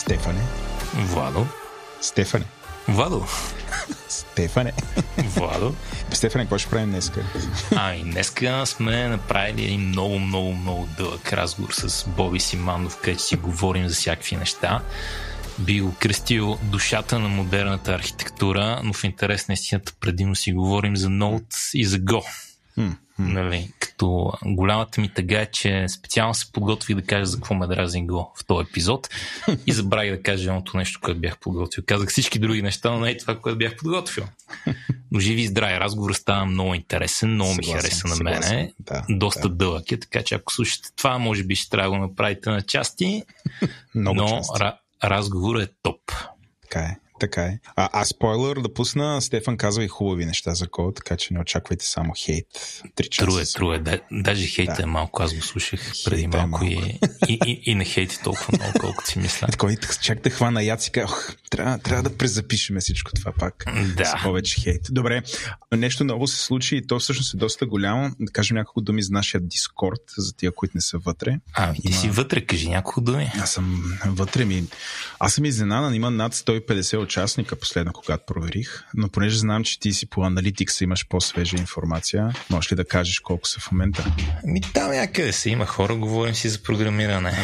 Стефане. Владо. Стефане. Владо. Стефане. Владо. Стефане, какво ще правим днеска? Днеска сме направили един много дълъг разговор с Боби Симандов, където си говорим за всякакви неща. Би го кръстил душата на модерната архитектура, но в интерес на истината предимно си говорим за Node и за Go. Нали, като голямата ми тъга е, че специално се подготвих да кажа за какво ме дразни Go в този епизод и забравих да кажа едното нещо, което бях подготвил. Казах всички други неща, но не е това, което бях подготвил. Но живи и здрави, разговор става много интересен, много ми хареса на мене. Да, доста дълъг е, така че ако слушате това, може би ще трябва да го направите на части, но разговорът е топ. Така е. Така е. А спойлер да пусна, Стефан казва и хубави неща за Go, така че не очаквайте само хейт. Тру е. Даже хейт е малко, аз го слушах преди малко и не хейти толкова много, колкото си мисля. Така и чак да хвана яцика, трябва да презапишеме всичко това пак. Да. С повече хейт. Добре, нещо ново се случи и то всъщност е доста голямо. Да кажем няколко думи за нашия Дискорд, за тия, които не са вътре. Ти си вътре, кажи няколко думи. Аз съм вътре ми. Аз съм изненадан, има над 150 участника последно, когато проверих, но понеже знам, че ти си по аналитикса имаш по-свежа информация, можеш ли да кажеш колко са в момента? Там някъде се има хора, говорим си за програмиране.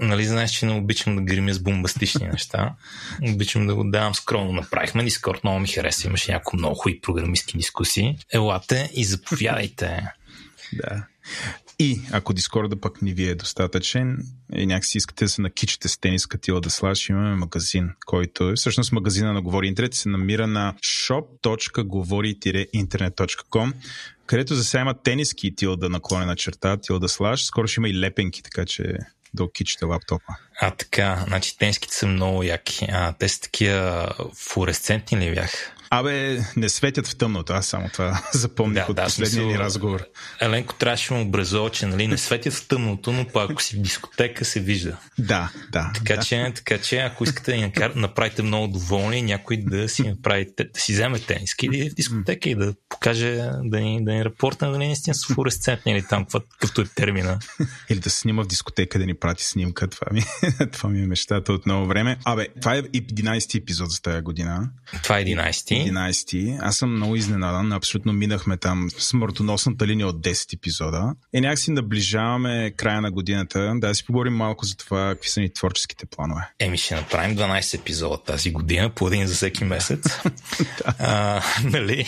Нали знаеш, че не обичам да гримя с бомбастични неща. Обичам да го давам скромно. Направихме Дискорд, много ми хареса, имаше някои много хубави програмистки дискусии. Елате и заповядайте. Да. И ако Дискорда пък не ви е достатъчен и някакси искате да се накичате с тенис катила да слаш, имаме магазин, който е всъщност магазина на Говори Интернет, се намира на shop.govori-internet.com, където за сега има тениски тилда наклонена черта, тилда слаш, скоро ще има и лепенки, така че да окичате лаптопа. Така, значи тениските са много яки. Те са такива флуоресцентни ли бях? Не светят в тъмното, аз само това запомних от последния ни разговор. Еленко трябваше му образова, че нали, не светят в тъмното, но пак ако си в дискотека се вижда. Така че ако искате да направите много доволни, някой да си направи, да си вземе тениски или в дискотека и да покаже, да ни рапортне, да не наистина са флуоресцентни или там, какъвто е термина. Или да снима в дискотека, да ни прати снимка, това ми е мечтата от много време. Това е 11-ти епизод за тази година. Това е 11-ти. Аз съм много изненадан. Абсолютно минахме там смъртоносната линия от 10 епизода. И някакси наближаваме края на годината. Да си поговорим малко за това, какви са ни творческите планове. Ще направим 12 епизода тази година, по един за всеки месец. Нали?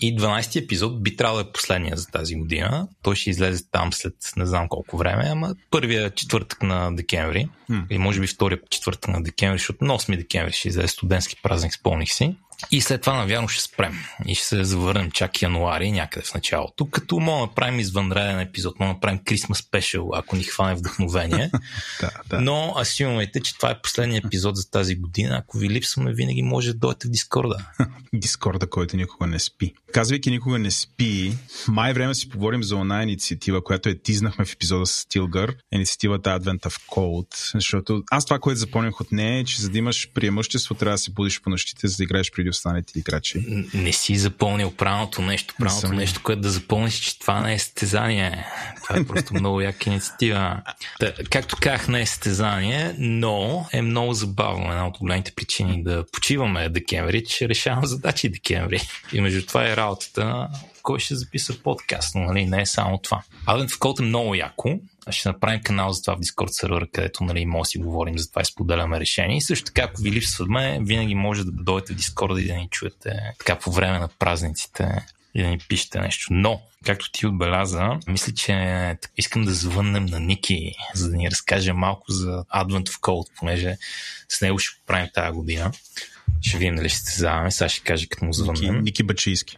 И 12-ти епизод би трябвало да е последния за тази година. Той ще излезе там след не знам колко време, ама първия четвъртък на декември. И може би втория четвъртък на декември, защото на 8 декември ще излезе студентски празник, спомних си. И след това, навярно, ще спрем. И ще се завърнем чак януари, някъде в началото. Като мога да правим извънреден епизод, мога да правим Christmas Special, ако ни хване вдъхновение. Но асюмвайте, че това е последният епизод за тази година. Ако ви липсваме, винаги може да дойдете в Дискорда. Дискорда, който никога не спи. Казвайки никога не спи, май време си поговорим за една инициатива, която тизнахме в епизода с Stilgar. Инициативата Advent of Code. Защото аз това, което запомнях от нея, е, че за да имаш преимущество, трябва да се будиш по нощите, за да играеш преди останалите играчи. Не си запълнил правилното нещо, което да запълниш, че това не е състезание. Това е просто много яка инициатива. Както казах, не е състезание, но е много забавно. Една от големите причини да почиваме декември, че решавам задачи декември. И между това е работата, кой ще записа подкаст, но нали, не е само това. Advent of Code е много яко. Ще направим канал за това в Discord сервера, където нали, може да си говорим за това и споделяме решение. И също така, ако ви липсваме, винаги може да дойдете в Discord и да ни чуете така по време на празниците и да ни пишете нещо. Но, както ти отбеляза, мисля, че искам да звъннем на Ники, за да ни разкаже малко за Advent of Code, понеже с него ще го правим тази година. Ще видим дали ще се задаваме. Сега ще кажа като му звъннем. Ники Бачийски.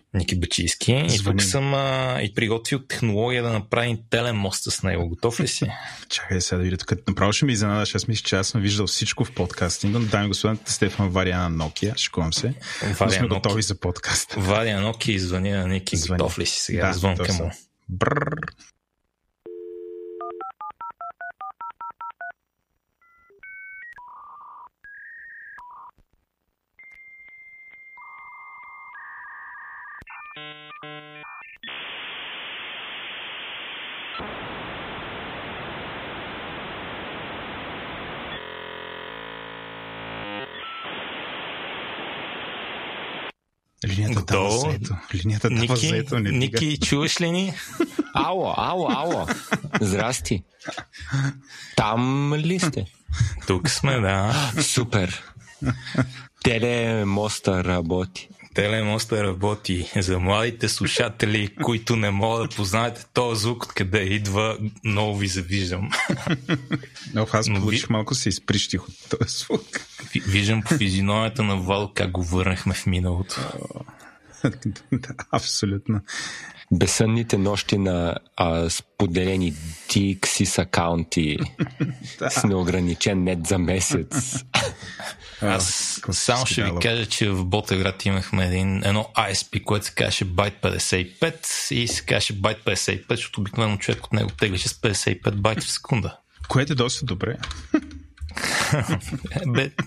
И тук съм и приготвил технология да направим телемоста с него. Готов ли си? Чакай сега да видя. Тук направо ще ми изненадаш. Аз мисля, че аз съм виждал всичко в подкастинга. Но дами господа, Стефан Варя на Nokia. Шикувам се. Но сме готови за подкаст. Варя на Nokia и звъни на Ники. Готов ли си сега? Да, звънка му. Линията дава заето. Ники, чуваш ли ни? Ало. Здрасти. Там ли сте? Тук сме, да. Супер. Телемоста работи. Телемоста работи. За младите слушатели, които не могат да познаете този звук, откъде идва, много ви завиждам. Но аз получих малко се изприщих от този звук. Виждам по физиономията на Вал как го върнахме в миналото. Да, абсолютно. Безсънните нощи на споделени DXIS акаунти с неограничен нет за месец. Аз само ще ви кажа, че в Ботевград имахме едно ISP, което се каже Byte 55 и се каже Byte 55, защото обикновено човек от него теглеше с 55 байта в секунда. Което е доста добре.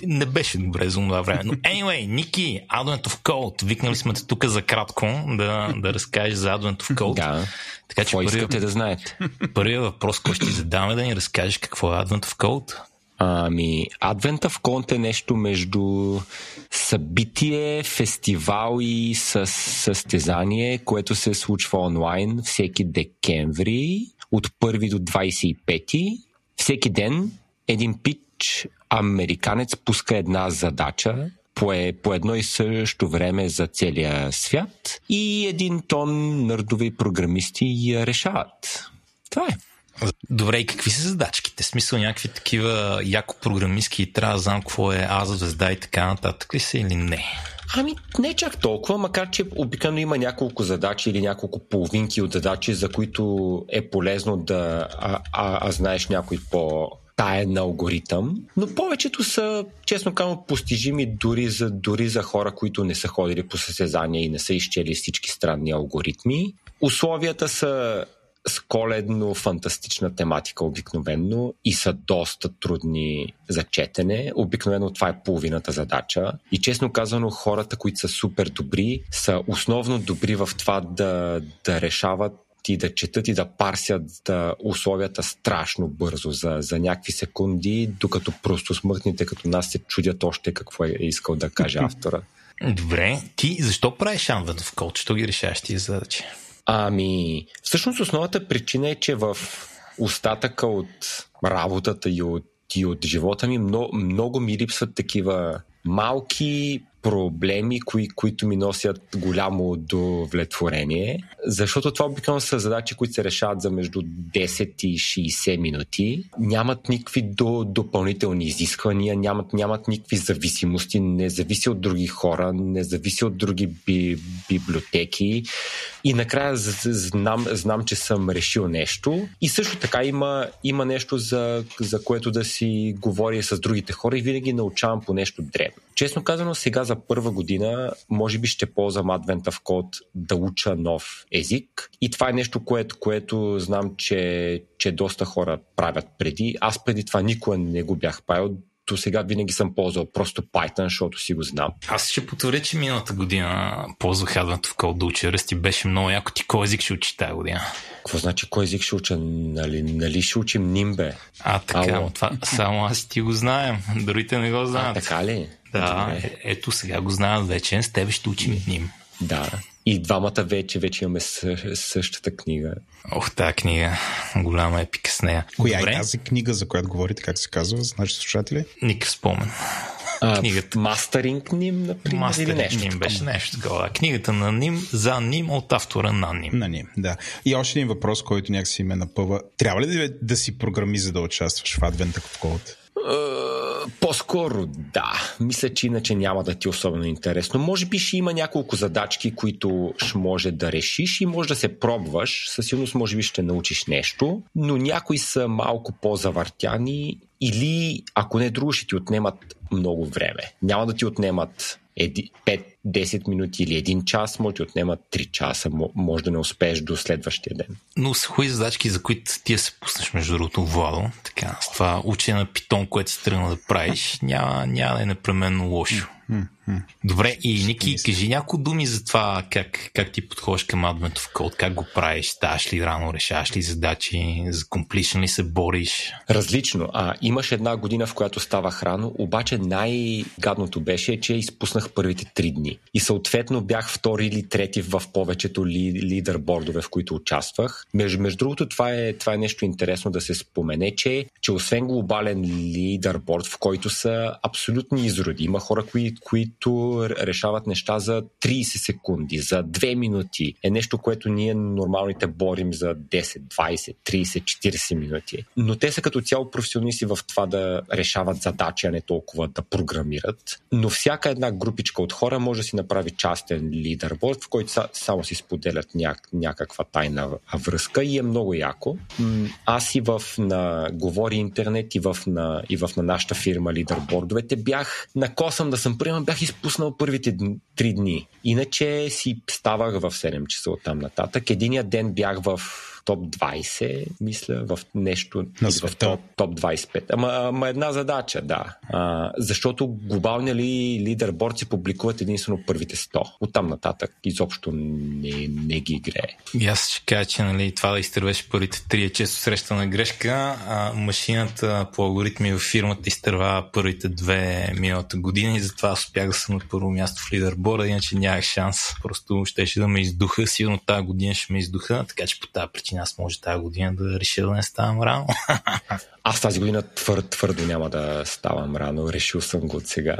Не беше добре за това време. Но anyway, Ники, Advent of Code. Викнали сме те тук за кратко да разкажеш за Advent of Code. Да. Така че искате да знаете. Първият въпрос, който ще ти задаме, да ни разкажеш какво е Advent of Code. Ами, Advent of Code е нещо между събитие, фестивал и състезание, което се случва онлайн всеки декември от 1 до 25. Всеки ден един пич американец пуска една задача по едно и също време за целия свят и един тон нърдови програмисти я решават. Това е. Добре, и какви са задачките? В смисъл някакви такива яко програмистки, трябва да знам какво е Аза звезда и така нататък ли са или не? Ами не чак толкова, макар че обикновено има няколко задачи или няколко половинки от задачи, за които е полезно да знаеш някой по таен алгоритъм, но повечето са, честно казано, постижими дори за хора, които не са ходили по състезания и не са изчели всички странни алгоритми. Условията са с коледно фантастична тематика обикновено и са доста трудни за четене. Обикновено това е половината задача. И честно казано, хората, които са супер добри, са основно добри в това да решават и да четат и да парсят условията страшно бързо за някакви секунди, докато просто смъртните като нас се чудят още какво е искал да каже автора. Добре, ти защо правиш Advent of Code? Що ги решаваш ти задачи? Ами, всъщност основната причина е, че в остатъка от работата и от живота ми много ми липсват такива малки проблеми, които ми носят голямо удовлетворение, защото това обикновено са задачи, които се решават за между 10 и 60 минути. Нямат никакви допълнителни изисквания, нямат никакви зависимости, не зависи от други хора, не зависи от други библиотеки и накрая знам, че съм решил нещо и също така има нещо за което да си говоря с другите хора и винаги научавам по нещо дребно. Честно казано, сега за първа година може би ще ползвам Advent of Code да уча нов език и това е нещо, което знам, че доста хора правят преди. Аз преди това никога не го бях правил. До сега винаги съм ползвал просто Python, защото си го знам. Аз ще потвърдя, че миналата година ползвах Advent of Code да уча Rust и беше много яко. Ти кой език ще учи тази година? Какво значи кой език ще уча? Нали ще учим Нимбе? А, така, това, само аз ти го знаем. Другите не го знаят. А, така ли? Да, ето сега го знаят вече. С тебе ще учим Нимбе. Да. И двамата вече имаме същата книга. Ох, тази книга. Голяма епика с нея. Коя е тази книга, за която говорите, как се казва, за нашите слушатели? Никакъв спомен. Книгата Мастеринг Ним, например. Мастеринг Ним беше нещо такова. Книгата на Ним, за Ним, от автора на Ним. На Ним, да. И още един въпрос, който някакси ме напъва. Трябва ли да си програмист, за да участваш в Advent of Code? По-скоро да. Мисля, че иначе няма да ти е особено интересно. Може би ще има няколко задачки, които ще може да решиш и може да се пробваш. Със сигурност може би ще научиш нещо, но някои са малко по-завъртяни или, ако не друго, ще ти отнемат много време. Няма да ти отнемат 5-10 минути или 1 час, може да отнема 3 часа, може да не успееш до следващия ден. Но са хуи задачки, за които ти се пуснеш, между другото, Владо, така, с това учене на питон, което си тръгна да правиш, няма да е непременно лошо. Добре, и Ники, кажи няколко думи за това как ти подходиш към Advent of Code, как го правиш, ставаш ли рано, решаваш ли задачи, за completion ли се бориш? Различно. Имаш една година, в която ставах рано, обаче най-гадното беше, че изпуснах първите 3 дни. И съответно бях втори или трети в повечето лидербордове, в които участвах. Между другото, това е нещо интересно да се спомене, че освен глобален лидерборд, в който са абсолютни изроди, има хора, които решават неща за 30 секунди, за 2 минути. Е нещо, което ние нормалните борим за 10, 20, 30, 40 минути. Но те са като цяло професионалисти в това да решават задачи, а не толкова да програмират. Но всяка една групичка от хора може да си направи частен лидерборд, в който само си споделят някаква тайна връзка и е много яко. Аз и на Говори Интернет, и в на нашата фирма лидербордовете бях накосъм да съм приема, бях изпуснал първите 3 дни. Иначе си ставах в 7 часа оттам нататък. Единия ден бях в топ 20, мисля, в нещо в топ 25. Ама една задача, да. Защото глобалния лидерборд си публикуват единствено първите 100. Оттам нататък изобщо не ги играе. И аз ще кажа, че това да изтървеш първите 3 е често срещана грешка. Машината по алгоритми в фирмата изтърва първите 2 миналата година и затова успях да съм на първо място в лидерборда, иначе нямах шанс. Просто щеше да ме издуха. Сигурно тази година ще ме издуха, така че по тази причина аз може тази година да реша да не ставам рано. Аз тази година твърдо няма да ставам рано. Решил съм го от сега.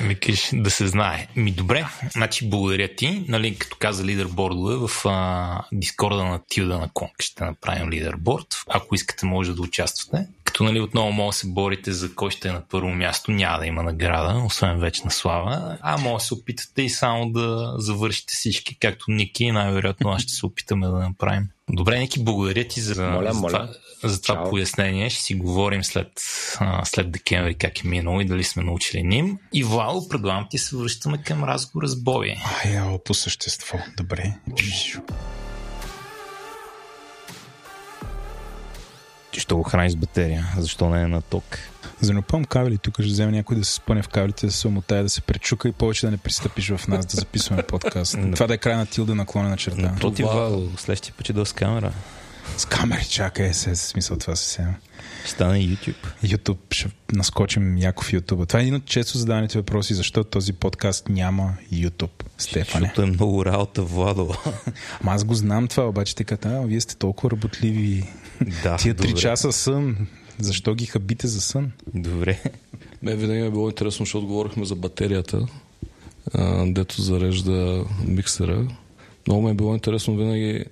Викаш, да се знае. Добре, значи благодаря ти. Като каза лидербордове, в Дискорда на Тилда на Конг ще направим лидерборд. Ако искате, може да участвате. Като отново мога да се борите за кой ще е на първо място, няма да има награда, освен вечна слава. Мога да се опитате и само да завършите всички, както Ники. Най-вероятно аз ще се опитаме да направим. Добре, Ники, благодаря ти за това пояснение. Ще си говорим след декември как е минало и дали сме научили ним. И Владо, предлагам ти се връщаме към разговора с Боби. По същество. Добре. Що го храни с батерия? Защо не е на ток? За да не опъвам кабели, тук ще вземе някой да се спъне в кабелите, да се омотае, да се пречука и повече да не пристъпиш в нас, да записваме подкаст. Това да е край на Тилда, наклонена черта. Против Вало, следващия път ще дойде с камера. С камера, чакай, смисъл това съвсем. Стана YouTube. YouTube, ще наскочим яко в YouTube. Това е един от често задаваните въпроси, защо този подкаст няма YouTube, Стефане. Защото е много работа, Владо. Аз го знам това, обаче те като, вие сте толкова работливи. Да, тия 3 часа сън, защо ги хабите за сън? Добре. Винаги ми е било интересно, защото говорихме за батерията, дето зарежда миксера. Много ми е било интересно винаги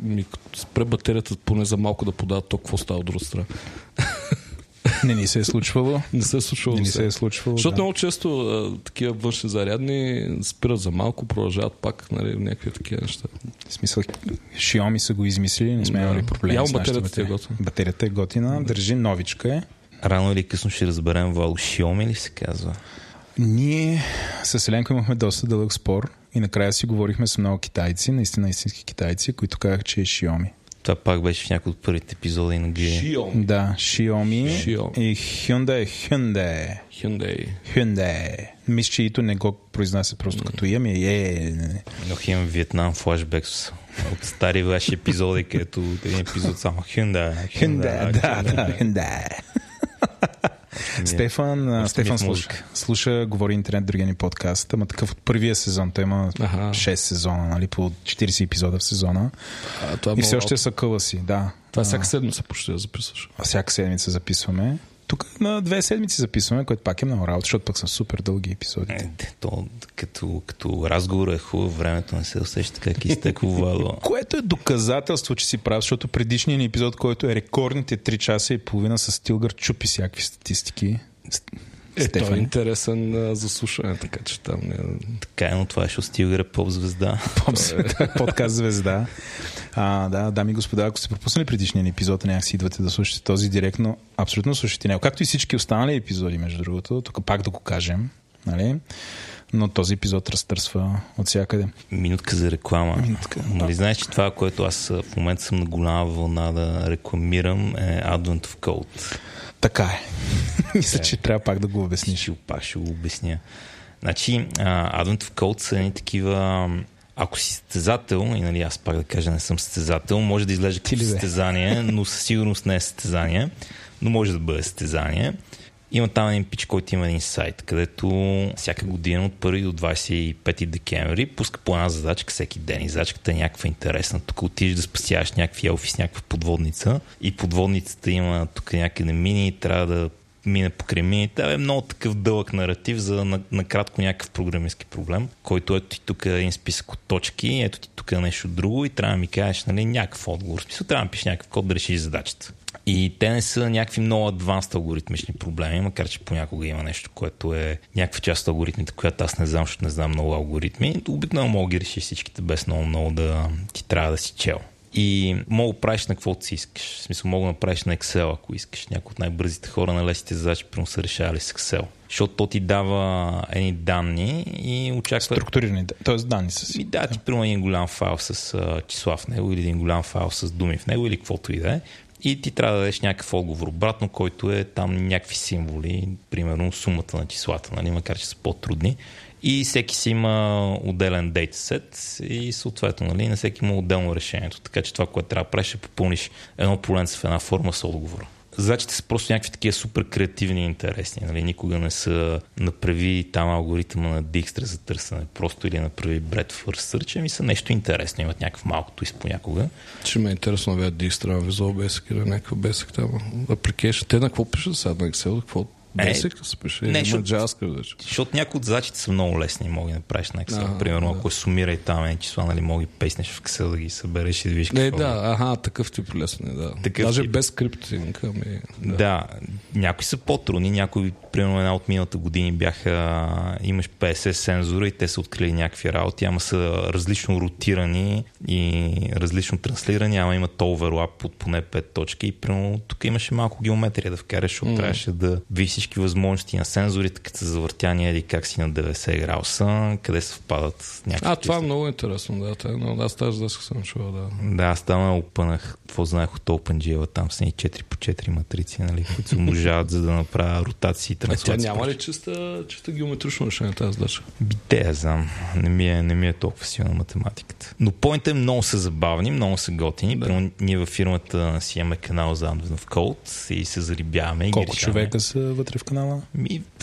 ми спре батерията поне за малко да подава ток, какво става от друга страна. Не се е случвало. Не се е случвало. Защото много често такива външни зарядни спират за малко, продължават пак, някакви такива неща. В смисъл, Xiaomi са го измислили, не сме имали проблеми. Явно батерията е готина. Батерията е готина, държи, новичка е. Рано или късно ще разберем, Вал, Xiaomi ли се казва? Ние с Еленко имахме доста дълъг спор и накрая си говорихме с много китайци, наистина истински китайци, които казаха, че е Xiaomi. Това пак беше в някои от първите епизоди на Xiaomi. Да, Xiaomi и Hyundai. Мисля, че ито не го произнася просто като имя. Но имам Виетнам флашбек от стари ваши епизоди, където един епизод само Hyundai. Стефан слуша Говори Интернет, другия ни подкаст, ама такъв от първия сезон, той има 6 сезона, нали, по 40 епизода в сезона и все още са къла си, да. Това всяка седмица почти да записваш. Всяка седмица записваме. Тук на 2 седмици записваме, което пак е много работа, защото пък са супер дълги епизодите. Като разговор е хубаво, времето не се усеща как изтекло. Което е доказателство, че си прав, защото предишният ни епизод, който е рекордните 3 часа и половина с Stilgar, чупи всякакви статистики. Той е интересен за слушане, така че там не... Така е, но това ще Stilgar е поп-звезда. Подкаст-звезда. Да, дами и господа, ако сте пропуснали предишния епизод, някак си идвате да слушате този директно, абсолютно слушайте него. Както и всички останали епизоди, между другото, тук пак да го кажем, нали? но този епизод разтърсва от всякъде. Минутка за реклама. Нали знаеш, че това, което аз в момента съм на голяма вълна да рекламирам, е Advent of Code. Така е. Мисля, че трябва пак да го обясниш. Ще го обясня. Значи, Advent of Code са едни такива... Ако си състезател, и нали аз пак да кажа не съм състезател, може да изглежда като състезание, но със сигурност не е състезание, но може да бъде състезание. Има там един пич, който има един сайт, където всяка година от 1 до 25 декември пуска по една задачка всеки ден. И задачката е някаква интересна. Тук отидеш да спасяваш някакви елфи с някаква подводница и подводницата има тук някъде мини и трябва да мина покрай мини. Това е много такъв дълъг наратив за накратко някакъв програмистски проблем, който ето ти тук е един списък от точки, ето ти тук е нещо друго и трябва да ми кажеш нали, някакъв отговор. Списък, трябва да пишеш някакъв код да решиш задачата. И те не са някакви много адванс алгоритмични проблеми, макар че понякога има нещо, което е някаква част от алгоритмите, която аз не знам, защото не знам много алгоритми. Обикновено мога ги решиш всичките без много да ти трябва да си чел. И мога да правиш на каквото си искаш. В смисъл, мога да направиш на Excel, ако искаш. Някои от най-бързите хора на лесите задачи прямо са решавали с Excel. Защото то ти дава едни данни и очаква... Структурирани, т.е. данни са си. Да, ти прямо един голям файл с числа в него или един голям файл с думи в него или каквото и да е. И ти трябва да дадеш някакъв отговор обратно, който е там някакви символи, примерно сумата на числата, нали? Макар че са по-трудни. И всеки си има отделен дейтасет и съответно нали, на всеки има отделно решението. Така че това, което трябва да правиш, ще попълниш едно поленце в една форма с отговора. Задачите са просто някакви такива супер креативни и интересни. Нали? Никога не са направи там алгоритъма на Dijkstra за търсене. Просто или направи breadth first search, ами са нещо интересно. Имат някакъв малко twist понякога. Ще ме е интересно да видя Dijkstra, Visual Basic или някаква Basic там. Application. Те на какво пишат сега на Excel? Какво? Basic се пише? Не, защото някои от задачите са много лесни. Мога да правиш на Excel. Примерно, ако сумира и там числа, нали, мога да пейснеш в Excel да ги събереш и да видиш какво. Такъв тип лесен е, да. Даже без скриптинг. Да, някои са по-трудни. Някои, примерно една от миналата години бяха, имаш 50 сензора и те са открили някакви работи, ама са различно ротирани и различно транслирани, ама имат оверлап от поне 5 точки и примерно тук имаше малко геометрия да вкараш, защото трябваше да висиш възможности на сензорите, като са завъртяни или как си на 90 градуса, къде се впадат някакви... това е много интересно, да. Аз тази дъска съм чувал, да. Да, аз там опънах, какво знаех от OpenGL, там са ни 4x4 матрици, нали, които се умножават, за да направя ротации и транслации. Тя няма ли чиста геометрично решение тази дъчка? Те, я знам. Не ми е толкова силна математиката. Но поинтът е много са забавни, много са готини. Да. Прямо ние във фирмата си имаме канал за Advent of Code и се зарибяваме. Колко човека са вътре в канала?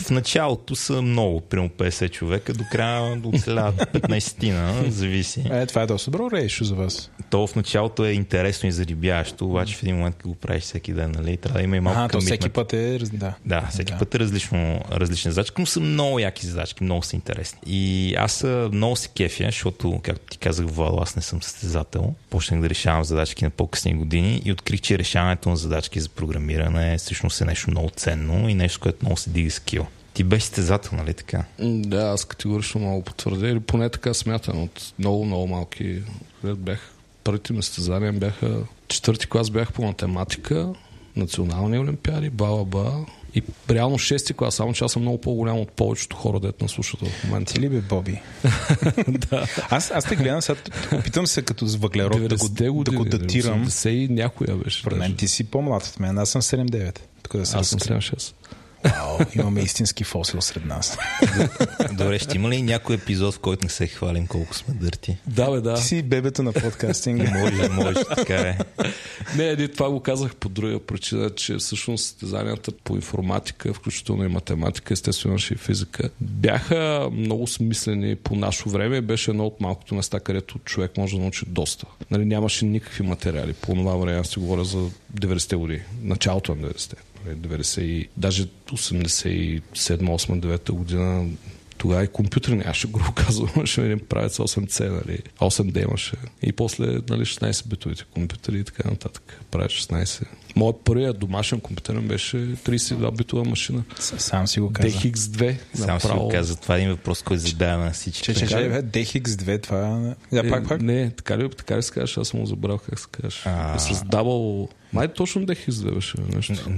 В началото са много, прямо 50 човека, до края до 15-тина, зависи. Това е доста добро рейшо за вас. То в началото е интересно и зарибяващо, обаче в един момент като го правиш всеки ден, нали, трябва да има и малко комитмент. Всеки път е различна задачка, но са много яки задачки, много са интересни. И аз много се кефя, защото, както ти казах, Владо, аз не съм състезател. Почнах да решавам задачки на по-късни години и открих, че решаването на задачки за програмиране всъщност е нещо много ценно и нещо, което много се дига скил. Ти беше състезател, нали така? Да, аз категорично много потвърдя, или поне така смятам от много малки. Първите ми състезания бяха четвърти клас, бях по математика, национални олимпиади, и реално 6-ти клас, само че аз съм много по-голям от повечето хора, дето на слушат в момента. Ти ли бе, Боби? Да. Аз те гледам сега, питам се като с въглерод да го датирам. 90 и някоя беше. Ти си по-млад от мен, аз съм 7-9. Аз съм 7-6. Вау, имаме истински фосил сред нас. Добре, ще има ли някой епизод, в който не се хвалим колко сме дърти? Да, бе, да. Ти си бебето на подкастинга. Може, така е. Не, това го казах по друга причина, че всъщност състезанията по информатика, включително и математика, естествено и физика, бяха много смислени по наше време. Беше едно от малкото места, където човек може да научи доста. Нали, нямаше никакви материали. По това време аз си говоря за 90-те години. Началото на 90-те. 90, даже 87-89 година, тогава и компютър нямаше, грубо казвам, имаше един правец 8C, нали, 8D имаше. И после, нали, 16-битовите компютъри и така нататък. Правя 16. Моят първият домашен компютър беше 32-битова машина. Сам си го каза. DX2. Сам си го каза. Това е един въпрос, който задаваме на всички. DX2, това... Не, така ли се казваш? Аз съм го забрал как се казваш. С дабл... Май точно DHX беше нещо.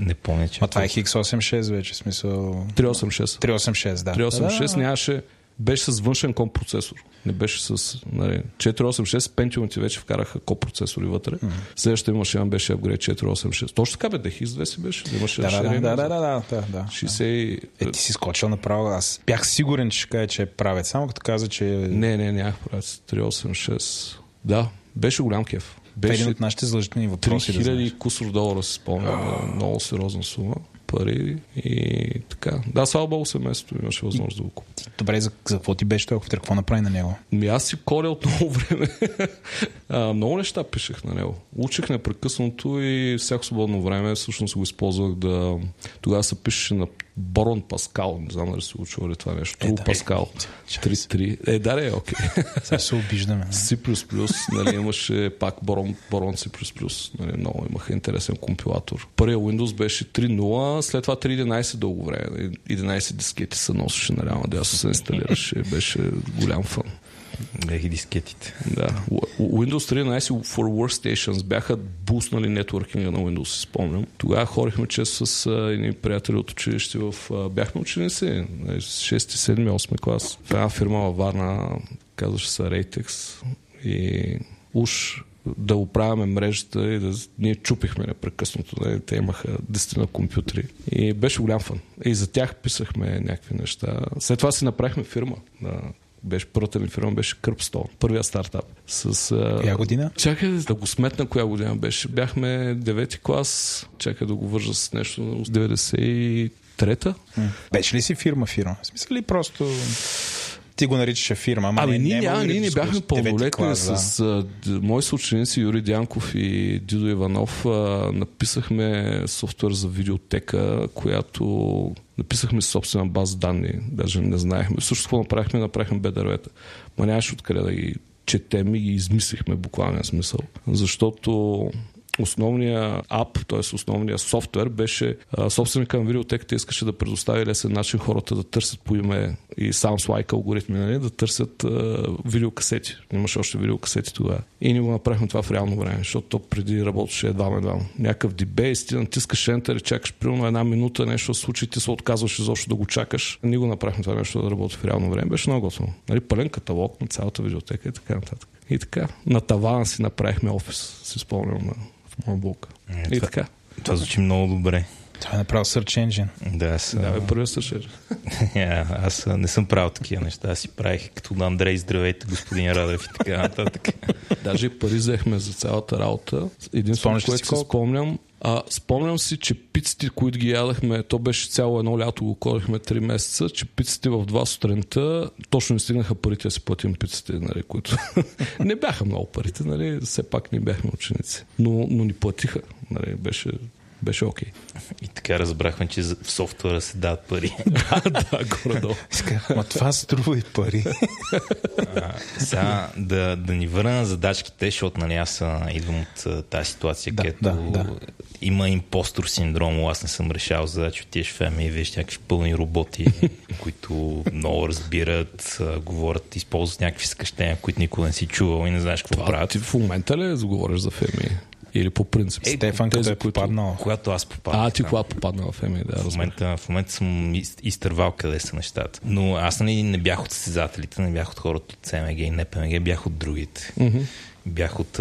Не помня, че... А това е X86 вече, смисъл... 386, да. 386 нямаше... Беше с външен комп процесор. Не беше с... Нали, 486, Pentium ти вече вкараха комп процесори вътре. Mm-hmm. Следващата машина беше апгрейд 486. Точно така бе, DHX2 си беше. Да. 60... Е, ти си скочил направо. Аз бях сигурен, че ще кажа, че е правец. Само като каза, че... Не, нямах правец. 386. Да, беше голям кеф. Беше един от нашите злъжителни въпроси. 3000 кусор долара се спомня. Много сериозна сума. Пари и така. Да, слава богу, семейството имаше възможност да го купи. Добре, за какво ти беше той компютър? Какво направи на него? Аз си коря от много време. Много неща пишех на него. Учих непрекъснато и всяко свободно време всъщност го използвах да... Тогава се пишеше на Борон Паскал. Не знам дали се учува ли това нещо. Тру Паскал. 3.3. Да, окей. Сега се обиждаме. C++, нали, имаше пак Борон C++. Нали, много имаха интересен компилатор. Първия Windows беше 3.0, след това 3.11 дълго време. 11 дискети се носеше на реално. Дясно се инсталираше. Беше голям фан. Бях и дискетите. Да. Windows 13 for Workstations бяха буснали нетворкинга на Windows, си спомням. Тогава хорихме често с едни приятели от училище в... Бяхме ученици, 6, 7, 8 клас. В една фирма във Варна, казваше се Raytex, и уж да оправяме мрежата и да ние чупихме непрекъснато. Да, те имаха 10 на компютри. И беше голям фан. И за тях писахме някакви неща. След това си направихме фирма на... Беше първата ми фирма, беше Кърпстол. Първия стартап. Коя година? Чакай да го сметна коя година беше. Бяхме 9-ти клас. Чакай да го вържа с нещо. 93-та. Беше ли си фирма? В смисъл ли просто... Ти го наричаше фирма. Ами ние не бяхме пълнолетни с мои съученици Юрий Дянков и Дидо Иванов. Написахме софтуер за видеотека, която... Написахме собствена база данни, даже не знаехме. Също какво направихме БДР-вета. Ма нямаше откъде да ги четем и ги измислихме буквалния смисъл. Защото основният ап, т.е. основният софтуер беше собственик към видеотеката искаше да предостави лесен начин хората да търсят по име и sounds-like алгоритми, нали? Да търсят видеокасети. Имаше още видеокасети тогава. И ние го направихме това в реално време, защото преди работеше едва. Някакъв дебейс, ти натискаш ентер и чакаш примерно една минута нещо се случи, ти се отказваш изобщо да го чакаш. Ние го направихме това нещо да работи в реално време. Беше много готово. Нали? Пълен каталог на цялата видеотека и така нататък. И така. На тавана си направихме офис, си спомням на моя блок. И така. Това звучи много добре. Това е направил Search Engine. Да, първия Search Engine. Аз не съм правил такива неща. Аз си правих като на Андрей, здравейте, господин Радев и така нататък. Даже и пари взехме за цялата работа. Един спомням, което си спомням. Спомням си, че пиците, които ги ядахме, то беше цяло едно лято, го корихме 3 месеца, че пиците в 2 сутринта точно не стигнаха парите да си платим пиците, нали, които не бяха много парите, нали, все пак не бяхме ученици. Но ни платиха, нали, беше окей. И така разбрахме, че в софтуера се дават пари. Да, горе-долу. Ма това струва и пари. Сега да ни върна на задачките, защото нали аз идвам от тази ситуация, където има импостор синдром, аз не съм решал задачи, отиеш в ФМИ и виж някакви пълни роботи, които много разбират, говорят, използват някакви съкръщения, които никога не си чувал и не знаеш какво правят. Ти в момента ли заговориш за ФМИ? Или по принцип. Стефан, като е попаднал. Когато аз попаднах. Ти когато попаднал в ЕМИ, да. В момента съм изтървал къде са нещата. Но аз не бях от състезателите, не бях от хората от СМГ и НПМГ, бях от другите. Mm-hmm. Бях от...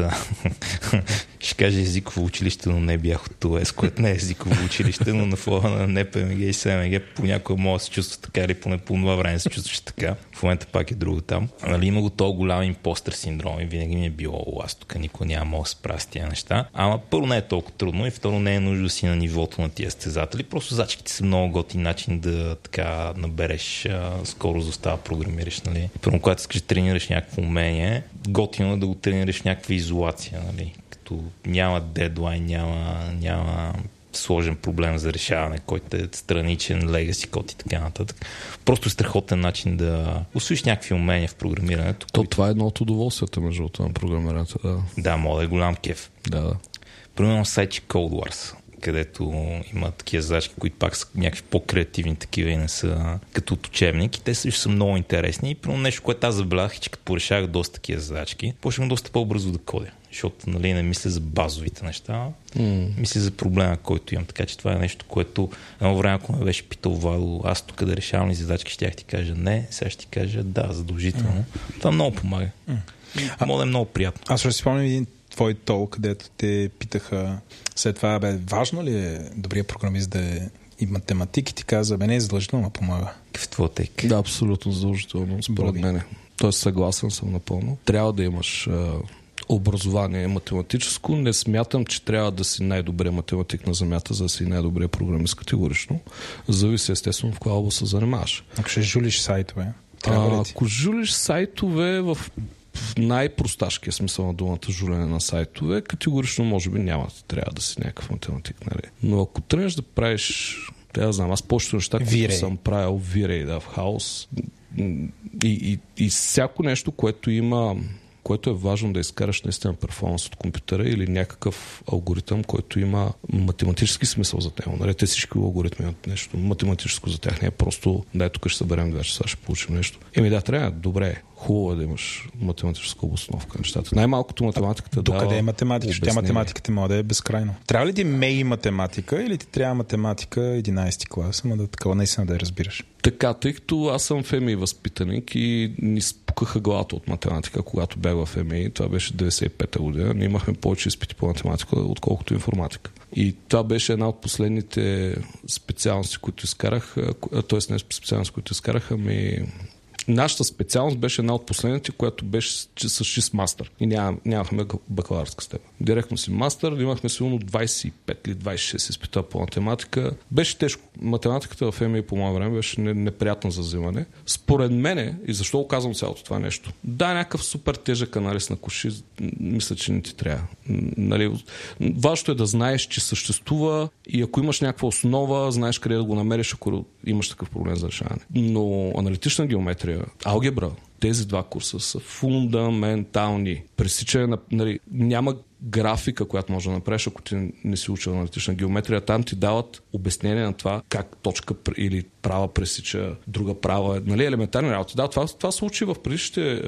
ще кажа езиково училище, но не бях от ТОЕС, което не е езиково училище, но на фона на НПМГ и СМГ понякога мога да се чувства така или поне по това време се чувстваше така. В момента пак е друго там. Нали, има го толкова голям импостър синдром и винаги ми е било, аз тук никога няма да се правя с тия неща. Ама първо не е толкова трудно и второ не е нужда да си на нивото на тия състезатели. Просто зачките са много готин начин да така набереш скорост, да става програмираш. Нали. Първо, когато искаш да тренираш някакво умение, готино е да го тренираш в някаква изолация, нали. Като няма дедлайн, няма сложен проблем за решаване, който е страничен, легаси код и така нататък. Просто страхотен начин да усвоиш някакви умения в програмирането. Това е едно от удоволствията между това на програмирането. Да, мога да е голям кеф. Да. Примерно сайт Cold Wars. където има такива задачки, които пак са някакви по-креативни такива и не са като от учебник. И те също са много интересни. И първо нещо, което аз забелязах, че като порешах доста такива задачки, почнах доста по-бързо да кодя. Защото нали, не мисля за базовите неща, мисля за проблема, който имам. Така че това е нещо, което едно време, ако ме беше питал Вало, аз тук да решавам ли задачки, щях ти кажа не, сега ще ти кажа да, задължително. Това много помага. Мога да е много приятно. Аз ще си спомням един твой тол, където те питаха след това, важно ли е добрият програмист да е и математик, и ти каза, не е задължително, но помага. В твой тек. Да, абсолютно задължително, според мен. Тоест съгласен съм напълно. Трябва да имаш образование математическо. Не смятам, че трябва да си най-добрия математик на земята, за да си най-добрия програмист категорично. Зависи естествено в коя област се занимаваш. Ако ще жулиш сайтове, ако жулиш сайтове в най-просташкия смисъл на думата жулене на сайтове, категорично може би няма трябва да си някакъв математик, нали? Но ако тръгнеш да правиш, трябва да знам, аз повечето неща, които съм правил V-Ray, да, в хаос и всяко нещо, което има, което е важно да изкараш наистина перформанс от компютъра или някакъв алгоритъм, който има математически смисъл за него. Нали? Те всички алгоритми имат нещо математическо за тях. Не е просто дай тук ще съберем две часа, ще получим нещо. Еми да, трябва добре. Хубаво е да имаш математическа обосновка на нещата. Най-малкото математиката дава... Докъде е математика? Тя математиката може да е безкрайно. Трябва ли ти мей математика или ти трябва математика 11-ти клас, ама да такава наистина да я разбираш? Така, тъй като аз съм ФМИ възпитаник и ни спукаха главата от математика, когато бях в ФМИ, това беше 95-та година, ние имахме повече изпити по математика, отколкото информатика. И това беше една от последните специалности, които изкарах, т.е. не специалности, които изкарах, ами... Нашата специалност беше една от последните, която беше с 6 мастър. И нямахме бакалавърска степен. Директно си мастър, имахме сигурно 25 или 26 изпита по математика. Беше тежко. Математиката в МИ по моя време беше неприятна за взимане. Според мене, и защо го казвам цялото това нещо, да, някакъв супер тежък анализ на куши, мисля, че не ти трябва. Нали, важното е да знаеш, че съществува и ако имаш някаква основа, знаеш къде да го намериш, ако имаш такъв проблем за решаване. Но аналитична геометрия, алгебра, тези два курса са фундаментални. Пресичане на, нали, няма графика, която може да направиш, ако ти не си учил аналитична геометрия. Там ти дават обяснение на това как точка или права пресича друга права. Нали, елементарни работи. Да, това се учи в предишните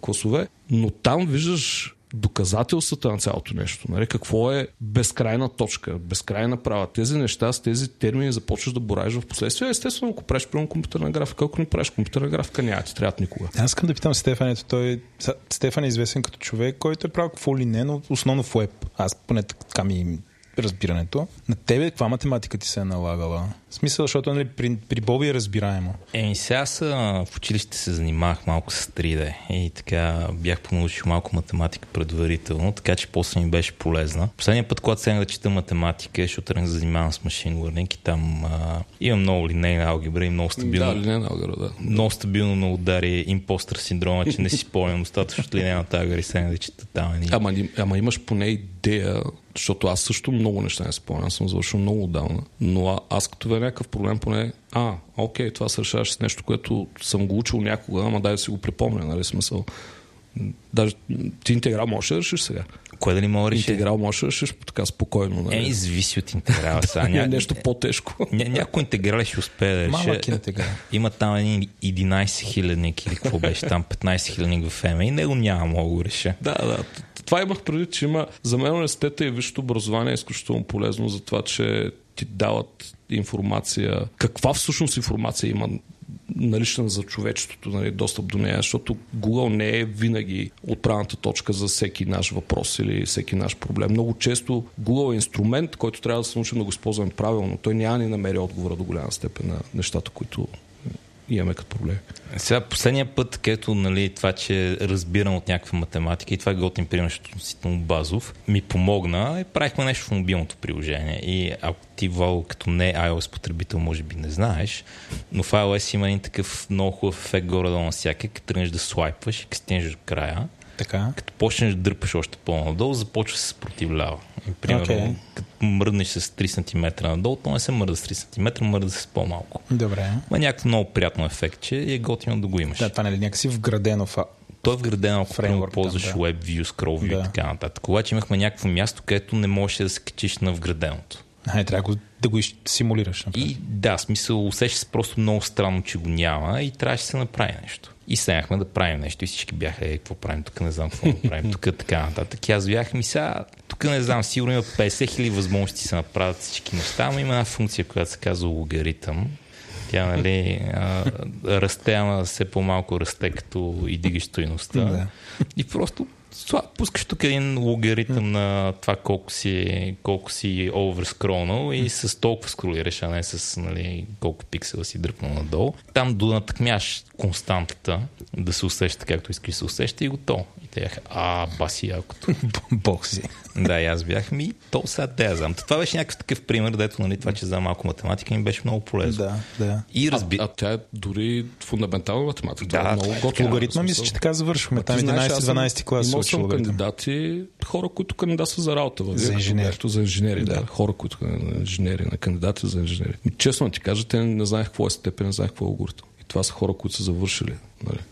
класове, но там виждаш доказателствата на цялото нещо. Нали? Какво е безкрайна точка, безкрайна права. Тези неща с тези термини започваш да боравиш в последствие. Естествено, ако правиш прямо компютърна графика, ако не правиш компютърна графика, няма ти трябва никога. Аз искам да питам Стефането. Стефан е известен като човек, който е правил какво ли не, но основно в уеб. Аз поне така ми разбирането. На тебе каква математика ти се е налагала? В смисъл, защото нали, при Боби е разбираемо. Еми сега в училище се занимавах малко с 3D и така бях понаучил малко математика предварително, така че после ми беше полезна. Последния път, когато сега да чета математика, ще тръгна да занимавам с machine learning и там има много линейна алгебра и много стабилно. Да, линейна алгебра, да. Много стабилно ме удари импостър синдрома, че не си спомням достатъчно от линейната алгебра и сега да чета там. Ама имаш поне идея, защото аз също много неща не спомням, съм завършил много отдавна, но аз като някакъв проблем поне, това се решаваш с нещо, което съм го учил някога, ама дай да си го припомня, нали смисъл. Даже ти интеграл можеш да решиш сега. Кое да ли мога да решиш? Интеграл можеш да решиш така спокойно. Нали? Извиси от интеграла сега. Нещо по-тежко. Някой интеграл ще успее да реши. Малък интеграл. Има там един 11-хилядник или какво беше там, 15-хилядник в ЕМА и него няма мога да го реша. Да. Това имах преди, че има за мен университета и висшето образование е изключително полезно за това, че ти дават информация, каква всъщност информация има налична за човечеството, нали, достъп до нея, защото Google не е винаги отправната точка за всеки наш въпрос или всеки наш проблем. Много често Google е инструмент, който трябва да се научим да го използваме правилно. Той няма ни намери отговора до голяма степен на нещата, които имаме като проблем. Сега последния път, където нали, това, че разбирам от някаква математика и това е готин пример, относително базов, ми помогна и правихме нещо в мобилното приложение. И ако ти, Вал, като не iOS потребител, може би не знаеш, но в iOS има един такъв много хубав ефект горе-долу навсякъде, като тръгнеш да слайпваш и като стигнеш до края. Така. Като почнеш да дърпаш още по-надолу, започва да се съпротивлява. Примерно, като мръднеш с 3 см надолу, то не се мърда с 3 см, мърда с по-малко. Добре. Ма някакво много приятно ефект, че е готино да го имаш. Да, това не е някакси вградено в той е вграден във фреймворк, ползваш WebView, ScrollView и така нататък. Обаче имахме някакво място, където не можеше да се качиш на вграденото. Трябва да го симулираш. И да, в смисъл, усеща се просто много странно, че го няма и трябваше да се направи нещо. И седнахме да правим нещо и всички бяха, какво правим тук, не знам какво да правим тук, така нататък. И аз бях, тук не знам, сигурно има 50 000 възможности се направят всички неща, но има една функция, която се казва логаритъм. Тя, расте, ама все по-малко расте, като и дигаш стойността. И просто пускаш тук един логаритъм на това колко си оверскролнал и с толкова скролираш, а не с колко пиксела си дръпнал надолу. Там донатъкмяш константата да се усеща както искаш се усеща и готово. И те бяха, баси якото. Бог си. Да, и аз бях то сега те я знам. Това беше някакъв такъв пример, дето това, че знам малко математика, ми беше много полезно. Да. И а тя е дори фундаментална математика. Да, е много готова. Логаритма мисля, че така завършваме. Там 11-12 клас. Имал кандидати, хора, които кандидатстват за работа. За инженери. За инженери, да. Хора, които инженери, на кандидати за инженери. Честно ти кажа, те не знаех какво е степен, не знаех какво е алгоритъм. И това са хора, които са завършили.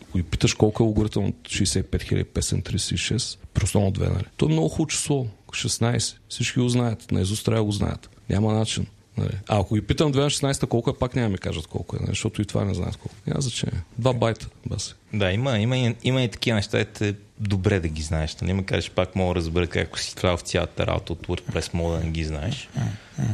Ако ги питаш колко е алгоритъм от 65536, при основно 2, То е много хубаво число. 16. Всички го знаят. Наизуст трябва го знаят. Няма начин. А ако ги питам 2/16 колко е, пак няма ми кажат колко е, защото и това не знаят колко. Няма значение. 2 байта. Баси. Да, има и такива неща, добре да ги знаеш. Ме кажеш, пак мога да разбера как си трябва в цялата работа от WordPress, мога да не ги знаеш.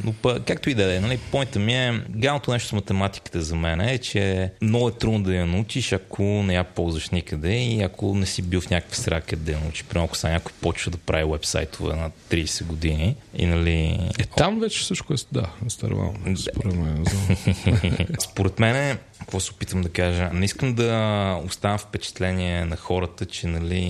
Но както и да е, поинта ми е, галното нещо с математиката за мен е, че много е трудно да я научиш, ако не я ползваш никъде и ако не си бил в някаква среда, къде да я научиш. Примерно, ако сега някой почва да прави вебсайтове на 30 години и там вече всичко е, старвално. Според мен, какво се опитам да кажа? Не искам да оставам впечатление на хората, че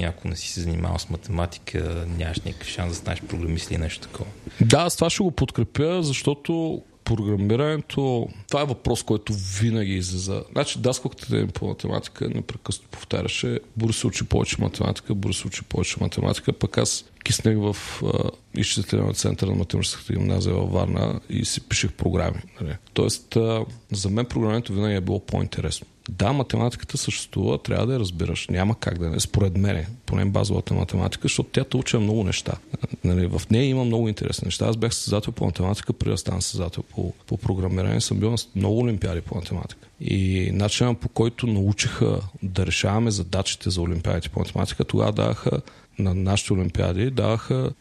ако не си се занимавал с математика, нямаш някакъв шанс да станеш програмист или нещо такова. Да, с това ще го подкрепя, защото програмирането, това е въпрос, който винаги излиза. Значи, даскалката ми по математика непрекъснато повтаряше, Борис учи повече математика, пък аз киснех в изчислителния център на математическата гимназия във Варна и си пишех програми. Тоест, за мен програмирането винаги е било по-интересно. Да, математиката съществува, трябва да я разбираш. Няма как да не. Според мен, поне базовата математика, защото тя те учи много неща. В нея има много интересни неща. Аз бях състезател по математика, преди да станам състезател по програмиране. Съм бил на много олимпиади по математика. И начинът, по който научиха да решаваме задачите за олимпиадите по математика, тогава даваха на нашите олимпиади,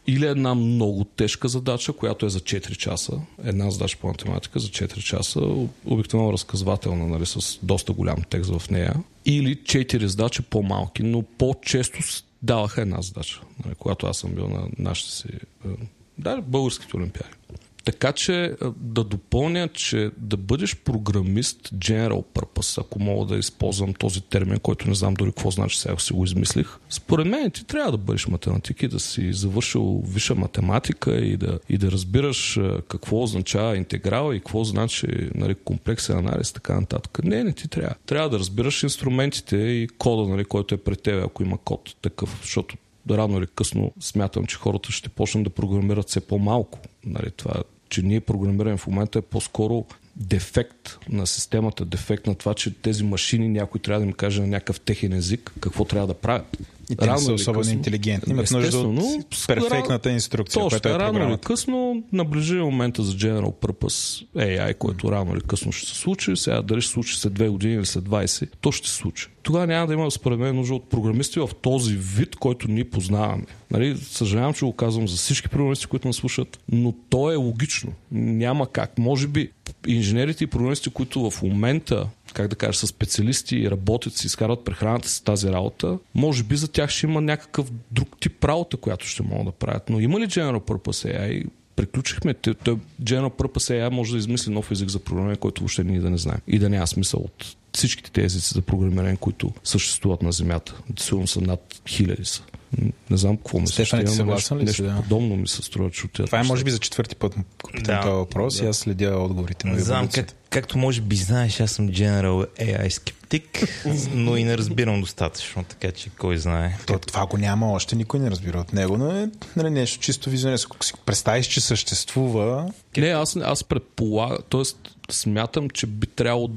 или една много тежка задача, която е за 4 часа. Една задача по математика за 4 часа, обикновено разказвателна, с доста голям текст в нея. Или 4 задачи по-малки, но по-често даваха една задача, когато аз съм бил на нашите си българските олимпиади. Така че да допълня, че да бъдеш програмист general purpose, ако мога да използвам този термин, който не знам дори какво значи, сега си го измислих. Според мен ти трябва да бъдеш математик и да си завършил висша математика и да разбираш какво означава интеграл и какво значи комплексен анализ, така нататък. Не ти трябва. Трябва да разбираш инструментите и кода, който е пред тебе, ако има код такъв, защото рано или късно смятам, че хората ще почнат да програмират все по-малко. Това е че ние програмираме в момента е по-скоро дефект на системата, дефект на това, че тези машини някой трябва да им каже на някакъв техен език какво трябва да правят. И те не са особено интелигентни. Имат нужда от перфектната инструкция, която е програмата. Рано или късно наближи момента за General Purpose AI, който рано или късно ще се случи. Сега дали ще се случи след 2 години или след 20, то ще се случи. Тогава няма да има според мен нужда от програмисти в този вид, който ние познаваме. Съжалявам, че го казвам за всички програмисти, които нас слушат, но то е логично. Няма как. Може би инженерите и програмисти, които в момента са специалисти и работят, си изкарват прехраната си тази работа, може би за тях ще има някакъв друг тип работа, която ще могат да правят. Но има ли General Purpose AI? Приключихме. General Purpose AI може да измисли нов език за програмиране, който въобще ние да не знаем. И да няма смисъл от всичките тези езици за програмиране, които съществуват на Земята. Сигурно са над 1000 са. Не знам какво ми се струва. Нещо подобно ми се струва, че отидат. Това е може би за 4-ти път питам този въпрос и аз следя отговорите. Не знам, както може би знаеш, аз съм General AI математик, но и не разбирам достатъчно, така че кой знае. То, това го няма още, никой не разбира от него, но е нали, нещо чисто визионно. Ако си представиш, че съществува... Не, аз предполагам, т.е. смятам, че би трябвало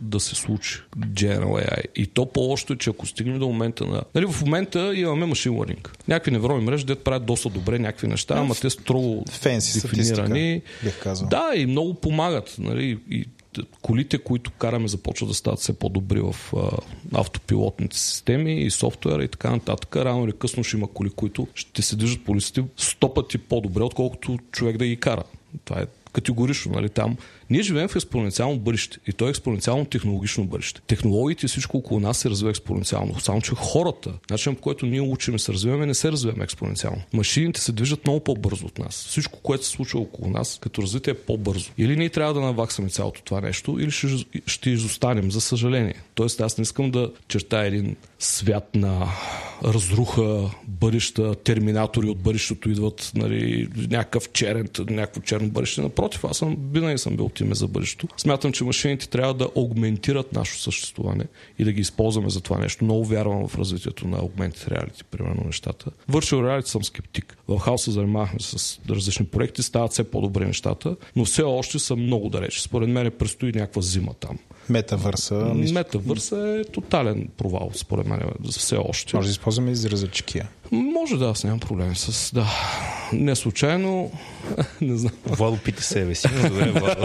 да се случи General AI. И то по-лошото е, че ако стигнем до момента на... Нали, в момента имаме машин learning. Някакви неврони мрежи, дето правят доста добре някакви неща, ама те строго дефинирани. Да, и много помагат. Нали, и колите, които караме, започват да стават все по-добри в автопилотните системи и софтуера и така нататък. Рано или късно ще има коли, които ще се движат по улиците 100 пъти по-добре, отколкото човек да ги кара. Това е категорично, нали, там. Ние живеем в експоненциално бъдеще и то е експоненциално технологично бъдеще. Технологиите и всичко около нас се развива експоненциално. Само че хората, начинът, по който ние учим и се развиваме, не се развиваме експоненциално. Машините се движат много по-бързо от нас. Всичко, което се случва около нас, като развитие е по-бързо. Или ние трябва да наваксаме цялото това нещо, или ще изостанем, за съжаление. Тоест, аз не искам да чертая един свят на разруха, бъдеща, терминатори от бъдещето идват, нали, някакво черно бъдеще. Напротив, аз винаги съм бил за бъдещето. Смятам, че машините трябва да аугментират нашето съществуване и да ги използваме за това нещо. Много вярвам в развитието на аугментите реалити, примерно нещата. Вършил реалити съм скептик. В Хаоса занимавахме с различни проекти, стават все по-добре нещата, но все още са много далеч. Според мен предстои някаква зима там. Метавърса е тотален провал, според мен, все още. Може да използваме изразъчкия. Може да, аз нямам проблем с... Да. Не случайно... не знам. Владо пита себе си. Добре, Владо.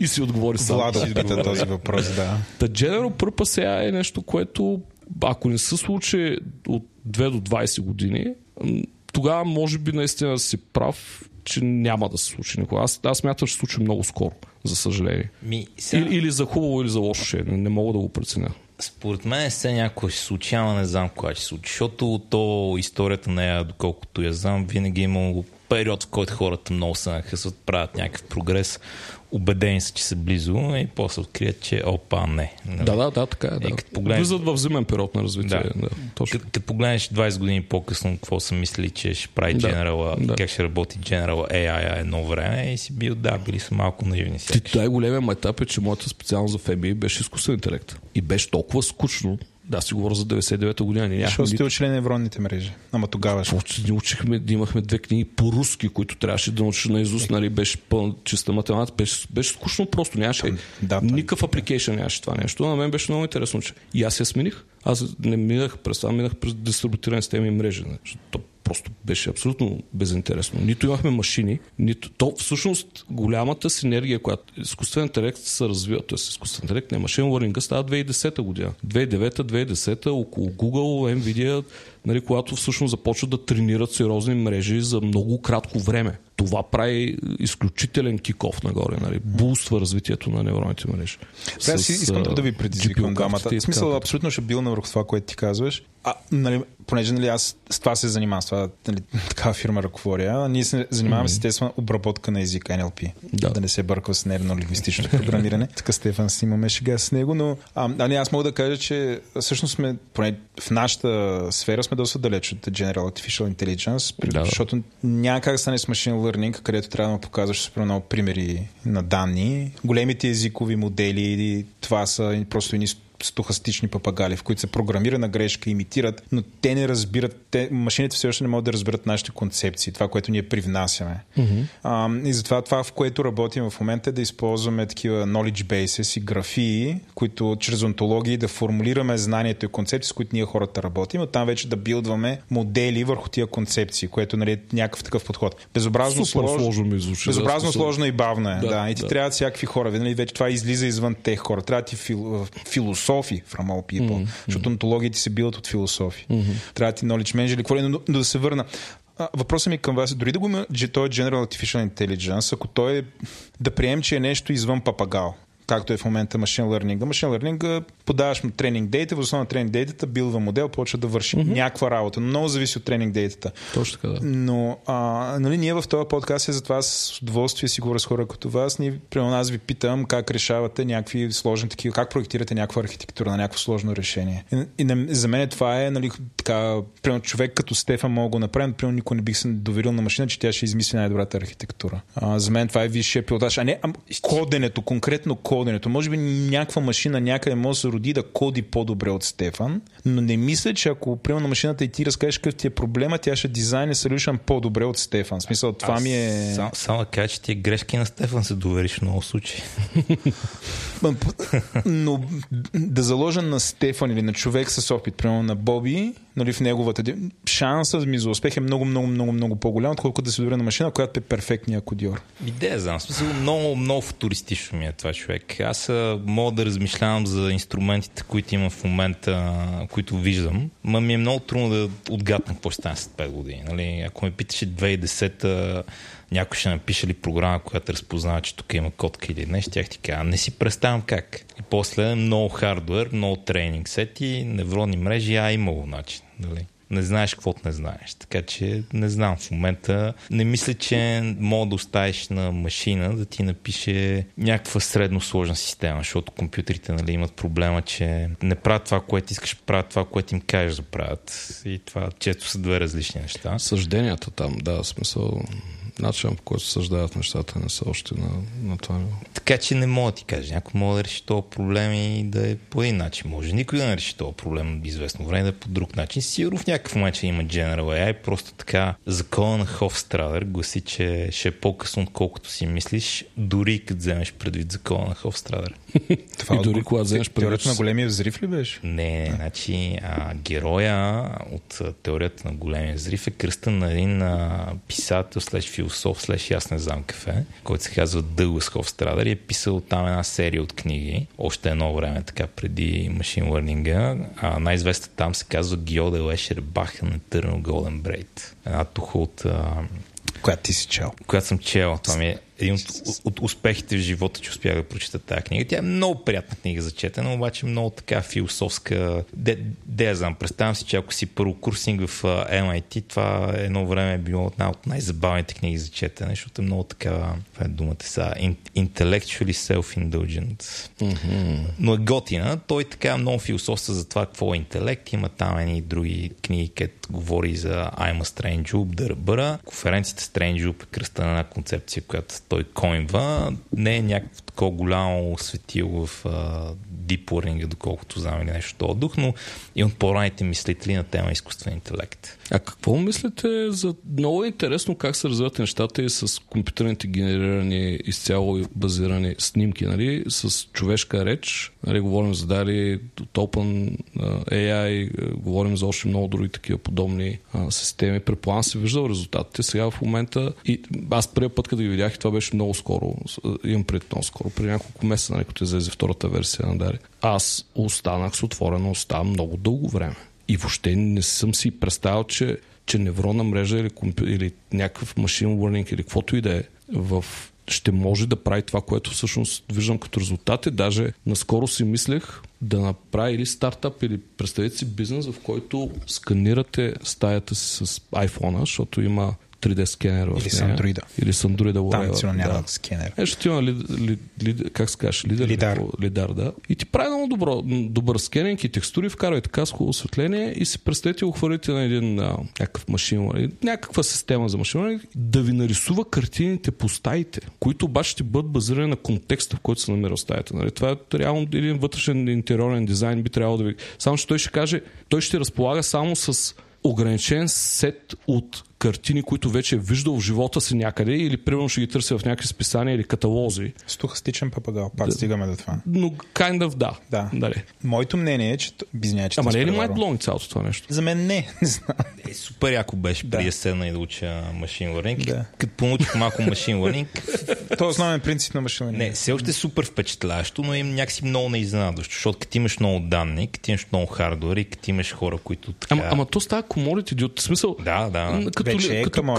И си отговори сам. Владо пита този въпрос, да. Та General Purpose AI е нещо, което ако не се случи от 2 до 20 години, тогава може би наистина си прав, че няма да се случи никога. Аз мятам, че се случи много скоро, за съжаление. Или за хубаво, или за лошо ще. Не мога да го преценя. Според мен се някой ще случи, ама не знам кога ще случи, защото то историята на доколкото я знам, винаги е имало период, в който хората много се нахъсват, правят някакъв прогрес, убедени са, че са близо и после открият, че опа, не. Да, така е. Да. Влизат в зимен период на развитие. Да. Като погледнеш 20 години по-късно, какво са мислили, че ще прави General, как ще работи General AI едно време и си бил, били са малко наивни сега. Тай големия етап е, че моята специалност за ФМИ беше изкуствен интелект. И беше толкова скучно. Да, си говоря за 99-та година. Защо сте учили невронните мрежи? Ама тогава ще. Учихме, имахме две книги по-руски, които трябваше да научиш наизуст, нали, беше пълна чиста математика, беше скучно просто, нямаше никакъв апликейшън, нямаше това нещо. На мен беше много интересно, че и аз я смених. Аз не минах през това, минах през дистрибутирани системи и мрежи. Защото просто беше абсолютно безинтересно. Нито имахме машини, нито... То всъщност голямата синергия, която изкуствен интелект се развива, т.е. изкуствен интелект, не машин лърнинга, става 2010 година. 2009-2010 около Google, Nvidia, нали, когато всъщност започват да тренират сериозни мрежи за много кратко време. Това прави изключителен киков нагоре, нали, буства развитието на невронните мрежи. Сега си искам да ви предизвикам гамата. В смисъл, абсолютно ще бил на върху това, което ти казваш. Нали, понеже нали, аз с това се занимавам, с това, нали, такава фирма ръководя, ние се занимаваме с естествено обработка на език, NLP. Да не се бърква с нервно-лингвистично програмиране. Така Стефан си имаме шега с него, но аз мога да кажа, че всъщност сме, поне в нашата сфера сме доста далеч от General Artificial Intelligence, защото някак да стане с машин learning, където трябва да показваш супер много примери на данни. Големите езикови модели, това са просто едни стохастични папагали, в които се програмирана грешка, имитират, но те не разбират, машините все още не могат да разберат нашите концепции, това, което ние привнасяме. И затова това, в което работим в момента, е да използваме такива knowledge bases и графии, които чрез онтологии да формулираме знанието и концепции, с които ние хората работим, а там вече да билдваме модели върху тия концепции, което нали, е някакъв такъв подход. Безобразно сложно и бавно е. Да, и ти трябват всякакви хора. Нали, вече това излиза извън тех хора. Трябва ти философ from all people, защото онтологиите се билят от философи. Трябва ти knowledge manager или какво ли, но да се върна. Въпросът ми към вас е, дори да го има, че той е General Artificial Intelligence, ако той е да прием, че е нещо извън папагал, както е в момента машин лърнинга. Машин лърнинга подаваш му тренинг дейта, в основа на тренинг дейтата билва модел, почва да върши някаква работа. Много зависи от тренинг дейтата. Точно така, да. Но нали, ние в този подкаст е за това с удоволствие си говоря с хора като вас. Аз ви питам как решавате някакви сложни такива, как проектирате някаква архитектура на някакво сложно решение. И за мен това е, нали, така, примерно човек като Стефан мога го направим, примерно никой не бих се доверил на машина, че тя ще измисли най-добрата архитектура. За мен това е висшия пилотаж. А не коденето, конкретно коденето. Може би някаква машина някъде може да се роди да коди по-добре от Стефан, но не мисля, че ако примерно машината и ти разкажеш какъв ти е проблема, тя ще дизайне solution по-добре от Стефан. В смисъл, това ми е... Само да кажа, че ти грешки на Стефан се довериш в много случаи. Но да заложен на Стефан или на човек с опит, примерно на Боби, нали, в неговата... шансът ми за успех е много по-голям, отколкото да се доверя на машина, която е перфектният кодиор. Идея, знам. Много футуристично ми е това, човек. Аз мога да размишлявам за инструментите, които имам в момента, които виждам. Ма ми е много трудно да отгадна какво ще стане след 5 години. Нали? Ако ме питаше 2010-та някой ще напише ли програма, която разпознава, че тук има котка или не, щях ти кажа, не си представям как. И после много хардуер, много тренинг сети, невронни мрежи, имало начин. Нали? Не знаеш каквото не знаеш. Така че не знам в момента. Не мисля, че мога да оставиш на машина да ти напише някаква средно сложна система, защото компютрите, нали, имат проблема, че не правят това, което искаш, правят това, което им кажеш да правят. И това често са две различни неща. Съжденията там, да, смисъл... Начинът, по който съждават нещата, не са още на това. Така че не мога да ти кажа. Някой мога да реши този проблем и да е по един начин. Може никой да не реши този проблем известно време, да е по друг начин. Сигурно в някакъв момент има General AI. Просто така закона на Hofstadter гласи, че ще е по-късно, отколкото си мислиш, дори като вземеш предвид закона на Hofstadter. И дори когато вземеш предвид... Теорията на големия взрив ли беше? Не, значи героя от теорията на големия взрив е кръстен на един писател след аз не знам кафе, който се казва Дългас Хофстрадър и е писал там една серия от книги, още едно време, така преди машин лърнинга. Най-известна там се казва Гьоде Лешер Бахен Eternal Golden Braid. Една туха от... Която ти си чел. Която съм чел. Това ми е един от успехите в живота, че успях да прочита тази книга. Тя е много приятна книга за четене, обаче много така философска. Де знам, представям си, че ако си първокурсник в MIT, това едно време е било една от най-забавните книги за четене, защото е много така, това е думата сега, intellectually self-indulgent. Mm-hmm. Но е готина. Той така много философства за това какво е интелект. Има там едни други книги, където говори за I'm a Strange Up, дърбъра. Конференцията Strange Up е кръста на една концепция, която той коинва, не е някакво такова голямо светило в deep learning, доколкото знам или нещо от дух, но и от по-ранните мислители на тема изкуствен интелект. А какво мислите за... Много е интересно как се развиват нещата и с компютърните генерирани изцяло базирани снимки, нали? С човешка реч, нали? Говорим за DALL-E, Open AI, говорим за още много други такива подобни системи. Предполагам си виждал резултатите сега в момента и аз първия път, като ги видях, и това беше много скоро, имам пред много скоро, преди няколко месеца, нали, като излезе втората версия на DALL-E. Аз останах с отворена уста много дълго време. И въобще не съм си представил, че невронна мрежа или някакъв машин learning или каквото и да е ще може да прави това, което всъщност виждам като резултати. Даже наскоро си мислех да направя или стартап, или представете си бизнес, в който сканирате стаята си с iPhone-а, защото има 3D скенер в нея. Или с Android. Там национален скенер. Ще има как се кажеш? Лидар, да. И ти прави много добър скенинг и текстури, вкарвай така с хубаво осветление и си представете охвърляте на един някакъв машин, някаква система за машин, да ви нарисува картините по стаите, които обаче ще бъдат базирани на контекста, в който се намира стаята. Нали? Това е реално един вътрешен интериорен дизайн би трябвало да ви... Само, че той ще каже, той ще разполага само с ограничен сет от картини, които вече е виждал в живота си някъде или примерно ще ги търся в някакви списания или каталози. С тухастичен папагал, пак стигаме до това. Но kind of да. Дали. Моето мнение е, че... Ама не е ли mind-blowing цялото това нещо? За мен не знам. Супер яко беше при есена и да уча машин лърнинг. Да. Като понучих малко машин лърнинг... То е основен принцип на машин лърнинг. Не, все още е супер впечатляващо, но им някакси много неизненадващо, защото като имаш много данни, като имаш много хардуер и като имаш хора, които така... Ама то става commodity, dude. В смисъл... Да. Като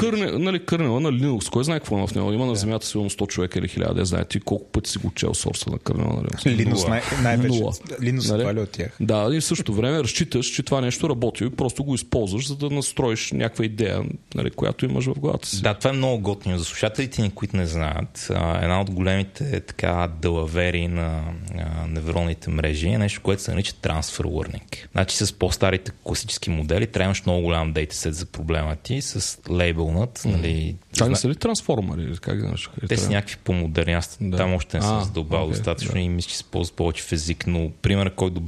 кърнела на Linux, кой знае какво има в него? Има на земята сигурно 100 човека или 1000, знаете колко пъти си го чел сорса на кърнела на Linux. Linux най-вече. Linux е вали от тях. Да, и в същото време разчиташ, че това нещо работи и просто го използваш, за да настроиш някаква идея, нали, която имаш в главата си. Да, това е много готино за слушателите ни, които не знаят. Една от големите така далавери на невронните мрежи е нещо, което се нарича Transfer Learning. Значи с по-старите класически модели трябваш много голям дейтасет за проблема ти, с лейбълнат, нали, Това не са ли трансформери? Как знаеш? Те са някакви по-модерни. Да. Там още не съм задълбал достатъчно и мисля, че се ползва повече в език, но пример, който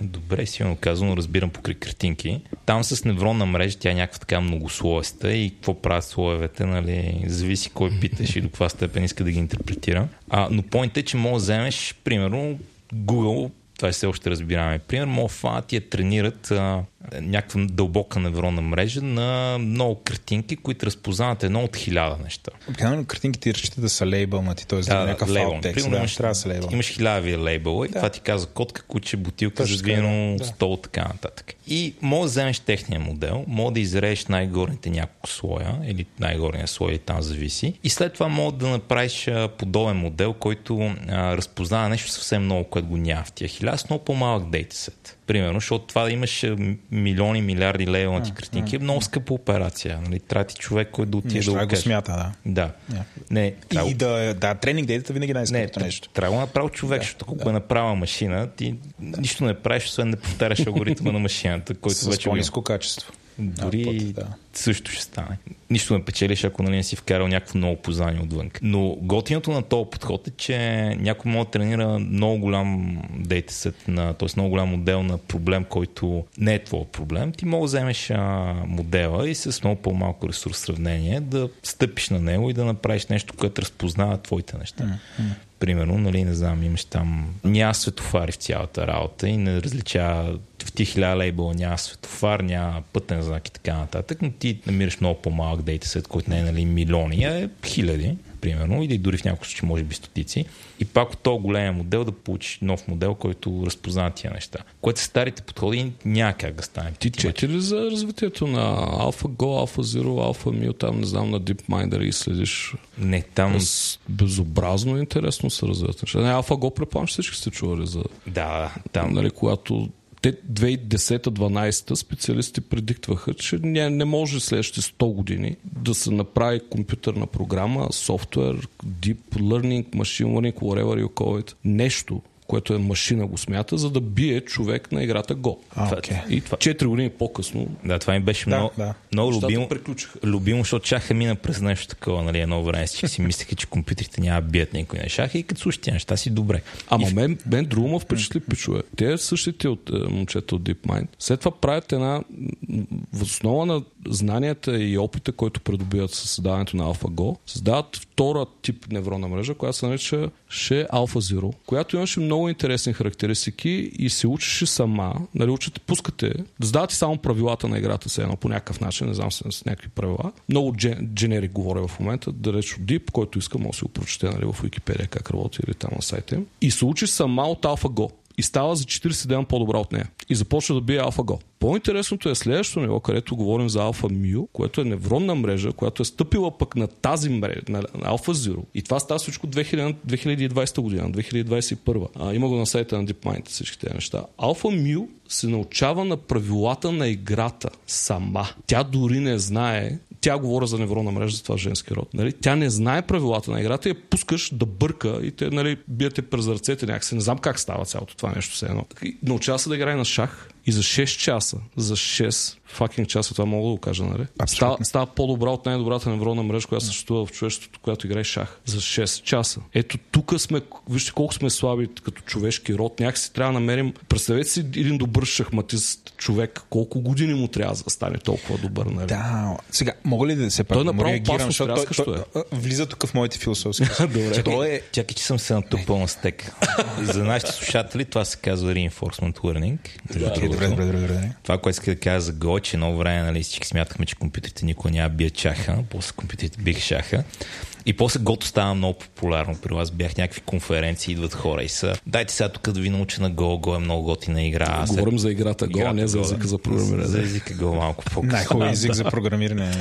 добре силно казано, разбирам покрай картинки. Там с невронна мрежа, тя е някаква така многослойста и какво правят слоевете, нали, зависи кой питаш и до каква степен иска да ги интерпретира. Но поинтът е, че мога да вземеш, примерно, Google, това се още разбираме. Пример, мога тия тренират някаква дълбока невронна мрежа на много картинки, които разпознават едно от 1000 неща. Обикновено картинките разчитат да са лейбълнати, т.е. да е някакъв фаутекст. Да, трябва да са лейбъл. Имаш 1000 лейбъла и това ти казва котка, куче, бутилка, вино, стол, така нататък. И мога да вземеш техния модел, мога да изрежеш най-горните няколко слоя или най-горния слой, и там зависи. И след това мога да направиш подобен модел, който разпознава нещо съвсем много, което го няма в тия 1000, с много по-малък дейтасет. Примерно, защото това да имаш милиони, милиарди лейбълнати картинки е много скъпа операция. Нали? Трябва ти човек, който да отиде да го каже. Да. Не, трябва... И да, тренинг дейтата винаги най-скъпото нещо. Трябва да направи човек, защото ако е направила машина, ти нищо не правиш, освен да повтаряш алгоритма на машината, който с вече... С по-ниско качество. Дори също ще стане. Нищо не печелиш, ако не си вкарал някакво ново познание отвън. Но готиното на този подход е, че някой може да тренира много голям дейтасет, т.е. много голям модел на проблем, който не е твой проблем. Ти мога да вземеш модела и с много по-малко ресурс сравнение да стъпиш на него и да направиш нещо, което разпознава твоите неща. Примерно, нали, не знам, имаш там няма светофари в цялата работа и не различава в тия 1000 лейбъла, няма светофар, няма пътен знак и така нататък, но ти намираш много по-малък дейтасет, който не е, нали, милиони, а е хиляди, примерно, или дори в някои случаи може би стотици. И пак от този големия модел да получиш нов модел, който разпознава тия неща. Което са старите подходи, няма как да стане. Ти чете ли за развитието на AlphaGo, AlphaZero, AlphaMil, там не знам, на DeepMind да изследиш? Не, там... Безобразно интересно се развиват. AlphaGo, предполагам, че всички сте чували за... Да, там... Нали, когато... Те 2010-2012 специалисти предиктваха, че не може следващите 100 години да се направи компютърна програма, софтуер, deep learning, machine learning, whatever you call it, нещо, което е машина го смята, за да бие човек на играта Go. 4 години по-късно. Да, това ми беше много любимо. Любимо, защото шаха мина през нещо такова, нали, едно време, че си мислеха, че компютрите няма бият никой на шаха и като слушат тия неща си добре. Ама мен друго ме впечатли, пичове. Те същите от момчета от DeepMind. След това правят една възоснова на знанията и опита, който придобиват със създаването на AlphaGo, създават втора тип невронна мрежа, която се нарича AlphaZero, която имаше много интересни характеристики и се учеше сама, нали, учите, пускате, задавате само правилата на играта се едно по някакъв начин, не знам, с някакви правила. Много дженерик говоря в момента, да речу Deep, който иска, може да си го прочете, нали, в Wikipedia как работи или там на сайта им. И се учи сама от AlphaGo. И става за 47 по-добра от нея. И започва да бие AlphaGo. По-интересното е следващото ниво, където говорим за AlphaMu, което е невронна мрежа, която е стъпила пък на тази мрежа, на AlphaZero. И това става всичко 2020 година, 2021. Има го на сайта на DeepMind, всички тези неща. AlphaMu се научава на правилата на играта сама. Тя дори не знае, тя говори за невронна мрежа, за това женски род. Нали? Тя не знае правилата на играта, я пускаш да бърка и те, нали, биете през ръцете някакси. Не знам как става цялото това нещо все едно. Научава се да играе на шах и за 6 часа, за 6 факинг часа, това мога да го кажа, нали? Става по-добра от най-добрата невронна мрежа, която съществува в човечеството, която играе шах. За 6 часа. Ето тук сме, вижте колко сме слаби като човешки род. Някакси трябва да намерим, представете си един добър шахматист човек, колко години му трябва да стане толкова добър, нали? Да, сега, мога ли да се правя? Той направо пасно стряскащо е. Влиза тук в моите философски. Чакай, че съм се натупал на стек. За нашите слушатели това се казва reinforcement learning. Добре. Това, което иска да кажа за Go, че много време, нали, всички смятахме, че компютрите никога няма бият шаха, после компютрите биха шаха. И после Go става много популярно. При вас бях някакви конференции, идват хора и са: дайте сега тук да ви науча на Go, Go е много готина игра. Говорим за играта Go, а не за езика за програмиране. За езика Go малко по-късно. Най-хубав език за програмиране,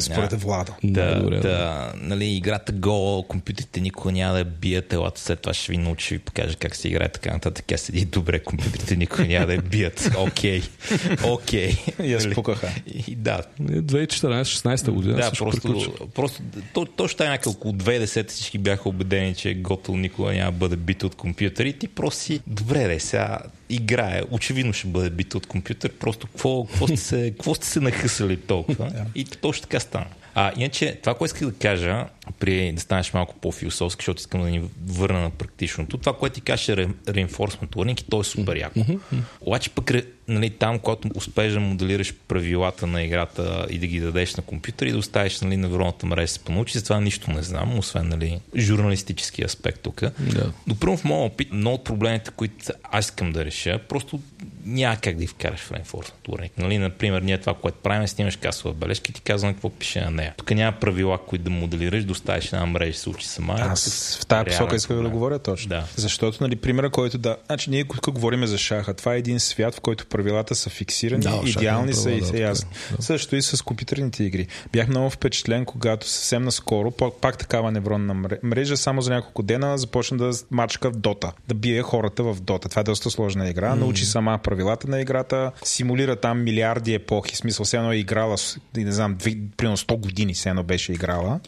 според Владо. Да, нали, играта Go, компютрите никога няма да бият, елата след това ще ви научи, ви покажа как се играе, така нататък. Тя седи добре, компютрите никога няма да бият. Окей. Я спукаха. Да. 2014-16 година. Да, просто точно около 20 всички бяха убедени, че Готъл никога няма да бъде бит от компютър и ти просто си, добре де, сега играе, очевидно ще бъде бит от компютър, просто какво сте се нахъсали толкова и точно така стана. Иначе, това, което исках да кажа, при да станеш малко по-философски, защото искам да ни върна на практичното, това, което ти кажеш е reinforcement learning, и то е супер яко. Обаче пък, нали, там, когато успеш да моделираш правилата на играта и да ги дадеш на компютър и да оставиш, нали, невронната мрежа се понаучи, за това нищо не знам, освен, нали, журналистически аспект тук. Yeah. Но първо в моя опит, много от проблемите, които аз искам да реша, просто няма как да ги вкараш в reinforcement learning. Нали, например, ние това, което правим, снимаш касова бележка и ти казвам какво пише на нея. Тук няма правила, които да моделираш, оставиш една мрежа, се учи сама. Аз в тази посока искам да говоря точно. Да. Защото, нали, примера, който да... Значи ние тук говорим за шаха. Това е един свят, в който правилата са фиксирани, да, идеални са и са ясни. Да. Също и с компютърните игри. Бях много впечатлен, когато съвсем наскоро, пак такава невронна мрежа, само за няколко дена започна да мачка в Дота. Да бие хората в Дота. Това е доста сложна игра. Научи сама правилата на играта, симулира там милиарди епохи. Смисъл, все едно е играла, не знам, примерно 100 години все едно беше играла.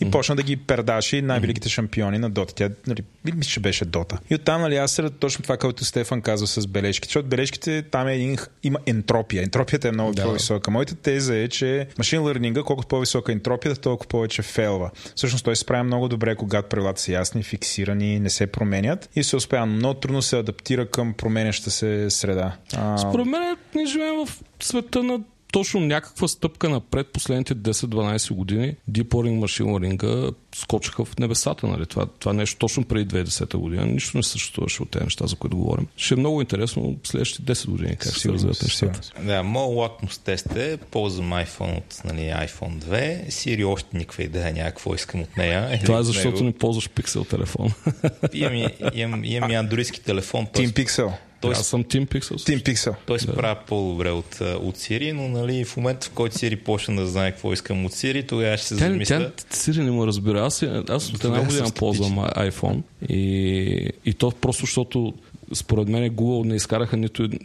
И почна да ги пердаши най-великите шампиони на Дота. Тя, нали, мисля, беше Дота. И оттам, нали, аз следа точно това, което Стефан казва с бележките. Защото бележките там е един, има ентропия. Ентропията е много по-висока. Моята теза е, че машин лърнинга, колкото по-висока ентропията, толкова повече фейлва. Всъщност той се прави много добре, когато правилата са ясни, фиксирани, не се променят и се успява. Много трудно се адаптира към променяща се среда. Според мен не живеем в света на точно някаква стъпка напред последните 10-12 години Deep Learning, Machine Learning скочиха в небесата. Нали? Това нещо точно преди 2010 година. Нищо не съществуваше от тези неща, за които говорим. Ще е много интересно следващите 10 години как си развиват нещата. Да, моят латмус тест е, ползвам iPhone от, нали, iPhone 2. Siri още никаква идея, някакво искам от нея. Това е защото не ползваш Pixel телефон. Имам и андроидски телефон. Team Pixel. Аз съм Team Pixel. Team Pixel. Той се прави по-добре от Siri, но, нали, в момента, в който Siri почне да знае какво искам от Siri, тогава ще се замисля. Siri не му разбира. Аз от една година ползвам iPhone и то просто, защото според мен Google не изкараха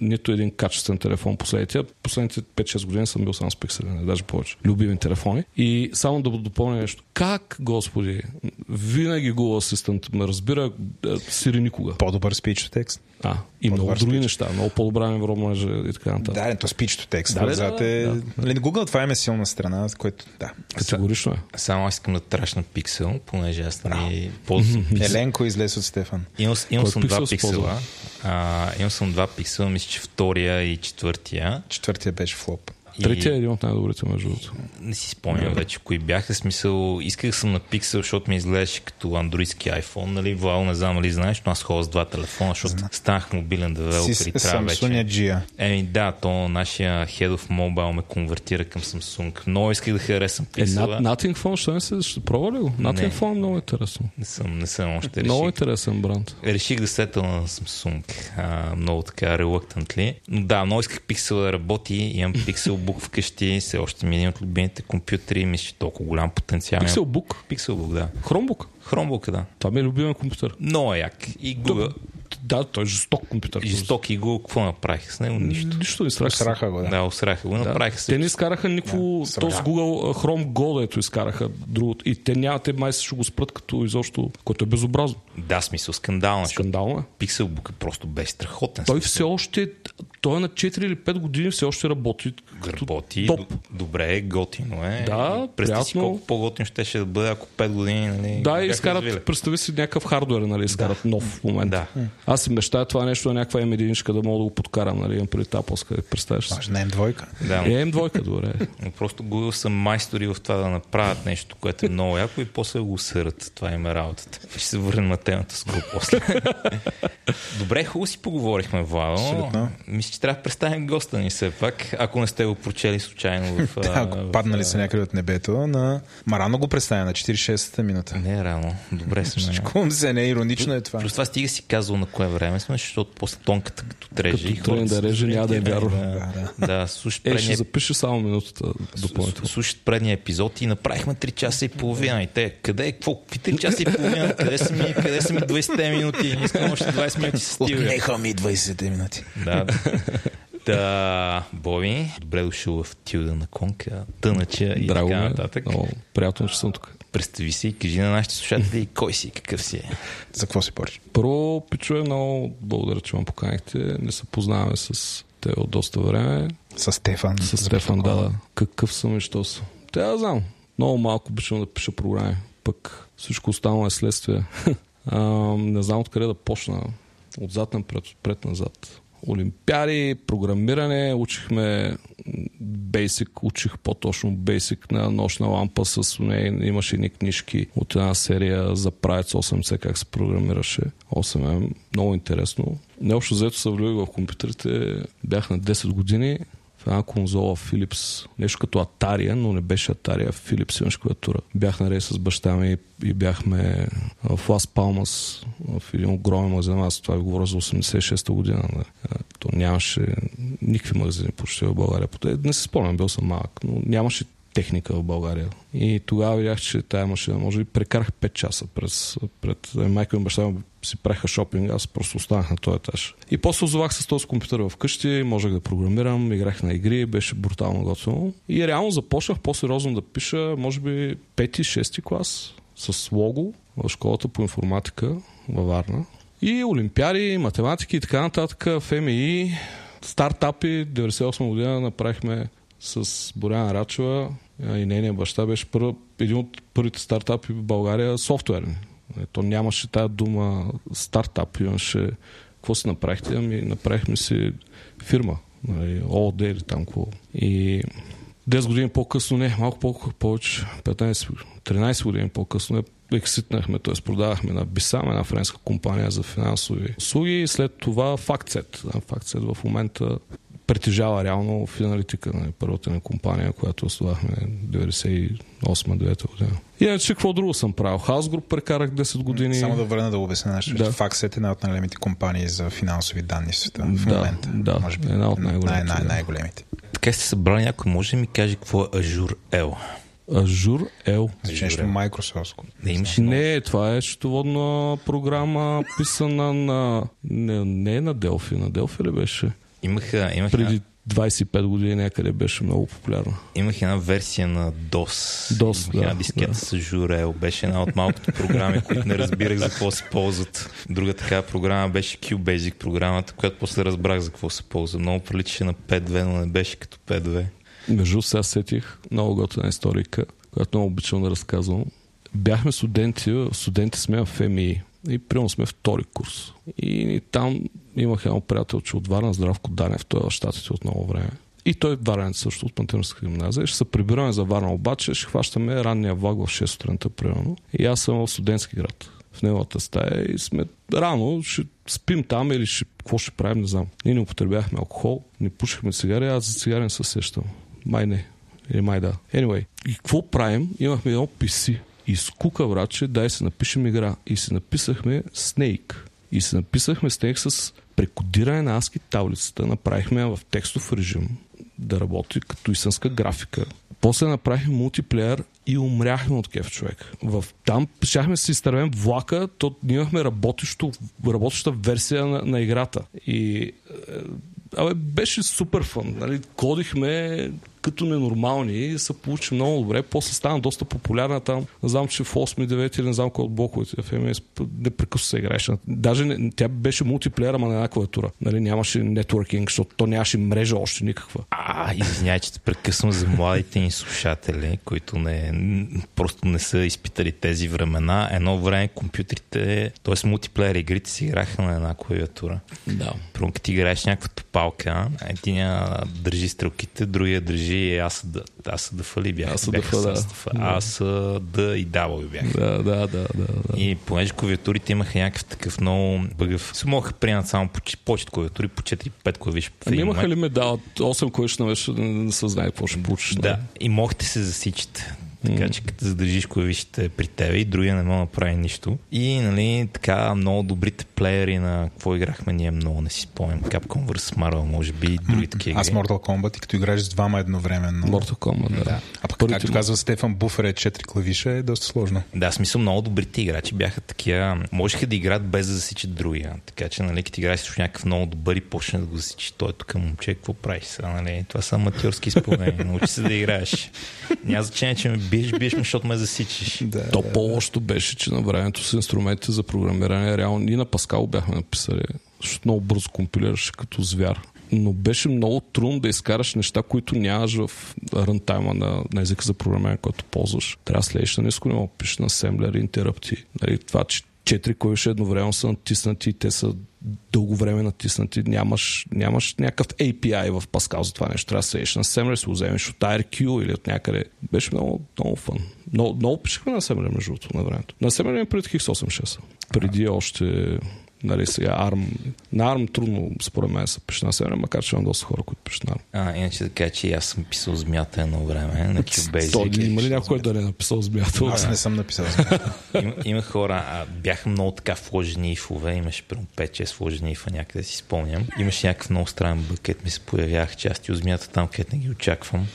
нито един качествен телефон последните 5-6 години съм бил сам с Pixel, даже повече. Любими телефони. И само да допълня нещо. Как, господи, винаги Google асистент ме разбира, Siri никога. По-добър speech to text. И много други неща, много по-добра невронна мрежа и така нататък. Да, то speech to text. Google това е силна страна, което да. Категорично е. Само аз искам да трашна Pixel, понеже аз не ползвам. Еленко излез от Стефан. Имам съм два пиксела. Мисля, че втория и четвъртия. Четвъртия беше флоп. Третия е един от най-добрите, между другото. Не си спомням вече кои бяха. Смисъл, исках съм на Pixel, защото ми изглеждаше като андроидски iPhone. Нали? Вал, не знам, нали, знаеш, но аз ходя с два телефона, защото станах мобилен девелопер и трябва вече. Samsung Gia. Да, то нашия Head of Mobile ме конвертира към Samsung. Много исках да харесам Pixel. Nothing Phone, ще пробва ли го? Nothing Phone много интересно. Не съм още решил. Много интересен бранд. Реших да сетъл на Samsung. Много така reluctantly. Но да, много исках Pixel да работи. Имам Pixel Book вкъщи, все още ми е един от любимите компютъри, мисля, че толкова голям потенциал. Pixel Book? Pixel Book, да. Chromebook, да. Това ми е любим компютър. Много як. И Google... Да, той е жесток компютър. Жесток и Google, какво направих с него? Нищо. Нищо не страха. Сраха го, да. Да, усраха го. Да. Те не изкараха никакво... То с Google Chrome Go, дето изкараха другото. И те няма, те май ще го спрат като изобщо, което е безобразно. Да, смисъл, скандално. Скандално е. Pixel Book просто бе страхотен. Той все още... Той е на 4 или 5 години все още работи. Работи, топ. Добре, готино е. Да, представи си колко по-готино ще бъде, ако 5 години... Нали, да, изкарат, представи си някакъв хардуер, нали, изкарат нов в момента. Да. Аз си мечтая това нещо на някаква M1-ничка да мога да го подкарам, нали, имам преди тапълска, представиш си. Може на M2-ка. Да, M2-ка, добре. Просто Google са майстори в това да направят нещо, което е много яко и после го усърят. Това им е работата. Ще се върнем на темата скоро после. Добре, хубаво си поговорихме, Владо. Мисля, че трябва да представим госта ни все пак, ако не сте го прочели случайно в... Да, ако паднали са някъде от небето, на Марано го представя на 46-та минута. Не, рано. Добре се, не, иронично е това. Плюс това стига си казал на кое време сме, защото после тонката като трежи... Като тръгне да реже, няма да е вярно. Да, ще запиша само минутата допълнително. Слушат предния епизод и направихме 3 часа и половина. И те, къде е, какво? 3 часа и половина? Къде са ми 20 минути? Искам още 20 минути с Стилгар. Отнеха ми 20 минути. Да. Да, Боби, добре дошъл в Тилда на Конка, Тънача и Драго, така нататък. Драго, приятно, че съм тук. Представи си и кажи на нашите слушатели кой си, какъв си е. За какво се бориш? Първо, пичове, много благодаря, че ме поканихте. Не се познаваме с те от доста време. С Стефан. С Стефан, да. Какъв съм и що съм. Те, аз знам. Много малко обичам да пиша програми. Пък всичко останало е следствие. Не знам откъде да почна. Отзад напред, отпред назад. Олимпиади, програмиране, учихме Basic, учих по-точно Basic на нощна лампа с нея. Имаше едни книжки от една серия за правец 8C, как се програмираше 8M. Много интересно. Необщо взето се влюбих в компютрите. Бях на 10 години в една конзола Philips, нещо като Atari, но не беше Atari, Philips имаш клавиатура. Бях на рейс с баща ми и бяхме в Лас Палмас, в един огромен магазин, аз това ви говоря за 86-та година. Да. То нямаше никакви магазини почти в България. Не се спомням, бил съм малък, но нямаше техника в България. И тогава видях, че тая машина, може би прекарах 5 часа пред майка и баща ми си праха шопинг, аз просто останах на този етаж. И после озовах с този компютър вкъщи, можех да програмирам, играх на игри, беше брутално готино. И реално започнах по-сериозно да пиша, може би 5-6 клас, с лого в школата по информатика във Варна. И олимпиади, математики и така нататък, ФМИ, стартапи. 98 година направихме с Боряна Рачева и нейния баща, беше един от първите стартапи в България софтуерни. То нямаше тая дума стартап, имаше какво си направихте, ами направихме си фирма, нали, ООД или там какво. И 10 години по-късно, не, малко повече, 13 години по-късно екситнахме, т.е. продавахме на Бисам, една френска компания за финансови услуги, и след това Фактсет. Фактсет в момента притежава реално в аналитика на първата ни компания, която основахме 98-9 година. Иначе какво друго съм правил? Chaos Group прекарах 10 години. Само да върна да обясня нещо. Да. FactSet е една от най-големите компании за финансови данни в света в момента. Да, може би една от най-големите. Най-големите. Така сте събрали някой, може да ми каже какво е Azure L? Azure L. Нещо майкрософтско. Не, това е счетоводна програма, писана на... Не на Delphi. На Delphi ли беше? Имах преди 25 години някъде беше много популярна. Имах една версия на DOS. Една дискета с Azure L. Беше една от малкото програми, които не разбирах за какво се ползват. Друга такава програма беше QBasic програмата, която после разбрах за какво се ползва. Много приличаше на 5.2, но не беше като 5.2. Между сега сетих много готина историка, която много обичам да разказвам. Бяхме студенти сме в ФМИ. И примерно сме втори курс. И там имах едно приятелче от Варна, Здравко Данев, той е в щатите от много време. И той е варен също от Пантенерска гимназия. Ще се прибираме за Варна, обаче ще хващаме ранния влак в 6 сутринта, примерно. И аз съм в студентски град, в неговата стая, и сме рано, ще спим там или какво ще правим, не знам. Ние не употребяхме алкохол, не пушихме цигари, аз за цигари не се сещам. Май не. Или май да. Anyway, и какво правим? Имахме едно PC. И скука, враче, дай се напишем игра. И се написахме Snake. И се написахме Snake с прекодиране на ASCII таблицата. Направихме в текстов режим да работи като истинска графика. После направихме мултиплеер и умряхме от кеф, човек. Там пишахме си изтървен влака, то имахме работеща версия на играта. И... беше супер фън. Нали? Кодихме като ненормални и се получи много добре. После стана доста популярна там. Не знам, че в 8, 9 или не знам кой от блоковете в МС непрекъсно се играеше. Даже тя беше мултиплеер, ама на една клавиатура. Нали? Нямаше нетворкинг, защото то нямаше мрежа още никаква. Извиняй, че те прекъсвам за младите ни слушатели, които просто не са изпитали тези времена. Едно време компютрите, т.е. мултиплеер игрите си играха на една клавиатура. Да. Пром, като ти играеш някаква топалка, единия държи стрелките, другия държи и аз да фали бях. Аз да и W бях. Да. И понеже клавиатурите имаха някакъв такъв много бъгъв. Се могаха приемат само почет клавиатури, по 4-5 клавиш. Имаха ли медал? 8 клавиш навече не се знае какво ще получиш. Да, и мохте се засичате. Така че като задържиш клавишите при тебе и другия не мога да направи нищо. И нали, така много добрите плеери на какво играхме ние много, не си спомням. Capcom vs. Marvel, може би, и други такива. Аз Mortal Kombat и като играеш с двама едновременно. Mortal Kombat, да. А пък както казва Стефан, буфер е 4 клавиша, е доста сложно. Да, смисъл много добрите играчи бяха такива. Можеха да играят без да засичат другия. Така че, нали, като играеш с някакъв много добър и почне да го засичи, той тук момче, какво правиш сега, нали? Това са аматьорски изпълнения. Научи се да играеш. Няма значение, че биеш ме, защото ме засичиш. То по-лошото беше, че на времето с инструментите за програмиране, реално и на Паскал бяхме написали, защото много бързо компилираше като звяр. но беше много трудно да изкараш неща, които нямаш в рантайма на езика за програмиране, който ползваш. Трябва да следиш на ниско ниво, пишеш на асемблер и интеръпти. Нали, това, че 4 клавиши едновременно са натиснати и те са дълго време натиснати. Нямаш някакъв API в Pascal за това нещо. Трябва да следиш на асемблер, си го вземеш от IRQ или от някъде. Беше много, много фън. Много пишехме на асемблер между другото на времето. На асемблер ми преди x86. Преди още... Нали, сега ARM. На ARM трудно, според мен, се пише на асемблер, макар че имам доста хора, които пише на ARM. Иначе да кажа, че и аз съм писал змията едно време на QBasic. Има ли някой да не е написал змията? Аз не съм написал змията. Има хора, бяха много така вложени ифове, имаше примерно 5-6 вложени ифа някъде, си спомням. Имаше някакъв много странен бъкет, ми се появявах части от змията там, където не ги очаквам.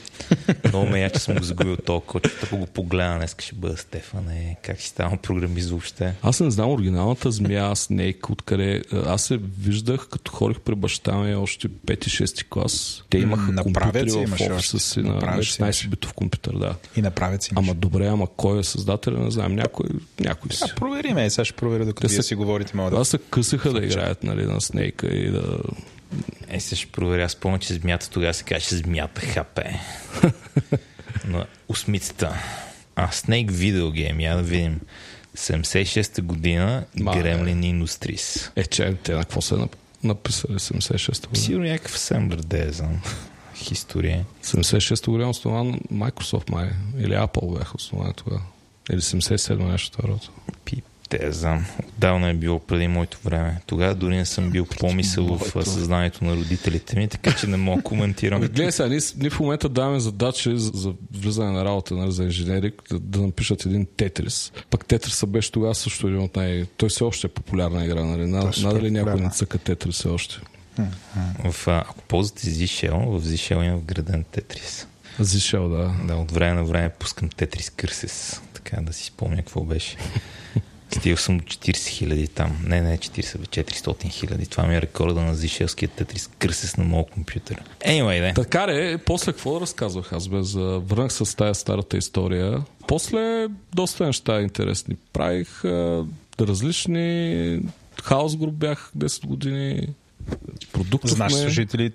Много ме я, че съм го загубил толкова, че ако го погледна, днес ще бъда Стефане, как си ставам програмист въобще. Аз не знам оригиналната змия, Снейк, откъде аз се виждах, като хорих при баща ми още 5-6 клас. Те имаха компютри в офиса си на 16-битов компютър, да. И направят си. Ама добре, ама кой е създателя, не знам, някой си. А, провериме, сега ще проверя докато вие си говорите. Мога да... Аз се късаха да играят, нали, на Снейка и да... Е, сега ще проверя. Спомня, че змията тогава се каже змията ХП. На осмицата. Snake Video Game, я да видим. 76-та година Gremlin Industries. Е, че те на какво са написали 76-та година? Сигурно някакъв асемблер, да знам. История. 76-та година основан Microsoft май. Или Apple бяха основани тогава. Или 77-та нещо това рода. Пип. Те знам. Отдавна е било преди моето време. Тогава дори не съм бил помисъл в съзнанието на родителите ми, така че не мога коментирам. Гледай сега, ние в момента даваме задачи за влизане на работа, за инженери, да напишат един Тетрис. Пък Тетриса беше тогава също един от най... Той все още е популярна игра, нали? Надали някой не цъка Тетрис все още. Ако ползвате Z-Shell, в Z-Shell има вграден Тетрис. Z-Shell, да. Да, от време на време пускам Тетрис Кърсес. Така да си спомня какво беше. Стигал съм до 40 хиляди там. Не 40, 400 хиляди. Това ми е рекорда на зишелския Тетрис Кърсес на моят компютър. Anyway, да. Така де, после какво разказвах аз бе? Върнах с тая старата история. После доста неща интересни. Правих различни... Chaos Group бях 10 години. Продуктовме... Знаеш слушатели...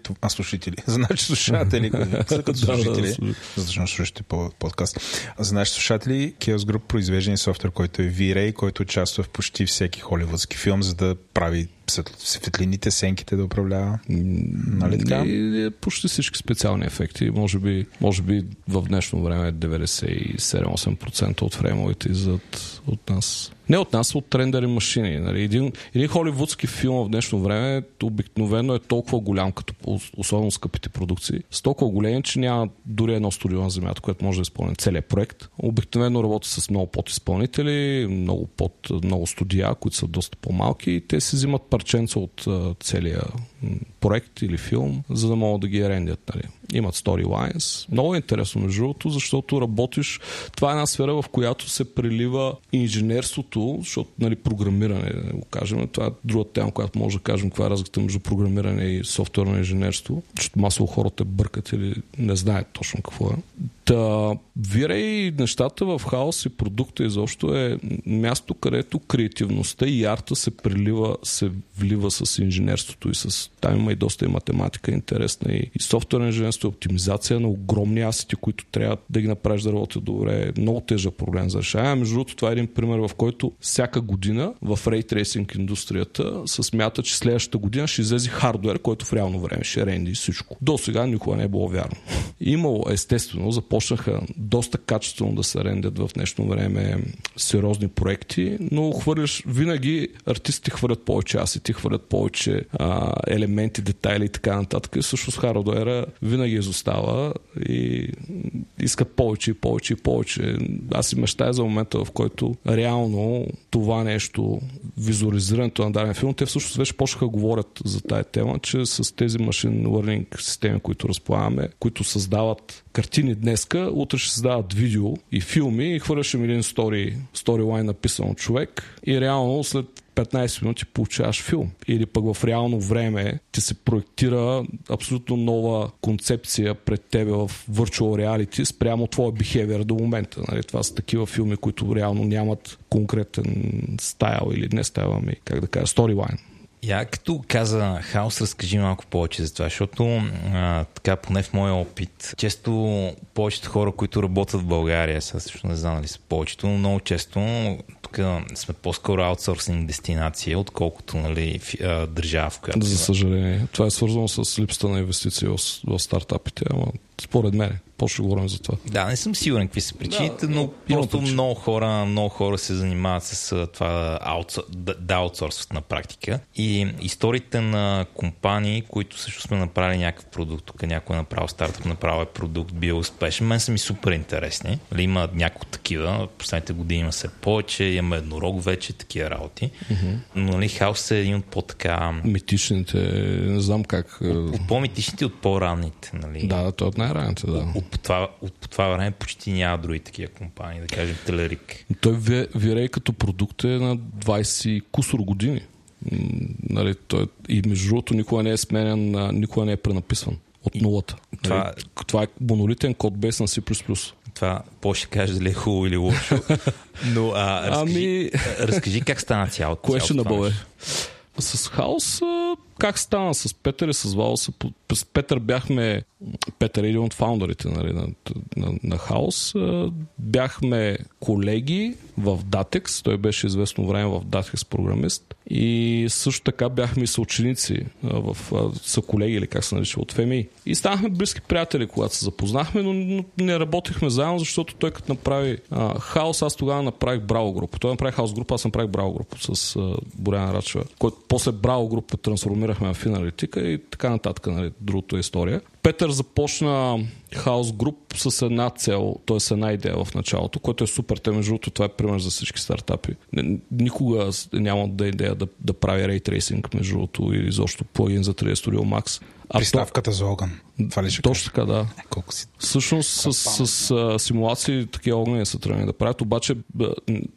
Знаеш слушатели. Като слушатели. Защо слушате подкаст? Знаеш слушатели, Chaos Group произвежда софтуер, който е V-Ray, който участва в почти всеки холивудски филм, за да прави светлините, сенките да управлява. Нали така? И почти всички специални ефекти. Може би в днешно време 97-8% от фреймовете иззад от нас. Не от нас, от рендъри машини. Нали? Един холивудски филм в днешно време обикновено е толкова голям, като особено скъпите продукции. С толкова големи, че няма дори едно студио на земята, което може да изпълни целият проект. Обикновено работи с много подизпълнители, много студия, които са доста по-малки и те си взимат парченца от целия проект или филм, за да могат да ги рендят. Нали? Имат storylines. Много е интересно между другото, защото работиш... Това е една сфера, в която се прилива инженерството, защото нали, програмиране, да го кажем. Това е друга тема, която може да кажем каква е разликата между програмиране и софтуерно инженерство. Защото масово хората бъркат или не знаят точно какво е. V-Ray нещата в хаос и продукта изобщо е място, където креативността и арта се влива с инженерството и с... Там има и доста и математика интересна и софтуерно инженерство, и оптимизация на огромни асети, които трябва да ги направиш да работят добре. Много тежък проблем за решение. Между другото, това е един пример, в който всяка година в Ray Tracing индустрията се смята, че следващата година ще излезе хардуер, който в реално време ще ренди всичко. До сега никога не е било вярно. Имало, естествено, започнаха доста качествено да се рендят в днешно време сериозни проекти, но винаги артистите хвърлят повече асети, хвърлят повече елементи, детайли и така нататък. И всъщност хардуера винаги изостава и иска повече и повече и повече. Аз си мечтая за момента, в който реално това нещо, визуализирането на даден филм, те всъщност вече почнаха да говорят за тая тема, че с тези машин learning системи, които разполагаме, които създават картини днеска, утре ще създават видео и филми и хвърляш им един сторилайн написан от човек и реално след 15 минути получаваш филм. Или пък в реално време ти се проектира абсолютно нова концепция пред тебе в virtual reality спрямо твоя behavior до момента. Нали? Това са такива филми, които реално нямат конкретен стайл или не стайл, ами как да кажа, сторилайн. Я като каза хаос, разкажи малко повече за това, защото така поне в моя опит, често повечето хора, които работят в България, сега също не знам дали са повечето, но много често тук сме по-скоро аутсорсинг дестинация, отколкото нали, държава, в която... За съжаление. Това е свързано с липсата на инвестиции в стартапите, ама според мен. По-що говорим за това. Да, не съм сигурен какви са причините, да, но просто причина. много хора се занимават с това да аутсорсват на практика. И историите на компании, които също сме направили някакъв продукт, тук някой е направил стартъп, направил е продукт, бил успешен, мен са ми супер интересни. Има няколко такива, последните години има все повече, имаме еднорог вече, такива работи. Mm-hmm. Но нали, хаос е един от по-така... Митичните, не знам как... От по-митичните, от по-ранните. Нали? Да, той от най-ранните, да. От това време почти няма други такива компании, да кажем Телерик. Той V-Ray като продукт е на 20 кусор години. Нали, той, и между другото никога не е сменен, никога не е пренаписван от нулата. Нали, това е монолитен кодбейс на C++. Това по-ще кажеш дали е хубаво или лошо. Но разкажи как стана цялото. Кое ще набаве? С хаос, как стана с Петър и с Вало? С Петър бяхме, Петър е един от фаундърите нали, на хаос, бяхме колеги в Datex, той беше известно време в Datex програмист и също така бяхме и съученици, са колеги или как се нарича от ФМИ. И станахме близки приятели, когато се запознахме, но не работихме заедно, защото той като направи хаос, аз тогава направих Браво група. Той направи хаос група, аз направих Браво група с Боряна Рачева, който после Браво група трансформирахме в Аналитика и така нататък, нали, другото е история. Петър започна хаос груп с една цел, т.е. една идея в началото, което е супер. Те между другото това е пример за всички стартапи. Никога няма да идея да прави рейтрейсинг между другото или защо плагин за 3D Studio Max. Приставката за огън. Това ли ще точно така, да. Колко си... Всъщност с симулации такива огъни са тръгнали да правят, обаче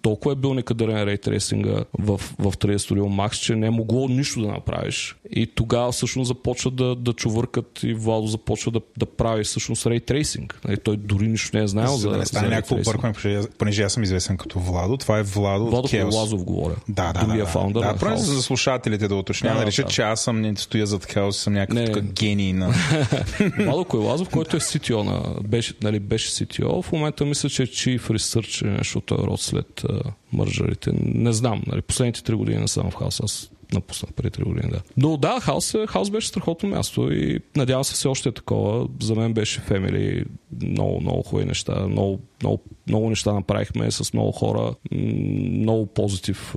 толкова е бил некадърен рейтрейсинга в 3D Studio Max, че не е могло нищо да направиш. И тогава всъщност започва да чувъркат и Владо започва да прави всъщност рейтрейсинг. Той дори нищо не е знаел за да не стане някакво объркване, понеже аз съм известен като Владо. Това е Владо от Chaos. Владов говоря. Да. Фаундър на Хаос. За слушателите да уточня, да решат, че аз съм не стоя зад Хаос, съм някакъв гений на... Владо Койлазов, който е CTO беше CTO, в момента мисля, че е Chief Research, защото е род след мържерите. Не знам, последните 3 години не съм в хаос, аз напуснах преди 3 години, да. Но да, хаос беше страхотно място и надявам се все още е такова. За мен беше family, много, много хубави неща, много неща направихме с много хора, много позитив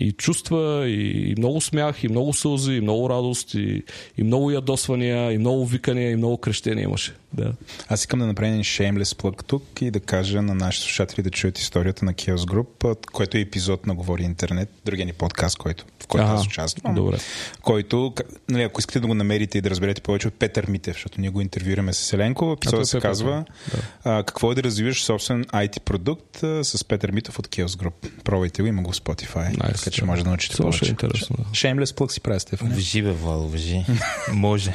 и чувства, и много смях, и много сълзи, и много радост, и много ядосвания, и много викания, и много крещения имаше. Да. Аз искам да направя един shameless plug тук и да кажа на нашите слушатели да чуят историята на Chaos Group, който е епизод на Говори Интернет, другия ни подкаст, в който аз участвам. Добре. Който, нали, ако искате да го намерите и да разберете повече от Петър Митев, защото ние го интервюираме с Еленко, епизодът се казва какво е да развиваш собствен IT продукт с Петър Митев от Chaos Group. Пробайте го, има го в Spotify. Nice. Така че може да научите повече. Shameless plug си прави, Стефан. Въжи бе, Владо, въжи. Може.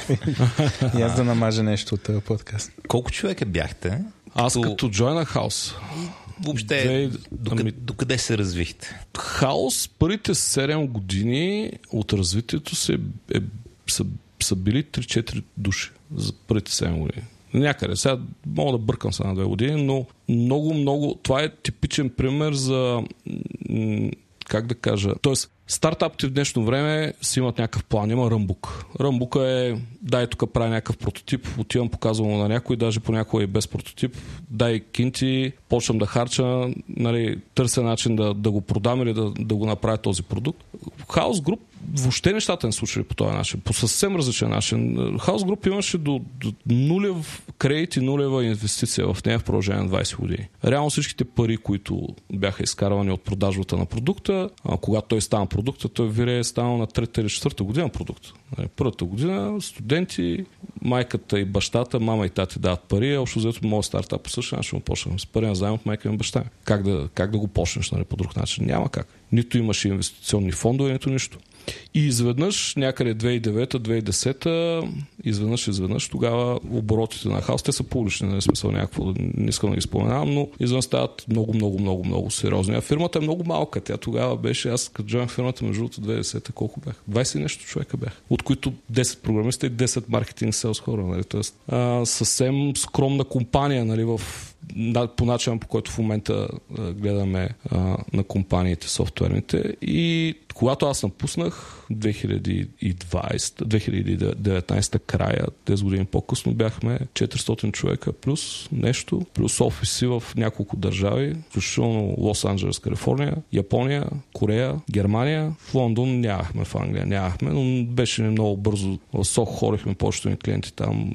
И аз да намажа нещо от този подкаст. Колко човека бяхте? Аз като join a house. Въобще, докъде се развихте? Хаос първите 7 години от развитието са били 3-4 души за първите 7 години. Някъде. Сега мога да бъркам се на 2 години, но много, това е типичен пример за... Как да кажа? Тоест, стартапите в днешно време си имат някакъв план. Има ръмбук. Ръмбука е, дай тук правя някакъв прототип, отивам, показвам на някой, даже понякога и без прототип, дай кинти, почвам да харча, нали, търся начин да го продам или да го направя този продукт. Хаос груп въобще нещата не случили по този начин. По съвсем различен начин. Хаос груп имаше до нулев кредит и нулева инвестиция в нея в продължение на 20 години. Реално всичките пари, които бяха изкарвани от продажбата на продукта, когато той стана продукта, той вирее станал на 3-та или 4-та година продукт. Първата година студенти, майката и бащата, мама и тати дават пари, а общо взето моят стартап по същия начин му почнахме. С пари назаем от майка и баща. Как да го почнеш, нали, по друг начин? Няма как. нито имаше инвестиционни фондове, нито нищо. И изведнъж, някъде 2009-2010, изведнъж тогава оборотите на хаос, те са публични, не смисъл някакво, не искам да ги споменавам, но изведнъж стават много сериозни. А фирмата е много малка, тя тогава беше, аз като джойн фирмата между 2010-та, колко бях? 20 нещо човека бях, от които 10 програмиста и 10 маркетинг селс хора, нали? Тоест, съвсем скромна компания, нали, в по начин, по който в момента гледаме на компаниите софтуерните. И когато аз напуснах 2019 края, 10 години по-късно, бяхме 400 човека плюс нещо, плюс офиси в няколко държави, включително Лос-Анджелес, Калифорния, Япония, Корея, Германия. В Лондон нямахме, в Англия нямахме, но беше много бързо. Сок хорихме почтови клиенти там,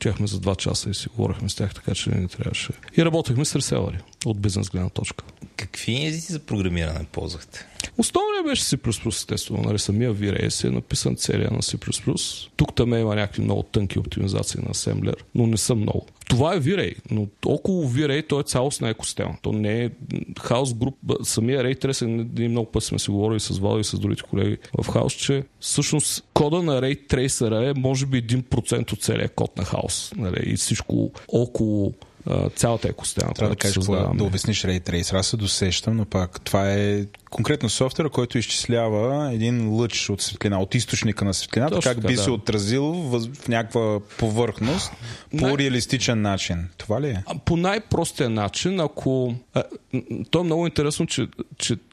чехме за 2 часа и си говорихме с тях, така че не трябваше. И работехме с реселъри от бизнес гледна точка. Какви езици за програмиране ползвахте? Основният беше C++, естествено. Нали, самия V-Ray си е написан целия на C++. Тук там има някакви много тънки оптимизации на Assembler, но не са много. Това е V-Ray, но около V-Ray той е цялостна екосистема. То не е Chaos Group, самия Ray Tracer, много път сме си говорили с Владо и с другите колеги в Хаос, че всъщност кода на Ray Tracer е може би 1% от целия код на Хаос. Нали, и всичко около цялата екосистема. Трябва да кажеш, да обясниш Ray Tracer. Аз се досещам, но пак това е конкретно софтуер, който изчислява един лъч от светлина, от източника на светлината, точно как би се отразил в някаква повърхност по реалистичен начин. Това ли е? По най-простия начин, ако... то е много интересно, че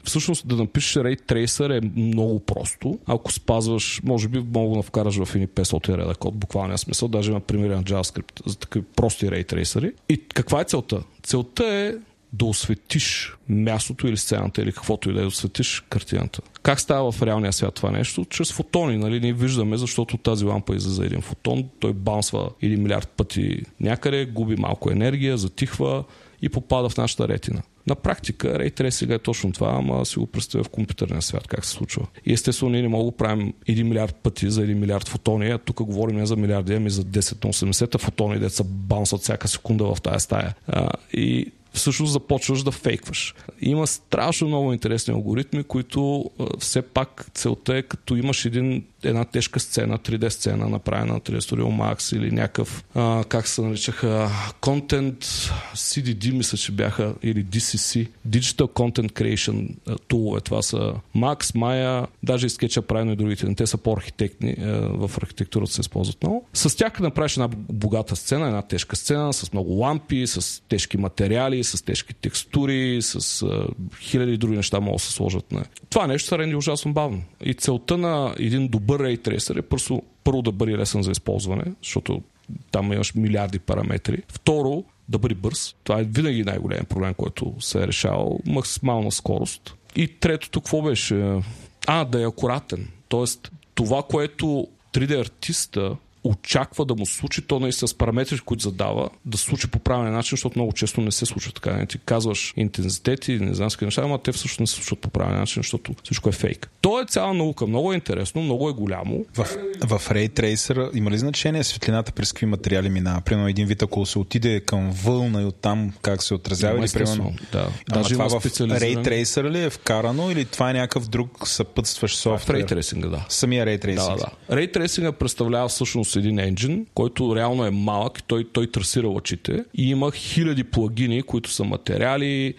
всъщност да напишеш Ray Tracer е много просто. Ако спазваш, може би мога да вкараш в едни 500 реда код, буквалния смисъл, даже има примери на JavaScript за такива прости Ray Tracer-и. И каква е целта? Целта е да осветиш мястото или сцената, или каквото и да осветиш картината. Как става в реалния свят това нещо? Чрез фотони, нали? Ние виждаме, защото тази лампа излиза за един фотон, той баунсва 1 милиард пъти някъде, губи малко енергия, затихва и попада в нашата ретина. На практика Ray Trace сега е точно това, ама си го представя в компютърния свят, как се случва. И естествено ние не мога да правим 1 милиард пъти за 1 милиард фотони, а тук говорим не за милиарди, ами за 10 на 80 фотони, деца баунсват всяка секунда в тая стая. И всъщност започваш да фейкваш. Има страшно много интересни алгоритми, които все пак целта е, като имаш една тежка сцена, 3D сцена, направена на 3D Studio Max или някакъв, как се наричаха, Content CDD, мисля, че бяха, или DCC, Digital Content Creation Tool. Това са Max, Maya, даже и Sketch-а правено и другите. Те са по-архитектни, в архитектурата се използват много. С тях направиш една богата сцена, една тежка сцена, с много лампи, с тежки материали, с тежки текстури, с хиляди други неща могат да се сложат. Не. Това нещо се ренди ужасно бавно. И целта на един добър Ray Tracer е първо да бъде лесен за използване, защото там имаш милиарди параметри. Второ, да бъде бърз. Това е винаги най-голям проблем, който се е решавал. Максимална скорост. И третото, какво беше? Да е акуратен. Тоест, това, което 3D артиста очаква да му случи, то наистина с параметри, които задава, да се случи по правилен начин, защото много често не се случва така. Не ти казваш интензитети, не знам какви неща, ама те всъщност не се случват по правилен начин, защото всичко е фейк. То е цяла наука, много е интересно, много е голямо. В Ray Tracer има ли значение светлината през какви материали минава? Примерно един вид, ако се отиде към вълна и оттам как се отразява, или примерно... Да. Даже това в Ray Tracer ли е вкарано, или това е някакъв друг съпътстващ софтуер? В Ray Tracer, да. Самия Ray Tracer. Да. Ray Tracer представлява всъщност един енджин, който реално е малък, той трасира лъчите и има хиляди плагини, които са материали,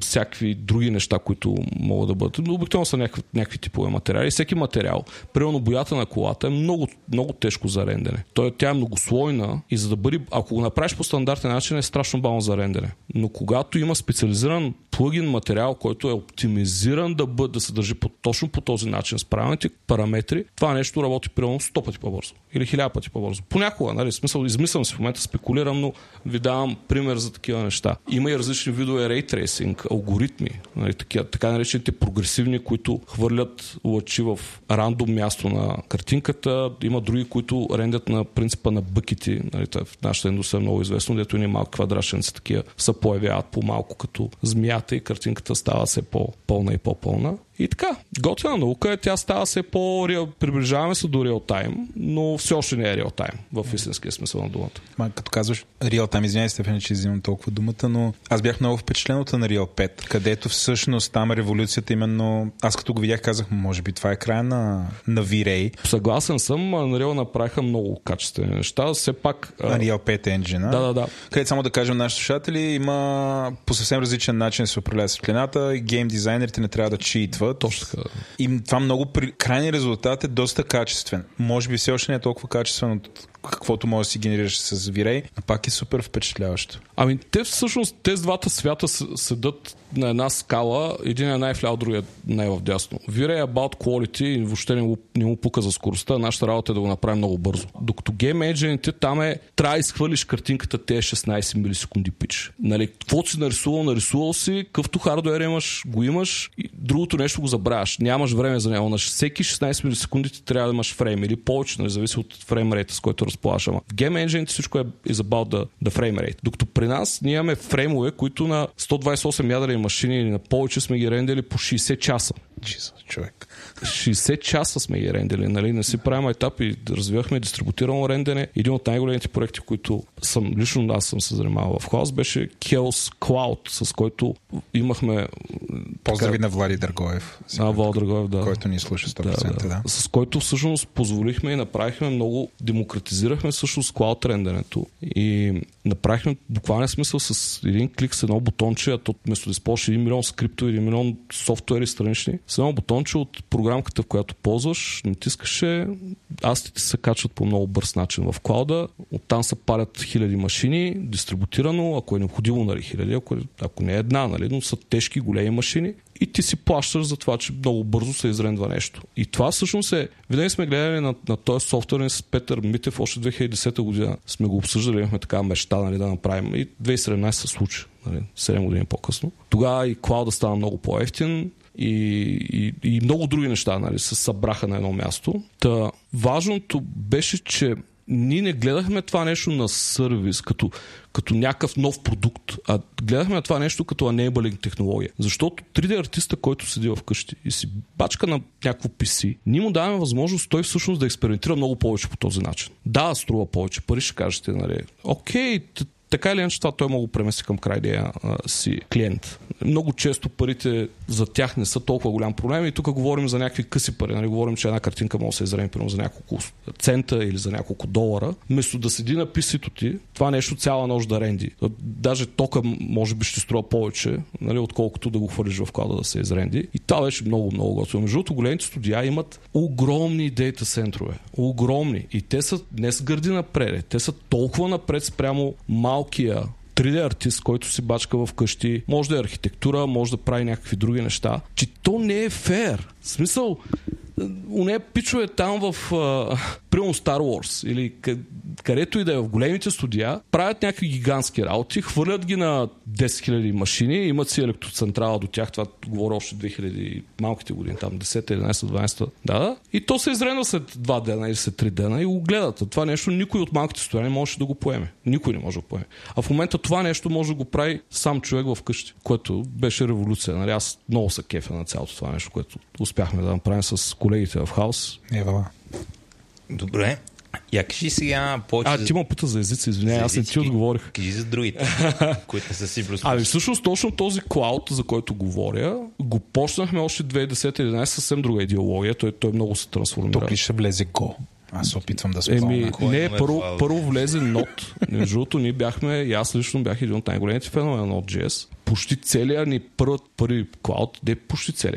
всякакви други неща, които могат да бъдат. Но обикновено са някакви типове материали. Всеки материал. Примерно боята на колата е много, много тежко за рендене. Тя е многослойна и за да бъде, ако го направиш по стандартен начин, е страшно бавно за рендене. Но когато има специализиран плагин материал, който е оптимизиран да се държи точно по този начин с правилните параметри, това нещо работи примерно 100 пъти по-бързо. Или 1000 пъти по-бързо. Понякога, нали, смисъл, измислям си в момента, спекулирам, но ви давам пример за такива неща. Има и различни видове Ray Tracing, алгоритми, нали, така наречените прогресивни, които хвърлят лъчи в рандом място на картинката. Има други, които рендят на принципа на бъкети. Нали, в нашата индустрия е много известно, дето и малки квадрашенци такива се появяват по-малко като змията и картинката става все по-пълна и по-пълна. И така, готина наука е, тя става все приближаваме се до реалтайм, но все още не е реалтайм в истинския смисъл на думата. Ма, като казваш реалтайм, извиняй, Стефан, че взимам толкова думата, но аз бях много впечатлен от Unreal 5, където всъщност там революцията именно... Аз като го видях казах, може би това е края на V-Ray. Съгласен съм, Unreal направиха много качествени неща. Все пак... Unreal 5 engine, да. Където само да кажем нашите слушатели, има по съвсем различен начин се управлява светлината и гейм дизайнерите не трябва да читват. Точно така. И това много крайния резултат е доста качествен. Може би все още не е толкова качествен от каквото може да си генерираш с V-Ray, но пак е супер впечатляващо. Ами те всъщност, тези двата свята седат на една скала, един е най-вляво, другия най-вдясно. V-Ray е about quality и въобще не му пука за скоростта, нашата работа е да го направим много бързо. Докато Game Engine-те там е, трябва да изхвърлиш картинката, те е 16 милисекунди пич. Нали, каквото си нарисувал си, къвто хардуер имаш, го имаш и другото нещо го забравяш. Нямаш време за него. На всеки 16 милисекунди ти трябва да имаш фрейм или повече, не зависи от фреймрейта, с който разполагаш. В Game Engine всичко е about the frame rate. Докато при нас ние имаме фреймове, които на 128 ядрени машини или на повече сме ги рендели по 60 часа. Човек. 60 часа сме ги рендели, нали? Не си правим етап и развивахме дистрибутирано рендене. Един от най-големите проекти, които аз съм се занимавал в Хаос, беше Chaos Cloud, с който имахме... Поздрави на Влади Дъргоев. Владо Дъргоев, да. Който ни слуша 100%. Да. С който всъщност позволихме и направихме много, демократизирахме всъщност Cloud ренденето и направихме буквален смисъл с един клик с едно бутонче, а то вместо да използваш 1 милион скрипто, 1 милион софтуери странични, с едно бутонче от програмката, в която ползваш, натискаше, астите се качват по много бърз начин в клауда, оттам се парят хиляди машини, дистрибутирано, ако е необходимо, нали, хиляди, ако не е една, нали, но са тежки, големи машини и ти си плащаш за това, че много бързо се изрендва нещо. И това всъщност е, винаги сме гледали на този софтуер с Петър Митев, още 2010 година сме го обсъждали, имахме такава мечта, нали, да направим и 2017 се случи, нали, 7 години по-късно. Тогава и клауда стана много по-ефтин, и много други неща, нали, се събраха на едно място. Та, важното беше, че ние не гледахме това нещо на сервис, като някакъв нов продукт, а гледахме на това нещо като enabling технология. Защото 3D артиста, който седи вкъщи и си бачка на някакво PC, ние му даваме възможност той всъщност да експериментира много повече по този начин. Да, струва повече пари, ще кажете, нали, окей, така или иначе това той мога да премести към крайния си клиент. Много често парите за тях не са толкова голям проблем и тук говорим за някакви къси пари. Нали? Говорим, че една картинка може да се изрени за няколко цента или за няколко долара. Вместо да седи на PC-то ти, това нещо цяла нощ да ренди. Даже тока може би ще струва повече, нали, отколкото да го хвърлиш в клада да се изренди. И това беше много готово. Между другото, големите студия имат огромни дейта центрове. Огромни. И те са не с гърди напред. Те са толкова напред спрямо малкия 3D артист, който си бачка в къщи, може да е архитектура, може да прави някакви други неща, че то не е фер. В смисъл, унея пичове там в примерно Star Wars или където и да е в големите студия, правят някакви гигантски работи, хвърлят ги на 10 000 машини, имат си електроцентрала до тях, това говоря още 2000 малките години, там 10, 11, 12, да, и то се изренда след 2 дена или след 3 дена и го гледат. Това нещо никой от малките студия не може да го поеме. Никой не може да поеме. А в момента това нещо може да го прави сам човек в къщи, което беше революция. Нали? Аз много се кефя на цялото това нещо, което успяхме да направим с колегите в Хаос. Добре. Я кажи сега повече... ти ма пута за езици, извиня, аз не ти отговорих. Кажи за другите, които не са си плюс. Ами всъщност точно този клауд, за който говоря, го почнахме още 2010-2011 съвсем друга идеология, той много се трансформира. Тук ли ще влезе Go? Аз се опитвам да спомня. Не, първо влезе Node. Между другото, ние бяхме, и аз лично бях един от най-големите фенове на Node.js. Почти целият ни първи клауд,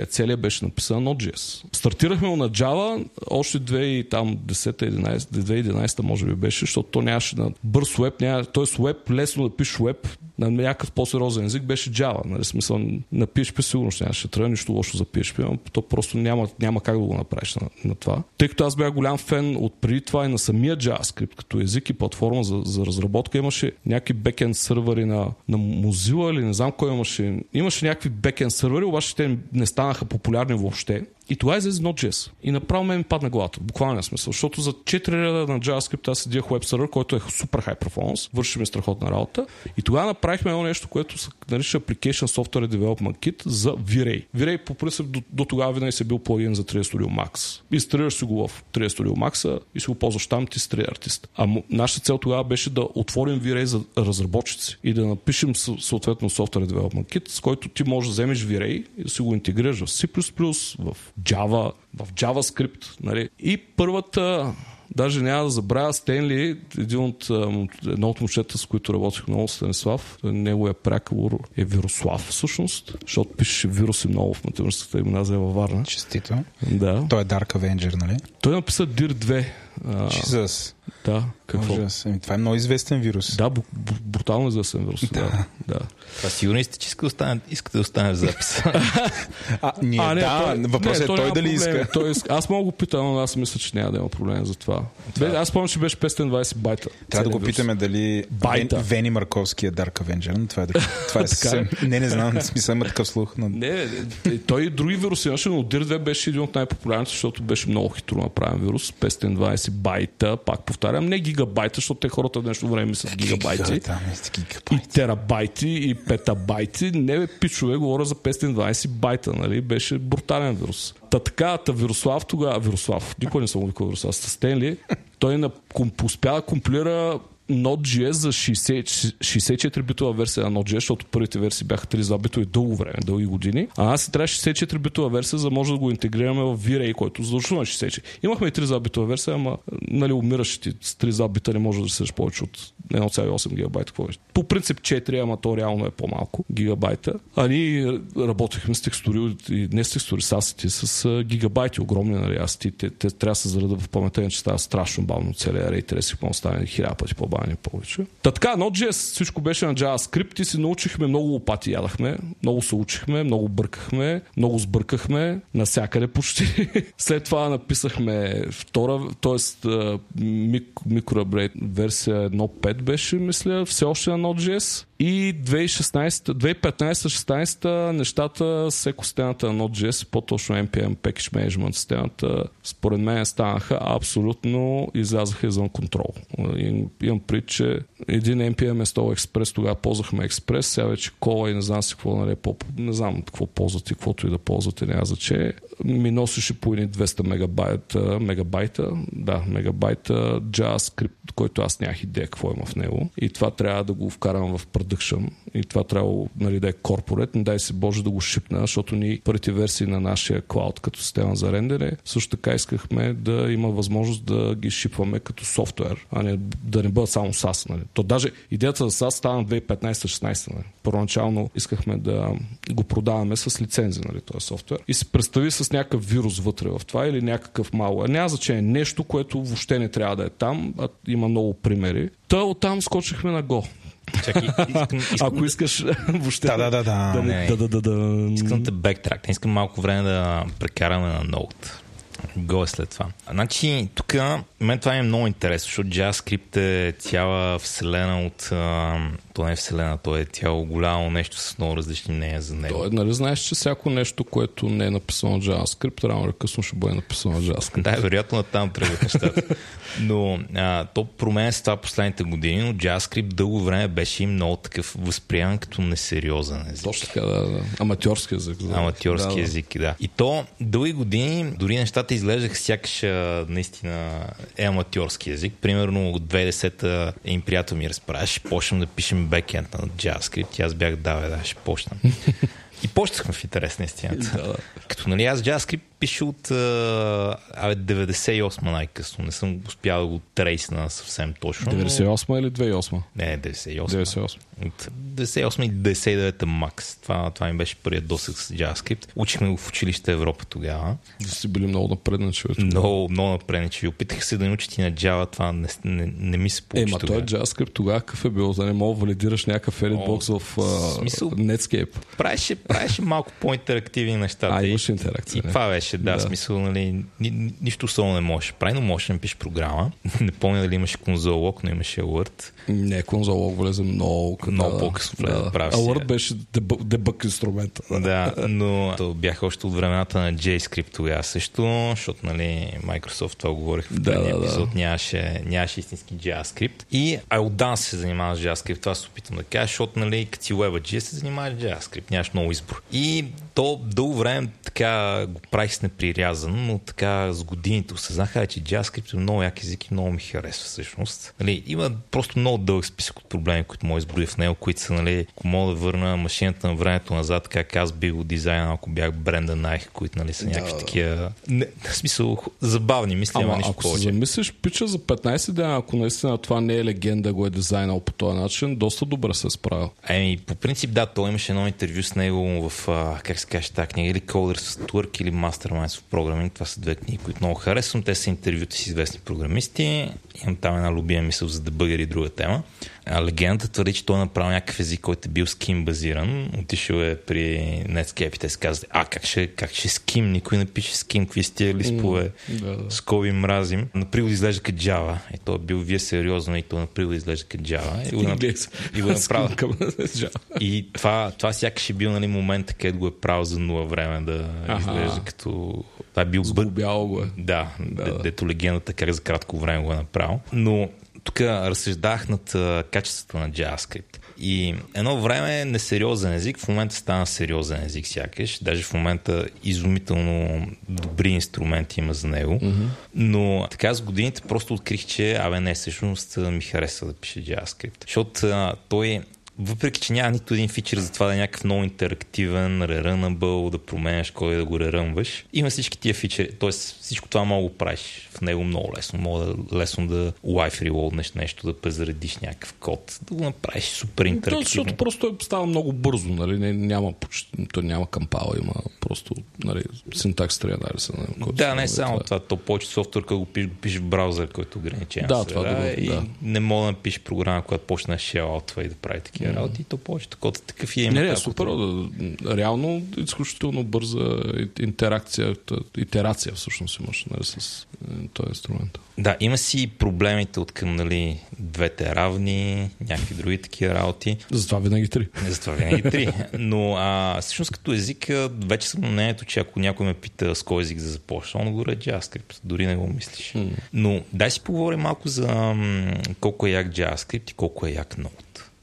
целият беше написан на Node.js. Стартирахме го на Java още 2010-2011 може би беше, защото то нямаше на бърз веб, т.е. веб, лесно да пишеш веб на някакъв по-сериозен език беше Java. Нали? Смисъл, на PHP сигурно ще нямаше трябва нищо лошо за PHP, но то просто няма как да го направиш на това. Тъй като аз бях голям фен от преди това и на самия JavaScript, като език и платформа за разработка, имаше някакви бекенд сървъри на Mozilla или не знам кой имаше някакви бекенд сървъри, обаче те не станаха популярни въобще. И това е за Node.js. И направо ме ми падна главата, буквалния смисъл, защото за 4 реда на JavaScript аз седях web сервер, който е супер high performance, вършим страхотна работа. И тогава направихме едно нещо, което се нарича Application Software Development Kit за V-Ray. V-Ray по принцип до тогава винаги се бил плагин за 3D Studio Max. Инсталираш си го в 3D Studio Max и си го ползваш там, ти си 3D артист. А нашата цел тогава беше да отворим V-Ray за разработчици и да напишем съответно Software Development Kit, с който ти можеш да вземеш V-Ray и да си го интегрираш в C++, в Java, в JavaScript, нали? И първата, даже няма да забравя, Стенли, едно от момчета, с които работих много, Станислав, неговия прякъл е Вирослав всъщност, защото пише вируси много в математическата гимназия във Варна. Честито. Да. Той е Dark Avenger, нали? Той написа Dir 2. Jesus. Да, какво? Това е много известен вирус. Да, брутално известен вирус. Да. Това сигурно сте, че искате да остане в записа. Въпросът е той дали иска. Аз мога го питам, но аз мисля, че няма да има проблем за това. Аз помня, че беше 520 байта. Трябва да го питаме дали Вени Марковски е Dark Avenger, но това е съвсем... Не знам, смисъл има такъв слух. Не, той и други вируси имаше, но Dir 2 беше един от най-популярните, защото беше много хитро направен вирус. 520 байта, пак повтарям, не гигабайта, защото те хората в днешно време мислят гигабайти. И терабайти, и петабайти. Не бе, пичове, говоря за 520 байта, нали? Беше брутален вирус. Вирослав тогава... Вирослав, никой не съм викал Вирослав, с Стенли. Той успя да компилира Node.js за 64 битова версия на Node.js, защото първите версии бяха 32 битови дълго време, дълги години. А аз си трябва 64 битова версия, за да може да го интегрираме в V-Ray, който задължително е 64. Имахме и 32 битова версия, ама нали, умираш ти с 32 бита, не може да разсъдиш повече от 1,8 гигабайта. По принцип 4, ама то реално е по-малко гигабайта. А ние работихме с текстури, не с текстури, с асети, с гигабайти огромни, нали, асети. Те трябва да се зарадат в паметта, че става страшно бавно целия рейтресинг, по-моему стане 1000 пъти по-бавно. Повече. Та така, Node.js всичко беше на JavaScript и си научихме много лопати, ядахме, много се учихме, много бъркахме, много сбъркахме, насякъде почти. След това написахме втора, т.е. микроапгрейд версия 1.5 беше, мисля, все още на Node.js. И 2015-16 нещата с екосистемата на Node.js, по-точно NPM Package Management системата, според мен станаха абсолютно, излязаха извън контрол. Имам пред, че един NPM е стол експрес, тогава ползвахме експрес, сега вече кола и не знам си какво, нали, не знам какво ползвате, каквото и да ползвате, няма значение. Ми носеше по едни 200 мегабайта JavaScript, който аз нямах идея какво има в него. И това трябва да го вкарам в продъкшън. И това трябва, нали, да е корпорет. Не дай си Боже да го шипна, защото ние първите версии на нашия клауд като система за рендере, също така искахме да има възможност да ги шипваме като софтуер, а не да не бъдат само SAS. Нали. То даже идеята за SAS стана 2015-16. Нали. Първоначално искахме да го продаваме с лицензи, нали, този софтуер. И се представи с някакъв вирус вътре в това или някакъв малък. Няма значение, нещо, което въобще не трябва да е там, а има много примери. Та оттам скочихме на Go. Чакай, ако искаш въобще да. Искам да те бектрак, не искам малко време да прекараме на Node. Go е след това. Значи, тук мен това е много интересно, защото JavaScript е цяла вселена от... То не е вселена, то е цяло голямо нещо с много различни мнения за него. Нали знаеш, че всяко нещо, което не е написано на JavaScript, рано или късно ще бъде написано на JavaScript. Да, вероятно на там тръгват нещата. Но то променя с това последните години, но JavaScript дълго време беше и много такъв възприеман като несериозен език. Точно така, да. Аматьорски език. Да. Аматьорски език, да. И то дълги години дори нещата изглеждаха сякаш наистина е аматьорски език. Примерно от 2010-та един приятел ми разправяше, почнем да пишем бекенд на JavaScript и аз бях ще почна. И почнахме в интерес на истината. Като, нали, аз JavaScript пише от 98 най-късно. Не съм успял да го трейсна съвсем точно. 98 но... или 2008? Не, 98. От 98 и 99 макс. Това ми беше първият досег с JavaScript. Учихме го в училище Европа тогава. Да си били много напредначеви. Много напредначеви. Опитах се да ни учат и на Java. Това не ми се получи тогава. Той JavaScript тогава какъв е бил? Да не мога валидираш някакъв едитбокс в Netscape. Правеше малко по-интерактивни неща. Имаше интеракция. И това беше. беше, да, смисъл, нали, нищо особено не можеш. Правилно можеш да напишеш програма. Не помня дали имаше конзолог, но имаше Alert. Не, конзолог влезе много по-късно. Alert беше дебък инструмента. Да, но бяха още от времената на JavaScript тогава също, защото, нали, Microsoft, това говорих в предния епизод, нямаше истински JavaScript. И Aldan се занимава с JavaScript, това се опитам да кажа, защото, нали, като си WebGS се занимава с JavaScript, нямаш много избор. И то дълго време така го правих с неприрязан, но така с годините осъзнаха, че JavaScript е много як език и много ми харесва всъщност. Нали, има просто много дълъг списък от проблеми, които мога изброя в него, които са, нали, ако мога да върна машината на времето назад, как аз бих го дизайнал, ако бях Бренда Найх, които, нали, са някакви такива... Не, в смисъл, забавни мисли, ама нищо ако повече. Ако се замислиш, пича за 15 дена, ако наистина това не е легенда, го е дизайнал по този начин, доста добре се е справил. Еми, по принцип, да, той имаше едно интервю с него в, как се каже тази книга, или Coders of Twerk, или Masterminds of Programming. Това са две книги, които много харесвам. Те са интервюта с известни програмисти. Имам там една любима мисъл за дебъгър и друга тема. Легендата твърди, че той е направил някакъв език, който е бил ским базиран. Отишъл е при Netscape и те си казали, как ще ским? Никой не пише ским, какви са тия лиспове, скоби мразим. Наприл изглежда като Java. И той е бил вие сериозно и той наприл изглежда като Java. И го направил. И това сякаш е бил, нали, момент, където го е правил за нула време да изглежда като... Това е бил сгубял го е. Да, дето легендата как за кратко време го е направил. Но тук разсъждах над качеството на JavaScript. И едно време несериозен език, в момента стана сериозен език сякаш. Даже в момента изумително добри инструменти има за него. Mm-hmm. Но така с годините просто открих, че не, всъщност ми харесва да пише JavaScript. Защото той... Въпреки, че няма нито един фичър за това да е някакъв много интерактивен, рерънъбъл, да променяш кой да го рерънваш. Има всички тия фичъри, т.е. всичко това мога да правиш в него много лесно. Мога лесно да лайф релоуднеш нещо, да презаредиш някакъв код, да го направиш супер интерактивно. Защото просто става много бързо, нали? Няма кампала, има просто, нали, синтакс трябва да рисува. Да, не само това. То повече софтуер, като го пишеш в браузър, който ограничен. Да, това не мога да напишеш програма, която почне да шелаутва и да прави такива работи, то повечето код такъв е. Не, супер, реално изключително бърза итерация всъщност имаш, нали, с този инструмент. Да, има си проблемите от към, нали, двете равни, някакви други такива работи. Затова винаги три. Но всъщност като език вече съм мнението, че ако някой ме пита с кой език да започна, он горе JavaScript, дори не го мислиш. Но дай си поговорим малко за колко е як JavaScript и колко е як Node.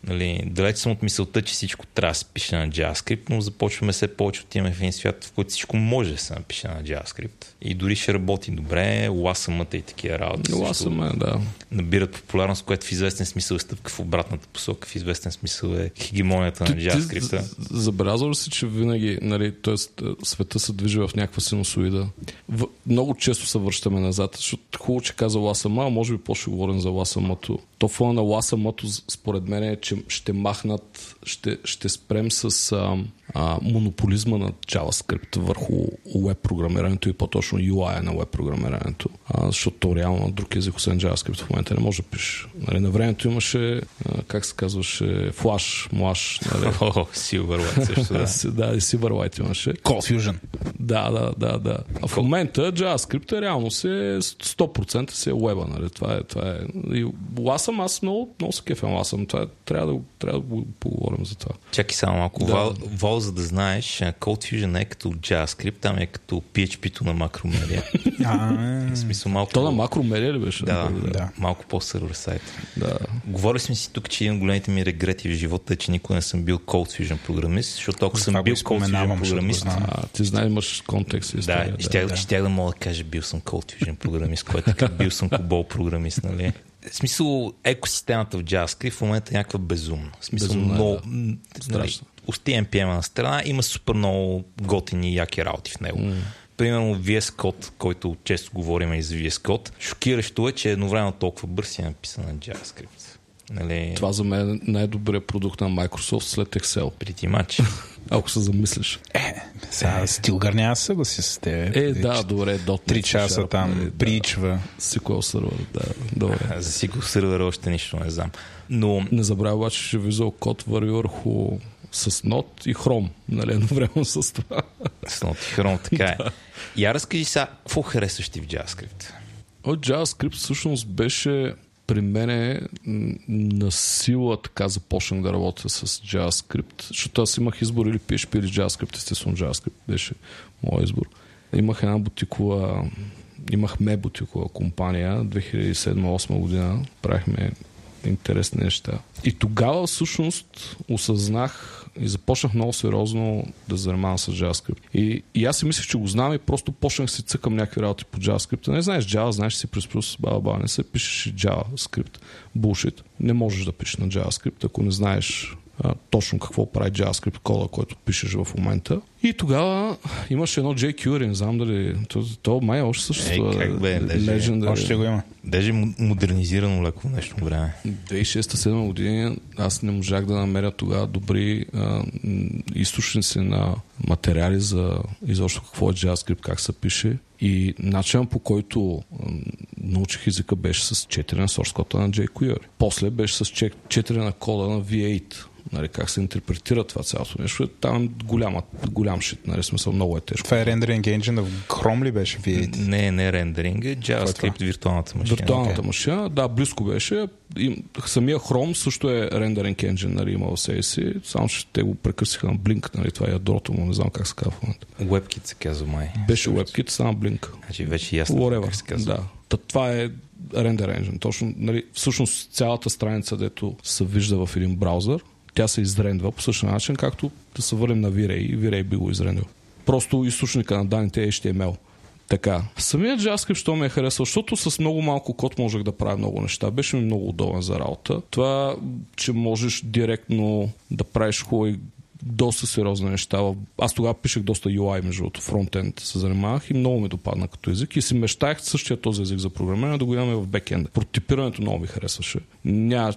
Нали, далеч съм от мисълта, че всичко трябва да се пише на JavaScript, но започваме все повече от имаме в един свят, в който всичко може да се напише на JavaScript. И дори ще работи добре, ласъмата и такива работи. Ласъма, да. Набират популярност, което в известен смисъл е стъпка в обратната посока, в известен смисъл е хегемонията на JavaScript. Забелязал си, че винаги, нали, т.е. света се движи в някаква синусоида. Много често се връщаме назад, защото хубаво, че каза ласъма, а може би по-ще говорим за ласъмато. То фона на ласъмато, според мен, е, че ще махнат, ще спрем с монополизма на JavaScript върху web-програмирането и по-точно UI на web-програмирането. Защото реално на друг език, освен JavaScript, в момента не може да пишеш. Нали, на времето имаше, как се казваше, Flash, Mlash. Нали? Silverlight също, да. Да, и Silverlight имаше. Cold Fusion. Да. А в момента JavaScript е реално се 100% се е web-а. Нали? Това е. И ласъм, аз много се кефен ласъм. Това е, трябва да поговорим за това. Чакай само малко. Вол, за да знаеш, Cold Fusion не е като JavaScript, там е като PHP-то на макромерия. То на макромерия ли беше? Да. Малко по-сервер сайт. Говорили сме си тук, че един от големите ми регрети в живота е, че никога не съм бил Cold Fusion програмист, защото ако съм бил Cold Fusion програмист... Ти знаеш, имаш контекст и история. Да, щях да мога да кажа, бил съм Cold Fusion програмист, което така бил съм COBOL програмист, нали? В смисъл, екосистемата в JavaScript в момента е някаква безумна. В смисъл, много... Страшно. Оставям NPM на страна, има супер много готини и яки работи в него. Примерно VS Code, който често говорим и за VS Code, шокиращо е, че едновременно толкова бърз е написан на JavaScript. Нали... Това за мен е най-добрият продукт на Microsoft след Excel. Притимач. Ако се замислиш. Сега Stilgar няма съгласи с теб. Добре. До 3 часа там причва. SQL сервер, добре. За SQL сервер още нищо не знам. Но... Не забравя обаче, че Visual Code върви върху с Node и Chrome, нали, едновременно с това. С Node и Chrome, така е. Да. Я разкажи сега, какво харесваш ти в JavaScript? От JavaScript всъщност беше при мене насила така започнах да работя с JavaScript, защото аз имах избор или PHP или JavaScript, естествено JavaScript беше моят избор. Имах една бутикова, имахме бутикова компания 2007-2008 година, правихме интересни неща. И тогава всъщност осъзнах и започнах много сериозно да занимавам с JavaScript. И аз си мислех, че го знам и просто почнах си цъкам някакви работи по JavaScript. Не знаеш Java, знаеш си плюс-плюс, баба, не се пишеш и JavaScript. Bullshit. Не можеш да пишеш на JavaScript, ако не знаеш точно какво прави JavaScript кода, който пишеш в момента. И тогава имаше едно jQuery, не знам дали... То май още съществува. Legendary. Още го има. Даже модернизирано леко нещо време. 2006-2007 години аз не можах да намеря тогава добри източници на материали за изобщо какво е JavaScript, как се пише. И начинът, по който научих езика, беше с 4 на source кода на jQuery. После беше с 4 на кода на V8. Нали, как се интерпретира това цялото нещо. Там голям шит, нали, смисъл, много е тежко. Това е рендеринг енджин, Chrome ли беше V8? Не рендеринг, JavaScript виртуалната машина. Виртуалната машина, да, близко беше. И самия Chrome също е рендеринг енджин, нали, има в себе си. Само че те го прекърсиха на Blink, нали, това е ядрото му, не знам как се казва в момента. WebKit се казва май. Беше WebKit, само Blink. Значи вече ясно как се казва. Да. Това е рендер енджин. Точно, нали, всъщност цялата страница, дето се вижда в един браузър, тя се изрендва по същия начин, както да се върнем на V-Ray и V-Ray би го изрендил. Просто източника на данните е HTML. Така. Самият JavaScript, що ме е харесал, защото с много малко код можех да правя много неща. Беше ми много удобен за работа. Това, че можеш директно да правиш хубави доста сериозни неща. Аз тогава пишех доста UI, между другото, фронтенд се занимавах и много ми допадна като език и си мечтаях същия този език за програмиране да го имаме в бекенда. Прототипирането много ми харесваше.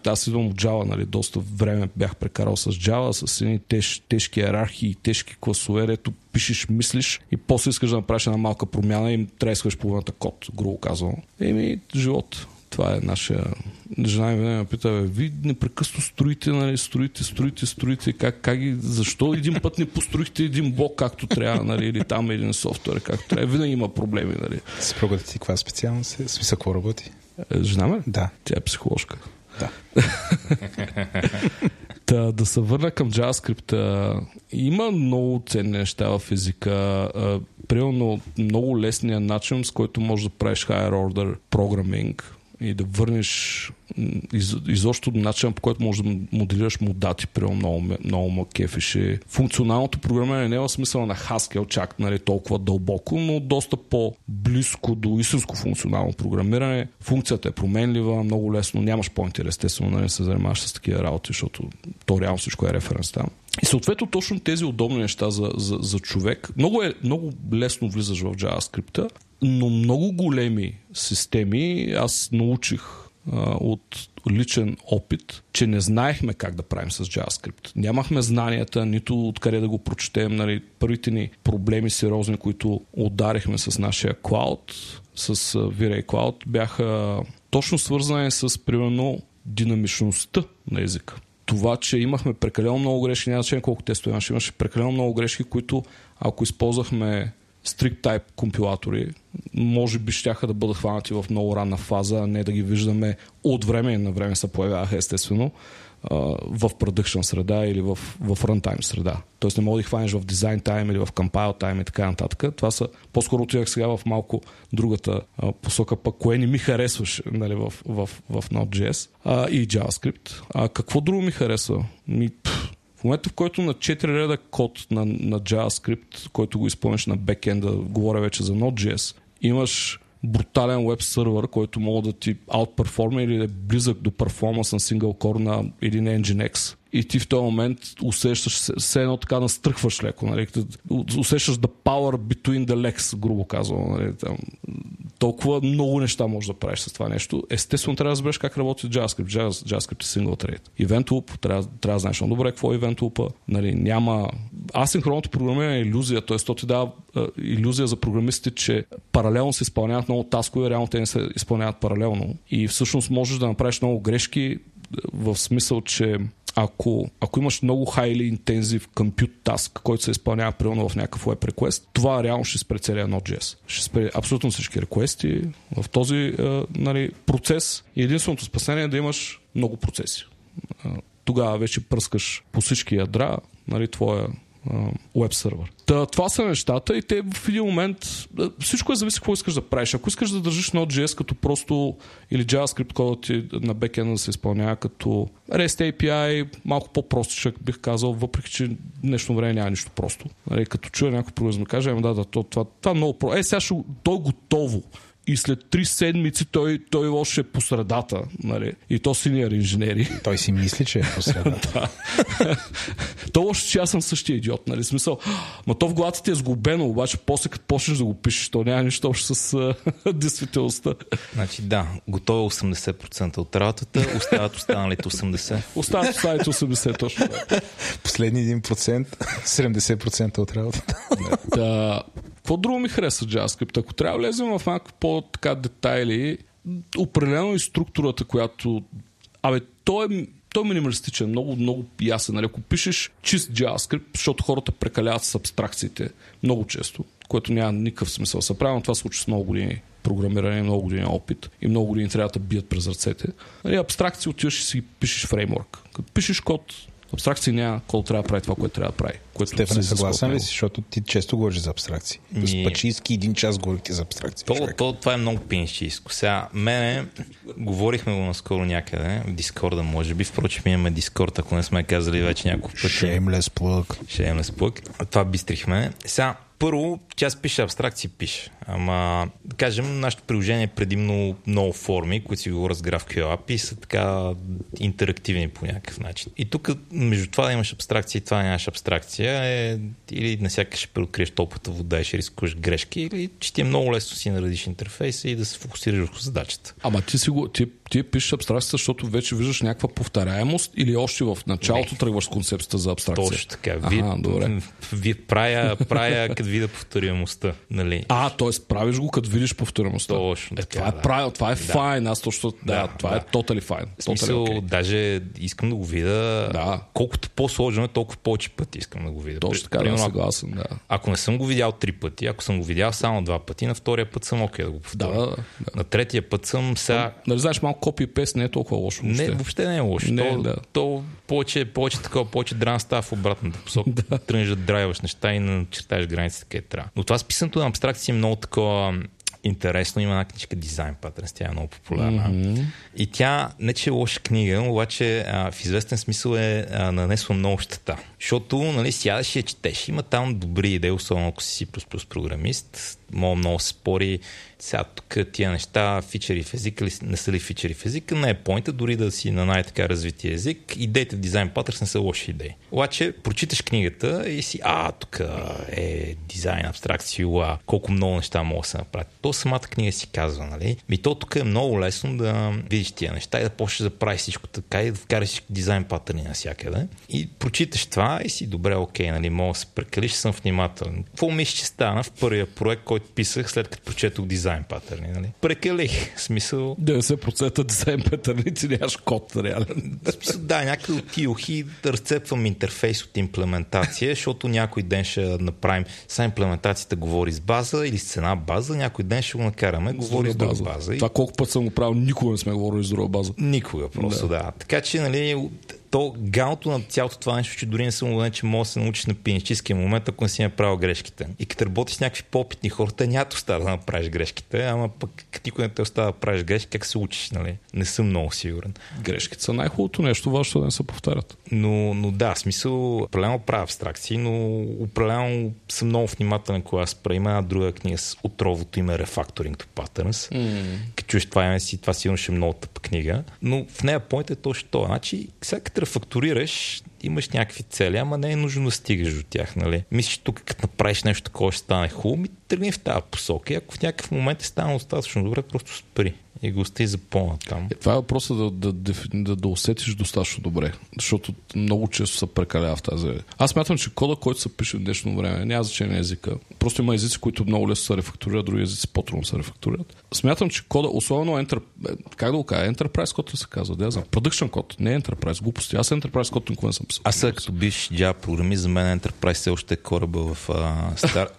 Аз идвам от Java, нали, доста време бях прекарал с Java, с едни тежки иерархии, тежки класове, дето пишеш, мислиш и после искаш да направиш една малка промяна и трескаш половината код, грубо казано. Еми, живот. Това е нашия... Жена ми ме пита, ви непрекъсно строите, нали, строите, как ги... Защо един път не построихте един блок както трябва, нали, или там един софтуер както трябва? Винаги има проблеми, нали. Спробвате ти каква специалност е? Смисъл, какво работи? Жена ми? Да. Тя е психоложка. Да. Да се върна към JavaScript-а. Има много ценни неща в езика. Примерно много лесния начин, с който можеш да правиш higher order programming и да върнеш изобщо начинът, по който можеш да моделираш модати, примерно много ма кефеше. Функционалното програмиране не е в смисъл на Haskell, чак, нали, толкова дълбоко, но доста по-близко до истинско функционално програмиране. Функцията е променлива, много лесно, нямаш поинтер, естествено, нали, се занимаваш с такива работи, защото то реално всичко е референс там. И съответно точно тези удобни неща за човек. Много лесно влизаш в JavaScript-а, но много големи системи аз научих от личен опит, че не знаехме как да правим с JavaScript. Нямахме знанията, нито откъде да го прочетем. Нали, първите ни проблеми сериозни, които ударихме с нашия Cloud, с V-Ray Cloud, бяха точно свързани с, примерно, динамичността на езика. Това, че имахме прекалено много грешки, няма значение колко тестове имаше прекалено много грешки, които ако използвахме strict type компилатори, може би щяха да бъдат хванати в много ранна фаза, не да ги виждаме от време на време се появяваха, естествено, в продъкшн среда или в рънтайм среда. Тоест не мога да ги хванеш в дизайн тайм или в компайл тайм и така нататък. Това са... По-скоро отивах сега в малко другата посока, пък кое не ми харесваше, нали, в Node.js и JavaScript. Какво друго ми харесва? В момента, в който на 4 реда код на JavaScript, който го изпълниш на бекенда, говоря вече за Node.js, имаш брутален веб сервер, който мога да ти аутперформи или да е близък до перформанс на сингъл кор на един Nginx. И ти в този момент усещаш, все едно така настръхваш леко. Нали? Усещаш the power between the legs, грубо казвам. Нали? Толкова много неща можеш да правиш с това нещо. Естествено, трябва да разбереш как работи JavaScript. JavaScript е single thread. Event loop, трябва да знаеш много добре какво е event loop-а. Нали, няма... Асинхронното програмиране е иллюзия, т.е. то ти дава иллюзия за програмистите, че паралелно се изпълняват много таскове, реално те не се изпълняват паралелно. И всъщност можеш да направиш много грешки, в смисъл, че Ако имаш много highly intensive compute task, който се изпълнява примерно в някакъв web request, това реално ще спре целия Node.js. Ще спре абсолютно всички реквести в този процес. И единственото спасение е да имаш много процеси. Тогава вече пръскаш по всички ядра, твоя веб сервер. Това са нещата и те в един момент всичко е зависи какво искаш да правиш. Ако искаш да държиш Node.js като просто или JavaScript кодът ти на бекенда да се изпълнява като REST API, малко по-простичък бих казал, въпреки че днешно време няма нищо просто. Като чуя някой програмист каже, това много просто. Сега ще той готово. И след 3 седмици той още е по средата, и то синьор инженери. Той си мисли, че е по средата. То още, че аз съм същия идиот, смисъл. Ма то в главата ти е сгубено, обаче после като почнеш да го пишеш, то няма нищо общо с действителността. Значи да, готово 80% от работата, остават останалите 80%. Остават останалите 80%, точно. Последни 1%, 70% от работата. Да. Какво друго ми харесва JavaScript? Ако трябва да влезем в малко по-така детайли, определено и структурата, която... Той е минималистичен, много, много ясен. Ако пишеш чист JavaScript, защото хората прекаляват с абстракциите много често, което няма никакъв смисъл. Съправено това случва с много години програмиране, много години опит и много години трябва да бият през ръцете. Абстракции отиваш и си пишеш фреймворк. Като пишеш код... Абстракции няма, колко трябва да прави това, което трябва да прави. Стефан, не съгласен ли си, защото ти често говориш за абстракции? С Бачийски един час говорихте за абстракции. Това е много пинчийско. Сега, мене, говорихме го наскоро някъде, в Дискорда може би, впрочем имаме Дискорд, ако не сме казали вече няколко пъти. Shameless plug. Това бистрихме. Сега, първо, тя пише абстракции, пише. Ама, да кажем, нашето приложение е предимно много форми, които си го разграв QAP и са така интерактивни по някакъв начин. И тук, между това да имаш абстракция и това да нямаш абстракция, или насякъде ще преоткриеш топлата вода и ще рискуваш грешки, или че ти е много лесно си наредиш интерфейса и да се фокусираш върху задачата. Ама ти пишеш абстракцията, защото вече виждаш някаква повторяемост или още в началото тръгваш с концепцията за абстракция? Точно така. Вие правя като видя повторяемостта. Нали? Т.е. правиш го, като видиш повторяемостта. Точно така. Това е правило, това е файн. Аз точно това е totally fine. В смисъл, даже искам да го видя. Да. Колкото по-сложно е, толкова повече пъти искам да го видя. Точно така, примерно, съгласен, да. Ако не съм го видял 3 пъти, ако съм го видял само 2 пъти, на втория път съм окей да го повторя. Да. На третия път съм сега... Нали знаеш, малко копи и пест не е толкова лошо. Въобще. Не, въобще не е лошо. То повече дран става в обратната посока. Тръгнеш да драйваш неща и начертаеш границите къде трябва. Но това с писането на абстракции е много такова интересно. Има една книжка Design Patterns, тя е много популярна. Mm-hmm. И тя не че е лоша книга, обаче в известен смисъл е нанесла много щета. Защото сядаш и я четеш. Има там добри идеи, особено ако си C++ програмист. Много спори. Сега тук тия неща, фичери в езика ли, не са ли фичери в езика, не е поинта, дори да си на най-така развития език. Идеите в Design Patterns не са лоши идеи. Обаче, прочиташ книгата и си, тук е дизайн, абстракция, колко много неща мога да се направят. То самата книга си казва, то тук е много лесно да видиш тия неща и да почнеш да правиш всичко така и да вкараш всичко дизайн патърни навсякъде. И прочиташ това и си, добре, окей, мога да се прекалиш, съм внимателен. Какво мисля, че стана в първия проект, който писах, след като прочетох дизайн патърни, Прекалих, смисъл... 90% дизайн патърни, ти нямаш код, реален. Смисъл, да, някъде от тиохи да разцепвам интерфейс от имплементация, защото някой ден ще направим... Са имплементацията говори с база или с цена база, някой ден ще го накараме, говори с друга база. Това колко път съм го правил, никога не сме говорили с друга база. Никога, просто да. Така че, то галното на цялото това нещо, че дори не съм убеден, че може да се научиш на пинчийския момент, ако не си направил грешките. И като работиш с някакви по-опитни хора, те няма да остава да направиш грешките, ама пък никой не те остава да правиш грешки, как се учиш, Не съм много сигурен. Грешките са най-хубавото нещо, важно да не се повтарят. Но да, смисъл, определено правя абстракции, но определено съм много внимателен, когато спра. Има една друга книга с отровото име Refactoring to Patterns. Като чуеш това име си, това сигурно ще е много тъпа книга. Но в нея поинтът е точно това. Значи, рефакторираш, имаш някакви цели, ама не е нужно да стигаш до тях, Мислиш, тук като направиш нещо такова, ще стане хубаво, тръгни в тази посока и ако в някакъв момент е станало достатъчно добре, просто спри и гостите запълнат там. Това е въпросът да усетиш достатъчно добре, защото много често се прекалява в тази... Аз смятам, че кода, който се пише в днешно време, няма значение на езика. Просто има езици, които много лесно се рефакторират, други езици по-трудно се рефакторират. Смятам, че кода, особено Enterprise код се казва, да я знам. Production код, не Enterprise, глупости. Аз Enterprise код никога не съм писал. Аз сега като биш Java програмист, за мен Enterprise все още е кораба в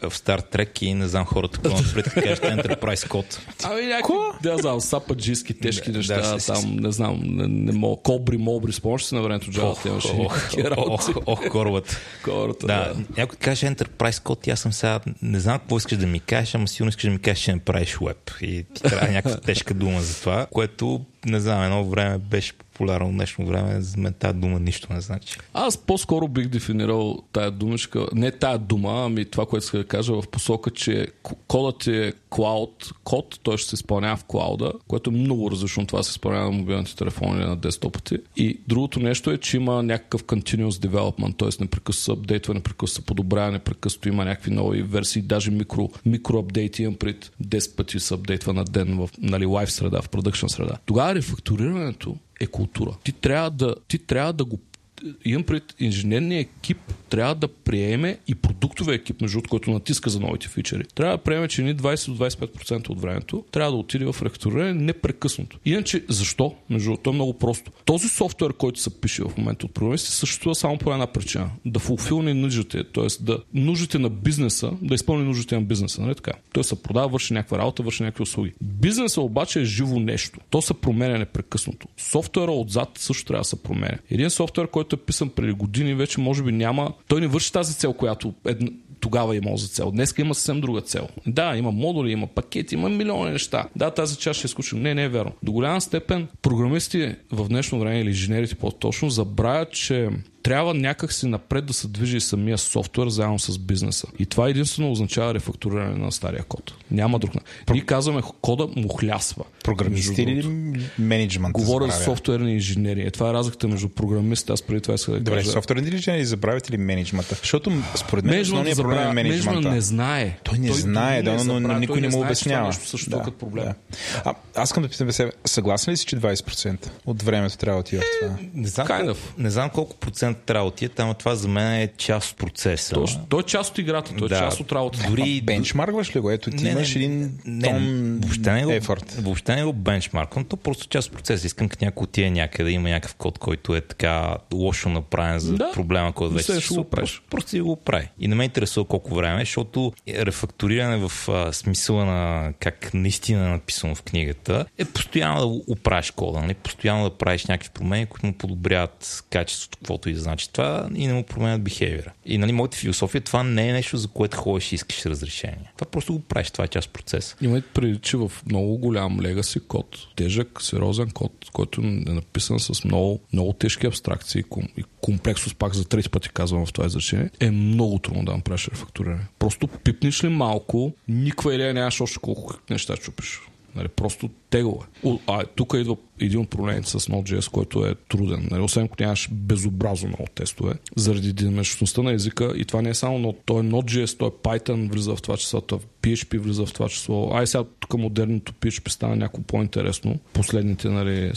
Star Trek и не знам хората, какво напред да кажат Enterprise код. Ами някакви, да я знам, сападжийски, тежки неща, там, не знам, не мога, колбри, спомнеш си на времето Java, те имаше някакви работи. Кората, да. Някой каже Enterprise код и аз съм сега, не знам какво искаш да ми кажеш, ама сигурно искаш да ми кажеш, че не правиш веб. И ти трябва някаква тежка дума за това, което, не знам, едно време беше популярно в днешно време, за мен тая дума нищо не значи. Аз по-скоро бих дефинирал тая думичка, не тая дума, ами това, което иска да кажа в посока, че кодът е cloud код, той ще се изпълнява в клауда, което е много различно от това се изпълнява на мобилните телефони или на десктопите. И другото нещо е, че има някакъв continuous development, т.е. непрекъснато апдейтва, непрекъснато подобрява, непрекъснато има някакви нови версии, даже микроапдейти имам пред 10 пъти се апдейтва на ден в лайв среда, в продъкшн среда. Тогава рефакторирането е култура. Ти трябва да го... Имам пред инженерния екип трябва да приеме и продуктовия екип, между другото, който натиска за новите фичери. Трябва да приеме, че ни 20-25% от времето трябва да отиде в рефакториране непрекъснато. Иначе, защо? Между другото, е много просто. Този софтуер, който се пише в момента от програмисти, съществува само по една причина. Да фулфилне нуждите, т.е. да нуждите на бизнеса, да изпълни нуждите на бизнеса, нали така? Той се продава, върши някаква работа, върши някакви услуги. Бизнесът обаче е живо нещо. То се променя непрекъснато. Софтуера отзад също трябва да се променя. Един софтуер, който е писан преди години, вече може би няма. Той не върши тази цел, която тогава имал за цел. Днеска има съвсем друга цел. Да, има модули, има пакети, има милиони неща. Да, тази част ще изключим. Не е вярно. До голяма степен програмисти в днешно време или инженерите по-точно забравят, че трябва някак си напред да се движи самия софтуер заедно с бизнеса. И това единствено означава рефакториране на стария код. Няма друг. Ние казваме, кода му хлясва. Програмисти или менеджмент? Говоря за софтуерни инженери. Това е разликата между програмисти. Аз преди това искам да кажа. Софтуерни инженери забравят ли менеджмента? Защото според мен основният проблем е менеджмента. Не знае. Той не знае, но никой не му обяснява. Аз искам да питам себе, съгласен ли си, че 20% от времето трябва да отива в това? Не знам колко процент трябва да отиде, ама това за мен е част от процеса. Той е част от играта, той е част от работата. Дори бенчмаркваш ли го? Ето ти имаш един тон ефорт. Въобще не го бенчмарквам, то просто част от процеса. Искам като някой отиде някъде, има някакъв код, който е така лошо направен за проблема, който вече ще го правиш. Просто си го прави. И не ме интересува колко време, защото рефакториране в смисъла на как наистина е написано в книгата е постоянно да оправиш кода, не постоянно да правиш някакви промени, които му подобряват качеството, каквото и значи това, и не му променят бихевиора. И нали, моята философия, това не е нещо, за което ходиш и искаш разрешение. Това просто го правиш, това е част от процеса. Имайте предвид, че в много голям легаси код, тежък, сериозен код, който е написан с много, много тежки абстракции и комплексност, пак за трети пъти казвам в това изречение, е много трудно да направиш рефакториране. Просто пипнеш ли малко, никаква идея нямаш още колко неща чупиш. Нали, просто тегло е. Тук идва един от проблемите с Node.js, който е труден. Нали, освен ако нямаш безобразно много тестове, заради динамичността на езика, и това не е само той е Node.js, той е Python, влиза в това число, той е PHP, влиза в това число. Сега тук модерното PHP стана някакво по-интересно. Последните, нали,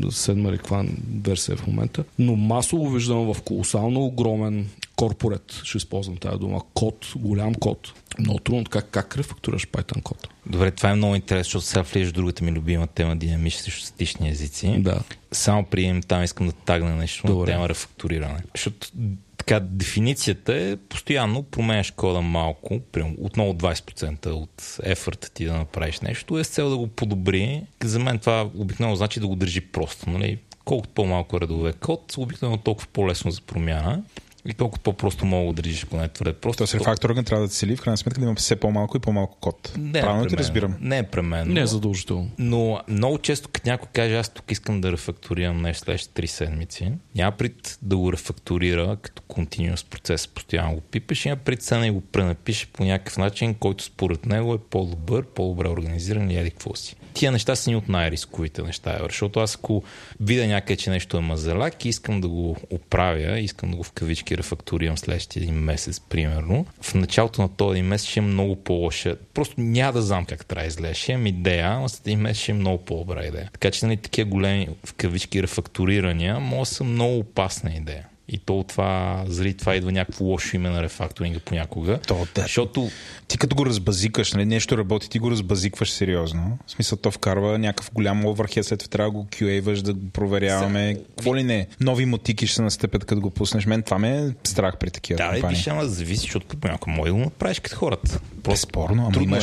седма реква версия в момента. Но масово виждам в колосално огромен корпорет, ще използвам тази дума, код, голям код. Много трудно, как рефакторираш Python код? Добре, това е много интересно, защото сега влизаш в другата ми любима тема, динамични срещу статични езици. Да. Само прием там искам да тагна нещо. Добре. На тема рефакториране. Защото така, дефиницията е постоянно променяш кода малко, отново 20% от ефорта ти да направиш нещо, е с цел да го подобри. За мен това обикновено значи да го държи просто. Нали? Колкото по-малко редове код, обикновено толкова по-лесно за промяна. И толкова по-просто мога да държиш, поне твърде просто. Тоест рефакторът трябва да цели в крайна сметка да има все по-малко и по-малко код. Правилно ти разбирам. Не е пременно. Не е задължително. Но много често, като някой каже, аз тук искам да рефакторирам нещо след 3 седмици, няма пред да го рефакторира като continuous процес, постоянно го пипеш, няма пред сега да го пренапише по някакъв начин, който според него е по-добър, по-добре организиран и еди какво си. Тия неща са ни от най-рисковите неща, защото аз ако видя някъде, че нещо е мазалак и искам да го оправя, искам да го в кавички си рефакторирам следващия един месец, примерно, в началото на този месец ще е много по-лоша. Просто няма да знам как трябва да излезе. Ще имам идея, но след един месец ще е много по-добра идея. Така че, нали, такива големи в кавички рефакторирания може да са много опасна идея. И то това, заради това идва някакво лошо име на рефакторинга понякога. То, да. Защото... Ти като го разбазикаш, нали, нещо работи, ти го разбазикваш сериозно. В смисъл, то вкарва някакъв голям овърхед, след това трябва да го QA-ваш, да го проверяваме. Какво ли не? Нови мотики ще се настъпят, като го пуснеш. Мен това ме е страх при такива компании. Да, виж, ама зависи, защото понякога може да го направиш като хората. Безспорно, ама,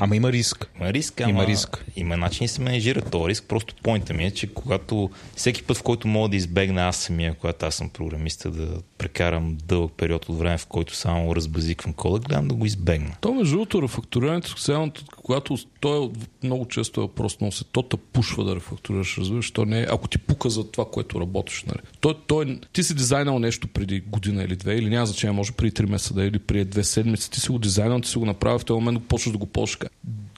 ама има риск. Има риск, ама има риск. Има начин да се менежира този риск. Просто поинта ми е, че когато всеки път, в който мога да избегна аз самия, когато аз съм програмист, да прекарам дълъг период от време, в който само разбазиквам кода, гледам да го избегна. То между другото рефакторирането, когато той много често е въпрос носи, то те пушва да рефакторираш, разбираш, то не е, ако ти пука за това, което работиш, нали. Ти си дизайнал нещо преди година или две, или няма значение, може преди 3 месеца да или преди 2 седмици, ти си го дизайнал, ти си го направил, в този момент почваш да го ползваш.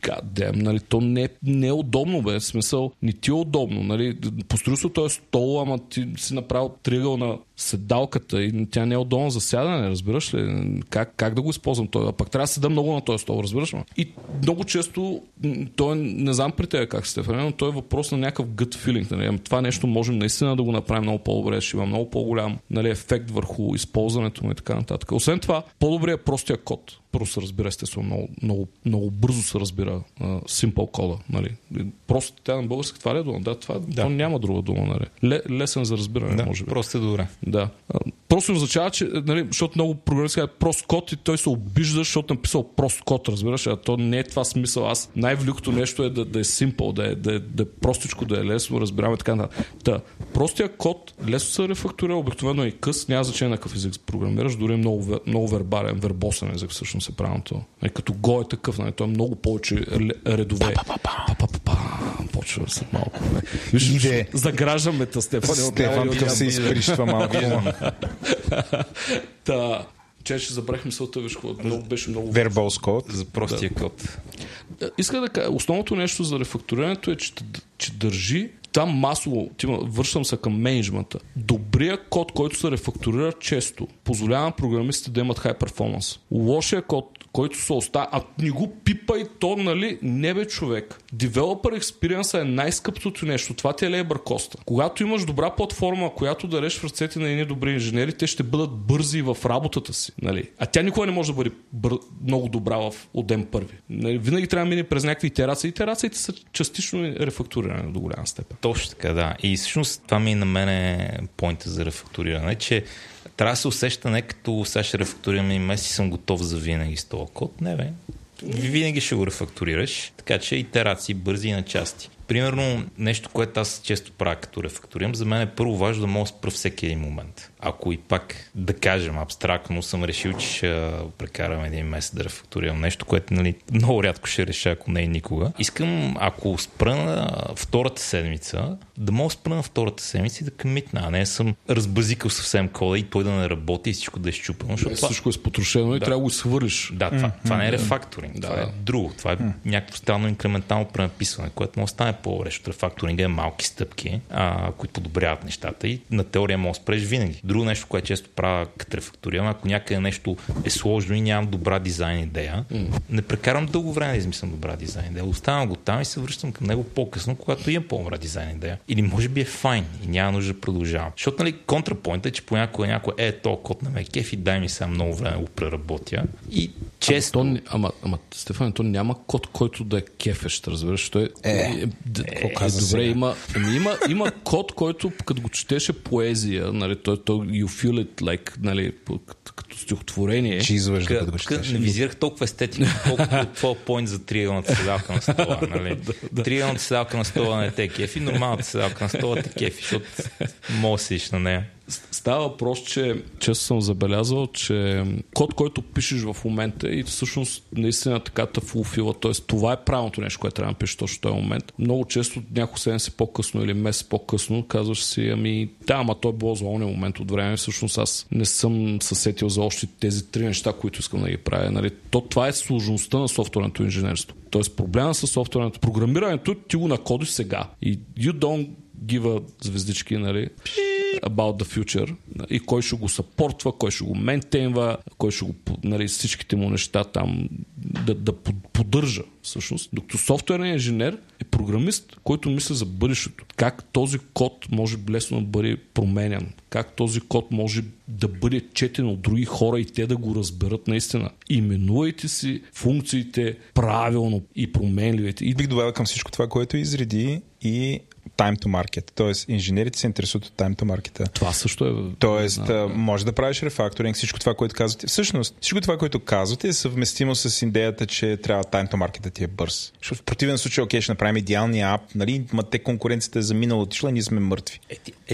God damn, нали, то не е удобно, бе, в смисъл, не ти е удобно, нали, построил той стол, ама ти си направил триъгъл на седалката и тя не е удобна за сядане, разбираш ли, как да го използвам той, а пак трябва да седа много на този стол, разбираш ли? И много често, той не знам при тебе как сте, но той е въпрос на някакъв gut feeling, нали, това нещо можем наистина да го направим много по-добре, ще има много по-голям, нали, ефект върху използването му и така нататък. Освен това, по-добре е простия код. Просто разбира, естествено, много бързо се разбира simple кода. Нали. Просто тя на български това ли е дума? Да, това да. Няма друга дума. Нали. Лесен за разбиране, да, може би. Просто е добре. Да. Просто означава, че, нали, защото много програмисти казват прост код и той се обижда, защото написал прост код, разбираш. А то не е това смисъл. Аз най-великото нещо е да е simple, да е простичко, да е лесно, разбираме така нататък. Да. Простия код лесно се рефакторира, обикновено и къс, няма значение на какъв език програмираш, дори е много вербален, вербосен език всъщност е правилното. Като Go е такъв, нали? Той е много повече редове. Почва се малко. Виж, заграждаме те, Стефан. Стефан към се изприщва малко. Да. Че ще забрах мисълта, виж, беше много... Вербалс код. За простия код. Иска да кажа, основното нещо за рефакторирането е, че държи там масово, вършвам се към менеджмента. Добрият код, който се рефакторира често, позволява на програмистите да имат хай перформанс. Лошия код, който се остава, а не го пипа и то, нали, не бе човек. Developer experience е най-скъпото нещо. Това ти е labor cost. Когато имаш добра платформа, която да реш в ръцете на едни добри инженери, те ще бъдат бързи в работата си. Нали? А тя никога не може да бъде много добра от ден първи. Нали? Винаги трябва да мине през някакви итерации. Итерациите са частично рефакториране до голяма степен. Точно така, да. И всъщност това ми на мен е поинта за рефакториране, че трябва да се усеща не като сега ще рефакторираме и месец и съм готов за винаги с този код. Не, бе. Винаги ще го рефакторираш, така че итерации бързи и на части. Примерно нещо, което аз често правя като рефакторирам, за мен е първо важно да мога да спра всеки един момент. Ако и пак, да кажем, абстрактно съм решил, че ще прекарам един месец да рефакторирам нещо, което, нали, много рядко ще реша, ако не и никога. Искам, ако спра на втората седмица, да мога да спра на втората седмица и да къмитна, а не съм разбазикал съвсем кода и той да не работи и всичко да е щупено. Всичко е спотрошено и трябва да го свърлиш. Да, това не е рефакторинг, това е друго. Това е някакво странно инкрементално пренаписване, което може да стане по-лесно. Рефакторинга е малки стъпки, които подобряват нещата и на теория може да спреш винаги. Друго нещо, което често правя като рефакторирам, ако някъде нещо е сложно и нямам добра дизайн идея, не прекарам дълго време да измислям добра дизайн идея. Оставям го там и се връщам към него по-късно, когато имам по-добра дизайн идея. Или може би е файн и няма нужда да продължавам. Защото, нали, контрапоинтът е, че понякога някой то код на ме кеф и дай ми сега много време го преработя. И често. Ама Стефан, то няма код, който да е кефещ, разбираш. Той добре, има код, който като го четеш е поезия, нали, той you feel it, like, нали, като стихотворение. Чизваш да го четеш. Не визирах толкова естетика, колкото това поинт за триъгълната седалка на стола, нали. Триъгълната седалка на стола не те кефи, нормалната седалка на стола те кефи, защото мосиш на нея. Става въпрос, че често съм забелязал, че код, който пишеш в момента и всъщност наистина така те фулфила, т.е. това е правилното нещо, което трябва да пишеш точно в този момент. Много често няколко седмици по-късно или месец по-късно казваш си, ама той е било за ония момент от време, всъщност аз не съм съсетил за още тези 3 неща, които искам да ги правя. Нали? Това е сложността на софтуерното инженерство. Тоест проблема с софтуерното програмирането ти го накодиш сега. И you don't give a звездички, нали? about the future и кой ще го съпортва, кой ще го ментейнва, кой ще го, нали, всичките му неща там да поддържа всъщност. Докато софтуерният инженер е програмист, който мисли за бъдещето. Как този код може лесно да бъде променен, как този код може да бъде четен от други хора и те да го разберат наистина. Именувайте си функциите правилно и променливайте. И бих добавил към всичко това, което изреди и time to market. Тоест, инженерите се интересуват от time to market. Това също е... Тоест, може да правиш рефакторинг, всичко това, което казвате. Всъщност, всичко това, което казвате, е съвместимо с идеята, че трябва time to market да ти е бърз. В противен случай, окей, ще направим идеалния ап, нали, ма те конкуренцията е заминала, отишла, ние сме мъртви.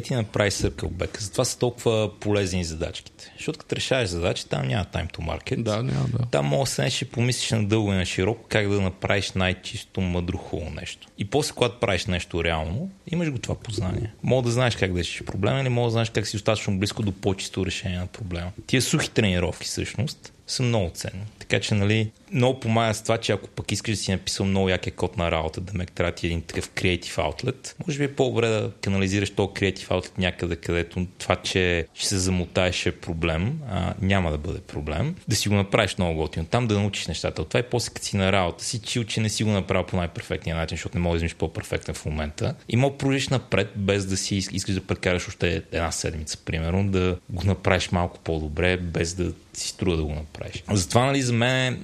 Ти направи circleback. Затова са толкова полезни задачките. Защото като решаваш задачи, там няма time to market. Да, няма, да. Там може да се ще помислиш надълго и на широко как да направиш най-чисто мъдро хубаво нещо. И после, когато правиш нещо реално, имаш го това познание. Мога да знаеш как да решиш проблема, или мога да знаеш как си достатъчно близко до по-чисто решение на проблема. Тия сухи тренировки всъщност са много ценни. Така че, нали, много помага с това, че ако пък искаш да си написал много якия код на работа, да ме трябва ти един такъв creative outlet, може би е по-добре да канализираш този creative outlet някъде, където това, че ще се замотаеш е проблем, няма да бъде проблем. Да си го направиш много готино, там да научиш нещата. От това и после като си на работа си чил, че не си го направил по най-перфектния начин, защото не можеш да измиш по-перфектен в момента. И мога да продължиш напред, без да си искаш да прекараш още една седмица, примерно, да го направиш малко по-добре, без да си струва да го направиш. Затова, нали, за мен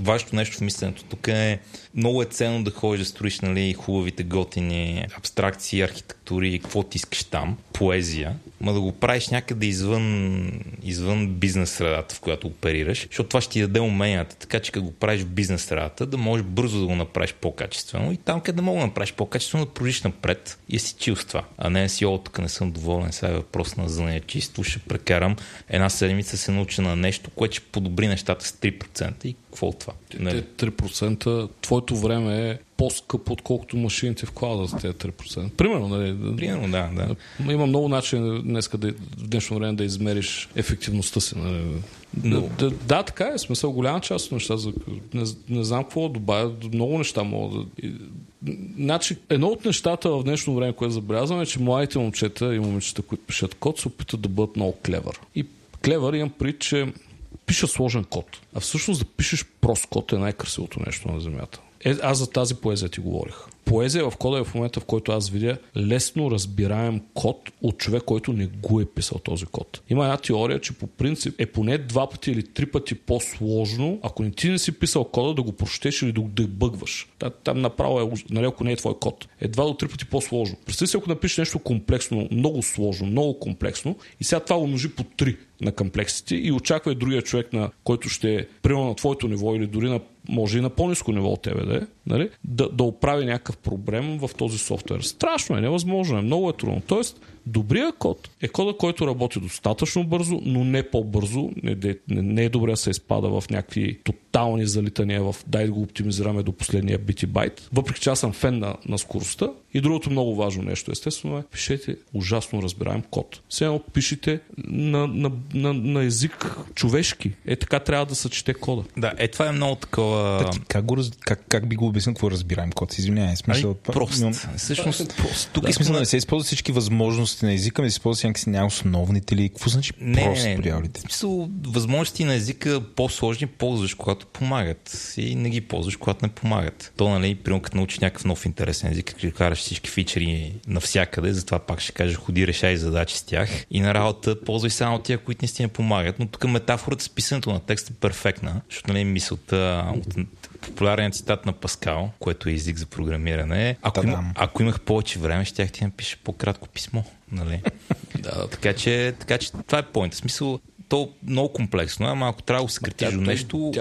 вашето нещо в мисленето тук е много е ценно да ходиш да строиш, нали, хубавите готини абстракции, архитектури, какво ти искаш там, поезия, ма да го правиш някъде извън бизнес средата, в която оперираш, защото това ще ти даде уменията, така че като го правиш в бизнес средата, да можеш бързо да го направиш по-качествено и там, къде да мога да направиш по-качествено, да продължиш напред и си чил с това. А не си, тук не съм доволен, сега е въпрос на занаятчийство, ще прекарам една седмица се науча на нещо, което ще подобри нещата с 3% и какво от това? 3% твоето време е по-скъпо, отколкото машините в клада за тези 3%. Примерно, нали? Примерно, да. Има много начини днеска в днешно време да измериш ефективността си. Нали? Но... Да, така е. Смисъл, голяма част от неща. Не знам какво да добавя. Много неща мога да... Значи, едно от нещата в днешно време, което забелязваме, е, че младите момчета и момичета, които пишат код, се опитат да бъдат много клевър. И клевър имам предвид, че пиша сложен код. А всъщност да пишеш прост код е най-красивото нещо на земята. Аз за тази поезия ти говорих. Поезия в кода е в момента, в който аз видя лесно разбираем код от човек, който не го е писал този код. Има една теория, че по принцип е поне 2 пъти или 3 пъти по-сложно, ако не ти не си писал кода, да го прочетеш или да бъгваш. Там направо е, нали, ако не е твой код. Е 2 до 3 пъти по-сложно. Представи си, ако напишеш нещо комплексно, много сложно, много комплексно и сега това го множи по 3 на комплексите и очаква другия човек, на който ще е примерно на твоето ниво или дори на може и на по-ниско ниво от тебе да е, нали? Да оправи някакъв проблем в този софтуер. Страшно е, невъзможно е, много е трудно. Тоест, добрият код е кода, който работи достатъчно бързо, но не по-бързо, не е добре да се изпада в някакви тотални залитания в дай да го оптимизираме до последния бит и байт. Въпреки че аз съм фен на скоростта. И другото много важно нещо, естествено е, пишете ужасно разбираем код. Сега пишете на език човешки. Е така трябва да се чете кода. Да, е това е много такова... Как би го обяснил, какво разбираем код? Извинявай, смисъл... Всъщност, тук е смисъл да не се използват всички възможности на езика, да се използват някакси основните ли? Какво значи прост приявлите? В смисъл, възможности на езика по-сложни ползваш, когато помагат. И не ги ползваш, когато не помагат. То, нали, примерно, като научиш някакъв нов интересен език, караш всички фичери навсякъде, затова пак ще кажа, ходи, решай задачи с тях и на работа ползвай само тия, които наистина помагат, но тук метафората с писането на текста е перфектна, защото, нали, мисълта от популярният цитат на Паскал, което е език за програмиране е, ако имах повече време, щях ти напиша по-кратко писмо, нали? Така че това е поинт. В смисъл, то много комплексно, ама ако трябва да съкратиш до нещо...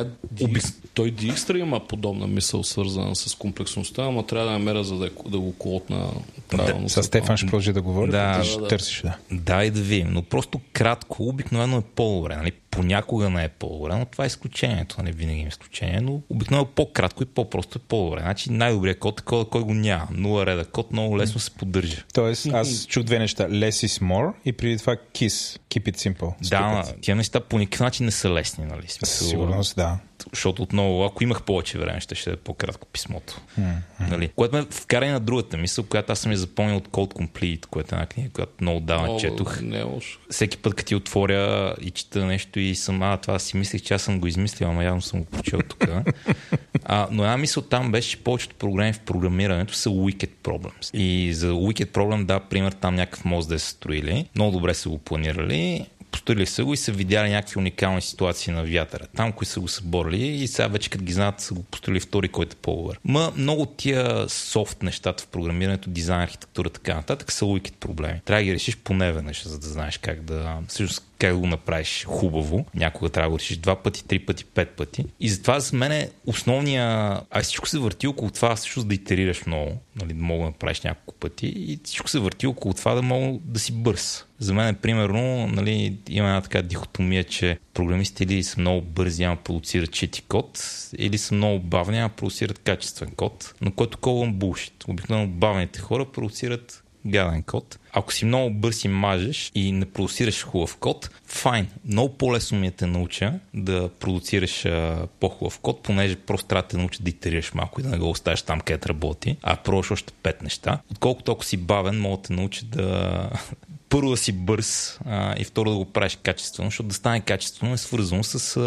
Той Dijkstra има подобна мисъл, свързана с комплексността, ама трябва да намеря, за да го колотна правилно. С Стефан ще продължи да говори, ще търсиш. Да, и да видим, но просто кратко обикновено е по-добре, нали? Понякога не е по-добре, но това е изключението, нали? Винаги е изключение, но обикновено по-кратко и по-просто е по-добре. Значи най-добрият код е кода, кой го няма. 0 реда код много лесно се поддържа. Тоест, аз чух две неща. Less is more и преди това KISS. Keep it simple. Да, тия неща по никакъв начин не са лесни, нали? Сигурност, да. защото отново, ако имах повече време, ще е по-кратко писмото. Нали? Което ме вкара и на другата мисъл, която аз съм я запомнил от Cold Complete, която е една книга, която много давно четох. Всеки път, като ти отворя и чета нещо и съм, това си мислих, че аз съм го измислил, ама явно съм го прочел тук. Но една мисъл там беше, че повечето проблеми в програмирането са wicked problems. И за wicked problem, да, пример, там някакъв мозък да се строили, много добре са го планирали, построили са го и са видяли някакви уникални ситуации на вятъра. Там, които са го съборили и сега вече като ги знаят, са го построили втори, който е по-добър. Много тия софт нещата в програмирането, дизайн, архитектура, така нататък са wicked проблеми. Трябва да ги решиш поне веднъж, за да знаеш как да... Всъщност, как да го направиш хубаво. Някога трябва да го решиш 2 пъти, 3 пъти, 5 пъти. И затова за мен е основния... Всичко се върти около това, всъщност да итерираш много. Нали, да мога да направиш няколко пъти. И всичко се върти около това да мога да си бърз. За мен е, примерно, нали, има една така дихотомия, че програмистите или са много бързи, ама продуцират чити код, или са много бавни, ама продуцират качествен код, на който колвам булшит. Обикновено бавните хора продуцират гаден код. Ако си много бърз и мажеш и не продуцираш хубав код, файн. Много по-лесно ми е те науча да продуцираш по-хубав код, понеже просто трябва да те науча да итерираш малко и да не го оставиш там, където работи, а пробваш още 5 неща. Отколкото ако си бавен, мога да те науча да... Първо да си бърз и второ да го правиш качествено, защото да стане качествено е свързано с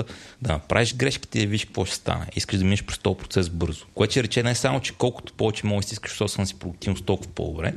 да направиш грешките и да видиш какво ще стане. Искаш да минеш през този процес бързо. Което ще рече не само, че колкото повече може да искаш, защото съм си продуктивност толкова по-добре,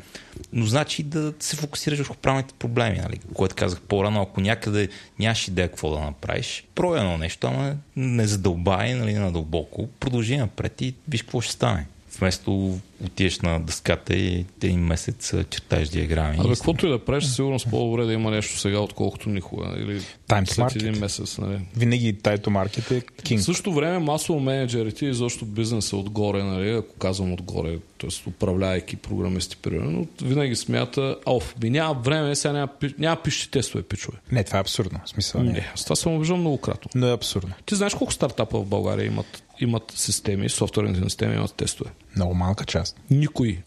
но значи да се фокусираш върху правилните проблеми, нали? Което казах по-рано, ако някъде нямаш идея какво да направиш, пробвай едно нещо, ама не задълбай, нали, надълбоко, продължи напред и виж какво ще стане. Вместо отиеш на дъската и един месец чертаеш диаграми. Абе, каквото и да правиш, сигурно с по-добре да има нещо сега, отколкото никога. Или след един месец. Нали? Винаги тайто маркет е кинг. В същото време масово менеджерите и защото бизнеса отгоре, нали, ако казвам отгоре, т.е. управляйки програмисти, примерно, винаги смята, няма време, сега няма пиши тестове, пичове. Не, това е абсурдно. Смисъл, не, с това съм обиждал многократно. Но е абсурдно. Ти знаеш колко стартапа в България имат системи, софтуерните системи имат тестове? Много малка част. Никой.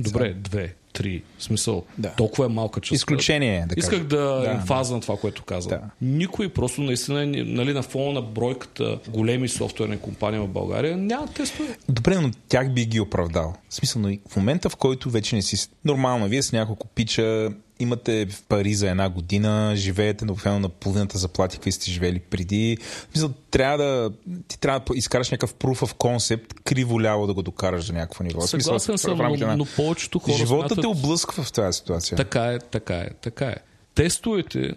Добре, 2, 3. В смисъл. Да. Толкова е малка част. Изключение, да кажа. Исках да емфазна това, което казвам. Да. Никой просто наистина, нали, на фона на бройката големи софтуерни компании в България няма тестове. Добре, но тях би ги оправдал. В смисъл, но и в момента, в който вече не си... Нормално, вие с няколко пича... Имате пари за 1 година, живеете на половината заплати, какви сте живели преди. Мисля, ти трябва да изкараш някакъв proof of concept, криволяво да го докараш до някакво ниво. Съгласен съм, но повечето хора живота те облъсква в тази ситуация. Така е. Тестовете...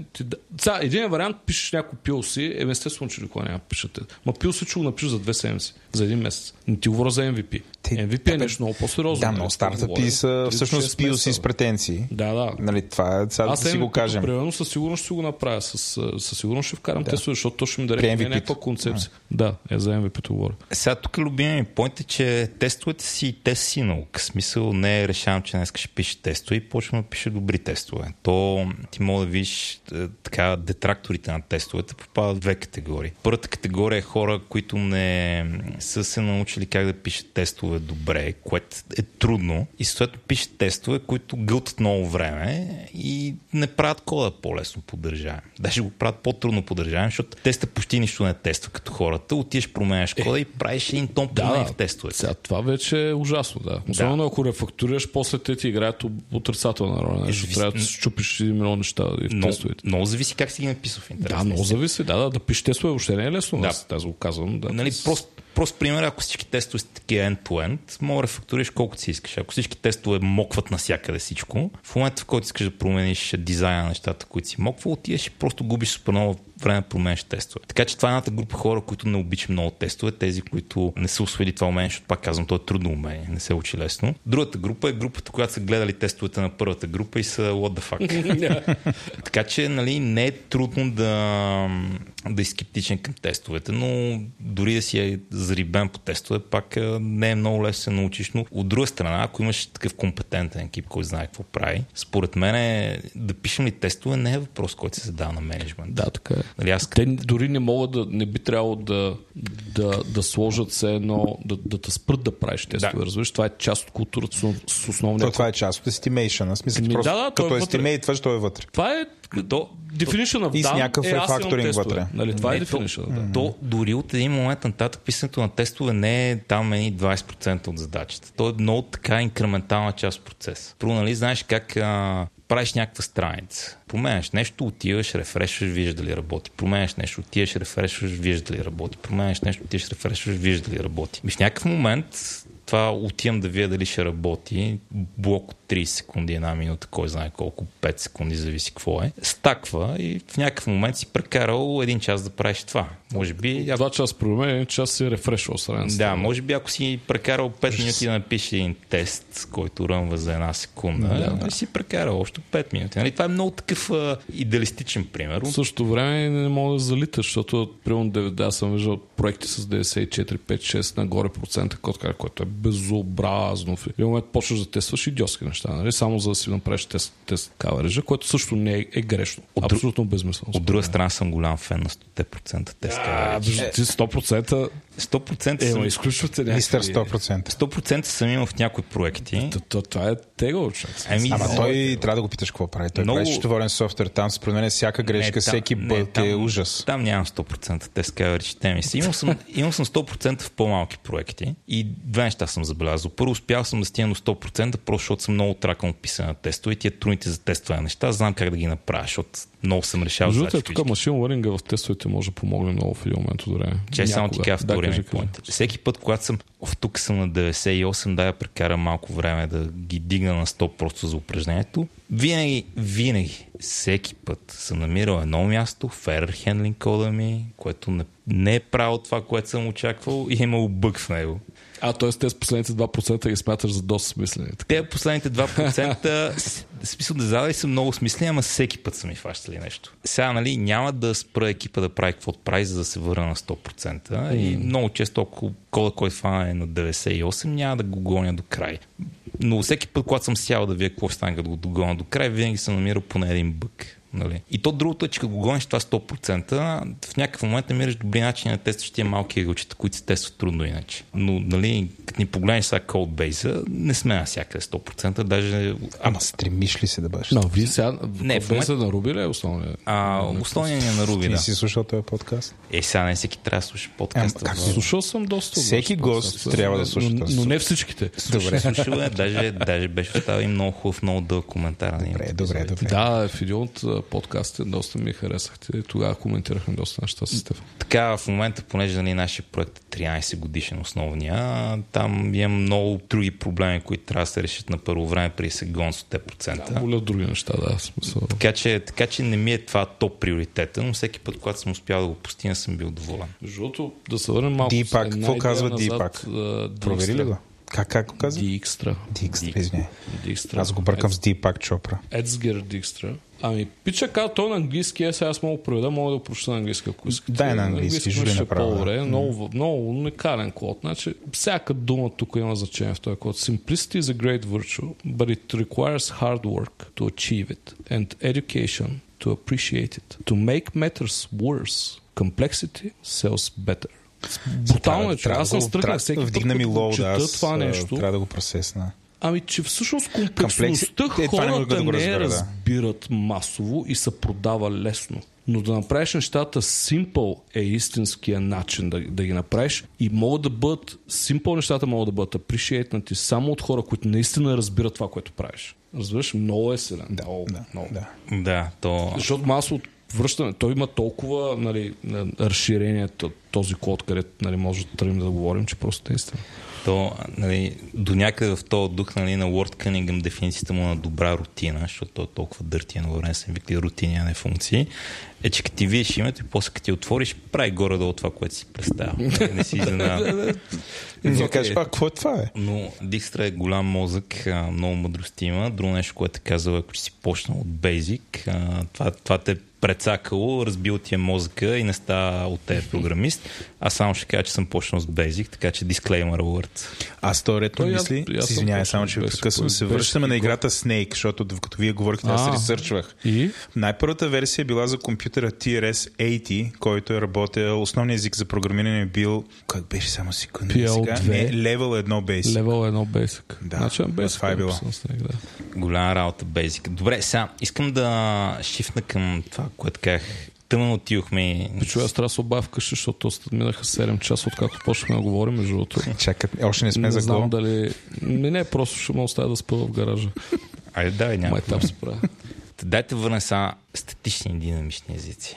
Един вариант, пишеш някакво PLC, естествено, че никога няма пишете. Ма PLC, че го напишеш за 2 седмици, за 1 месец. Не ти говоря за MVP. MVP е нещо много по-сериозно. Да, но стартъпи са всъщност PLC с претенции. Да. Нали, това е, сега да си го кажем. Примерно със сигурност ще го направя. Със сигурност ще вкарам тестове, защото то ще ми даде някаква концепция. Да, за MVP-то говоря. Сега тук любимия ми пойнт е, че тестовете си наука. Смисъл, не решавам, че днес ще пише тестове и почвам да пише добри тестове. То ти мога да видиш така, детракторите на тестовете попадат в 2 категории. Първата категория е хора, които не са се научили как да пишат тестове добре, което е трудно и съответно пишат тестове, които гълтат много време и не правят кода по-лесно поддържаем. Даже го правят по-трудно поддържаем, защото теста почти нищо не тества като хората. Отиеш, променяш кода и правиш един тон промени в тестовете. Сега, това вече е ужасно, да. Особено ако рефакторираш, после те ти играят отрицателна роля. Трябва да се чупиш милион неща и в тестовете. Много зависи как си ги написал в интерес. Да, много зависи. Да пишеш тестове въобще не е лесно. Да. Аз го казвам. Да. Нали, Просто пример, ако всички тестове са такива end-to-end, мога да рефакториш колкото си искаш. Ако всички тестове мокват навсякъде всичко, в момента, в който искаш да промениш дизайна на нещата, които си моква, отиваш и просто губиш супер много време да промениш тестове. Така че това е едната група хора, които не обичат много тестове, тези, които не са усвоили това умение, защото пак казвам, то е трудно умение, не се учи лесно. Другата група е групата, която са гледали тестовете на първата група и са what the fuck. Така че, нали, не е трудно да е скептичен към тестовете, но дори да си е зарибен по тестове, пак не е много лесно да се научиш, но от друга страна, ако имаш такъв компетентен екип, който знае какво прави, според мен да пишем ли тестове не е въпрос, който се задава на менеджмент. Да, така е. Нали, те дори не могат не би трябвало да сложат се едно, да те спрат да правиш тестове. Да. Разбираш, това е част от културата с основния... Това е част от estimation. Смисъл, просто, като estimate, това ще е вътре. Това е definition of done. И с някакъв рефакторинг вътре. Нали, това е дефинишън. Да. То дори от един момент нататък писането на тестове не е там едни 20% от задачата. То е много така инкрементална част от процеса. Про, нали, знаеш как правиш някаква страница. Променяш нещо, отиваш, рефрешваш, виждаш дали работи. Променяш нещо, отиваш, рефрешваш, виждаш дали работи. Променяш нещо, отиваш, рефрешваш, виждаш дали работи. И в някакъв момент това отивам да видя дали ще работи. Блок от 30 секунди, една минута, кой знае колко, 5 секунди, зависи какво е. Стаква и в някакъв момент си прекарал един час да правиш това. Може би... Два час проблем, един час си рефрешвал страницата. Да, може би ако си прекарал 5 минути да напишеш един тест, който рънва за една секунда, да си прекарал още 5 минути. Нали? Това е много такъв идеалистичен пример. В същото време не мога да залиташ, защото примерно съм виждал проекти с 94-5-6 нагоре процента код, който е безобразно. В един момент почваш да тестваш идиотски неща, нали? Само за да си направиш тест кавережа, което също не е грешно. Абсолютно безмислено. От друга страна съм голям фен на 100% тест кавереж. 100%... 100% съм... изключвате някакви... 100% съм имал в някои проекти. Това е тегло, човек. Ама той трябва да го питаш какво прави. Той прави щетоволен софтуер. Там се променя всяка грешка, всеки бъд е ужас. Там нямам 100% тест кавереж. Имал съм 100% в по-малки проекти и две неща съм забелязал. Първо, успял съм да стигна до 100%, просто защото съм много отракан от писане на тестове и тия трудните за тестване неща. Знам как да ги направя, защото много съм решал. Защото тук машин лърнинга в тестовете може да помогне много в един момент от време. Че само ти кажа втори мейпоинт. Всеки път, когато съм тук съм на 98, да я прекарам малко време да ги дигна на 100 просто за упражнението. Винаги, всеки път съм намирал едно място, fair handling кода ми, което не е правил това, което съм очаквал и е имал бъг в него. Т.е. тези последните 2% ги смяташ за доста смислени. Те последните 2% смисъл да задали са много смислени, ама всеки път са ми фащали нещо. Сега, нали, няма да спра екипа да прави каквото прави, за да се върна на 100%. И много често, ако кода, който фана е на 98, няма да го гоня до край. Но всеки път, когато съм сял да вие какво ще стане, като го догоня до край, винаги съм намирал поне един бък. Нали? И то другото е, че като го гониш това 100%, в някакъв момент намираш добри начин на тестваш тия малки егълчета, които се тестват трудно иначе. Но, нали, като ни погледнеш сега кодбейса, не сме на всякъде 100%, даже... Ама стремиш ли се да бъдеш? Но вие сега... Кодбейса на Ruby ли е основният? Основният е на Ruby, да. Не си слушал този подкаст? Сега не всеки трябва да слуша подкаста. Слушал съм доста. Всеки гост трябва да слуша. Но не всичките. Добре, слушал, даже беше оставил и много хубав, много дълъг коментар. Добре. Да, в един от подкастите доста ми харесахте и тогава коментирахме доста неща с Стефан. Така, в момента, понеже нали, нашия проект е 13 годишен основния, там имам много други проблеми, които трябва да се решат на първо време при сегон с 100%. Да, болят други неща, да. Така че не ми е това топ приоритета, но всеки път, когато съм успял да го постигна, съм бил доволен. Защото да се върнем малко... Дипак, какво казва Дипак? Провери ли го? Как го казва? Dijkstra, извиня. Аз го бъркам с Дипак Чопра. Ецгер Dijkstra. Ами, пича казва, той на английски е, сега аз мога да проведа, мога да прочета на английски, ако искате. Да, на английски, жури направо. Много уникален код. Значи, всяка дума тук има значение в този код. Simplicity is a great virtue, but it requires hard work to achieve it and education to appreciate it. To make matters worse, complexity sells better. Брутално е, че аз съм стръкнал всеки път, чета това нещо. Трябва да го просесна. Ами, че всъщност комплексността хората не разбират масово и се продава лесно. Но да направиш нещата simple е истинския начин да ги направиш и могат да бъдат, simple нещата могат да бъдат appreciate-нати само от хора, които наистина разбират това, което правиш. Разбираш? Много е силен. Защото масовото връщане, той има толкова разширението този код, където може да тръгнем да говорим, че просто е истина. То, нали, до някъде в този дух на Word Cunningham дефиницията му на добра рутина, защото е толкова дъртия, но време съм викли рутини, а не функции, е, че като ти видиш името и после като ти отвориш, прави горе-долу това, което си представя. Не си изненада. Не кажеш, какво е това е? Но Dijkstra е голям мозък, много мъдрости има. Друго нещо, което е казал, ако си почнал от Basic, това те прецакало, разбил ти е мозъка и не става от тея програмист. Аз само ще кажа, че съм почнал с Basic, така че disclaimer alert. Аз то редно мисли, извинявай, само че прекъсвам се. Връщаме на играта Snake, защото като вие говорихте, аз ресърчвах. Най-първата версия била за компютъра TRS-80, който е работил, основният език за програмиране е бил, как беше само секунда сега? Level 1 Basic. Level 1 Basic. Да, това е било. Голяма работа Basic. Добре, сега искам да шифна към това, което казах тъмън отивахме. Пичо, аз трябва да се обавкаш, защото минаха 7 часа, откакто почнахме да говорим, между другото. Чакай, още не сме за Go. Дали... Не, просто ще ме оставя да спа в гаража. Айде, давай, няма. Майтап се прави. Дайте върна са статични и динамични езици.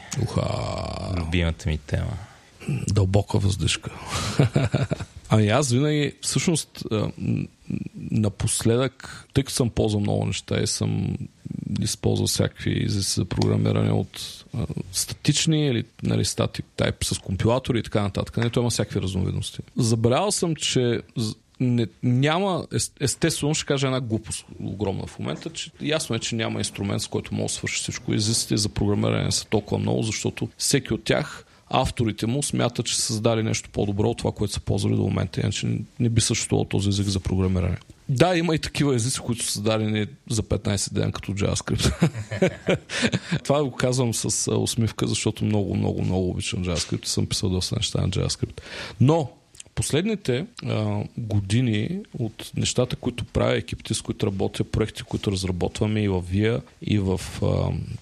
Любимата ми тема. Дълбока въздишка. Ами аз винаги, всъщност, напоследък, тъй като съм ползвал много неща и съм използвал всякакви езици за програмиране от статични или нали, static type с компилатори и така нататък. Не, той има всякакви разновидности. Забелял съм, че няма, естествено ще кажа една глупост огромна в момента, че ясно е, че няма инструмент, с който може да свърши всичко. Езиците за програмиране са толкова много, защото всеки от тях авторите му смятат, че са създали нещо по-добро от това, което са ползвали до момента. Иначе не би съществувал този език за програмиране. Да, има и такива езици, които са създадени за 15 ден като JavaScript. Това го казвам с усмивка, защото много обичам JavaScript. Съм писал доста неща на JavaScript. Но последните години от нещата, които правя, екипите, с които работя, проекти, които разработваме и в VIA, и в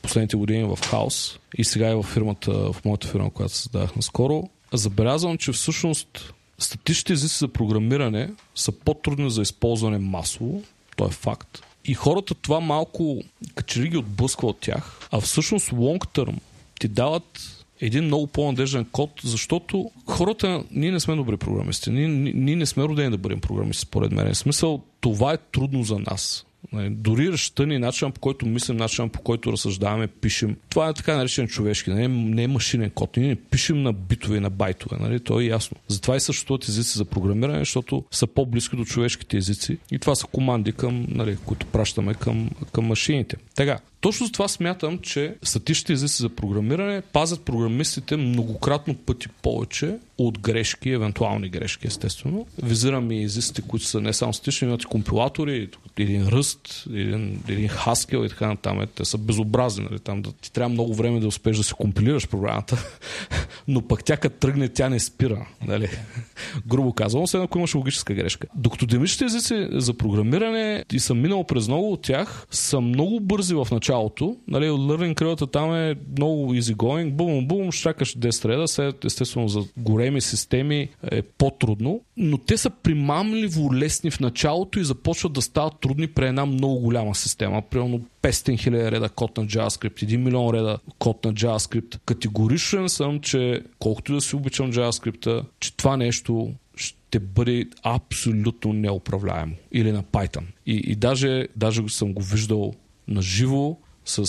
последните години в Хаос, и сега и в фирмата, в моята фирма, която създадах наскоро, забелязвам, че всъщност статичните езици за програмиране са по-трудни за използване масово, то е факт, и хората това малко качели ги отблъсква от тях, а всъщност long term ти дават един много по-надежден код, защото хората, ние не сме добри програмисти. Ние не сме родени да бъдем програмисти, според мен. В смисъл, това е трудно за нас. Дори ръщата ни, начинът по който мислим, начинът по който разсъждаваме, пишем. Това е така наречен човешки, не е машинен код. Ние не пишем на битове, на байтове. Нали? То е ясно. Затова и съществуват езици за програмиране, защото са по-близки до човешките езици. И това са команди, които пращаме към машините. Така. Точно за това смятам, че статичните езици за програмиране пазят програмистите многократно пъти повече от грешки, евентуални грешки, естествено. Визирам и езиците, които са не само статични, имат и компилатори, един Rust, един Haskell и така нататък. Те са безобразни. Нали? Там ти трябва много време да успеш да си компилираш програмата, но пък тя като тръгне, тя не спира. Нали? Грубо казвам, след ако имаш логическа грешка. Докато динамичните езици за програмиране, и съм минал през много от тях, са много бързи в началото. Нали, learning curve-та там е много easy going, бум-бум, щакаш 10 реда, след естествено за големи системи е по-трудно, но те са примамливо лесни в началото и започват да стават трудни при една много голяма система, примерно 500 000 реда код на JavaScript, 1 милион реда код на JavaScript. Категоричен съм, че колкото да си обичам JavaScript-а, че това нещо ще бъде абсолютно неуправляемо. Или на Python. И даже съм го виждал на живо с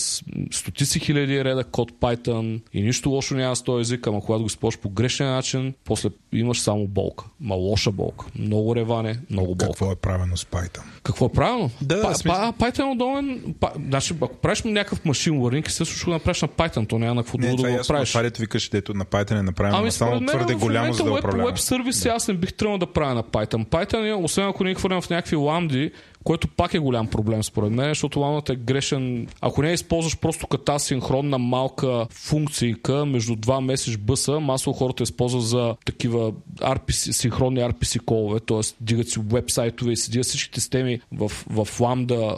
стотици хиляди реда код Python и нищо лошо няма с този език, ама когато го използваш по грешен начин, после имаш само болка. Ма лоша болка. Много реване, много болка. Какво е правено с Python? Какво е правено? Да, Python е удобен. Значи, ако правиш някакъв машин learning, също ще го направиш на Python, то няма на какво друго да го направиш. Това дето викаш, дето на Python е направено, ами, само твърде голямо за да управляваме. Web сервиси, да. Аз не бих тръгнал да правя на Python. Python е, освен ако не ги хвърлям в някакви ламди, което пак е голям проблем според мен, защото ламната е грешен. Ако не използваш просто като асинхронна малка функцийка между два меседж бъса, масово хората използват за такива RPC, синхронни RPC колове, т.е. дигат си вебсайтове и седят всичките системи в ламда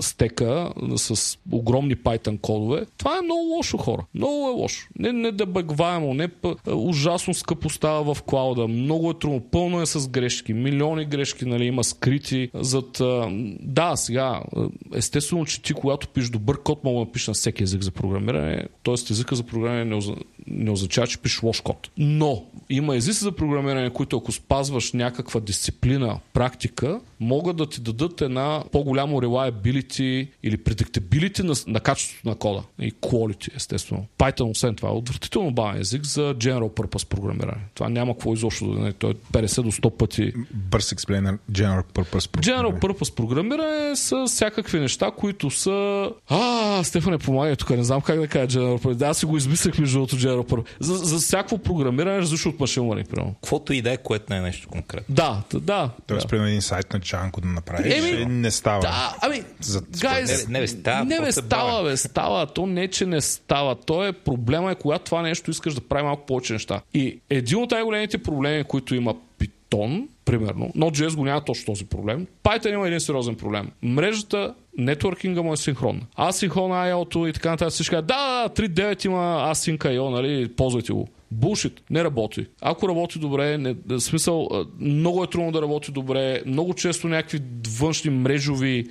стека с огромни Python кодове. Това е много лошо, хора. Много е лошо. Не да бъгваемо, ужасно скъпо става в клауда. Много е трудно. Пълно е с грешки. Милиони грешки, нали, има скрити зад. Да, сега, естествено, че ти когато пишеш добър код, мога да пишеш на всеки език за програмиране, т.е. езика за програмиране не означава, че пишеш лош код. Но има езици за програмиране, които ако спазваш някаква дисциплина, практика, могат да ти дадат една по-голямо reliability или predictability на качеството на кода и quality, естествено. Python, освен това, е отвратително бавен език за general purpose програмиране. Това няма какво изобщо да не. Той е 50 до 100 пъти. Бърз explainer, general purpose програмиране. General purpose програмиране са всякакви неща, които са... Стефане, помагай, тук не знам как да кажа general purpose. Да, аз си го измислях между другото general purpose. За всяко програмиране, различно от машин learning. Каквото и да е, което не е нещо конкретно. Да. Тоест, примерно един сайт на Чанко да направиш, не става. Да, guys, не става. То не, че не става. То е проблема, е когато това нещо искаш да прави малко повече неща. И един от най-големите проблеми, които има Python, примерно. Node.js го няма точно този проблем. Python има един сериозен проблем. Мрежата, нетворкинга му е синхронна. Асинхрон IO-то и така нататък. Всички казват, да, 3.9 има Async IO, нали, ползвайте го. Bullshit, не работи. Ако работи добре, в смисъл, много е трудно да работи добре, много често някакви външни мрежови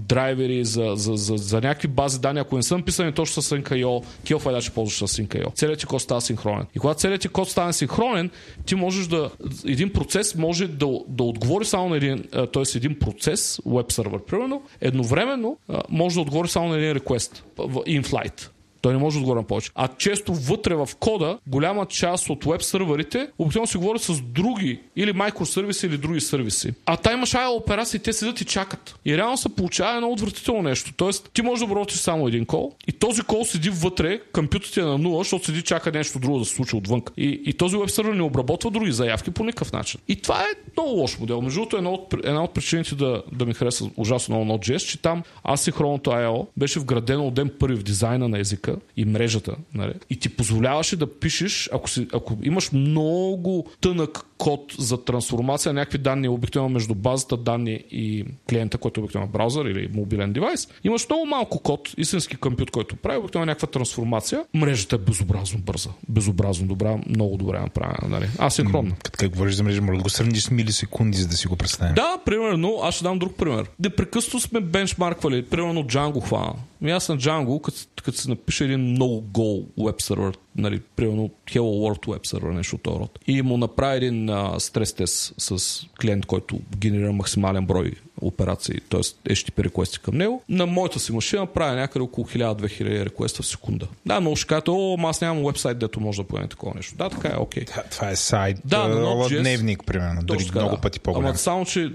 драйвери за някакви бази данни, ако не са написани точно с AsyncIO, кел файдаче ползваш с AsyncIO. Целият ти код става синхронен. И когато целият ти код стане синхронен, ти можеш да... Един процес може да отговори само на един... Тоест един процес, веб сервер, примерно, едновременно може да отговори само на един реквест, in-flight. Той не може да отговори на повече. А често вътре в кода, голяма част от веб серверите обикновено си говорят с други или микросервиси или други сервиси. А та имаш IO операции, те седят и чакат. И реално се получава едно отвратително нещо. Тоест, ти можеш да обработиш само един кол и този кол седи вътре, компютърът е на нула, защото седи чака нещо друго да се случи отвън. И този веб сервер не обработва други заявки по никакъв начин. И това е много лош модел. Между другото, една от причините да ми хареса ужасно много Node.js, че там асинхронното IO беше вградено от ден първи в дизайна на езика и мрежата, нали? И ти позволяваше да пишеш, ако имаш много тънък код за трансформация на някакви данни, обикновено между базата данни и клиента, който е обикновено браузър или мобилен девайс, имаш много малко код, истински компютър, който прави обикновено някаква трансформация. Мрежата е безобразно бърза, безобразно добра, много добре направена, нали? Асинхронна. Като говориш за мрежа, може да го сравниш с милисекунди, за да си го представим. Да, примерно, аз ще дам друг пример. Непрекъснато сме бенчмарквали, примерно Django хвана. Аз на Django, като се напише един много Go веб сервер, нали, примерно Hello World веб сервер, нещо от този род. И му направи един стрес тест с клиент, който генерира максимален брой операции, т.е. HTTP реквести към него. На моята си машина правя някъде около 1000-2000 реквеста в секунда. Да, но ще кажете, аз нямам вебсайт, дето може да поеме такова нещо. Да, така е, окей. Да, това е сайт, дневник, примерно, дори така, много пъти по-голям. Ама само, че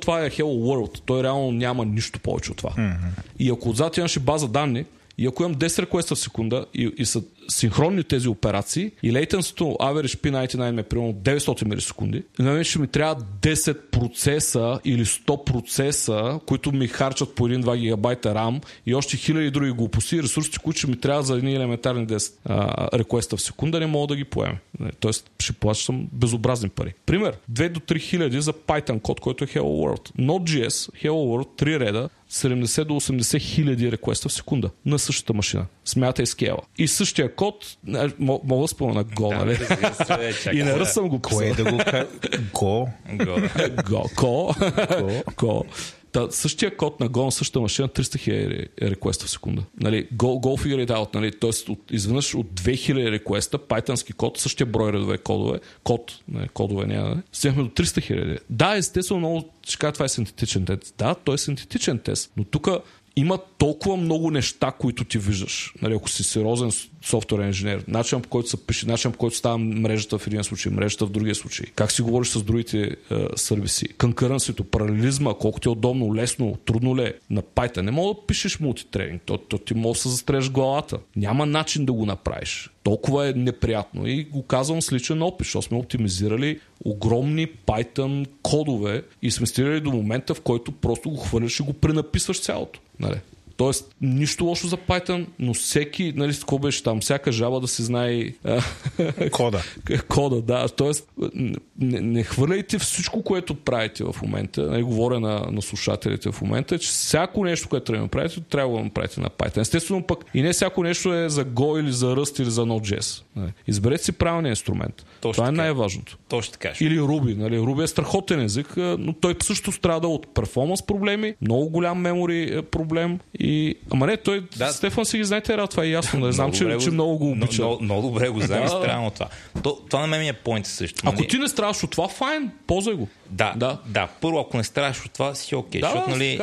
това е Hello World, той реално няма нищо повече от това. И ако отзад имаше база данни, и ако имам 10 реквеста в секунда и са синхронни тези операции и лейтенството average P99 е примерно 900 милисекунди, ще ми трябва 10 процеса или 100 процеса, които ми харчат по 1-2 гигабайта RAM и още хиляди други глупости и ресурси, които ще ми трябва за едни елементарни 10 реквеста в секунда, не мога да ги поеме. Тоест ще плащам безобразни пари. Пример, 2 до 3 хиляди за Python код, който е Hello World. Node.js, Hello World, 3 реда, 70 до 80 хиляди реквеста в секунда на същата машина. Смятай скейла. И същия код, мога да спомена Go, нали? И не раз съм го писал. Кое да го кажа? Go. Същия код на Go на същата машина 300 хиляди реквеста в секунда. Нали, Go figure it out. Нали, тоест изведнъж от 2000 реквеста, пайтънски код, същия брой редове кодове няма. Стигнахме до 300 хиляди. Да, естествено, много ще кажа, това е синтетичен тест. Да, той е синтетичен тест, но тук има толкова много неща, които ти виждаш. Нали, ако си сериозен софтуер инженер, начинът по който се пише, начинът по който става мрежата в един случай, мрежата в другия случай, как си говориш с другите сервиси, конкуренцията, паралелизма, колко ти е удобно, лесно, трудно ли е. На Python не мога да пишеш мултитрейнинг, то ти може да се застреш главата. Няма начин да го направиш. Толкова е неприятно и го казвам с личен опит, защото сме оптимизирали огромни Python кодове и сме стигнали до момента, в който просто го хвърляш и го пренаписваш цялото. Нали? Тоест, нищо лошо за Python, но всеки, нали, какво беше там, всяка жаба да си знае кода, да. Тоест, не хвърляйте всичко, което правите в момента, нали, говоря на слушателите в момента, че всяко нещо, което трябва да правите, трябва да направите на Python. Естествено пък и не всяко нещо е за Go или за Rust или за Node.js. Нали. Изберете си правилния инструмент. Това е най-важното. Точно така. Или Ruby. Нали. Ruby е страхотен език, но той също страда от перформанс проблеми, много голям мемори проблем. Ама не, той, да, Стефан си ги знаете, това е ясно, да, знам, че много го обича. Много добре го знам и странно това. Това на мен ми е поинт също. Ако ти не страдаш от това, файн, ползвай го. Да, първо, ако не страдаш от това, си окей. Да, защото, нали,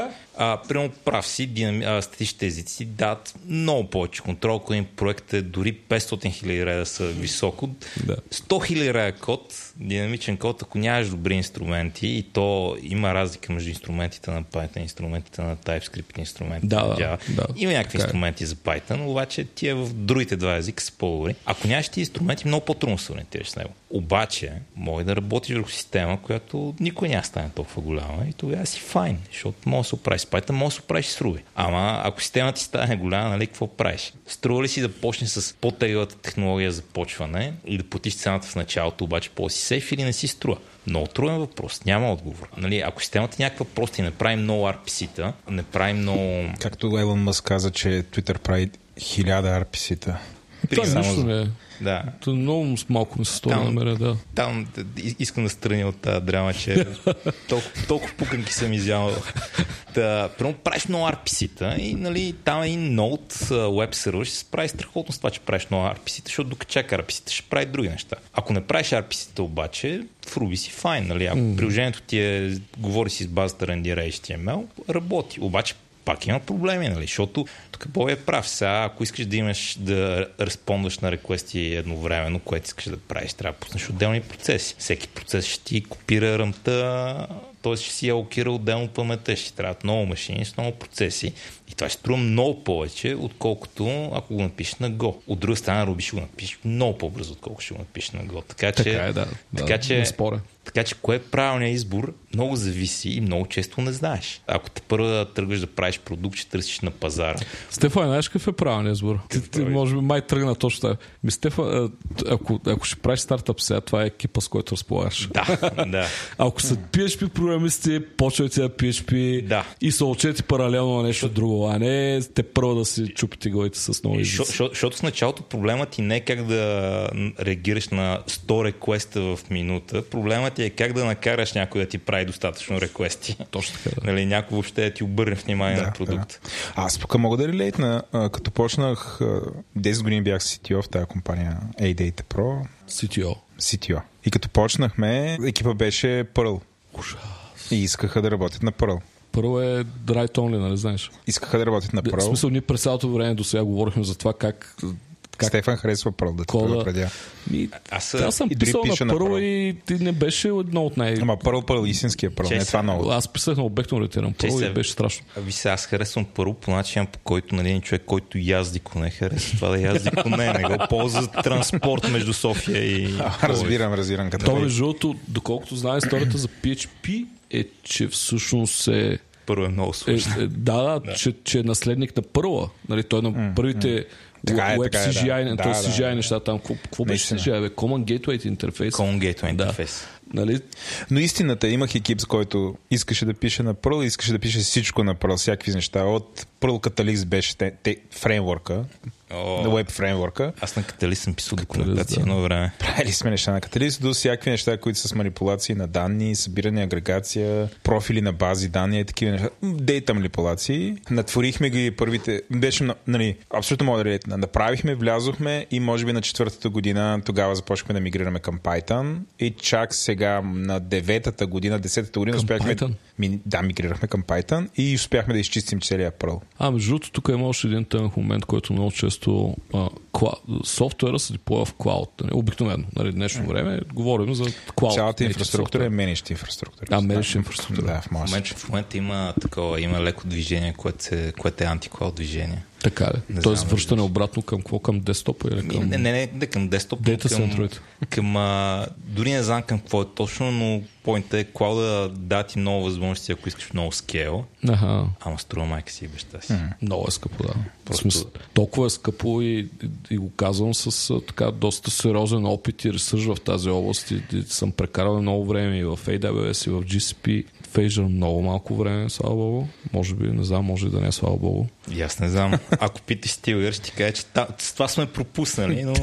прямо прав си, статичните езици дадат много повече контрол, ако един проект е дори 500 хиляди реда са високо. 100 хиляди реда код, динамичен код, ако нямаш добри инструменти, и то има разлика между инструментите на Python, инструментите на TypeScript, инструментите на Java. Да. Има някакви инструменти за Python, обаче тия в другите два езика са по-добри. Ако нямаш тези инструменти, много по-трудно се ориентираш с него. Обаче, може да работиш върху система, която никой няма стане толкова голяма и тогава си файн, защото може да се оправи с Python, може да се правиш с Ruby. Ама ако системата ти стане голяма, нали, какво правиш? Струва ли си да почнеш с по-теглата технология за почване и да платиш цената в началото, обаче по-си сейф или не си струва? Много труден въпрос, няма отговор. Нали, ако системата някаква просто и не прави много RPC-та, не прави много... Както Елон Мъск каза, че Twitter прави 1000 RPC-та. Това нищо не е. Да. То много малко ми се стоя намеря, да. Там искам да страня от тази драма, че толкова пуканки съм изял. Прямо правиш много RPC-та и нали, там един Node Web Server ще се прави страхотно с това, че правиш много RPC-та, защото докато чака RPC-та ще прави други неща. Ако не правиш RPC-та обаче, в Ruby си файн. Нали? Ако приложението ти е, говори си с базата рендира HTML, работи. Обаче пак има проблеми, нали? Защото тук Боби е прав. Сега, ако искаш да имаш да разпондваш на реквести едновременно, което искаш да правиш, трябва да пуснеш отделни процеси. Всеки процес ще ти копира ръмта, т.е. ще си алокира отделно паметта, ще трябват много машини с много процеси и това ще струва много повече, отколкото ако го напишеш на Go. От друга страна, Ruby ще го напишеш много по-бързо, отколкото ще го напишеш на Go. Така че кое е правилният избор, много зависи и много често не знаеш. Ако те първо да тръгваш да правиш продукт, ще търсиш на пазара. Стефан, знаеш какъв е правилният избор? Ти може би май тръгна точно така. Стефан, ако ще правиш стартъп сега, това е екипа, с който разполагаш. Да. Ако са PHP програмисти, почвайте да PHP и се учете паралелно на нещо друго, а не те първо да си чупите главите с нови езици. Защото с началото проблемът ти не е как да реагираш на 100 реквеста в минута. Проблемът е как да накараш някой да ти прави достатъчно реквести. Точно така. Да. Нали, някой въобще да ти обърне внимание на продукта. Да. Аз пока мога да релейтна. Като почнах, 10 години бях CTO в тази компания A-Data Pro. CTO. И като почнахме, екипа беше Perl. И искаха да работят на Perl. Първо е right only, нали знаеш? Искаха да работят на Perl. В смисъл, ние през цялото време до сега говорихме за това как Стефан харесва Perl, да ти предупредя. Аз съм писал на Perl и ти не беше едно от най... Ама Perl, истинския Perl, не това много. Аз писах на обектно ориентиран Perl и беше страшно. Аз харесвам Perl по начин, по който един човек, който язди коне, харесва това да язди коне, не го ползва транспорт между София и... Разбирам. Това е жълто, доколкото знае историята за PHP, е, че всъщност е... Първо е много сложно. Че е наследник на Пърла. Нали, той е на първите Web CGI, т.е. CGI неща там. Какво беше CGI? Common Gateway Interface. Нали? Но истината, имах екип, с който искаше да пише на Perl, искаше да пише всичко на Perl, всякакви неща. От Perl Catalyst беше фреймворка, веб фреймворка. Аз на Catalyst съм писал документация едно време. Правили сме неща на Catalyst до всякакви неща, които са с манипулации на данни, събиране, агрегация, профили на бази данни и такива неща. Дейта манипулации. Натворихме ги първите. Беше, нали, абсолютно модеритна. Направихме, влязохме и може би на четвъртата година тогава започнахме да мигрираме към Python и чак сега на 10-та година успяхме... Мигрирахме към Python и успяхме да изчистим целия Perl. Между другото, тук има още един тъмен момент, който много често софтуера се диплува в клауд. Обикновено, нали, днешно време говорим за клауд. Цялата инфраструктура е менеща инфраструктура. Менеща инфраструктура. В момента има такова, има леко движение, което е антиклауд движение. Така ли? Тоест връщане обратно към какво? Към десктопа или към... Не към десктопа. Дейта центровете. Дори не знам към какво е точно, но поинта е клауда да ти много възможности, ако искаш много скейл. Ама струва майка си и баща си. Много е скъпо, да. Просто... Толкова е скъпо и го казвам с така доста сериозен опит и ресърж в тази област. И съм прекарал много време и в AWS, и в GCP. В Azure много малко време, слава богу. Може би, не знам, може и да не е, слава богу. И аз не знам. Ако питаш Stilgar, ще ти кажа, че това сме пропуснали, но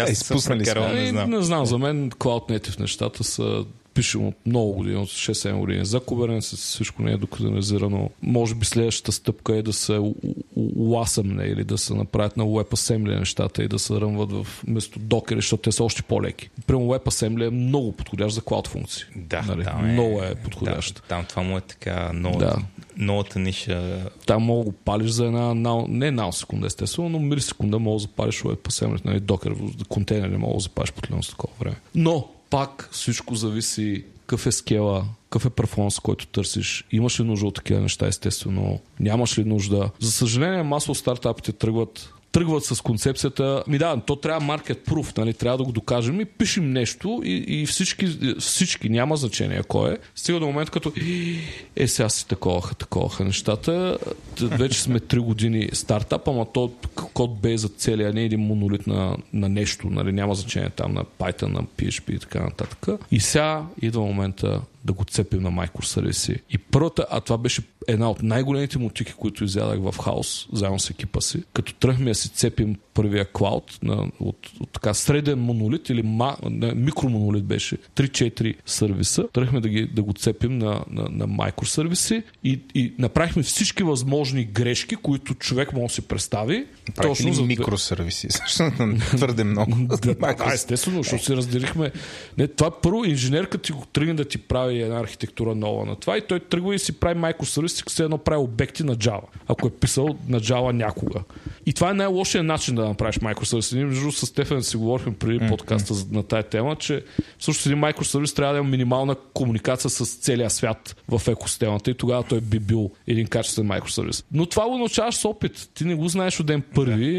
аз съм прекарал, не знам. Не знам, за мен Cloud Native нещата са... Пишем от много години, от 6-7 години. За Kubernetes всичко не е доканализирано. Може би следващата стъпка е да се ласъмне или да се направят на WebAssembly нещата и да се ръмват вместо Docker, защото те са още по-леки. Примерно WebAssembly е много подходящ за cloud функции. Нали? Много е подходящ. Там това му е така новата ниша. Там мога го палиш за една секунда, естествено, но милисекунда мога да запалиш WebAssembly. Нали? Docker, контейнер не мога да запалиш по тлено с такова време. Но пак всичко зависи какъв е скела, какъв е перформанс, който търсиш. Имаш ли нужда от такива неща, естествено? Нямаш ли нужда? За съжаление, масово стартапите тръгват тръгват с концепцията, то трябва market proof, нали? Трябва да го докажем и пишем нещо и всички, няма значение кой е. Стига до момента, като сега си таковаха нещата. Вече сме 3 години стартап, ама то код бейзът целия, не е един монолит на нещо, нали? Няма значение там на Python, на PHP и така нататък. И сега идва момента да го цепим на микросервиси. И първата, а това беше една от най-големите мотики, които изядах в хаос, заедно с екипа си. Като тръгнахме да си цепим първия клауд от така среден монолит или микромонолит беше 3-4 сервиса. Тръгнахме да го цепим на микросервиси и направихме всички възможни грешки, които човек може да си представи. Точно за микросервиси. Твърде много. Естествено, защото си разделихме. Не, това първо инженерка ти го тръгне да ти прави една архитектура нова на това и той тръгва и си прави микросервиси, като се едно прави обекти на Java, ако е писал на Java някога. И това е най-лошият начин да направиш микросервис. Ние между с Стефан си говорихме преди подкаста на тая тема, че всъщност един микросервис трябва да има минимална комуникация с целия свят в екосистемата и тогава той би бил един качествен микросервис. Но това го научаваш с опит. Ти не го знаеш от ден първи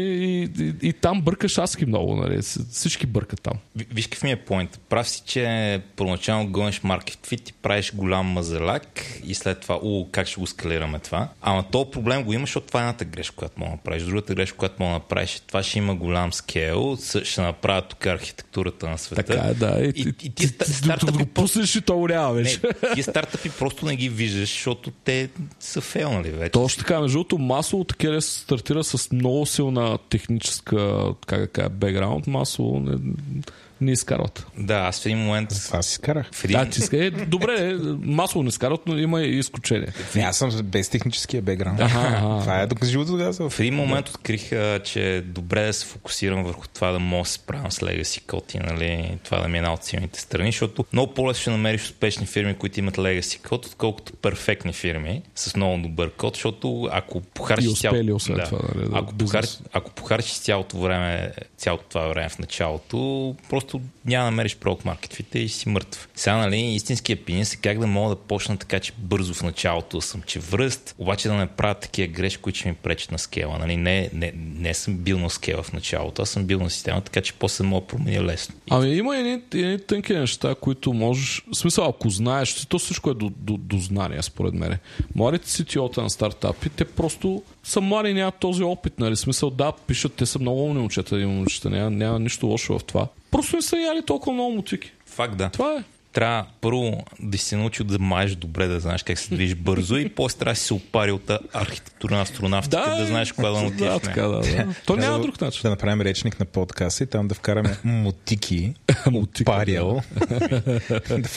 и там бъркаш адски много. Нали? Всички бъркат там. Виж какъв ми е поинт. Прав си, че първоначално гониш маркет фит и правиш голям мазалак и след това как ще го скалираме това. Ама този проблем го имаш, защото това е едната грешка, която мога да направиш. Другата грешка, която мога да направиш, това ще има голям скейл, ще направя тук архитектурата на света. Така, да. И ти стартъпи... Пуснеш и то няма вече. Ти стартъпи просто не ги виждаш, защото те са фейлнали вече. Точно така. Между другото, масово такива се стартира с много силна техническа бекграунд. Масово не изкарват. Да, аз в един момент... Аз изкарах. Добре, масово не изкарват, но има и изключение. Аз съм без техническия бекграунд. Това е докаживото тогава. В един момент открих, че е добре да се фокусирам върху това да мога да се правя с legacy code, нали? Това да ми е една от силните страни, защото много по-лесно ще намериш успешни фирми, които имат legacy code, отколкото перфектни фирми с много добър код, защото ако похарчиш цялото това време в началото, просто няма да намериш product market fit и си мъртв. Сега, нали, истинския пинес е как да мога да почна така, че бързо в началото да съм чевръст, обаче да не правя такива грешки, които ще ми пречат на скела. Нали? Не съм бил на скела в началото, аз съм бил на система, така че после мога да променя лесно. Ами има едни тънки неща, които можеш... В смисъл, ако знаеш, то всичко е до знания, според мен. Младите CTO-та на стартапи, те просто са млади, нямат този опит, нали? В смисъл, да, пишат, те са много умни момчета и момичета, няма нищо лошо в това. Просто не са яли толкова много мотики. Факт, да. Това е. Трябва първо да си научи да маеш добре, да знаеш как се движиш бързо и после трябва да си опари от архитектурна астронавтика, да знаеш кога да отидеш. Да. То няма друг начин. Да направим речник на подкаста и там да вкараме мотики, опарял,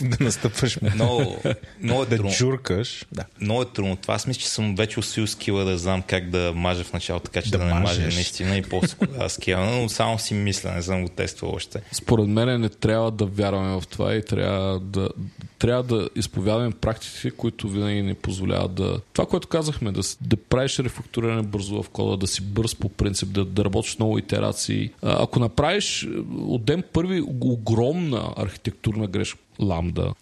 да настъпваш, да джуркаш. Много е трудно. Това аз мисля, че съм вече усил скила да знам как да мажа в началото, така че да не мажа наистина и после кога скила. Но само си мисля, не съм го тествал още. Според мен не трябва да вярваме в това и трябва да изповядаме практики, които винаги ни позволяват да... Това, което казахме, да правиш рефакториране бързо в кода, да си бърз по принцип, да работиш много итерации. Ако направиш от ден първи огромна архитектурна грешка, ламда,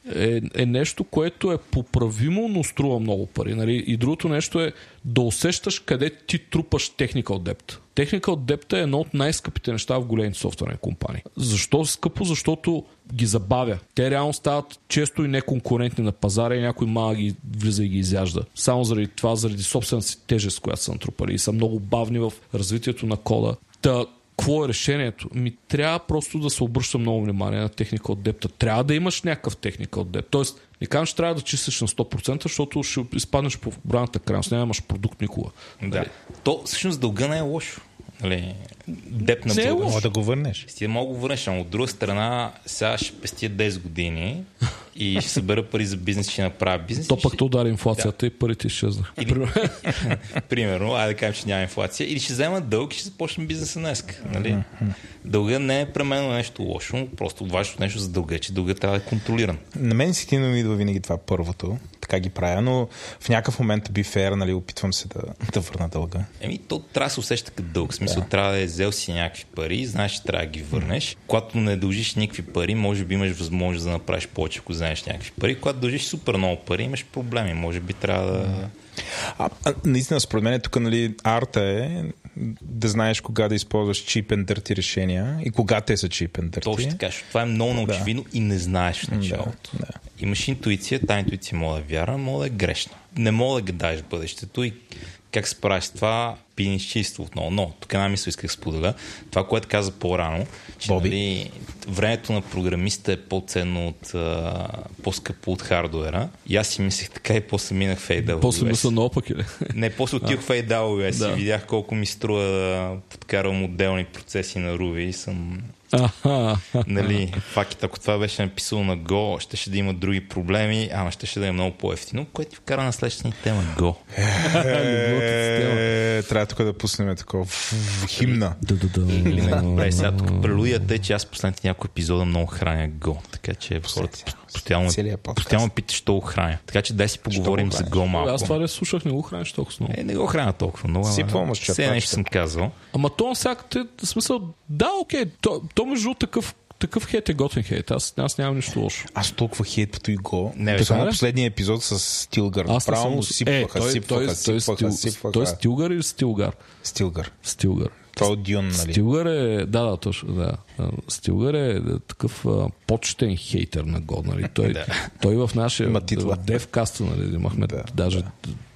е нещо, което е поправимо, но струва много пари. Нали? И другото нещо е да усещаш къде ти трупаш technical debt. Technical debt е едно от най-скъпите неща в големите софтуерни компании. Защо скъпо? Защото ги забавя. Те реално стават често и неконкурентни на пазара и някой малък ги влиза и ги изяжда. Само заради това, заради собствената си тежест, която са натрупали и са много бавни в развитието на кода. Какво е решението? Трябва просто да се обръща много внимание на техника от депта. Трябва да имаш някакъв техника от депта. Тоест, не казвам, че трябва да чистиш на 100%, защото ще изпаднеш по браната крайност. Нямаш продукт никога. Да. То всъщност дълга не е лошо. Деп на дълга. Мога да го върнеш. Мога да го върнеш, но от друга страна сега ще пестия 10 години и ще събера пари за бизнес, ще направя бизнес. То пък ще удари инфлацията и парите изчезнах. Примерно, айде да кажем, че няма инфлация. Или ще взема дълг и ще започнем бизнеса днес. Нали? Дълга не е пременно нещо лошо, просто важното нещо за дълга, че дълга трябва да е контролиран. На мен си тино ми идва винаги това първото, така ги правя, но в някакъв момент би фер, нали, опитвам се да върна дълга. То трябва да се усеща като дълг. В смисъл, трябва да е взел си някакви пари, знаеш, че трябва да ги върнеш. Когато не дължиш никакви пари, може би имаш възможност да направиш повече, ако знаеш някакви пари. Когато дължиш супер много пари, имаш проблеми. Може би трябва да... наистина, според мен тук, нали, арта е да знаеш кога да използваш cheap and dirty решения и кога те са cheap and dirty. Точно така, това е много неочевидно и не знаеш в началото. Да. Имаш интуиция, тази интуиция може да е вяра, може да е грешна. Не може да гадаеш бъдещето и как се правиш това, пиниш чисто отново. Но тук една мисъл исках споделя. Това, което каза по-рано, че нали, времето на програмиста е по-ценно от, по-скъпо от хардуера. И аз си мислех така и после минах в AWS. После му са наопак или? Не, после отих в AWS и видях колко ми струва да подкарвам отделни процеси на Ruby и съм... Нали, факт, ако това беше написано на Go, ще да има други проблеми, ама ще да е много по-ефтино, което ти вкара на следващата тема Go. Трябва тук да пуснем такова химна. Сега тук прелудията е, че аз последните някои епизода много храня Go, така че хората постоянно питат, що го храня. Така че дай си поговорим за Go малко. Аз това ли слушах, не го храниш толкова много. Не го храня толкова много. Все нещо съм казал. Ама то всякакъв смисъл, да, окей, то между такъв хейт е готин хейт. Аз нямам нищо лошо. Аз толкова хейт като и Go. Не, само последния епизод с Stilgar. Правилно сипваха. Той е Stilgar или Stilgar? Stilgar. Това от Dune, нали? Stilgar е... Да, точно. Да. Stilgar е такъв почетен хейтер на Go, нали? Той в нашия девкаста, нали? Имахме даже...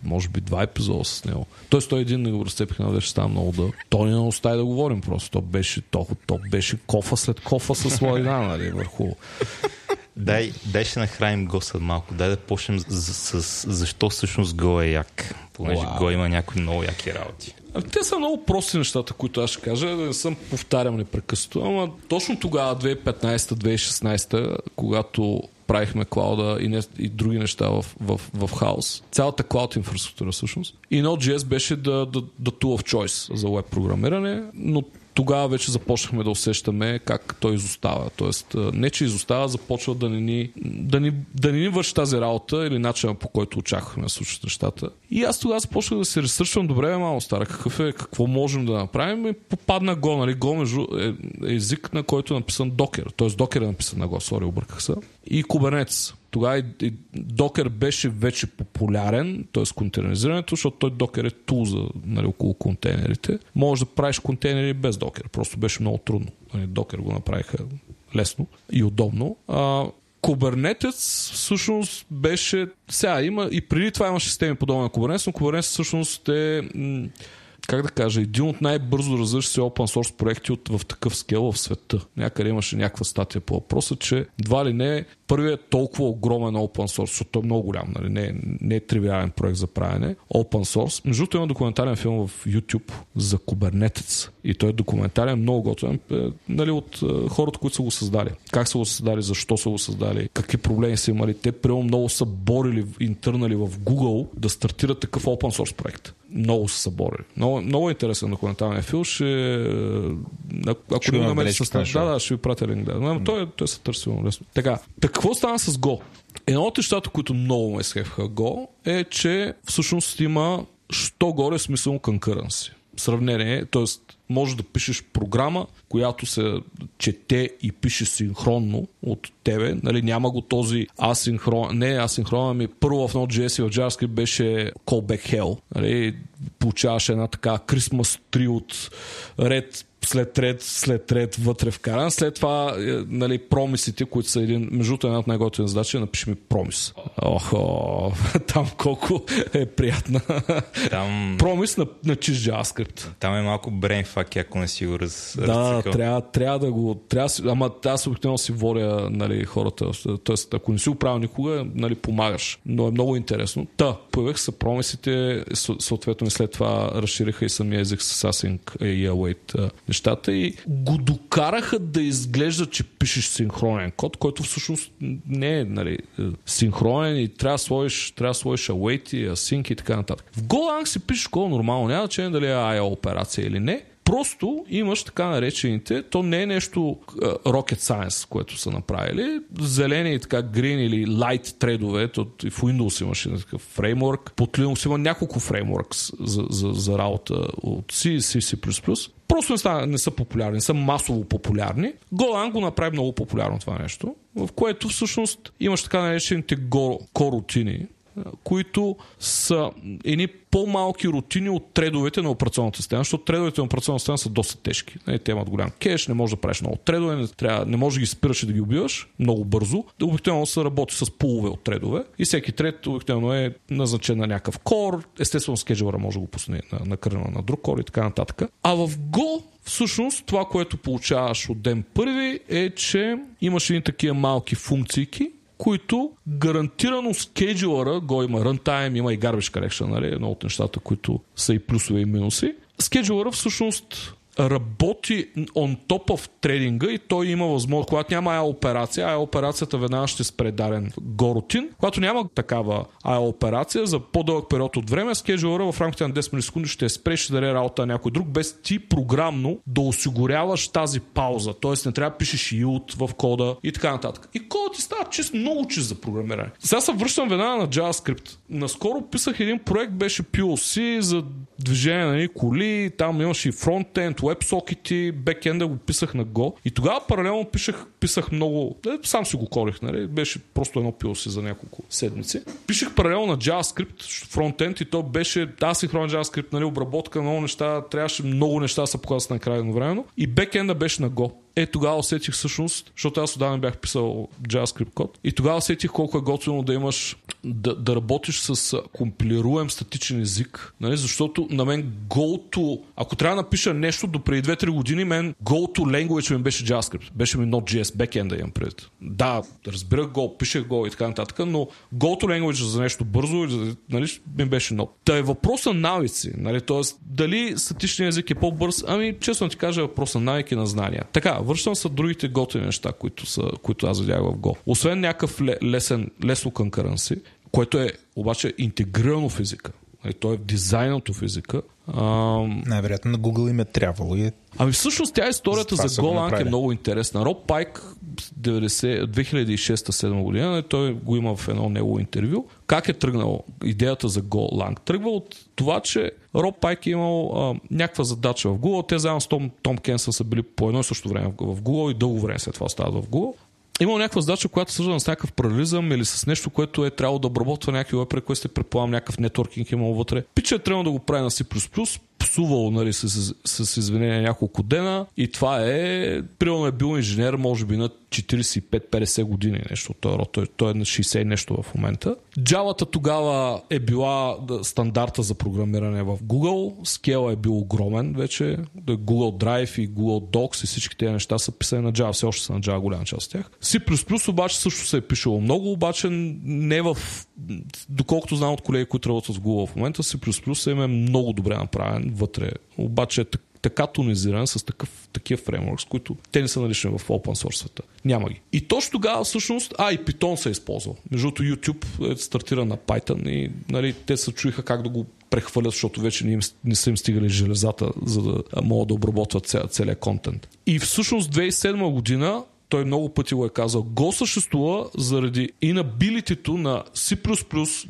може би два епизода с него. Тоест той един не го разцепих, но вече става много дълго. Той не остави да говорим просто. То беше кофа след кофа с лайна, нали, върху. Дай ще нахраним Go след малко. Дай да почнем с защо всъщност Go е як. Понеже Go има някои много яки работи. Те са много прости нещата, които аз ще кажа. Да не съм повтарям непрекъснато. Ама точно тогава, 2015-2016, когато правихме клауда и други неща в хаос. Цялата клауд инфраструктура всъщност. И Node.js беше да tool of choice за web програмиране, но тогава вече започнахме да усещаме как той изостава. Тоест, не че изостава, започва да не ни върши тази работа или начина, по който очаквахме да случат нещата. И аз тогава започнах да се ресърчвам, добре, малко стара, какво можем да направим и попадна Go, нали? Go между е език, на който е написан Docker. Тоест, Docker е написан на Go, обърках се. И Kubernetes. Тогава и Docker беше вече популярен, т.е. контейнеризирането, защото той Docker е тул за, нали, около контейнерите. Можеш да правиш контейнери без Docker, просто беше много трудно. Docker го направиха лесно и удобно. Kubernetes всъщност беше... Сега има и преди това имаше системи подобни на Kubernetes, но Kubernetes всъщност е... как да кажа, един от най-бързо развиващи се open source проекти в такъв скел в света. Някъде имаше някаква статия по въпроса, че едва ли не първият е толкова огромен open source, защото е много голям, нали? Не е тривиален проект за правене. Open source. Между другото има документален филм в YouTube за Kubernetes. И той е документален, много готовен, нали, от хората, които са го създали. Как са го създали, защо са го създали, какви проблеми са имали. Те прямо много са борили интернали в Google да стартират такъв open source проект. Много са борили. Много, много интересен документалния филм. Ако не намериш с нас, да, ще ви пратя линк. Да. Но той се търси лесно. Така, какво стана с Go? Едно от нещата, които много ме схефаха Go, е, че всъщност има що горе смислено concurrency. Сравнение, т.е. можеш да пишеш програма, която се чете и пише синхронно от тебе. Нали, няма го този асинхрон. Не асинхрон, ами първо в Node.js и в JavaScript беше callback hell. Нали, получаваш една така Christmas tree от ред след ред вътре вкаран. След това, нали, промисите, които са един... Между това една от най-готовите задачи е напиши ми промис. Охо, там колко е приятна. Там... Промис на чист JavaScript. Там е малко брейнфак, ако не си го разцъкал. Да, трябва да го... Ама аз обикновено си водя, нали, хората. Тоест, ако не си го правил никога, нали, помагаш. Но е много интересно. Появих са промисите, съответно и след това разшириха и самия език с async и await нещата и го докараха да изглежда, че пишеш синхронен код, който всъщност не е, нали, синхронен и трябва да сложиш await и async и така нататък. В GoLand си пишеш код нормално, няма значение дали е IO операция или не. Просто имаш така наречените, то не е нещо rocket science, което са направили. Зелени и така green или light тредове, и в Windows имаш такъв фреймворк. Под Linux има няколко фреймворкс за работа от C, C++. Просто не са популярни, не са масово популярни. GoLand го направи много популярно това нещо, в което всъщност имаш така наречените Go рутини, които са едни по-малки рутини от тредовете на операционната система, защото тредовете на операционната система са доста тежки. Те имат голям кеш, не можеш да правиш много тредове, не можеш да ги спираш и да ги убиваш много бързо. Обикновено се работи с пулове от тредове и всеки тред обикновено е назначен на някакъв кор. Естествено, скеджулъра може да го пусне на кръна на друг кор и така нататък. А в Go всъщност това, което получаваш от ден първи, е, че имаш едни такива малки функцийки, които гарантирано скеджулъра, го има runtime, има и garbage collection, нали? Едно от нещата, които са и плюсове и минуси. Скеджулъра всъщност работи on top of трейдинга и той има възможност, когато няма IO операция, IO операцията веднага ще спре даден Go рутин. Когато няма такава IO операция, за по-дълъг период от време, скеджулъра в рамките на 10 милисекунди ще спре, ще даде работа на някой друг, без ти програмно да осигуряваш тази пауза. Тоест не трябва да пишеш yield в кода и така нататък. И кодът ти става чист, много чист за програмиране. Сега се връщам веднага на JavaScript. Наскоро писах един проект, беше POC за движение на коли, там имаше и фронтенд, WebSocket, бекенда го писах на Go и тогава паралелно писах много, сам си го корих, нали? Беше просто едно POC за няколко седмици. Пишех паралелно на JavaScript, фронтенд, и то беше асинхронен JavaScript, нали? Обработка, много неща, трябваше много неща да се показват на края едновременно, и бекенда беше на Go. Е, тогава усетих всъщност, защото аз отдавна бях писал JavaScript код, и тогава усетих колко е готино да имаш, да работиш с компилируем статичен език, нали? Защото на мен Go-то, ако трябва да напиша нещо до преди 2-3 години, мен Go-то language ми беше JavaScript, беше ми Node.js, бекенда имам пред. Да, разбирах Go, пишех Go и така нататък, но Go-то language за нещо бързо, нали, ми беше Node. Та е въпрос на навици, нали? Тоест, дали статичният език е по-бърз, ами честно ти кажа, въпрос на навики, на знания. Така, вършвам са другите готини неща, които аз видях в Go. Освен някакъв лесно конкуренси, което е обаче интегрирано в езика. Той е в дизайното в езика. Най-вероятно на Google им е трябвало и е. Ами всъщност тя историята за GoLand е много интересна. Роб Пайк 2006-2007 година, той го има в едно негово интервю. Как е тръгнал идеята за GoLand? Тръгва от това, че Роб Пайк е имал някаква задача в Google. Те заедно с Том Кенсън са били по едно и също време в Google и дълго време след това стават в Google. Имал някаква задача, която е свързана с някакъв парализъм или с нещо, което е трябвало да обработва някакви веб реквести, предполагам някакъв нетворкинг имал вътре. Пича е трябвало да го прави на C++, псувал, нали, с извинение няколко дена, и това е, примерно е бил инженер, може би на 45-50 години, нещо от този род. Той е на 60 нещо в момента. Java-та тогава е била стандарта за програмиране в Google. Scale е бил огромен вече. Google Drive и Google Docs и всички тези неща са писани на Java. Все още са на Java голяма част от тях. C++ обаче също се е пишело много, обаче не в... Доколкото знам от колеги, които работят с Google в момента, C++ е много добре направен вътре. Обаче е така тонизиран с такива фреймворкс, които те не са налични в open source-света. Няма ги. И точно тогава всъщност, и Python се е използвал. Между другото, YouTube е стартира на Python и, нали, те се чуиха как да го прехвърлят, защото вече не са им стигали железата, за да могат да обработват целия контент. И всъщност 2007 година той много пъти го е казал. Go съществува заради инабилитито на C++,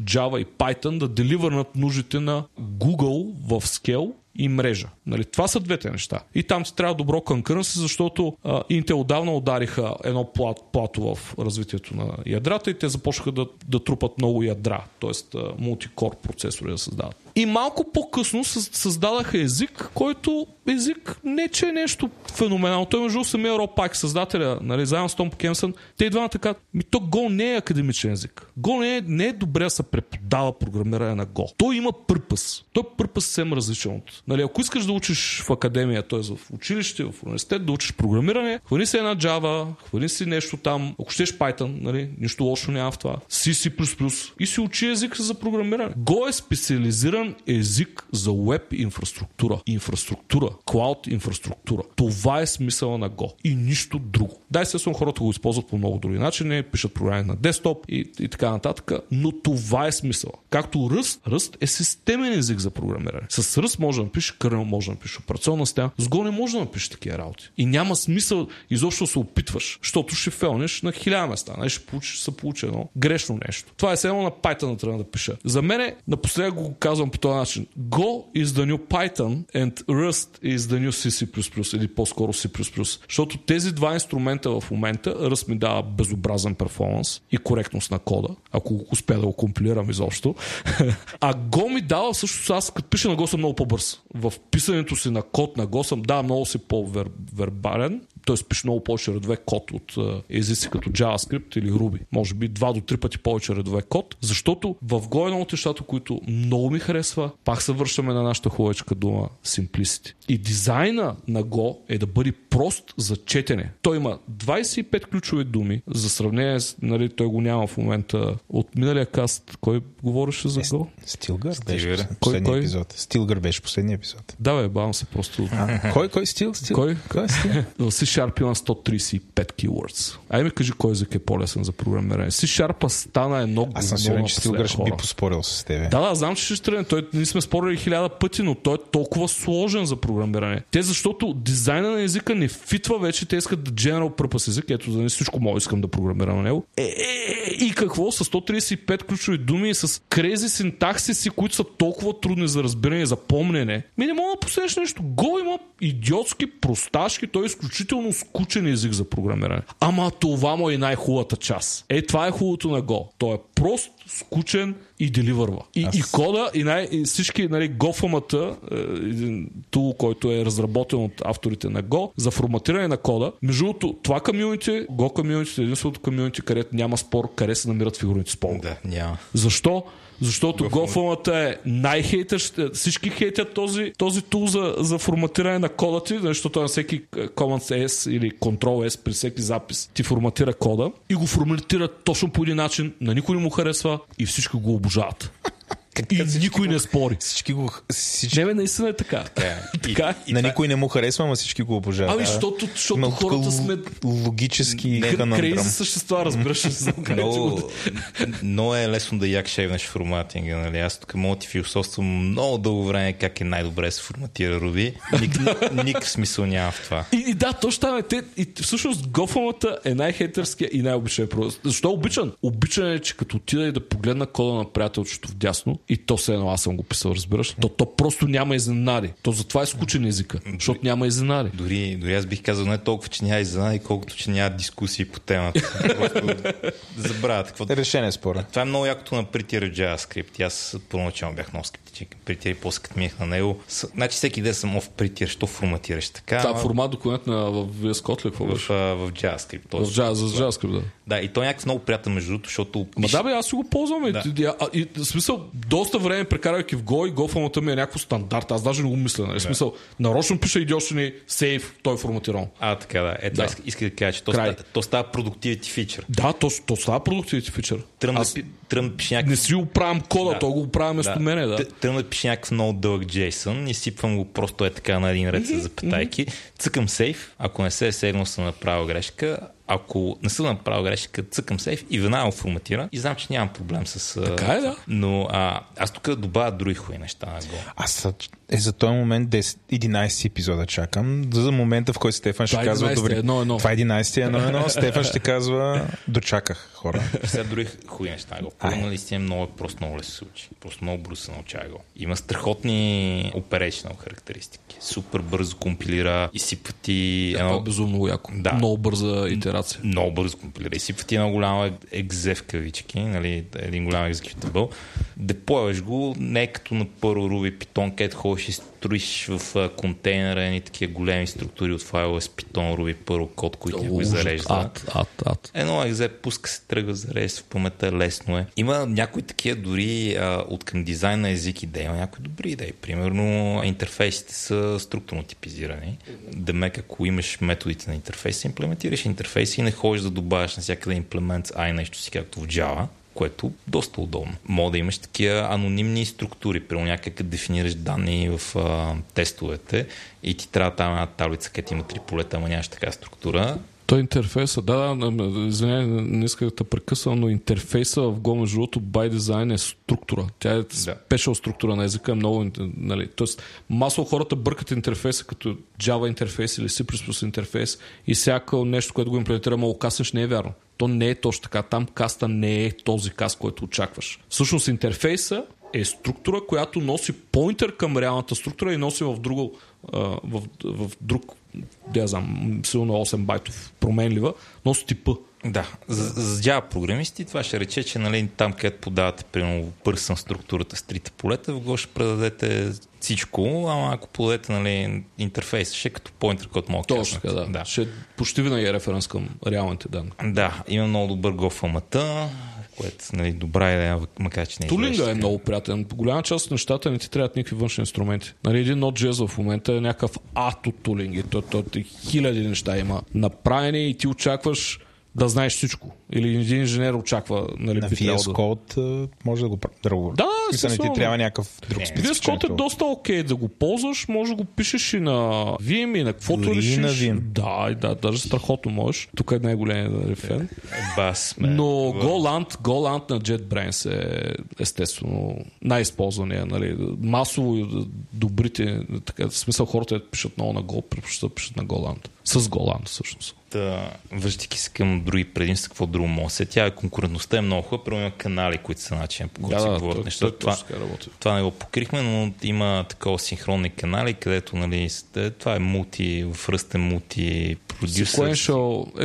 Java и Python да деливърнат нуждите на Google в Scale и мрежа. Нали, това са двете неща. И там ти трябва добро конкуренция, защото Intel отдавна удариха едно плато в развитието на ядрата и те започнаха да трупат много ядра, т.е. мултикор процесори да създават. И малко по-късно създадаха език, който език не че е нещо феноменално. Той между самия Роб Пайк, създателя, нали, заедно с Том Кенсън, те идват така, то Go не е академичен език. Go не е добре да се преподава програмиране на Go. Той има пърпъс. Той пърпъс съвсем различен от. Нали, ако искаш да учиш в академия, т.е. в училище, в университет, да учиш програмиране, хвани си една Java, хвани си нещо там, ако щеш Python, нали, нищо лошо няма в това, C++, и си учи език за програмиране. Go е специализиран език за web инфраструктура. Инфраструктура, клауд инфраструктура. Това е смисъла на Go и нищо друго. Да, естествено, хората го използват по много други начини, пишат програми на десктоп и така нататък, но това е смисъла. Както Rust е системен език за програмиране. С Rust може да напишеш кърнел, може да напишеш операционна система. С Go не може да напишеш такива работи. И няма смисъл изобщо да се опитваш, защото ще фейлнеш на 1000 места. Не, ще се получи едно грешно нещо. Това е само на Python да трябва да пиша. За мен, напоследък го казвам по този начин. Go is the new Python and Rust is the new C++, или по-скоро C++. Защото тези два инструмента в момента, Rust ми дава безобразен перформанс и коректност на кода, ако успея да го компилирам изобщо. А Go ми дава всъщност, аз като пиша на Go съм много по-бърз. В писането си на код на Go съм много си по-вербален. Т.е. пише много повече редове код от езици като JavaScript или Ruby. Може би 2 до 3 пъти повече редове код, защото в Go е едно от нещата, които много ми харесва. Пак се вършаме на нашата хубавечка дума Simplicity. И дизайна на Go е да бъде прост за четене. Той има 25 ключови думи. За сравнение, нали, той го няма в момента. От миналия каст, кой говореше за Go? Stilgar беше последния епизод. Да, бе, бавам се просто. Кой Stilgar? Кой C-Sharp има 135 keywords. Айде ми кажи кой език е по-лесен за програмиране. C-Sharp стана едно голямо. Аз съм сигурен, че Stilgar ще би поспорил с тебе. Да, знам, че ще стръгне. Ние сме спорили 1000 пъти, но той е толкова сложен за програмиране. Те, защото дизайна на езика не фитва вече, те искат да general purpose език, ето за не всичко мога искам да програмирам на него. И какво? С 135 ключови думи и с крези синтаксиси, които са толкова трудни за разбиране и за помнене. Ми не мога да посрещна нещо. Go има идиотски, просташки, той е изключително скучен език за програмиране. Ама това му е най-хубавата част. Е, това е хубавото на Go. Той е прост, скучен и деливърва. И кода, и всички, нали, GoFam-ата, един тул, който е разработен от авторите на Go, за форматиране на кода. Между другото, това комьюнити, Go комьюнити е единственото комьюнити, където няма спор, къде се намират фигурните спомен. Да, няма. Защо? Защото GoFam-ата е най-хейтърщ. Всички хейтят този тул за форматиране на кода ти, защото на всеки Command S или Control S при всеки запис ти форматира кода и го форматира точно по един начин, на никой не му харесва и всички го обожават. И никой не спори. Не, бе, наистина е така. На никой не му харесва, но всички го обожават. Ами, защото хората сме логически крейзи същества, разбираш ли? Но е лесно да якшевнеш форматинга, нали? Аз тук мога ти философствам много дълго време как е най-добре да се форматира Ruby. Никакъв смисъл няма в това. И да, точно там е. И всъщност GoFam-ата е най-хейтърския и най-обичен продукт. Защо обичан? Обичан е, че като отида и да погледна кода на приятелчето в дясно, и то все едно аз съм го писал, разбираш. То просто няма изненади. То затова е скучен езика, защото няма изненади. Дори аз бих казал не толкова, че няма изненади, колкото че няма дискусии по темата. Забравят какво. Решение спора. Това е много якото на притира JavaScript. Аз поначално бях много скептичен към притир и после като минах на него. Значи всеки ден съм ов притир, що форматираш така. Това формат документ на VS Code ли какво беше? В JavaScript. В JavaScript, да. Да, и то е някакъв много приятен между другото, защото. Да, бе, аз си го ползвам. И в смисъл. Доста време прекарвайки в Go и GoFam-ата ми е някакво стандарт. Аз даже не го мисля. Нали? Yeah. Смисъл, нарочно пиша идиошени сейф, той е форматиран. Така да. Ето да. Иска да кажа, че то става productivity feature. Да, то става productivity feature. Тръм пише някакъв... Не си оправям кода, да. Той го оправя вместо мене. Да. Тръм да пише някакъв много дълъг JSON и сипвам го просто е така на един ред с запетайки. Цъкам сейф, ако не се е сегнал съм направил грешка. Ако не съм направил грешка, цъкам сейф и веднага форматира и знам, че нямам проблем с... Така е, да. Но аз тук добавя други хуй неща на Go. Аз за този момент 11 епизода чакам. За момента, в който Стефан ще казва... Това е 11-ти, Стефан ще казва дочаках хора. Сега други хуй неща на Go. Пълно наистина много просто много лесно се случи. Просто много бързо се научава Go. Има страхотни operational характеристики. Супер бързо компилира, изсипва ти... Това е безумно яко. Много бърза итерация. Много бързо компилира. Изсипва ти една голяма екзе в кавички, нали, един голям екзекютабъл. Деплойваш го, не като на първо Ruby Python, където ходиш и строиш в контейнера и такива големи структури от файлове с Python, Ruby, първо код, които някой зарежда. Едно екзе пуска се, тръгва, зарежда в паметта, лесно е. Има някои такива дори от към дизайн на език идеи, има някои добри идеи. Примерно интерфейсите са структурно типизирани. Демек, ако имаш методите на интерфейса, имплементираш интерфейс и не ходиш да добавяш на всякъде имплемент ай нещо си както в Java, което доста удобно. Мога да имаш такива анонимни структури, прямо някакъв дефинираш данни в тестовете и ти трябва там една таблица, където има три полета, ама нямаш така структура. Той интерфейса, извиня, не исках да те прекъсвам, но интерфейса в Go, между другото, by design е структура. Тя е special структура на езика, е много, нали, т.е. масово хората бъркат интерфейса като Java интерфейс или C++ интерфейс и всяко нещо, което го имплементира много каснеш, не е вярно. То не е точно така. Там каста не е този каст, който очакваш. Всъщност интерфейса е структура, която носи поинтер към реалната структура и носи в друго, в друг, да знам, силно 8 байтов променлива, носи типа. Да, за Java програмисти това ще рече, че нали, там където подавате примерно пърсън структурата с трите полета, в Go ще предадете всичко, ама ако подадете нали, интерфейс, ще като поинтер, който мога да кажа. Точно, да. Ще почти винаги е референс към реалните данни. Да, има много добър Go формата, което нали, добра идея, макар че не е. Тулинга е много приятен. По голяма част от нещата не ти трябват никакви външни инструменти. Нали, един Node.js в момента е някакъв ад от тулинги. Хиляди неща има направени и ти очакваш да знаеш всичко. Или един инженер очаква, нали, на VS Code може да го прави. Да, смисъл, ти трябва някакъв друг специфичен. VS Code е доста окей да го ползваш, може да го пишеш и на Vim, и на каквото решиш. На Vim. Да, даже страхотно можеш. Тук е най-големия да рефен. Но GoLand на JetBrains е естествено най-използвания. Нали. Масово добрите, така, в смисъл хората пишат много на Go, предпочитат пишат на GoLand. С GoLand всъщност. Връщайки се към други предимства, какво друго може. Тя конкурентността е много хубава, примерно канали, които са начин по които се говорят неща. Това не го покрихме, но има такова синхронни канали, където нали, това е връстен мулти-продюсер.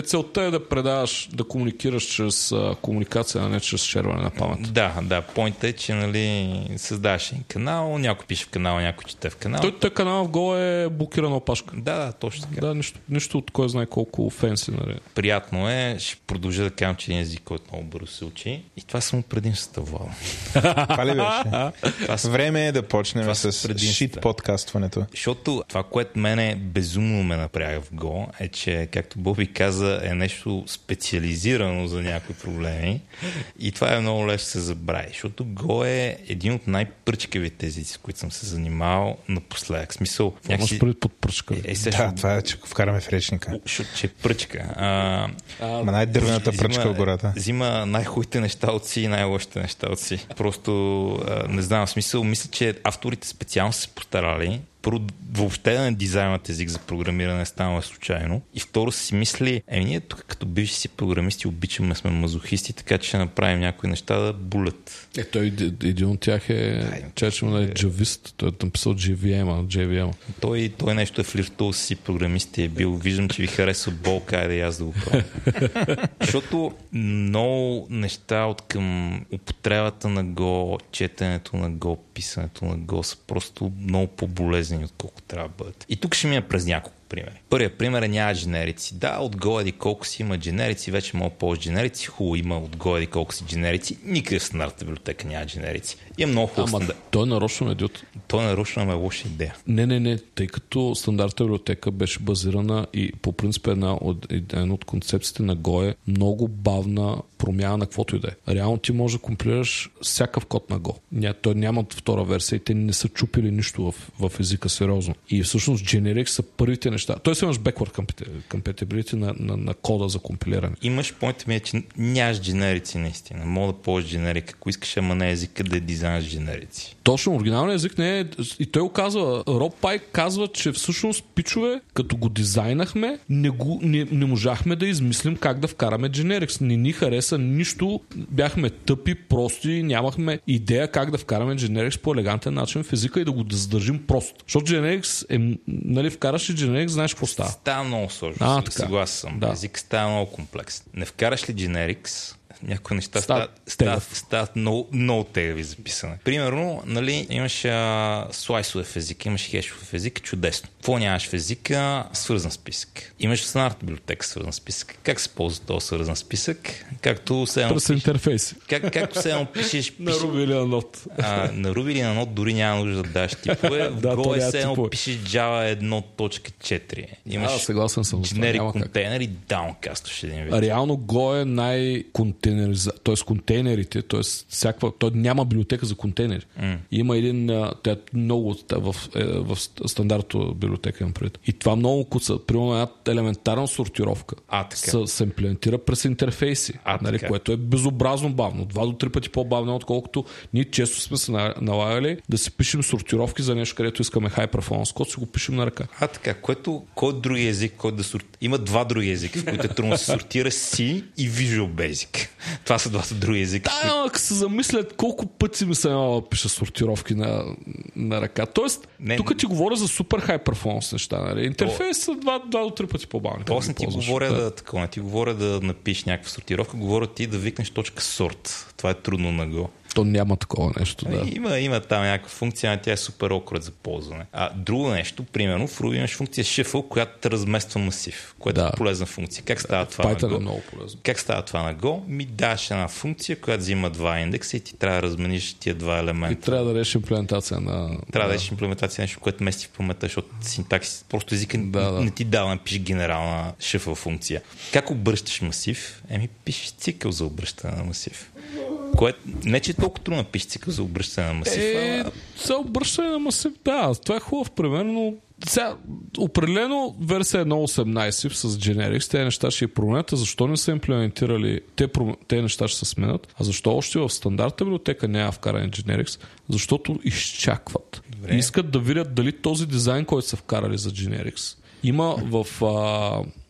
Целта е да предаваш, да комуникираш чрез комуникация, а не чрез шерване на памет. Да, поинтът е, че нали, създаваш един канал, някой пише в канала, някой чете в канала. Той канал в Go е блокирана опашка. Да, точно така. Да, нищо от кой знае колко фенси. Нали. Приятно е, ще продължа да кажам, че един език, който много бързо се учи. И това само предимствата, Владо. Това ли беше? Време е да почнем с шит подкастването. Защото това, което мене безумно ме напряга в Go, е, че, както Боби каза, е нещо специализирано за някои проблеми. И това е много лесно се забрави. Защото Go е един от най-пръчкавите езици, с които съм се занимавал напоследък. Смисъл, някакси... Да, това е, че вкараме в речника. Защото че е пръчка. Най-дървената пръчка в гората. Взима най-хуите неща от си и най-лошите неща от си. Просто не знам смисъл. Мисля, че авторите специално са се постарали. Първо, въобще да не дизайнът език за програмиране става случайно. И второ си мисли, ние тук като бивши си програмисти обичаме, сме мазохисти, така че ще направим някои неща да булят. Той един от тях е джавист. Той е написал JVM. Той нещо е флиртувал си програмисти, е бил, виждам, че ви харесва болка, айде и аз да го правя. Защото много неща от към употребата на Go, четенето на Go, писането на Go са просто много по-болезни отколко трябва да бъдат. И тук ще мина през няколко примери. Първият пример е няма дженерици. Да, от Go еди колко си има дженерици, вече мога повече дженерици, хубаво има от Go еди колко си дженерици, никъде в стандартната библиотека няма дженерици. И е много хубаво. Той нарочно е идиот. Той нарочно е лоша идея. Не, тъй като стандартната библиотека беше базирана и по принцип една от концепциите на Go е много бавна промяна на каквото и да е. Реално ти можеш да компилираш всякакъв код на Go. Той нямат втора версия и те не са чупили нищо в езика сериозно. И всъщност дженерик са първите неща. Тоест имаш backward compatibility на кода за компилиране. Имаш, поинта ми е, че нямаш дженерици наистина. Мога да ползваш дженерик, ако искаш, ама не езика да дизайнаш дженерици. Точно, оригиналният език не е... И той го казва, Роб Пайк казва, че всъщност пичове, като го дизайнахме, не можахме да измислим как да вкараме дженерикс. Не ни хареса нищо, бяхме тъпи, прости, нямахме идея как да вкараме дженерикс по елегантен начин в езика и да го задържим просто. Защото дженерикс е... Нали, вкараш и дженерикс, знаеш какво става. Става много сложно. Съгласен съм. Да. Език става много комплекс. Не вкараш ли дженерикс... Някои неща стават много тегави за писане. Примерно, нали, имаш слайсове в езика, имаш хешове в езика, чудесно. Какво нямаш в езика? Свързан списък. Имаш стандартна библиотека свързан списък. Как се ползва този свързан списък? Както се интерфейс. Както се пишеш на Ruby или на Node. На Ruby или на Node дори няма нужда да даш типове. В Go е се пишеш Java 1.4. Имаш generic контейнер и downcastваш един вид. Реално Go е контейнерите, т.е. той няма библиотека за контейнери. Има един много в стандартната библиотека им пред. И това много куца. Примерно една елементарна сортировка. Се имплементира през интерфейси, нали, което е безобразно бавно. 2 до 3 пъти по-бавно, отколкото ние често сме се налагали да си пишем сортировки за нещо, където искаме high performance код, си го пишем на ръка. Така, което кой други език, кой да сорти... Има 2 други езика, в които трудно се сортира C и Visual Basic. Това са два са други езика. Да, ако се замислят колко пъти ми се пиша сортировки на ръка. Тоест, тук ти говоря за супер хай перформанс неща. Нали? Интерфейс са два до три пъти по-бавни. Тоест не ти говоря да такова, не ти говоря да напишеш някаква сортировка, говоря ти да викнеш точка сорт. Това е трудно на Go. То няма такова нещо. Да. Има там някаква функция, но тя е супер окрет за ползване. А друго нещо, примерно, в Ruby имаш функция shuffle, която размества масив, което е полезна функция. Как става това на Go? Е много полезно. Как става това на Go? Ми даш една функция, която взима два индекса и ти трябва да размениш тия два елемента. И трябва да дадеш имплементация на... Трябва да дадеш имплементация на нещо, което мести в паметта, защото синтаксис, просто езика не ти дава да пишеш генерална shuffle функция. Как обръщаш масив? Еми пишеш цикъл за обръщане на масив. Което не че е толкова трудно пише цикъл за обръщане на масив. За обръщане на масив, да. Това е хубав пример, но сега, определено версия 1.18 с Generics, те неща ще променят, а защо не са имплементирали, те неща ще се сменят, а защо още в стандартната библиотека няма вкарани Generics? Защото изчакват. Добре. И искат да видят дали този дизайн, който са вкарали за Generics. Има в...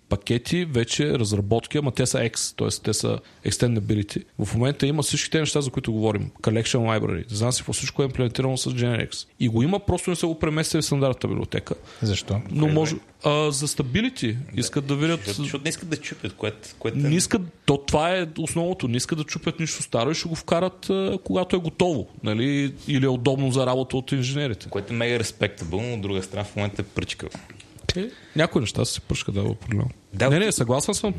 пакети, вече разработки, ама те са X, т.е. те са extendability. В момента има всички те неща, за които говорим. Collection library. Знам си, всичко е имплементирано с Generics. И го има, просто не са го преместили в стандартната библиотека. Защо? Но може... за stability. Искат да видят... Защото не искат да чупят, което не искат... То това е основното. Не искат да чупят нищо старо и ще го вкарат, когато е готово. Нали? Или е удобно за работа от инженерите. Което е мега респектабъл, но от друга страна в момента е пръчкава. Някои неща се пръшка да определено. Не, съгласен съм.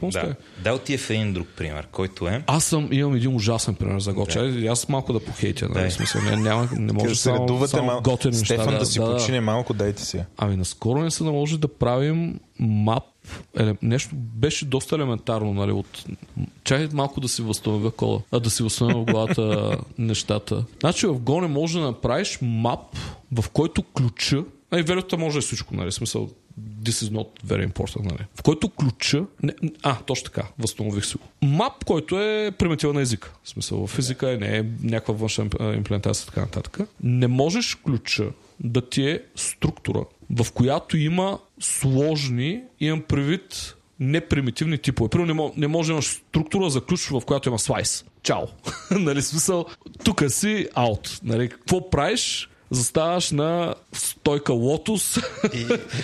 Дал ти е в един друг пример, който е... Имам един ужасен пример за Go. Аз малко да похейтя. Не може само готен неща. Стефан да си почине малко, дайте си. Ами наскоро не се наложи да правим мап. Нещо беше доста елементарно, нали, от... Чакайте малко да си възстановя кода. Да си възстановя в главата нещата. Значи в Go не можеш да направиш мап, в който ключа... вероятно може да е всичко, нали, смисъл... This is not very important, нали? В който ключа... точно така, възстанових си го. Мап, който е примитивна езика. В смисъл, в езика не е някаква външна имплементация, така нататък. Не можеш ключа да ти е структура, в която има сложни, имам предвид, непримитивни типове. Примерно не може да имаш структура за ключ, в която има слайс. Чао! Нали, смисъл, тук си out. Нали, какво правиш? Заставаш на стойка лотос,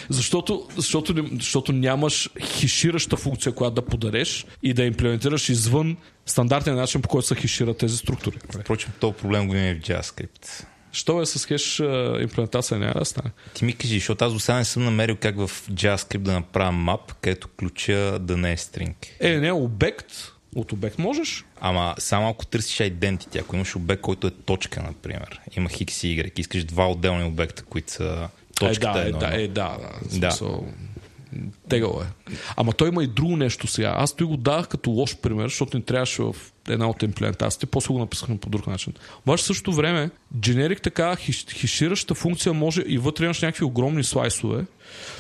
защото нямаш хешираща функция, която да подадеш и да имплементираш извън стандартния начин, по който се хешират тези структури. Впрочем, този проблем го има и в JavaScript. Що е с хеш имплементация няма да стане? Ти ми кажи, защото аз до сега не съм намерил как в JavaScript да направя мап, където ключа да не е string. Обект. От обект можеш? Ама само ако търсиш identity, ако имаш обект, който е точка, например, има X и Y, искаш два отделни обекта, които са точката едно. Тегало е. Ама той има и друго нещо сега. Аз той го дадах като лош пример, защото не трябваше в една от имплементациите, после го написахме по друг начин. Обаче в същото време, generic така хешираща функция може и вътре имаш някакви огромни слайсове.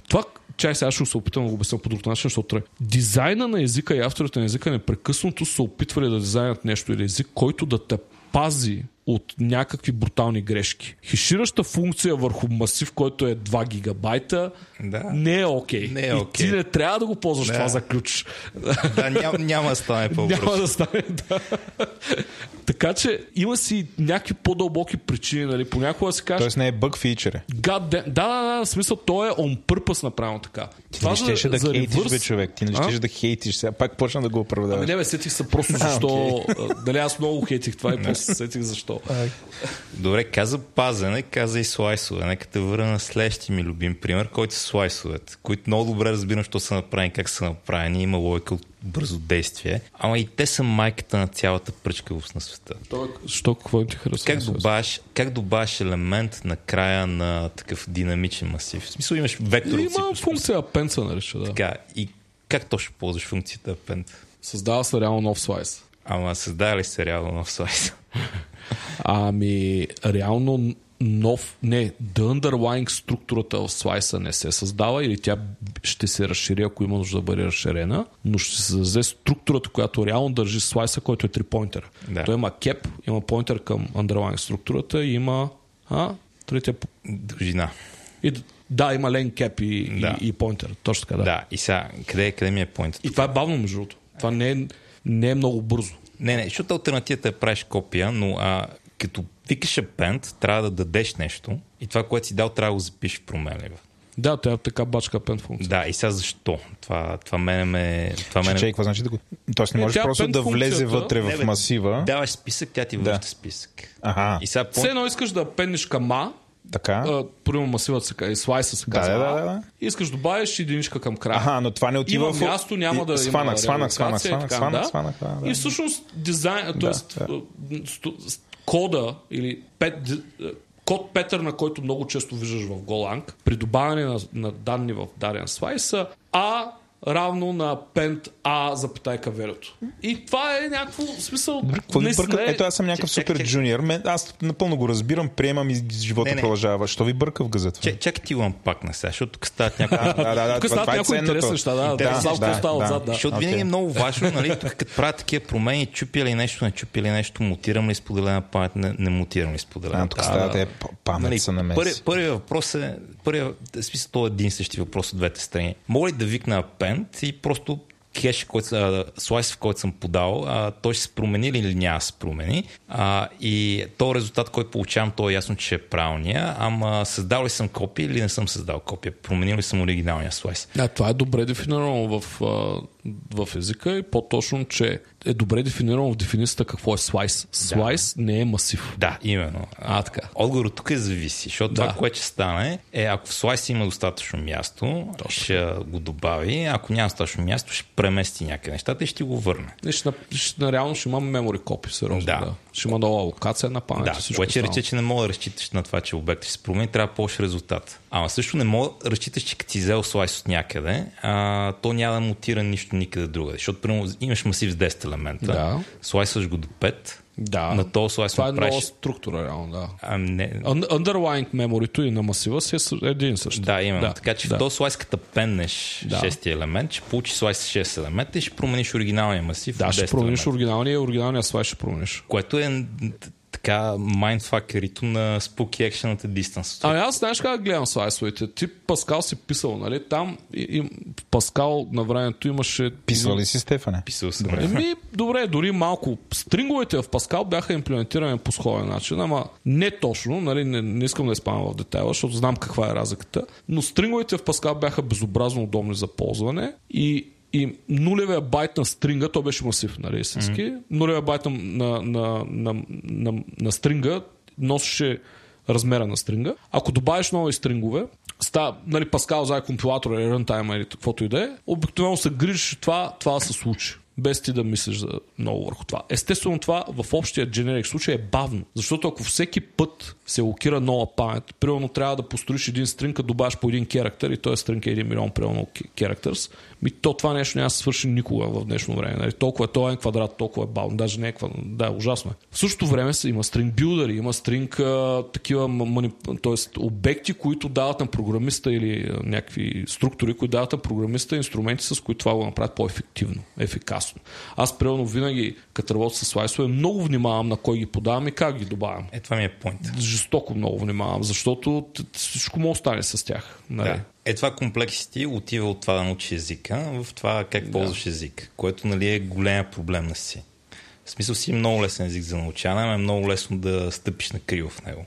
Това... Чай сега ще се опитам да го обясня по друг начин, защото трябва. Дизайна на езика и авторите на езика непрекъснато са опитвали да дизайнат нещо или език, който да те пази от някакви брутални грешки. Хешираща функция върху масив, който е 2 гигабайта, не е окей. Не е окей. Ти не трябва да го ползваш това за ключ. Няма да стане по-бързо. Няма да стане, Така че има си някакви по-дълбоки причини, нали, понякога си кажеш... Тоест не е бъг фичър. Да, в смисъл, то е on purpose направено така. Ти не щеше да хейтиш, бе, човек. Ти не щеше да хейтиш. Сега пак почна да го оправдаваш. Сетих се просто защо... Дали аз много хейтих това и после сетих защо. Добре, каза пазене, каза и слайсове. Нека те върна на следващия ми любим пример, който са слайсовете, които много добре разбирам, що са направени, как са направени. Има логика от бързо действие. Ама и те са майката на цялата пръчкавост на света. Що, какво ти харесва? Как добавяш елемент на края на такъв динамичен масив? В смисъл имаш вектор. Има функция append, нарича, да. Така, и как точно ползваш функцията append? Създава се реално нов слайс. Ама създава ли се реално нов слайс? Ами, реално нов... Не, the underlying структурата в слайса не се създава или тя ще се разшири, ако има нужда да бъде разширена, но ще се създаде структурата, която реално държи слайса, който е 3-pointer. Да. Той има cap, има pointer към underlying структурата и има... дължина. Има length cap и pointer. Точно така, да. И сега, къде ми е pointer? И това е бавно, между другото. Това не е много бързо. Не, защото алтернативата е правиш копия, но като викаш append, трябва да дадеш нещо и това, което си дал, трябва да го запишеш в променлива. Да, това е така бачка append функция. Да, и сега защо? Това мене ме... Какво значи да го... Тоест не можеш просто да влезе вътре в масива. Даваш списък, тя ти връща списък. Ага. И сега все едно искаш да appendнеш към А, примерно масивът и слайса се казва. Да. Искаш да добавиш единичка към края. Ага, но това не отива в... място, няма да има сванах. И всъщност дизайн, т.е. кода или код петърна, който много често виждаш в GoLang, при добавяне на данни в даден слайс са А равно на append A запитайка верото. И това е някакво смисъл... Ето аз съм някакъв супер джуниор. Аз напълно го разбирам, приемам и живота продължава. Що ви бърка в газа това? Чакай ти лъм пак на сега, защото тук стават някои интересни неща. Защото винаги е много важно, тук като правят такива промени, чупя ли нещо, не чупя ли нещо, мутирам ли споделена памет, не мутирам ли споделена. Тук стават памет са на месец. Първият въпрос е... Смисъл, това е един същи въпрос от двете страни. Мога ли да викна append и просто кеш, слайс, в който съм подал, той ще се промени или няма се промени. И то резултат, който получавам, то е ясно, че е правилния. Ама създал ли съм копия или не съм създал копия? Променил ли съм оригиналния слайс? Да, това е добре дефинирано в езика и по-точно, че е добре дефинирано в дефиницията какво е слайс. Слайс не е масив. Да, именно. Така. Отговорът тук е зависи, защото това, което ще стане е, ако в слайс има достатъчно място, ще го добави, ако няма достатъчно място, ще премести някъде нещата и ще го върне. Реално ще има memory copy, сериозно. Да. Ще има нова локация на памет. Да, което рече, че не мога да разчиташ на това, че обектът ще се промени, трябва повече резултат. Ама също не мога да разчиташ, че като си взел слайс от някъде, то няма да мутира нищо никъде другаде. Защото, примерно, имаш масив с 10 елемента, слайсваш го до 5. Да, на то слайс това е нова структура, реално, да. Underlying memory-то и на масива си е един също. Да, именно. Да. Така че в този слайс, като пеннеш 6-ти елемент, ще получиш слайс 6 елемента и ще промениш оригиналния масив. Да, ще промениш оригиналния слайс ще промениш. Което е така майндфакерито на Spooky Action-ата Distance. Аз знаеш как гледам слайсовете. Ти Паскал си писал, нали? Там Паскал на времето имаше... Писал ли си, Стефане? Писал си. Добре, дори малко. Стринговете в Паскал бяха имплементирани по сходен начин, ама не точно, нали? Не искам да изпадам в детайла, защото знам каква е разликата. Но стринговете в Паскал бяха безобразно удобни за ползване и нулевия байт на стринга, то беше масив, нали, истински. Нулевия байт на стринга носеше размера на стринга. Ако добавиш нови стрингове, нали, Паскал взема компилатора или рънтайма или каквото и да е, обикновено се грижиш това се случи. Без ти да мислиш за много върху това. Естествено, това в общия дженерик случай е бавно. Защото ако всеки път се локира нова памет, примерно трябва да построиш един стринг, като добавиш по един керактер и този стринг е 1 милион примерно керактърс, то това нещо няма да се свърши никога в днешно време. Нали? Толкова е този квадрат, толкова е бавно. Даже не е квадрат. Да, ужасно е. В същото време има стринг билдери, има стринг такива обекти, които дават на програмиста или някакви структури, които дават на програмиста инструменти, с които това го направят по-ефективно, ефикасно. Аз примерно винаги, като работя със слайсове, много внимавам на кой ги подавам и как ги добавям. Това ми е поинт. Жестоко много внимавам, защото всичко му остане с тях. Нали? Да. Това комплексити отива от това да научи езика, в това как ползваш език, което нали, е голям проблем на си. В смисъл си много лесен език за научаване, но е много лесно да стъпиш на криво в него.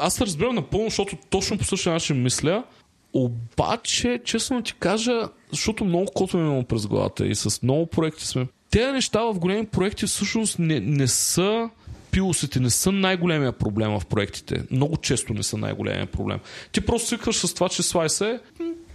Аз се разбирам напълно, защото точно по същия начин мисля. Обаче, честно ти кажа, защото много кодове имам през главата и с много проекти сме. Те неща в големи проекти всъщност не са пилосите, не са най-големия проблем в проектите. Много често не са най-големия проблем. Ти просто свикваш с това, че слайс е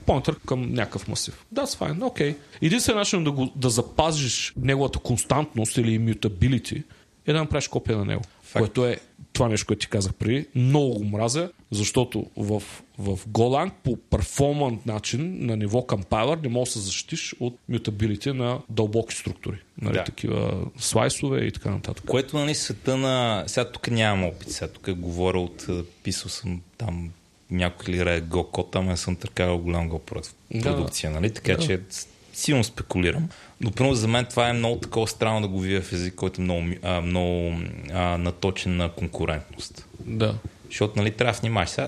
понтър към някакъв масив. Да, fine, окей. Единствен начин да запазиш неговата константност или immutability е да направиш копия на него. Факт. Което е това нещо, което ти казах преди. Много го мразя, защото в GoLang по перформант начин на ниво компайлър не може да се защитиш от мютабилити на дълбоки структури. Нали, такива слайсове и така нататък. Което нали света на... Сега тук нямам опит. Сега тук говоря от... Писал съм там някой лира Go код, там не съм търкавал голям Go продукция. Нали? Така че силно спекулирам. Но първо за мен това е много такова странно да го видя в език, който е много наточен на конкурентност. Да. Защото нали, трябва да внимаваш. Сега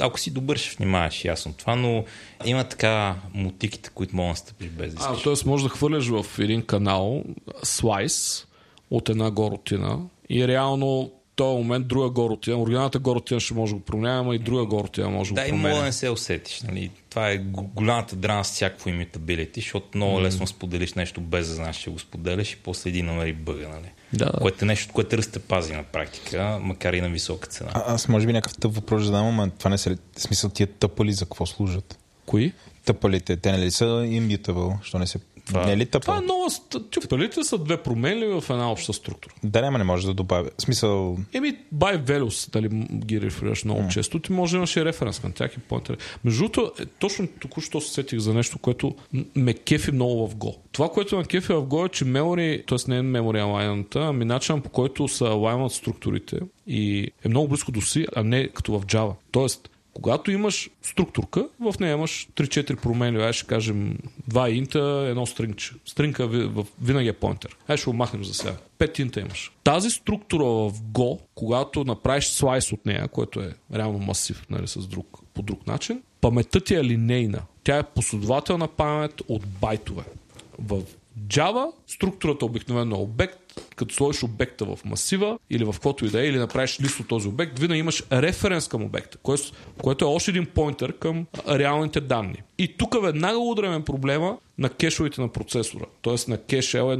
ако си добър, ще внимаваш, ясно това, но има така мутиките, които мога да стъпиш без дискиш. Т.е. можеш да хвърляш в един канал слайс от една горотина и реално този момент друга горотина, оригиналната горотина ще може да го променя, а и друга горотина може да го променя. Да, и мога да не се усетиш. Нали? Това е голямата драма с всякакво имитабилити, защото много лесно споделиш нещо без да знаеш, че го споделиш и после един намери бъга. Нали? Да. Което е нещо, което ръста пази на практика, макар и на висока цена. Аз може би някакъв тъп въпрос задам, но това не е смисъл, тия тъпали за какво служат? Кои? Тъпалите, те не ли са immutable, що не се... Това е, това е нова... Тъпалите са две променливи в една обща структура. Да, няма, не може да добавя. Смисъл... Еми, by values, дали ги реферираш много често, ти може да имаш и референс на тях и по-интересно. Между другото, точно току-що се сетих за нещо, което ме кефи много в Go. Това, което ме кефи в Go е, че memory, т.е. не е memory alignment, ами начинът, по който се алайнват структурите и е много близко до C, а не като в Java. Тоест, когато имаш структурка, в нея имаш 3-4 променливи. Аз ще кажем 2 инта, едно стринче. Стринка винаги е поинтер. Аз ще го махнем за сега. 5 инта имаш. Тази структура в Go, когато направиш слайс от нея, което е реално масив, нали, с друг, по друг начин, паметта ти е линейна. Тя е последователна памет от байтове. В Java структурата обикновено е обект. Като сложиш обекта в масива или в каквото и да е, или направиш лист от този обект, винаги имаш референс към обекта, което е още един поинтер към реалните данни. И тук веднага удряме проблема на кешовете на процесора, т.е. на кеш L1,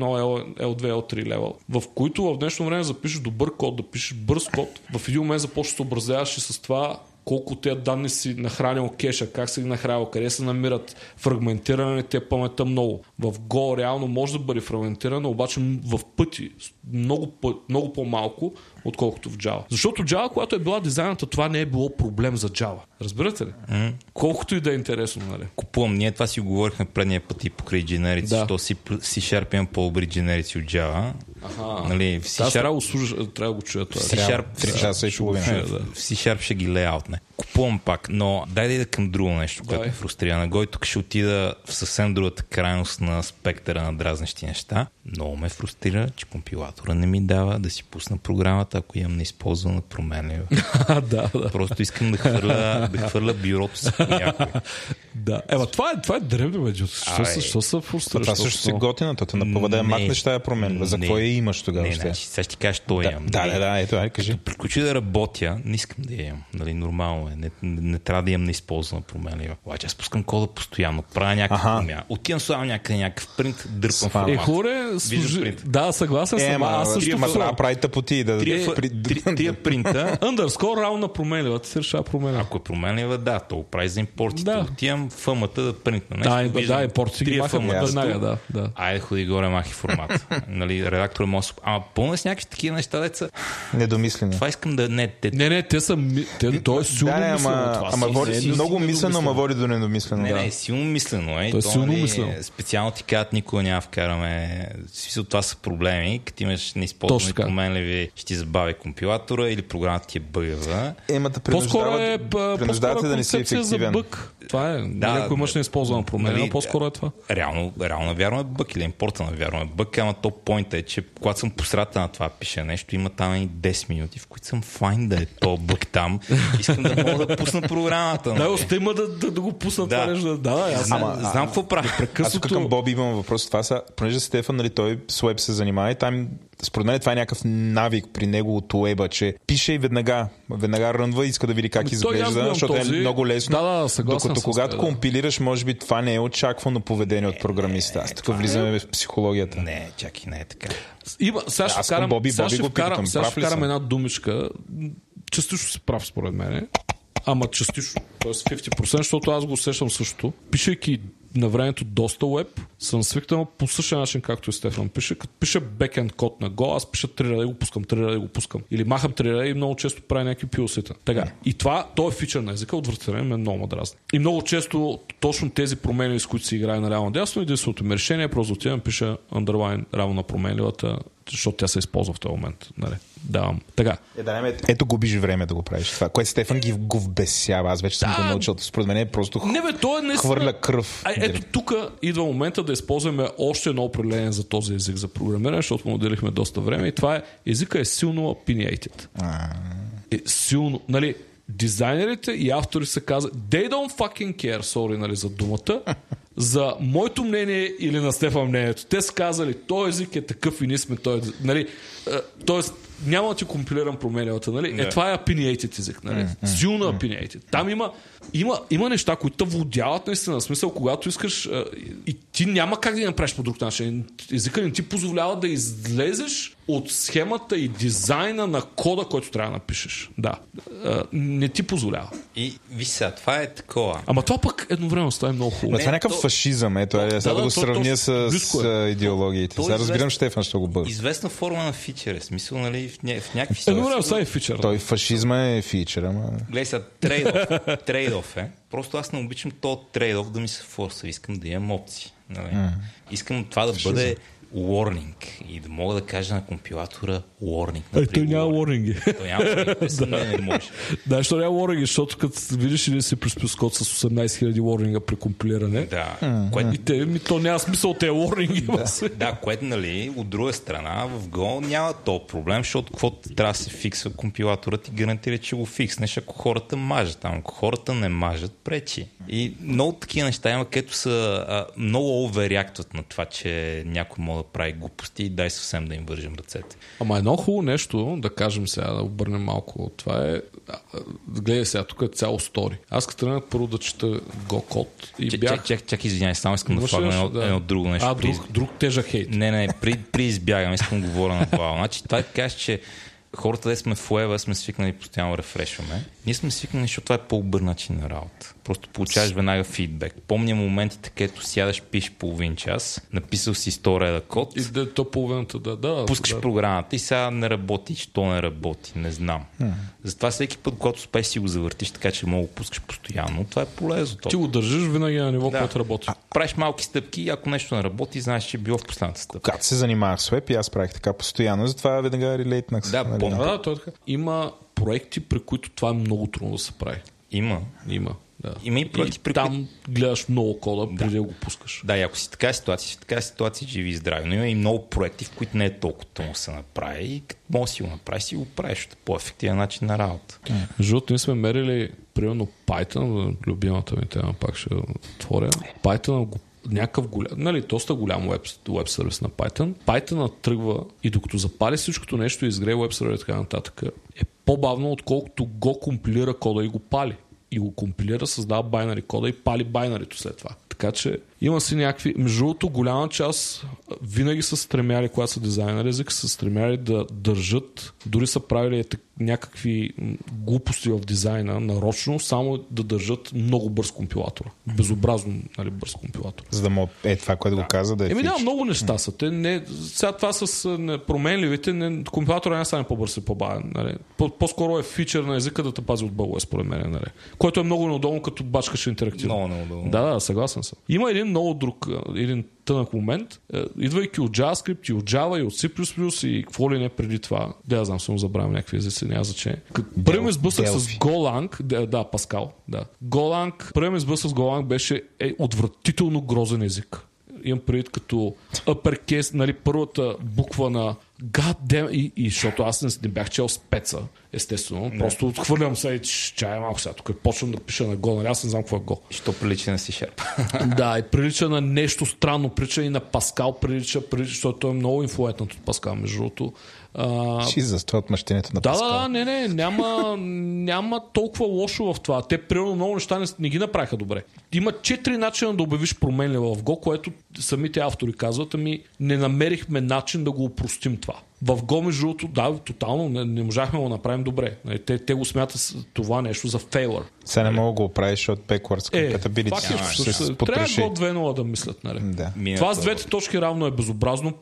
L2, L3 левел, в които в днешно време запишеш добър код, да пишеш бърз код, в един момент започваш да се образяваш и с това колко тези данни си нахранил кеша, как си ги нахранил, къде се намират, фрагментиране те паметта много. В Go реално може да бъде фрагментирано, обаче в пъти, много по-малко, отколкото в Java. Защото Java, когато е била дизайната, това не е било проблем за Java. Разбирате ли? Колкото и да е интересно, нали? Купувам, ние това си говорихме предния път и покрай дженерици, защото C-Sharp има по-добри дженерици от Java. Аха, нали, трябва да го чуя това. В C-Sharp ще ги лейаутне. Купувам пак, но дай към друго нещо, което е фрустрирана. Гой, тук ще отида в съвсем другата крайност на спектъра на дразнещи неща. Много ме фрустрира, че компилатора не ми дава да си пусна програмата, ако имам неизползвана променлива. Просто искам да хвърля бюрото си по някой. Ева, това е древно, бе. Защо са фрустриращи? Това също си готината. Те напъва да я махнеш тая променлива. За какво я имаш тогава? Сега ще ти кажеш, то имам. Приключи да работя, не искам да я имам. Нормално е. Не трябва да имам неизползвана променлива. Обаче аз пускам кода постоянно. Правя някаква промяна. Отивам само някакъв принт, дърпам формата. Да, съгласен съм. Аз също прави тъпоти. Трия принта. Underscore равна променлива. Ти се решава променлива. Ако е променлива, да. То го прави за импортите. Отивам фъмата да принтна. Да, импортите ги маха веднага. Айде ходи горе, махи формата. Редактор е мосъп. Ама пълна с някакви такива неща, деца. Недомислени. Това искам да не те. Не, те са. То е силно мислено това. Ама води си много мислено, ама води до недомислено. Не, силно мислено е. Специално ти казват, никога няма вкараме. Всичко това са проблеми, като имаш неизползвани променливи, ще ти забави компилатора или програмата ти е бъгава. По-скоро е концепция за бъг. Това е. Ако имаш неизползвана променлива, по-скоро е това. Реално вярно е бъг или импорта на вярно е бъг, ама то поинта е, че когато съм посрата на това пише нещо, има там и 10 минути, в които съм файн да е то бъг там. Искам да мога да пусна програмата. Да, още има да го пусна това нещо. Да, знам какво правя. Аз тук към Боби имам въпрос. Това са, понеже Стефан, нали, той с уеб се занимава и там според мен това е някакъв навик при неговото уеба, че пише и веднага рънва и иска да види как изглежда, защото е много лесно. Докато когато компилираш, може би това не е очаквано поведение от програмиста. Аз тук влизаме в психологията. Не, чакай, не е така. Сега ще вкарам една думичка. Частично си прав според мен, ама частично, т.е. 50%, защото аз го усещам също. Пишейки на времето доста уеб, съм свикнал по същия начин, както и Стефан пише. Като пише бекенд код на Go, аз пиша 3 реда и го пускам, 3 реда и го пускам. Или махам 3 реда и много често правя някакви POC-та. Така. И това, той е фичър на езика, отвратителен ме много мадразни. И много често точно тези промени, с които си играе на реално дясно, единственото ми решение е просто отивам, пиша underline равно на променливата, защото тя се използва в този момент. Нали? Да, така. Ето губиш време да го правиш това, което Стефан ги го вбесява. Аз вече съм го научил. Според мен е просто хвърля кръв. Ето тук идва момента да използваме още едно определение за този език за програмиране, защото му отделихме доста време и това е, езика е силно opinionated. Силно, нали, дизайнерите и автори са казали they don't fucking care, sorry, нали, за думата, за моето мнение или на Стефан мнението. Те са казали, този език е такъв и ние сме той, нали, тоест няма да ти компилирам променилата, нали? Yeah. Е, това е opinionated език, нали? Силно opinionated. Там има неща, които владяват наистина, в смисъл, когато искаш и ти няма как да ги направиш по друг начин. Езика не ти позволява да излезеш от схемата и дизайна на кода, който трябва да напишеш. Да. Не ти позволява. И виса, това е такова. Ама това пък едновременно става много хубаво. Това е някакъв фашизъм, ето, сега да го сравня с идеологиите. Сега разбирам, Штефан, ще го бъде. Известна форма на фичър е, смисъл, нали, в някакви фичър. Той фашизма е фичър, ама... Гледай сега, трейд-оф е. Просто аз не обичам този трейд-оф да ми се форса. Искам да имам опции. Искам това да бъде... warning. И да мога да кажа на компилатора warning. Той няма warning. Той няма warning. Да, защото няма warning, защото като видиш или си приспис код с 18 000 warning-а при компилиране. Да. То няма смисъл, те warning-и. Да, което, нали, от друга страна в Go няма то проблем, защото какво трябва да се фиксва компилатора, ти гарантира, че го фикснеш, ако хората мажат. Ако хората не мажат, пречи. И много такива неща има, където са много оверяктват на това, че някой може да прави глупости и дай съвсем да им вържим ръцете. Ама едно хубаво нещо, да кажем сега, да обърнем малко от това е... Гледай сега, тук е цяло стори. Аз като тръгнах първо да чета Go код и Чак, извиняй, само искам да флагам едно друго нещо. Друг тежък хейт. Не, преизбягам, искам да говоря на това. Значи, това ти кажеш, че хората, де сме в Web, сме свикнали постоянно рефрешваме. Ние сме свикнали, защото това е по-бърз начин на работа. Просто получаваш веднага фидбек. Помня моментите, където сядаш, пишеш половин час, написал си 100 реда код. И да, то половината, да. Пускаш програмата и сега не работи, що не работи, не знам. Затова всеки път, когато успеш си го завъртиш, така че мога да пускаш постоянно, това е полезно. Ти го държиш винаги на ниво, което работи. Правиш малки стъпки и ако нещо не работи, знаеш, че е било в последната стъпка. Когато се занимавах с Web, и аз правих така постоянно, затова веднага релейтнах. Има проекти, при които това е много трудно да се прави. Има. Да. Има и проекти, при там гледаш много кода, преди да го пускаш. Да, и ако си така ситуация, живи и здрави. Но има и много проекти, в които не е толкова трудно се направи. И като може си го направиш, си го правиш от по-ефективен начин на работа. Защото ние сме мерили, примерно, Python, любимата ми тема, пак ще отворя. Python го някакъв голям, нали, доста голям веб сервис на Python. Python тръгва и докато запали всичкото нещо и изгрее веб сервис и така нататък, е по-бавно, отколкото го компилира кода и го пали. И го компилира, създава байнари кода и пали байнарито след това. Така че има си някакви... Между другото, голяма част винаги са стремяли, когато са дизайнери език, са стремяли да държат, дори са правили някакви глупости в дизайна нарочно, само да държат много бърз компилатора. Безобразно, нали, бърз компилатор. За да му е това, което го каза, да е фич. Много неща са. Сега това с променливите, компилатора не стане по-бърз и по-бавен. Нали. По-скоро е фичър на езика да те пази от бълго, според мен. Нали. Което е много неудобно, като бачкаш интерактивно. Много неудобно. Да, съгласен съм. Има един тънък момент, идвайки от JavaScript и от Java и от C++ и какво ли не преди това. Да, знам, съм забравям някакви езици, няма значение. Първият ми сблъсък с GoLand, Паскал, да. Първият ми сблъсък с GoLand беше отвратително грозен език. Имам предвид като uppercase, нали, първата буква на God damn, и защото аз не бях чел спеца, естествено. Просто отхвърлям се и чая малко сега. Тук почвам да пиша на Go, нали, аз не знам какво е Go. Що прилича на C-Sharp. Да, и прилича на нещо странно, прилича и на Паскал, прилича, защото той е много инфлуентен от Паскал, между другото. Шизъс, това от мъщението на Паскал. Не, няма толкова лошо в това. Те, примерно, много неща не ги направиха добре. Има 4 начина да обявиш променлива в Go, което самите автори казват, не намерихме начин да го опростим това. В Go, между другото, тотално не можахме да го направим добре. Те го смятат това нещо за фейлър. Сега не мога да го правиш от backwards compatibility. Трябва Go 2.0 да мислят. Нали? Да. Това с двете точки равно е безобразно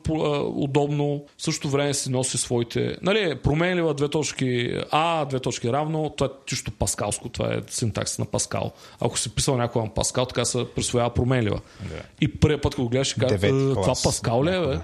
удобно. В същото време си носи своите... Нали, променлива две точки две точки равно. Това е чисто паскалско. Това е синтакс на Паскал. Ако си писал някой на Паскал, така се присвоява променлива. Да. И първият път, когато гледаш, ще кажа, това Паскал ли е?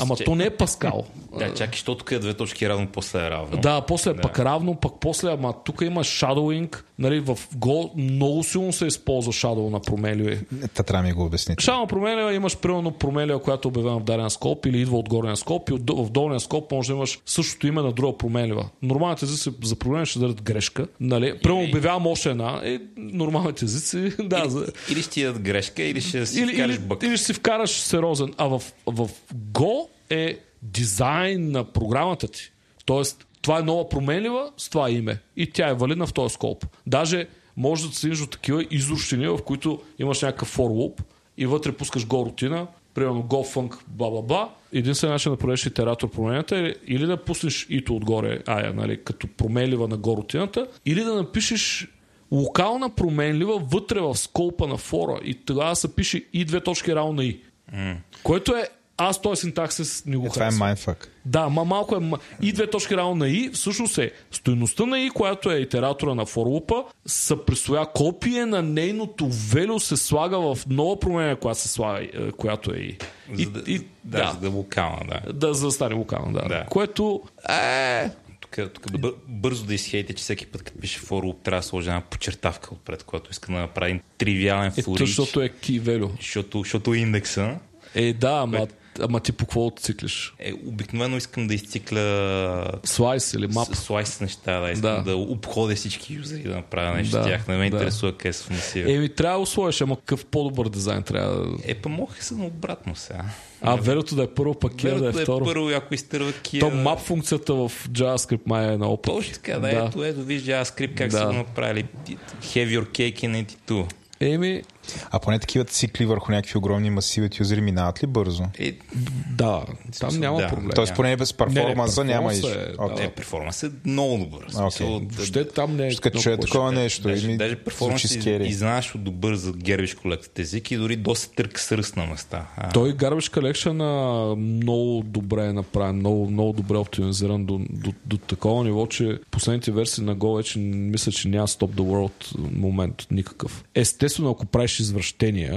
Ама то не е Паскал. Да, чакай, защото тук е две точки равно, после е равно. Да, после е пак равно, пак после, ама тук има shadowing, нали, в Go много силно се използва shadow на промелеви. Та трябва ми го обясните. Shadow промелева имаш примерно промелева, която е обявена в даден скоп или идва от горния скоп, и в долния скоп може да имаш същото име на друга промелева. Нормалните езици за проблем ще дадат грешка, нали? Прямо обявявам още една, нормалните езици, да. Или ще ти дадат грешка, или ще си вкараш бък. Или ще си вкараш сериозен. А в Go е дизайн на програмата ти. Тоест, това е нова променлива с това име. И тя е валидна в този скоп. Даже може да стигнеш до такива изрушения, в които имаш някакъв for loop и вътре пускаш Go рутина, примерно Go func, бла-бла-бла. Единствен начин да проведеш итератор променята е или да пуснеш ито отгоре, нали, като променлива на Go рутината, или да напишеш локална променлива вътре в скопа на фора и тогава се пише и две точки равно на и. Което е аз този синтаксис не го харесвам. Това е mindfuck. Да, малко е... И две точки равно на и, всъщност е стойността на и, която е итератора на for loop-а, се присвоя копие на нейното value, се слага в нова променя, която е и. За да локална, да. Да, за да стане локална, да. Което е... Тук бързо да изхейте, че всеки път, като пише for loop, трябва да сложи една почертавка отпред, която иска да направи тривиален for each. Защото е key value. Защото е индекса. Ама ти по какво циклиш? Обикновено искам да изцикля... Слайс или мап? Слайс неща, да. Искам да обходя всички юзери, да направя нещо тях. Не ме интересува къде са масива. Трябва да условиш, ама какъв по-добър дизайн трябва да... Мога се наобратно сега. Велото да е първо, пък Кия да е второ. Първо, ако изтърва Кия... То мап функцията в JavaScript май е на опит. Точно така, да. Ето виж JavaScript как са го направили. Have your cake in it too. А поне такива цикли върху някакви огромни масиви от юзери минават ли бързо? Да, там няма проблем. Тоест поне без перформанса няма нищо. Перформанс е много добър. Въобще там не е. Като чуя такова нещо. Даже перформанс и знаеш от добър за Garbage Collection език и дори доста търк сръст на места. Той Garbage Collection много добре е направен, много добре оптимизиран до такова ниво, че последните версии на Go вече мисля, че няма Stop the World момент никакъв. Естествено, ако правиш извращения,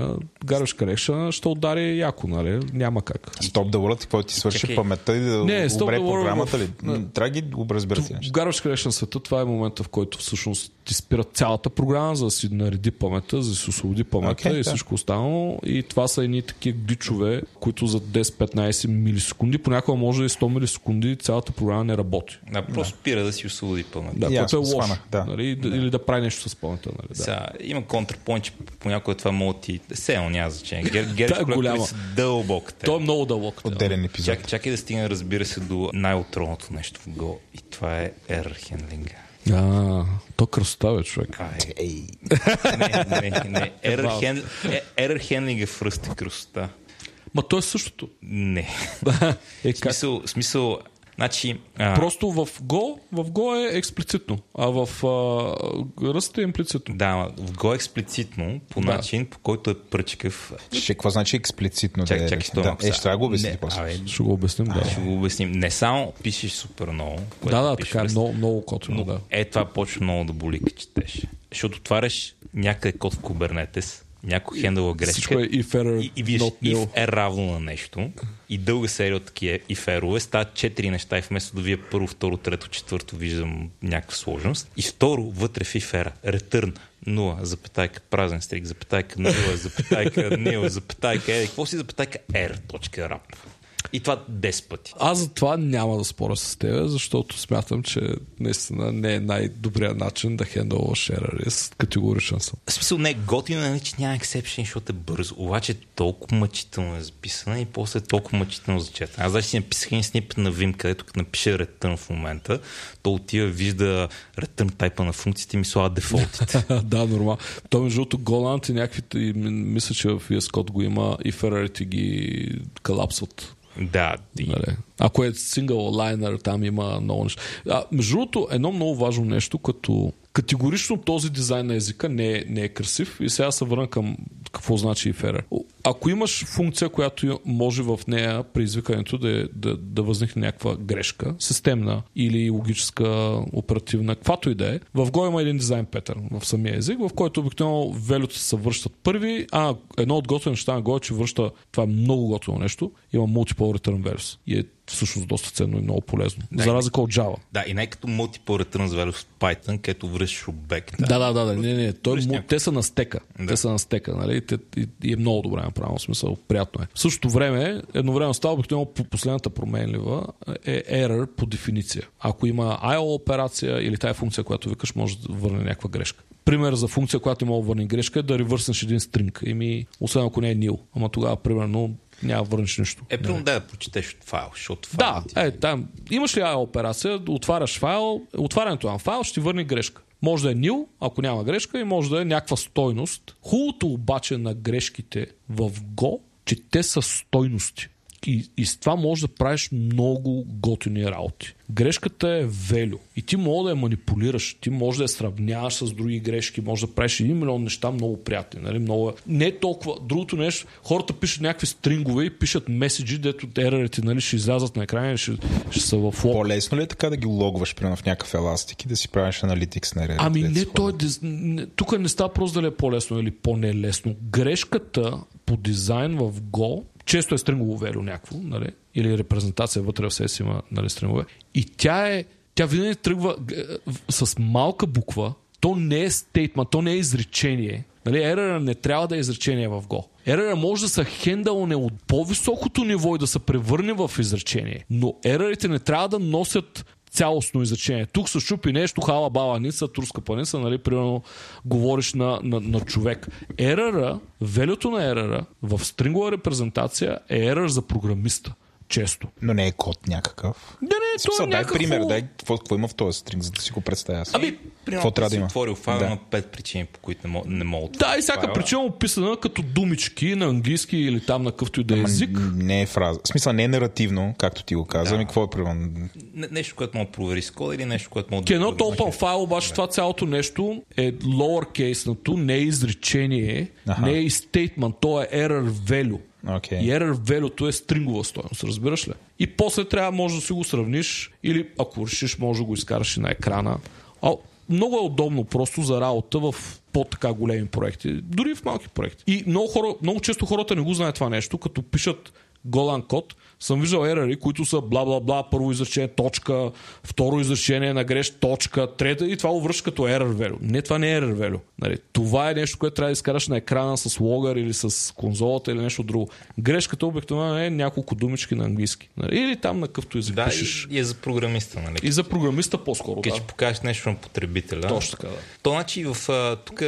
Garbage Collection ще удари яко, нали? Няма как. Stop the World, какво ти свърши паметта и да обре програмата ли? Трябва ги образбира си нещо. Garbage Collection света, това е момента, в който всъщност ти спира цялата програма, за да си нареди паметта, за да си освободи паметта и всичко останало. И това са едни такива гличове, които за 10-15 милисекунди, понякога може да и 100 милисекунди цялата програма не работи. Просто спира да си освободи паметта. Което е лошо. Или да прави нещо с паметта. Има контрапоинт, че понякога това мога ти... Сел, няма значение. Garbage Collection са дълбок. Той е много дълбок. Отделен епизод. Чакай да стигна, разбира се, до най-отронното нещо в Go. И това е error handling. То красота бе, човек. Не. Error handling е в Rust и красота. Ма то е същото. Не. Смисъл... Просто в Go е експлицитно, а в Rust е имплицитно. Да, в Go е експлицитно по начин, по който е пръчкав. Какво значи експлицитно? Ще го обясним. Ще го обясним, Не само пишеш супер много. Така много котвено, това почва много да боли, като четеш. Защото отваряш някъде код в Kubernetes, някой хендъл грешка и виж if е равно на нещо и дълга серия от такива if-ерове стават 4 неща и вместо да вие първо, второ, трето, четвърто виждам някаква сложност и второ, вътре в if-ера return 0, запетайка празен стрик, запетайка 0, запетайка 0, запетайка е, какво си запетайка r.rap и това 10 пъти. Аз за това няма да споря с тебе, защото смятам, че наистина не е най-добрият начин да хендълваш ерър. Категоричен съм. В смисъл не е готино, че няма ексепшен, защото е бързо. Обаче толкова мъчително е записана и после толкова мъчително зачетена. Аз си написах един снипет на Vim, където като напиша return в момента, то отива, вижда return тайпа на функциите и ми слага дефолтите. Да, нормално. То между другото GoLand и някакви, мисля, че в VS Code го има и ферерите ги калапсват. Да, ако е сингъл лайнер, там има много неща. Между другото, едно много важно нещо, като категорично този дизайн на езика не е красив и сега се върна към какво значи if-error. Ако имаш функция, която може в нея при извикането да възникне някаква грешка, системна или логическа, оперативна, каквато и да е, в Go има един дизайн петърн в самия език, в който обикновено value-та се връщат първи, едно от готови неща на Go е, че връща, това е много готово нещо, има multiple return values и всъщност доста ценно и много полезно. Да, за разлика от Java. Да, и най-като multiple returns value в Python, където връщаш обект. Да. Не. Те са на стека. Да. Те са на стека, нали? И е много добре направено, в смисъл. Приятно е. В същото време, едновременно става обикновено последната променлива е error по дефиниция. Ако има IO операция или тая функция, която викаш, може да върне някаква грешка. Пример за функция, която има върне грешка, е да ревърснеш един стринг. Освен ако не е nil. Ама тогава, примерно, няма върнеш нищо. Примерно да прочетеш от файл. Там имаш ли IO операция, отваряш файл, отварянето на файл ще ти върне грешка. Може да е nil, ако няма грешка, и може да е някаква стойност. Хубавото обаче на грешките в Go, че те са стойности. И с това можеш да правиш много готини работи. Грешката е value и ти можеш да я манипулираш, ти можеш да я сравняваш с други грешки, можеш да правиш 1 милион неща много приятни. Нали? Много... Не толкова. Другото нещо, хората пишат някакви стрингове и пишат меседжи, дето ерърите, нали, ще излязат на екрана и ще са в лог. По-лесно ли е така да ги логваш примерно в някакъв еластик и да си правиш аналитикс на ерърите? Тук не става просто дали е по-лесно или по-нелесно. Грешката по дизайн в Go често е стрингово веро някакво, нали? Или репрезентация вътре в сесия има, нали, стрингове. И тя винаги тръгва с малка буква. То не е statement, то не е изречение. Нали? Error не трябва да е изречение в Go. Error може да се хендълне от по-високото ниво и да се превърне в изречение. Но ерърите не трябва да носят цялостно изречение. Тук се щупи нещо, хала-бала, ница, турска паница, нали, примерно говориш на човек. Еръра, велюто на еръра в стрингова репрезентация е ерър за програмиста. Често. Но не е код някакъв. Дай пример, какво има в този стринг, за да си го представя. Примерно да си отворил файл на 5 причини, по които не мога да отворя. Да, и всяка причина описана като думички на английски или там на къвто и да е език. Не е фраза. В смисъл, не е наративно, както ти го казвам. Да. И какво е примерно? Нещо, което мога да провери с кода или нещо, което мога да... Едно толпа файл, обаче това цялото нещо е lowercase-нато, не е изречение, не е statement, то е error value. Okay. И error value-то е стрингова стойност, разбираш ли? И после трябва може да си го сравниш или ако решиш може да го изкараш и на екрана. Много е удобно просто за работа в по-така големи проекти, дори в малки проекти. И много често хората не го знаят това нещо, като пишат GoLand код. Съм виждал еръри, които са бла-бла-бла, първо изречение, точка, второ изречение на греш, точка, трета и това го връща като error value. Не, това не е error value. Нали, това е нещо, което трябва да изкараш на екрана с логър или с конзолата или нещо друго. Грешката обикновено е няколко думички на английски. Нали, или там на къвто език пишеш. Да, и е за програмиста. Нали? И за програмиста по-скоро. Ще покажеш нещо на потребителя. Точно така, да. То, значи, тук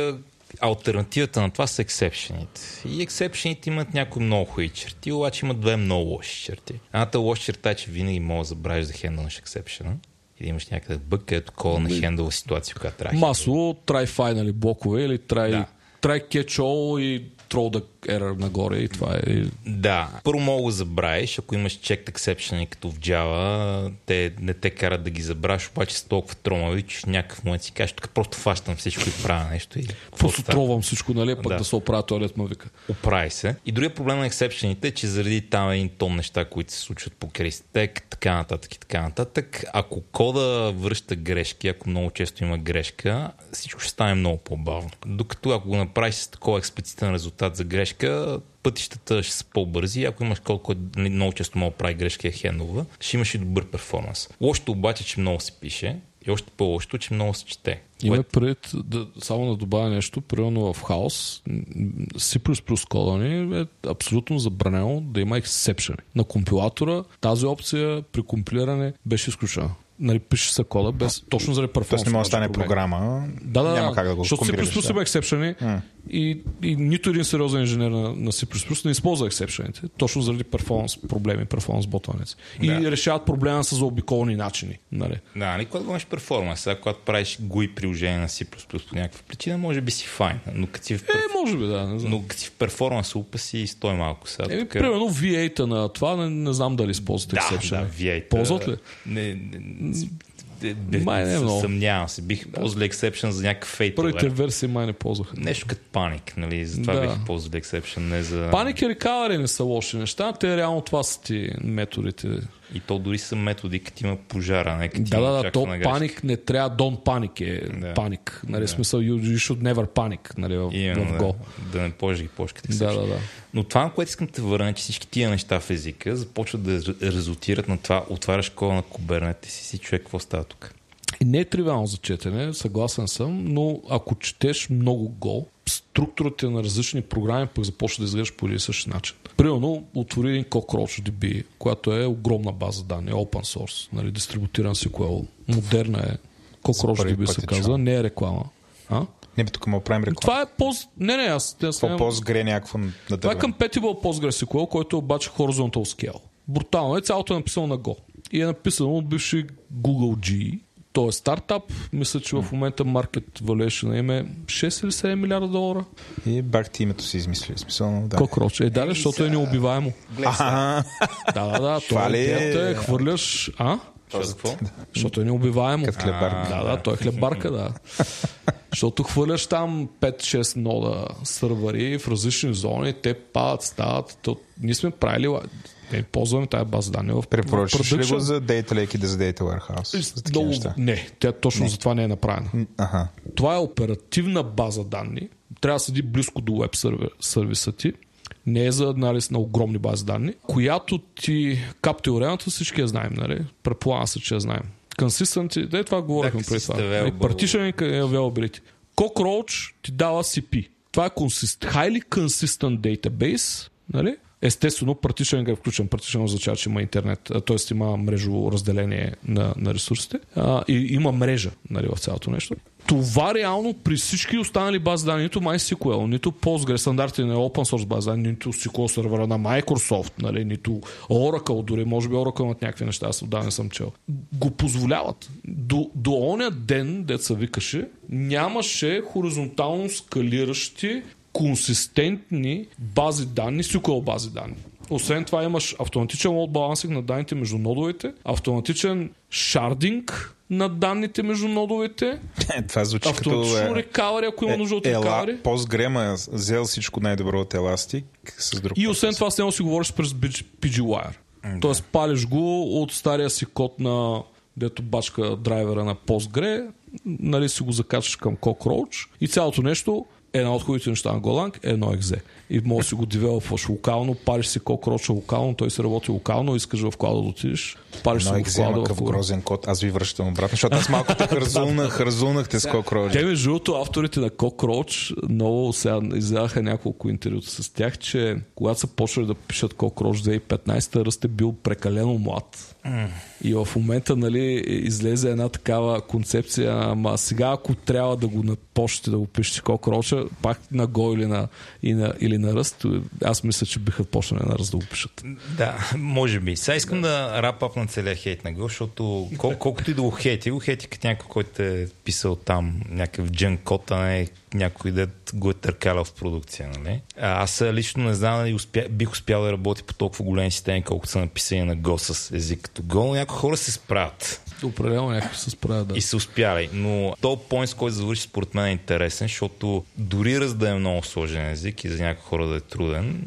алтернативата на това са ексепшените. И ексепшените имат някои много хубави черти, обаче имат две много лоши черти. Едната лоша черта е, че винаги можеш да забравиш да хендълнеш ексепшена. И да имаш някъде бък, където кола на хендъл ситуация, която трябва. Масово try finally блокове или try catch all и throw the error нагоре и това е... Да. Първо мога да забравиш, ако имаш checked exception като в Java, те не те карат да ги забравиш, обаче са толкова тромави, че някакъв момент си кажеш, тук просто фащам всичко и правя нещо. Просто тровам всичко, нали, пък да се оправя този лет мавика. Оправи се. И другия проблем на exception-ите е, че заради там един тон неща, които се случват по крестек, така нататък, ако кода връща грешки, ако много често има грешка, всичко ще стане много по-бавно. Докато ако го направиш с такова експлицитен резултат за грешка, пътищата ще са по-бързи. Ако имаш код, който много често мога да прави грешки, хендълва, ще имаш и добър перформанс. Лошото обаче, че много се пише и още по-лошото, че много се чете. Има пред, само да добавя нещо, примерно в хаос, C++ кода ни е абсолютно забранено да има ексепшени. На компилатора тази опция при компилиране беше изключена. Нали, пише се кода, точно заради перформанс. Тоест не може да стане програма, няма как да го компилираш. Защото C++ има ексепшени и нито един сериозен инженер на C++ не използва ексепшените, точно заради перформанс проблеми, перформанс ботванец. И решават проблема с заобиколни начини. Нали? Да, но когато имаш перформанс, когато правиш GUI приложение на C++ по някаква причина, може би си файн. Но като си в перформанс лупа си стой малко. Примерно VA-та на това, не знам дали използвате ексепшени. Да, VA-та. Ползват ли? Май не много. Съмнявам се. Бих ползвали ексепшен за някакъв фейтъл. Първите версии май не ползваха. Нещо като паник, нали? Затова бих ползвали ексепшен. Паник и рекавери не са лоши неща. Те реално това са ти методите. И то дори са методи, като има пожара. Не, като да, то паник не трябва, don't panic е паник. Нали, смисъл, you should never panic, нали, в Go. Да, да не пожги пошките. Да. Но това, на което искам да те върна, че всички тия неща в езика започват да резултират на това, отваряш кода на Kubernetes и си човек, какво става тук? Не е тривиално за четене, съгласен съм, но ако четеш много Go, структурата на различни програми пък започва да изглежда по един същи начин. Примерно, отвори един CockroachDB, която е огромна база данни, open source, нали, дистрибутиран SQL, модерна е. CockroachDB се казва, не е реклама. А? Не бе, тук му правим реклама. Това е пост... Не, аз... По-постгре някакво... Това е compatible Postgre SQL, който е обаче horizontal scale. Брутално е, цялото е написано на Go. И е написано от бивши Google G. То е стартап, мисля, че в момента маркет валеше на име 6 или 7 милиарда $7 милиарда. И бах ти името си измислили, смисъл. Да. Кокроч. Е, дали, защото е неубиваемо. Да, това е хвърляш... А? Защото е неубиваемо. Да, той е хлебарка, да. Защото хвърляш там 5-6 нода сървъри в различни зони, те падат, стават. Ние сме правили... ползваме тая база данни в продъкшен. Препоръчаш ли го за Data Lake и да за Data Warehouse? Не, тя точно за това не е направена. Аха. Това е оперативна база данни. Трябва да седи близко до веб сервиса ти. Не е за анализ на огромни бази данни, която ти кап теорията всички я знаем, нали? Предполага се, че я знаем. Консистенти, да, това говорихме преди това. Partitioning and availability. Cockroach ти дава CP. Това е highly consistent database, нали? Естествено, партишен е включен. Партишен означава, че има интернет, т.е. има мрежово разделение на ресурсите и има мрежа, нали, в цялото нещо. Това реално при всички останали бази данни, нито MySQL, нито Postgres, стандарти на Open Source бази данни, нито SQL сервера на Microsoft, нали, нито Oracle, дори може би Oracle имат някакви неща, аз отдавна не съм чел. Го позволяват. До оня ден, деца викаше, нямаше хоризонтално скалиращи консистентни бази данни, SQL бази данни. Освен това имаш автоматичен load balancing на данните между нодовете, автоматичен шардинг на данните между нодовете, автоматично рекавери, ако има нужда от рекавери. Postgre е взел всичко най-добро от Elastic. И освен това с него си говориш през PGWire. Тоест палиш го от стария си код на дето бачка драйвера на Postgre, нали си го закачаш към Cockroach и цялото нещо. Една от хубавите неща на GoLand е едно екзе. И може да си го девелопваш локално, париш си Cockroach локално, той се работи локално, искаш в клада да отидеш, париш си в клада. Какъв грозен код, аз ви връщам обратно, защото аз малко те хързулнахте с Cockroach. Те между другото, авторите на Cockroach много сега издадаха няколко интервюта с тях, че когато са почнали да пишат Cockroach 2015, Ръст е бил прекалено млад. И в момента, нали, излезе една такава концепция, ама сега ако трябва да го почнете да го пишете Cockroach, пак на Go или на Ръст, аз мисля, че биха почнали на Ръст да го пишат. Да, може би. Сега искам да рапъп на целия хейт на Go, защото колкото и да го хейти като някой, който е писал там някакъв джънк код, а не някой дед го е търкалял в продукция, нали? Аз лично не знам дали бих успял да работя по толкова големи системи, колкото са написани на Go с език като Go, но някои хора се справят. Определено някои се справят, да. И се успяли. Но този поинт, който завърши според мен е интересен, защото дори Ръст да е много сложен език и за някои хора да е труден,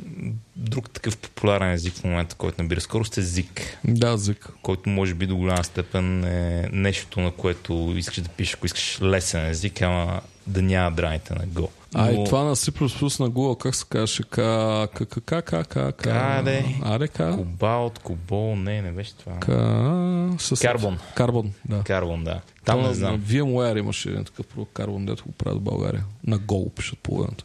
друг такъв популярен език в момента, който набира скорост е ЗИК. Да, ЗИК. Който може би до голяма степен е нещо, на което искаш да пишеш, ако искаш лесен език, ама да няма драните на Go. А и това на C++ на Google, как се каже? Кобалт, Кобол, не беше това. Карбон, да. Там не знам. VMware имаше един такъв продукт, Карбон, дето го правят в България. На Go пишат половината.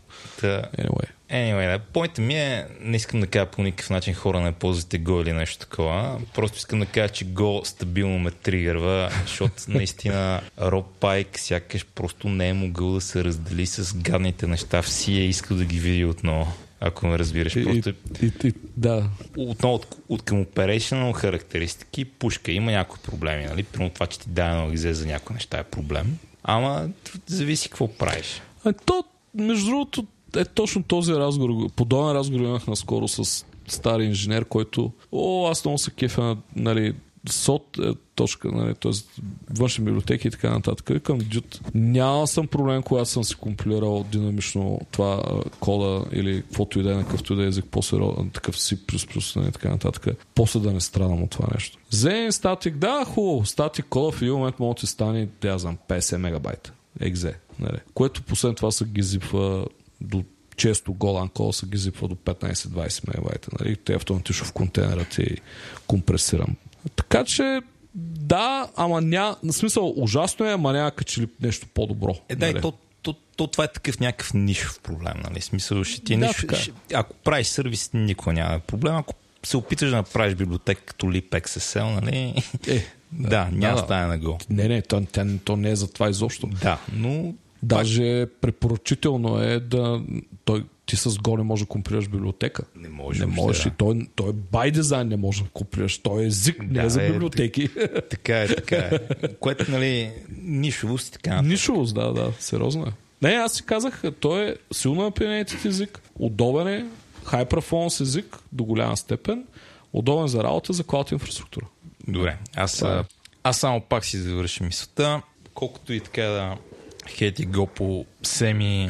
Anyway, поинта ми е, не искам да кажа по никакъв начин хора не ползвате Go или нещо такова. Просто искам да кажа, че Go стабилно ме тригърва, защото наистина Роб Пайк сякаш просто не е могъл да се раздели с гадните неща. Все е искал да ги види отново. Ако ме разбираш. Да. Отново от към operational характеристики пушка. Има някои проблеми, нали? Примерно това, че ти дава едно екзе за някои неща е проблем. Ама зависи какво правиш. То, между другото, точно този разговор, подобен разговор имах наскоро с стар инженер, който аз много се кефя, нали, сот точка, нали, т.е. външни библиотеки и така нататък. Към Dude няма съм проблем, когато съм си компилирал динамично това кода или каквото и да е на какъвто и да е език, после такъв C++, нали, така нататък. После да не страдам от това нещо. Zen статик, да, хубаво. Статик кода в един момент може да ти стане, да знам, 50 мегабайта. Екзе. Нали. Което последно това се ги зипва до често GoLand кода се ги зипва до 15-20 мегабайта. Нали. Те автоматично в контейнера ти компресирам. Така че да, ама няма, на смисъл ужасно е, ама няма качили нещо по-добро. Е, да, нали? И то това е такъв някакъв нишов проблем, нали? Смисъл, ще ти е нишов. Да, ако правиш сервис, никога няма проблем. Ако се опиташ да направиш библиотека като libxsl, нали? Да, няма стане на Go. Не, то не е за това изобщо. Да, но... Даже препоръчително е да... Ти с Go не можеш да компилираш библиотека. Не можеш. И той by design не може да компилираш. Той е език, не е за библиотеки. Така е. Което, нали, нишовост и така. Нишовост, да, сериозно е. Не, аз си казах, той е силно напинеят език, удобен е, high performance език до голяма степен, удобен за работа, за cloud инфраструктура. Добре, аз само пак си завършим мисълта. Колкото и така да хейти Go по семи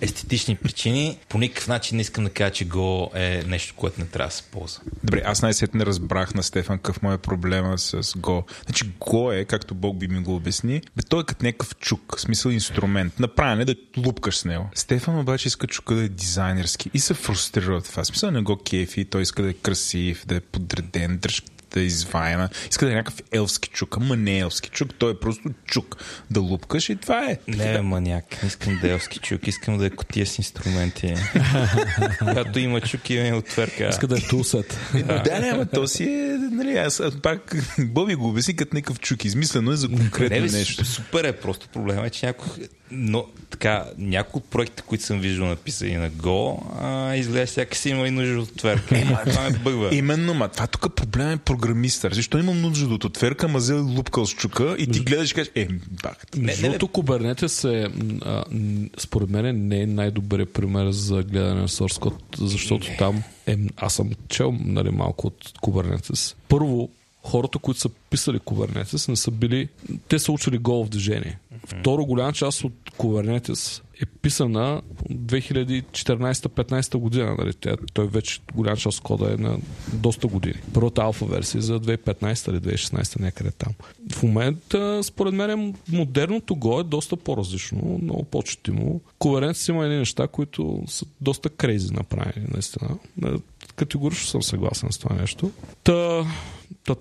естетични причини, по никакъв начин не искам да кажа, че Go е нещо, което не трябва да се ползва. Добре, аз най-сетне разбрах на Стефан какъв му е проблема с Go. Значи Go е, както Бог би ми го обясни, той е като някакъв чук, в смисъл инструмент, направен е да лупкаш с него. Стефан обаче иска чука да е дизайнерски и се фрустрира от това. В смисъл не го кефи, той иска да е красив, да е подреден, да е изваяна. Иска да е някакъв елфски чук, ама не елфски чук, той е просто чук. Да лупкаш и това е. Не, маняк. Искам да е елфски чук, искам да е кутия с инструменти. Когато има чук и има отверка. Иска да е тусът. Да, няма, то си е, нали, аз пак Боби го обясни като някакъв чук. Измислено е за конкретно нещо. Супер е, просто проблема е, че някои от проектите, които съм виждал написани на Go, изглежда всяка си има и нужда от отверка. Това ме бъгва. Именно, ма това тук проблем е програмистър. Защо имам нужда от отверка, ма взел лупкал с чука и ти гледаш и кажеш, бах. Защото Kubernetes според мен не е най-добрият пример за гледане на source code, защото там аз съм чел, нали, малко от Kubernetes. Първо, хората, които са писали Kubernetes, не са били... Те са учили Go в движение. Второ, голяма част от Kubernetes е писана 2014-15 година. Нали? Той вече голяма част от кода е на доста години. Първата алфа версия за 2015 или 2016 някъде там. В момента, според мен, модерното Go е доста по-различно, много по-четимо. Kubernetes има едни неща, които са доста крейзи направени, наистина. Категорично съм съгласен с това нещо.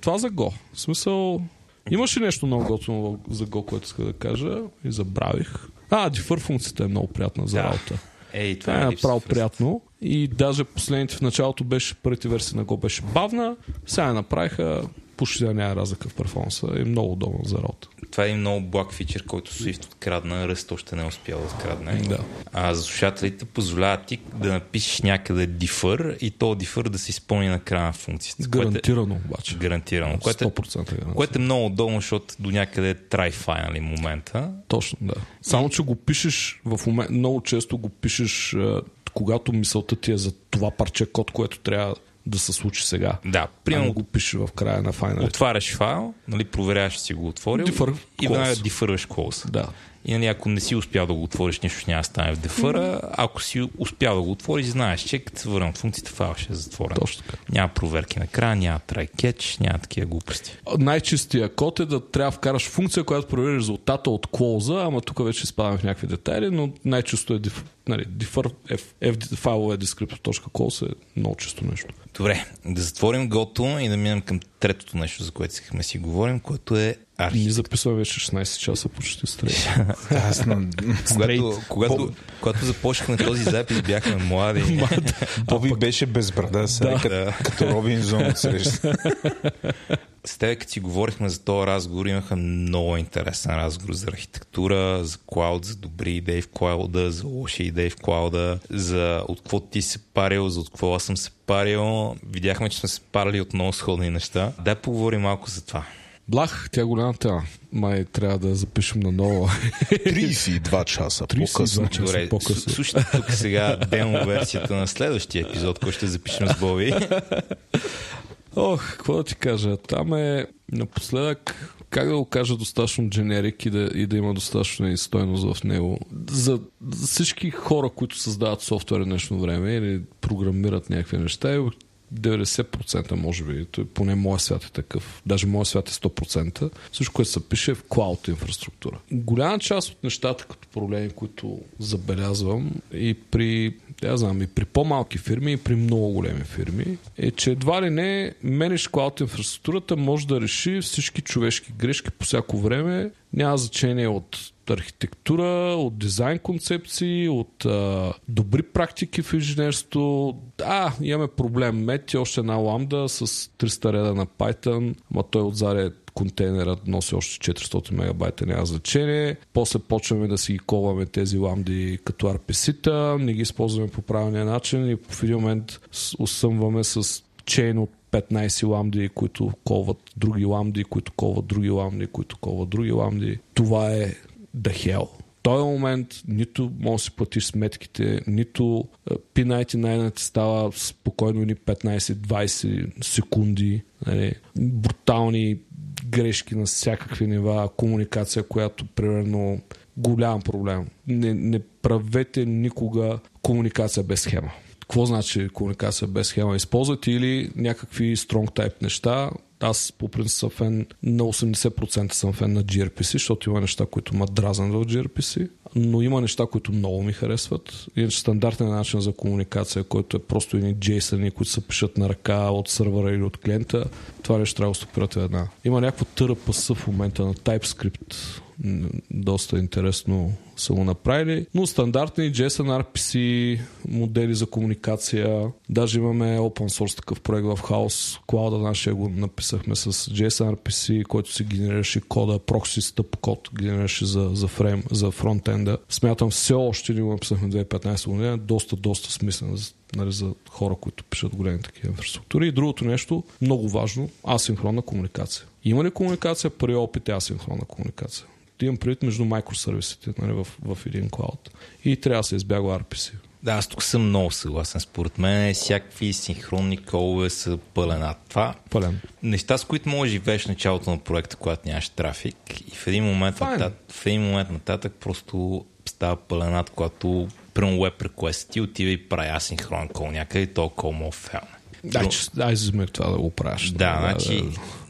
Това за Go. В смисъл, имаше нещо много готово за Go, което иска да кажа и забравих. Дефър функцията е много приятна за работа. Това е направо приятно. И даже последните в началото беше, първите версии на Go беше бавна, сега я направиха, почти да няма разлика в перформанса и е много удобно за работа. Това е и много благ фичър, който Swift открадна, Rust още не успял да открадне. Да. За слушателите позволяват ти да напишеш някъде дифър и то дифър да се изпълни на края на функцията. Гарантирано обаче. Гарантирано. 100% гарантирано. Което е много удобно, защото до някъде е try finally момента. Точно, да. Само, че го пишеш в момент, много често го пишеш, когато мисълта ти е за това парче код, което трябва да се случи сега. Да, примерно го пише в края на файналите. Отваряш файл, нали, проверяваш си го отворил и веднага дефърваш клоуса. Да. И, нали, ако не си успял да го отвориш, нищо няма да стане в дефъра. Ако си успял да го отвориш, знаеш, че като се върна от функцията, файл ще е затворен. Точно така. Няма проверки на края, няма try catch, няма такива глупости. Най-чистия код е да трябва да вкараш функция, която провериш резултата от клоуза, ама тук вече изпадаме в някакви детайли, но най-често е файлове descriptor.close е много често нещо. Добре, да затворим Go-то и да минем към третото нещо, за което искахме си говорим, което е архитект. Ние записваме вече 16 часа почти стрейт. Когато започнахме този запис, бяхме млади. Боби беше без брада, сега като Робинзон среща. С тебе, като си говорихме за този разговор, имаха много интересен разговор за архитектура, за клауд, за добри идеи в клауда, за лоши идеи в клауда, за от какво ти се парил, за от какво аз съм се парил. Видяхме, че сме се парили от много сходни неща. Дай поговорим малко за това. Блах, тя е голяма тема. Май трябва да запишем наново. 32 часа по-късно. Добре, слушайте тук сега демо версията на следващия епизод, който ще запишем с Боби. Ох, какво да ти кажа? Там е напоследък, как да го кажа, достатъчно дженерик и да има достатъчно стойност в него. За всички хора, които създават софтуер в днешно време или програмират някакви неща, 90% може би, поне моя свят е такъв, даже моя свят е 100%, всичко, което се пише е в клауд инфраструктура. Голяма част от нещата като проблеми, които забелязвам и при по-малки фирми и при много големи фирми, е, че едва ли не менеш клауд инфраструктурата може да реши всички човешки грешки по всяко време, няма значение от архитектура, от дизайн концепции, от добри практики в инженерство. Да, имаме проблем. Мети още една ламда с 300 реда на Python, ама той отзаде контейнерът носи още 400 мегабайта, няма значение. После почваме да си ги колваме тези ламди като RPC-та, не ги използваме по правилния начин и в един момент усъмваме с чейн от 15 ламди, които колват други ламди, които колват други ламди, които колват други ламди. Това е the hell. В този момент нито може да си платиш сметките, нито P99 става спокойно ни 15-20 секунди. Нали? Брутални грешки на всякакви нива, комуникация, която примерно голям проблем. Не правете никога комуникация без схема. Какво значи комуникация без схема? Използвате или някакви strong type неща? Аз по принцип съм фен, на 80% съм фен на gRPC, защото има неща, които ме дразнат в gRPC, но има неща, които много ми харесват. Иначе стандартен начин за комуникация, който е просто едни JSON-и, които се пишат на ръка от сървъра или от клиента, това нещо трябва да стопирате една. Има някакво търпъс в момента на TypeScript, доста интересно са го направили, но стандартни JSON, RPC, модели за комуникация, даже имаме open source такъв проект в хаос, клауда нашия го написахме с JSON, RPC, който си генерираше кода, прокси стъп код генерираше за фрейм, за фронтенда. Смятам все още ни го написахме 2015 година, доста смислен за хора, които пишат големи такива инфраструктури. И другото нещо, много важно, асинхронна комуникация. Има ли комуникация? При опит е асинхронна комуникация. Имам предвид между микросервисите, нали, в един клауд. И трябва да се избягва RPC. Да, аз тук съм много съгласен. Според мен всякакви синхронни колове са пълена. Това неща, с които може да живееш в началото на проекта, когато нямаш трафик. И в един момент нататък просто става пълена, когато прямо web request ти отива и прави асинхронен кол някъде и то кол мога фейлне. Дай вземе това да го правиш. Да, значи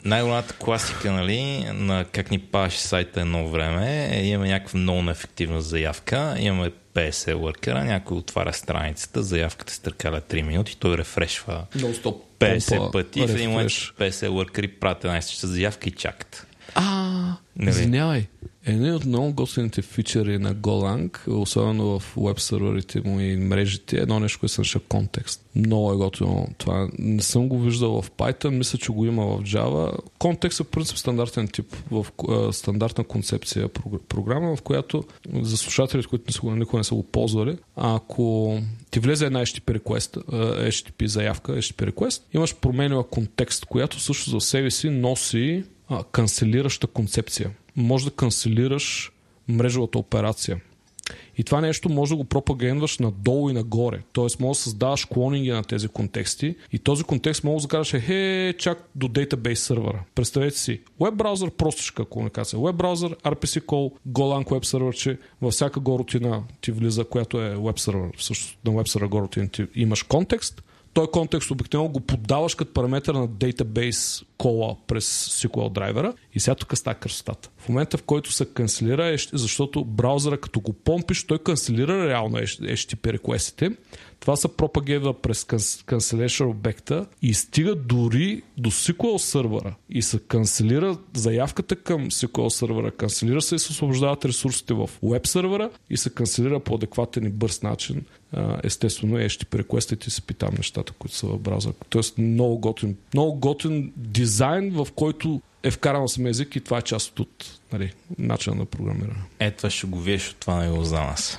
най-голямата класика, нали, на как ни падаше сайта едно време, имаме някаква много неефективна заявка, имаме PSL worker, някой отваря страницата, заявката се търкаля 3 минути, той рефрешва 50 пъти, в един момент PSL worker и правят 11 часа заявка и чакат. Извинявай. Един от много готвените фичери на GoLang, особено в веб-сървърите му и мрежите, едно нещо, което се нарича контекст. Много е готвено това. Не съм го виждал в Python, мисля, че го има в Java. Контекст е в принцип стандартен тип, стандартна концепция програма, в която за слушателите, които никога не са го ползвали, ако ти влезе една HTTP заявка, HTTP request, имаш променила контекст, която също за себе си носи канцелираща концепция. Може да канцелираш мрежовата операция. И това нещо може да го пропагендваш надолу и нагоре. Тоест може да създаваш клонинги на тези контексти и този контекст може да кажеш чак до дейтабейс сървъра. Представете си, веб браузър, простичка комуникация. Веб браузър, RPC call, GoLang веб сървър, че във всяка горутина ти влиза, която е веб сървър. Всъщност на веб сървър горутина ти имаш контекст. Той контекст обикновено го поддаваш като параметър на database кола през SQL драйвера и сега тук става красотата. В момента, в който се канцелира, защото браузъра като го помпиш, той канцелира реално HTTP request-ите. Това се пропагейва през cancellation обекта и стига дори до SQL сървъра и се канцелира заявката към SQL сървъра, канцелира се и се освобождават ресурсите в web сървъра и се канцелира по адекватен и бърз начин. Естествено HTTP request-ите и се питам нещата, които са в браузъра. Тоест много готин дизайн, в който е вкаран съм език и това е част от начина на програмиране. Това ще го виеш от това на Йозанас.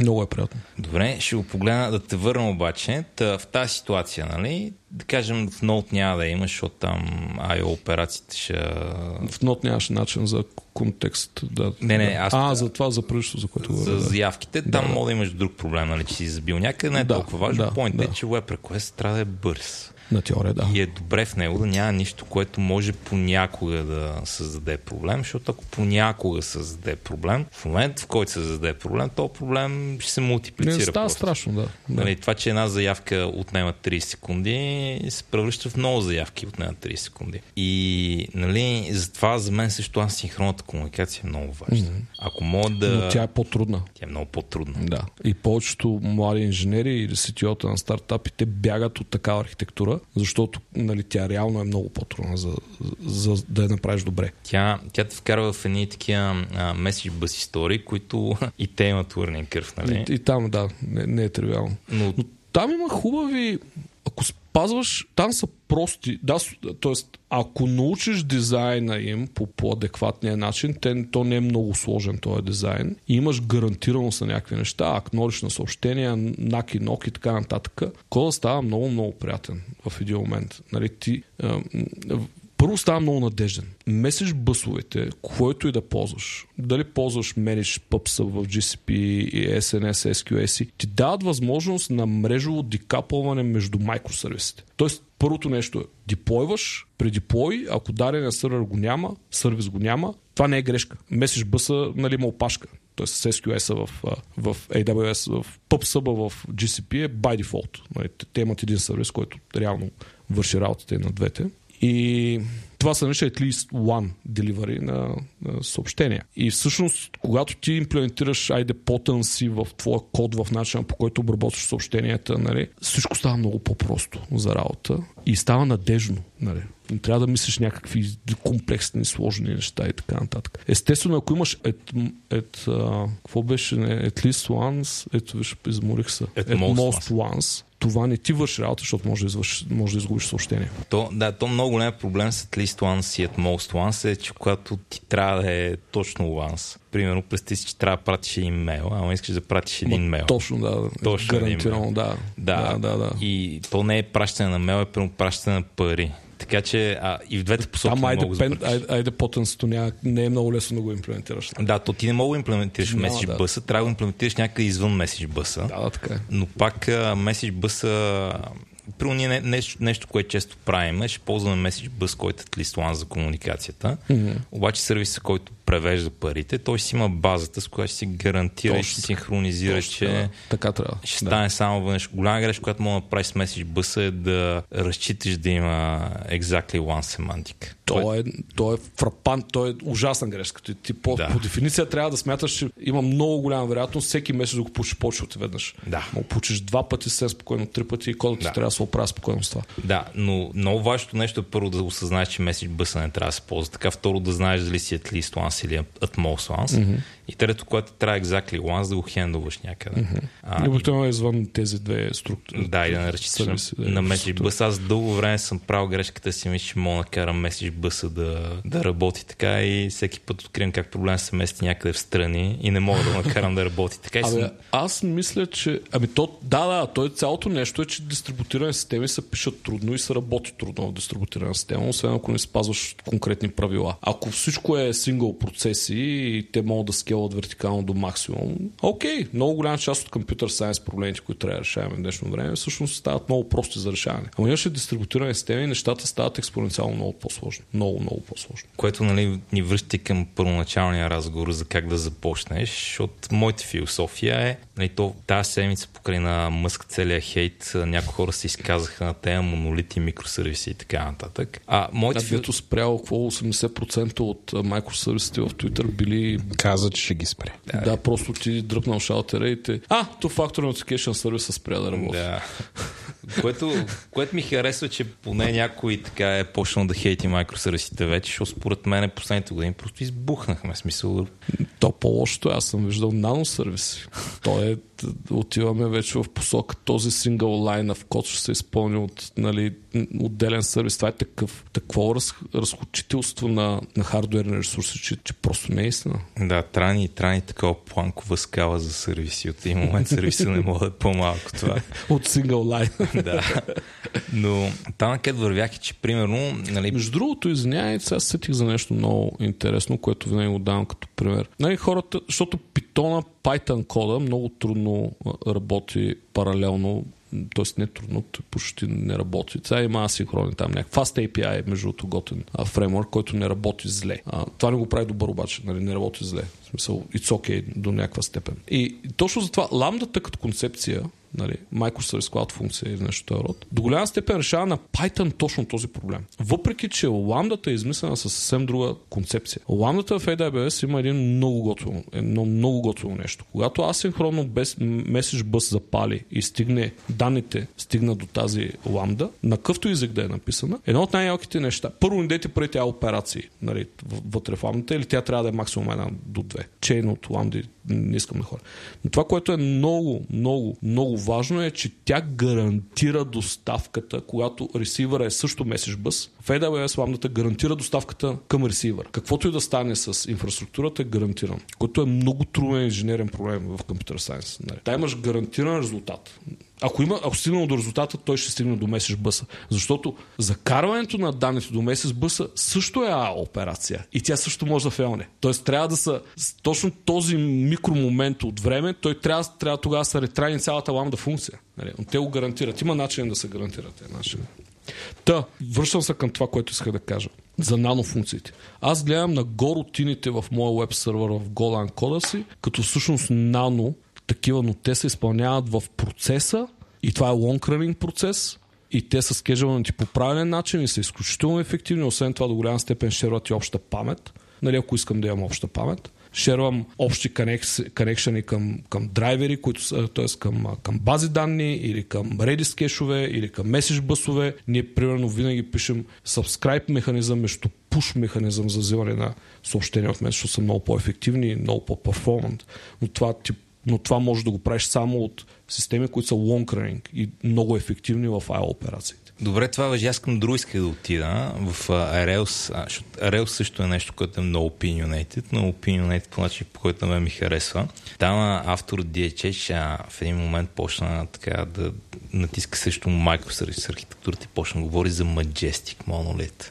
Много е приятно. Добре, ще го погледна да те върна обаче. В тази ситуация, нали, да кажем в Node няма да имаш, защото там IO операциите ще... В Node нямаше начин за контекст. Да. Не, аз... за това, за предишто, за което говоря. За заявките, там може да имаш друг проблем, нали, че си забил някъде, не е толкова важно. Поинтът е, че web request трябва да е бърз. на теория, да. И е добре в него да няма нищо, което може понякога да създаде проблем, защото ако понякога създаде проблем, в момента в който се създаде проблем, то проблем ще се мултиплицира. Не става страшно, да. Нали, това, че една заявка отнема 30 секунди, се превръща в много заявки отнема 30 секунди. И нали, затова за мен също асинхронната комуникация е много важна. Ако мога да... Но тя е по-трудна. Тя е много по-трудна. Да. И повечето млади инженери или CTO-та на стартапите бягат от такава архитектура, защото нали, тя реално е много по-трудна за да я направиш добре. Тя те вкарва в едни такива message bus истории, които и те имат learning curve, нали? И там, да, не е тривиално. Но там има хубави... Ако спазваш, там са прости, да, т.е. ако научиш дизайна им по адекватния начин, то не е много сложен този дизайн и имаш гарантирано са някакви неща, акнолиш на съобщения, наки, ноки и така нататък, кодът става много-много приятен в един момент. Нали, първо става много надежден. Месеш бъсовете, което и да ползваш. Дали ползваш Manage Pubs в GCP и SNS, SQS, ти дават възможност на мрежово декаплване между микросервисите. Тоест, първото нещо е деплойваш, предеплой, ако дадения сервер го няма, сервис го няма, това не е грешка. Месеш бъса, нали, има опашка. Тоест с SQS-а в AWS, в PubSub-а в GCP е by default. Нали, те имат един сервис, който реално върши работата и на двете. И това се нарича at least one delivery на съобщения. И всъщност, когато ти имплементираш potency в твоя код, в начина по който обработваш съобщенията, нали, всичко става много по-просто за работа и става надежно. Нали. Не трябва да мислиш някакви комплексни, сложни неща и така нататък. Естествено, ако имаш какво беше? At least once, ето виж, изморих се. At most once. Това не ти върши работа, защото може да изгубиш съобщение. То много голям проблем с at least once и at most once е, че когато ти трябва да е точно once. Примерно, представи си, че трябва да пратиш един мейл, ама искаш да пратиш един мейл. Точно, да. Точно, гарантирано, да. И то не е пращане на мейл, е прямо пращане на пари. Така че и в двете посоки не мога да запръчиш. Айде потенцията не е много лесно да го имплементираш. Да, то ти не мога да имплементираш Message Bus-а, трябва да имплементираш някъде извън Message Bus-а. Да, така е. Но пак Message Bus-а... Първо ние нещо, което често правим е, ще ползваме Message Bus, който е at least one за комуникацията. Mm-hmm. Обаче сервиса, който превежда парите, той си има базата, с която ще си гарантира и ще синхронизира, че така трябва. Ще стане само външ. Голяма грешка, която мога да направиш с Message Bus е да разчиташ да има exactly one semantic. Той е фрапант, той е ужасна грешка. Ти по дефиниция трябва да смяташ, че има много голяма вероятност всеки месец да го получиш повече от веднъж. Да. Мога получиш два пъти, се спокойно три пъти и кодът ти трябва да се оправя спокойно с това. Да, но много важното нещо е първо да осъзнаеш, че Message Bus не трябва да се ползва. Така второ да знаеш дали си at least once или at most once. Mm-hmm. И трето, което трябва exactly once да го хендълваш някъде. Mm-hmm. Любително е извън тези две структури. Да, и да не разчиташ на Message Bus. Аз дълго време съм правил грешката си, мисля, че мога да карам Message Bus да работи така и всеки път откривам как проблем се мести някъде в страни и не мога да го накарам да работи така. Аз мисля, че... Той цялото нещо е, че дистрибутирани системи се пишат трудно и се работи трудно в дистрибутирана система, освен ако не спазваш конкретни правила. Ако всичко е сингъл процеси и те могат да скелват вертикално до максимум, окей, много голяма част от компютър сайенс проблемите, които трябва да решаваме в днешно време, всъщност стават много прости за решаване. Ама имаше дистрибутирани системи и нещата стават експоненциално много по-сложни. Много, много по-сложни. Което нали, ни връща към първоначалния разговор за как да започнеш, защото моята философия е, нали, тази седмица покрай на Мъск целия хейт, някои хора се изказаха на тема монолити, микросервиси и така нататък. Вието спряло какво 80% от микросервисите в Twitter били... Каза, че ще ги спре. Да, просто ти дръпнал шалтера и те... Two-factor notification сервиса спря да работи. Да. Което ми харесва, че поне някой така е почнал да хейти микросервисите вече, защото според мен последните години просто избухнахме. Смисъл. То по-лошото, аз съм виждал наносервиси. Отиваме вече в посока този сингъл лайн в код ще се изпълни от нали, отделен сервис. Това е такова разходчителство на хардуерни ресурси, че просто не е истина. Да, трябва ни такава планкова скала за сервиси. От един момент сервиса не мога да е по-малко това. От сингъл лайн. Да. Но там къде вървях е, че примерно... Нали... Между другото, извиняйте, сега сетих за нещо много интересно, което винаги го давам като пример. Нали, хората, защото Python кода много трудно работи паралелно Тоест не трудно, почти не работи. Сега има асинхронен там някакъв. Fast API е между готен фреймворк, който не работи зле. Това не го прави добър обаче, нали? Не работи зле. В смисъл, it's okay до някаква степен. И точно за това ламдата като концепция, нали, microservice cloud функция или нещо този род, до голяма степен решава на Python точно този проблем. Въпреки че ламдата е измислена със съвсем друга концепция. Ламдата в AWS има един много готово нещо. Когато асинхронно без message bus запали и стигне данните, стигна до тази ламда, на къвто език да е написана, едно от най-ялките неща. Първо не дайте преди тя операции, нали, вътре в ламдата, или тя трябва да е максимум една до две. Чейн от ламди не искам да хора. Но това, което е много важно е, че тя гарантира доставката, когато ресивъра е също message bus. В AWS ламдата гарантира доставката към ресивър. Каквото и да стане с инфраструктурата е гарантирано, което е много труден инженерен проблем в Computer Science. Нали. Та имаш гарантиран резултат. Ако стигнал до резултата, той ще стигне до message bus-а. Защото закарването на данните до message bus-а също е операция. И тя също може да фейлне. Тоест трябва да са точно този микромомент от време, той трябва тогава да се ретрайни цялата ламда функция. Те го гарантират. Има начин да се гарантират. Та, връщам се към това, което исках да кажа. За нанофункциите. Аз гледам на горутините в моя веб сервер в GoLand кода си, като всъщност нано такива, но те се изпълняват в процеса и това е long-running процес и те са скеджваните по правилен начин и са изключително ефективни. Освен това до голяма степен шерват и обща памет. Нали, ако искам да имам обща памет. Шервам общи конекшени към драйвери, които са, т.е. към бази данни или към Redis кешове или към message бъсове. Ние примерно винаги пишем subscribe механизъм между пуш механизъм за взимане на съобщения от мен, защото са много по-ефективни и много по-перформант. Но това тип но това може да го правиш само от системи, които са long-running и много ефективни в IO операциите. Добре, това въжи. Аз към друго исках да отида в Rails, защото Rails също е нещо, което е много opinionated, но opinionated по начин, по който на мен ми харесва. Там автор DHH в един момент почна така да натиска също microservice архитектурата и почна да говори за Majestic Monolith.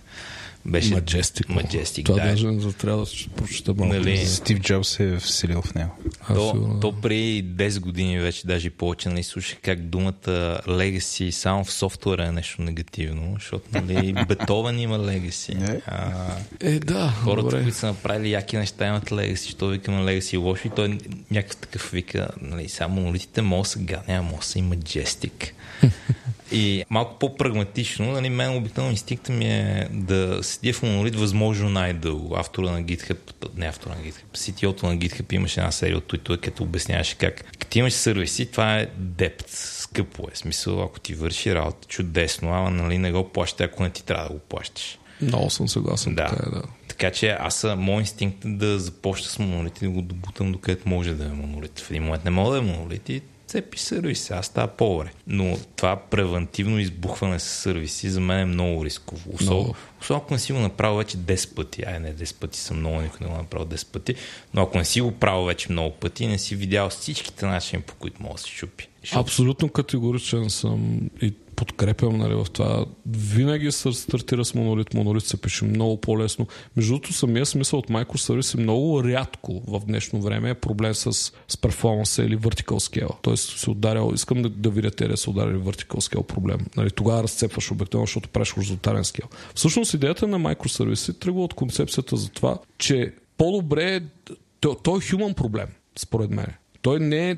Беше Majestic. Това даже трябва да се прочета малко. Нали, Стив Джобс се е вселил в него. То при 10 години вече, даже и повече, нали, слушах как думата legacy само в софтуера е нещо негативно, защото, нали, Бетовен има legacy. Да, хората, добре, които са направили яки неща, имат legacy. Що викаме legacy лошо и той е някакъв такъв вика, нали, само монолитите могат сега, няма могат са и Majestic. И малко по-прагматично, нали, мен обикновено инстинкта ми е да седя в монолит възможно най-дълго. Автора на GitHub, не автора на GitHub, CTO-то на GitHub имаше една серия от туитове, като обясняваше как. Като имаш сервиси, това е депт, скъпо е. В смисъл, ако ти върши работа, чудесно, ама, нали, не го плаща, ако не ти трябва да го плащаш. Много съм съгласен. Да. Така че аз мой инстинкт е да започна с монолит и да го добутам докъдето може да е монолит. В един момент не мога да е монолит и цепи сервиси, аз става по-добре. Но това превентивно избухване с сервиси за мен е много рисково. Особено ако не си го направил вече 10 пъти. Не 10 пъти съм много, никога не го направил 10 пъти, но ако не си го правил вече много пъти, не си видял всичките начини, по които мога да се чупи. Абсолютно категоричен съм и подкрепям, нали, в това. Винаги се стартира с монолит. Монолит се пише много по-лесно. Между другото, самия смисъл от microservice е много рядко в днешно време е проблем с перформанса или vertical scale. Тоест се ударял, искам да видя те да са ударили vertical scale проблем. Нали, тогава разцепваш обективно, защото правиш хоризонтален скел. Всъщност идеята на microservice тръгва от концепцията за това, че по-добре той е human проблем, според мен. Той не е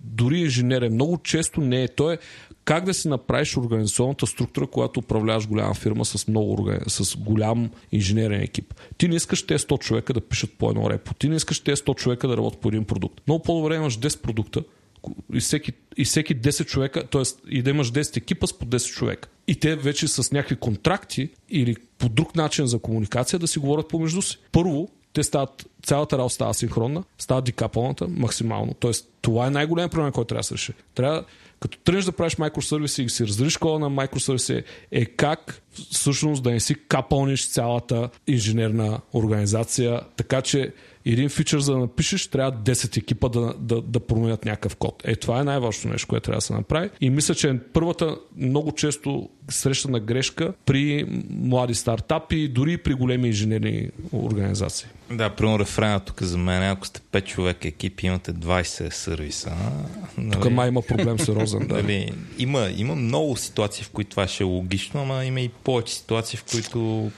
дори инженерен. Много често не е. Той е как да си направиш организационната структура, когато управляваш голяма фирма с голям инженерен екип. Ти не искаш те 100 човека да пишат по едно репо. Ти не искаш те 100 човека да работят по един продукт. Много по-добре имаш 10 продукта и всеки 10 човека, т.е. и да имаш 10 екипа с по 10 човека. И те вече с някакви контракти или по друг начин за комуникация да си говорят помежду си. Първо, те стават, цялата работа става синхронна, става декапълната максимално. Тоест, това е най-голям проблем, който трябва да се реши. Трябва, като тръгнеш да правиш microservice и си разделиш кода на microservice, е как всъщност да не си капълниш цялата инженерна организация, така че един фичър за да напишеш, трябва 10 екипа да променят някакъв код. Това е най-важното нещо, което трябва да се направи. И мисля, че първата много често срещана грешка при млади стартапи, дори и при големи инженерни организации. Да, примерно рефрена тук за мен, ако сте 5 човека екип, имате 20 сервиса. Тук нали, май има проблем сериозен. Да. Нали, има много ситуации, в които това ще е логично, ама има и повече ситуации, в които...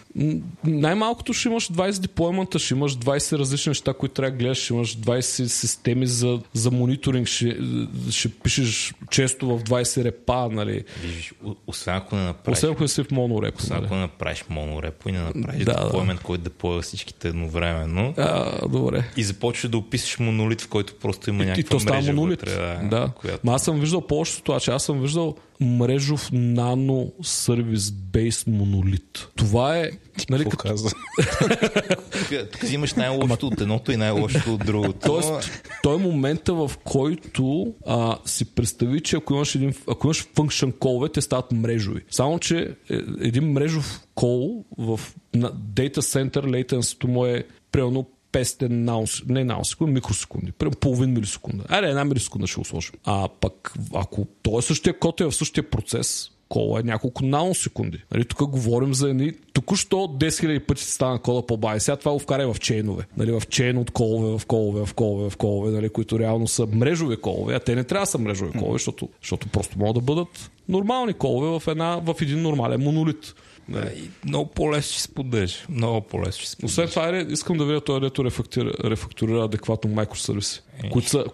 Най-малкото ще имаш 20 деплоймента, ще имаш 20 различни неща, които трябва да гледаш, ще имаш 20 системи за мониторинг, ще пишеш често в 20 репа, нали. Виж, освен ако не направиш... Освен ако не си в монорепо. Освен ако не направиш монорепо и не направиш деплоймент, който деплойва всичките едновременно. Добре. И започваш да описаш монолит, в който просто има някаква мрежа вътре. Да. Която... Ма аз съм виждал повечето това, че аз съм виждал мрежов нано сервис бейс монолит. Това е... Нали, какво казва? Тук взимаш най-лошото от едното и най-лошото от другото. Тоест, той е момента, в който си представи, че ако имаш function call-ове, те стават мрежови. Само, че един мрежов call в data center latency-то му е примерно 5 микросекунди, половин милисекунда. Айде, 1 милисекунда ще го сложим. А пък, ако той е същия код е в същия процес, кола е няколко наносекунди. Нали, тук говорим за едни... Току-що 10 000 пъти стана кода по-бай. Сега това го вкара в чейнове. Нали, в чейн от колове, в колове, нали, които реално са мрежови колове, а те не трябва да са мрежови колове, защото просто могат да бъдат нормални колове в един нормален монолит. Да. Много по-лесно ще споделя. Освен това, искам да видя той, дето рефакторира адекватно микросервиси,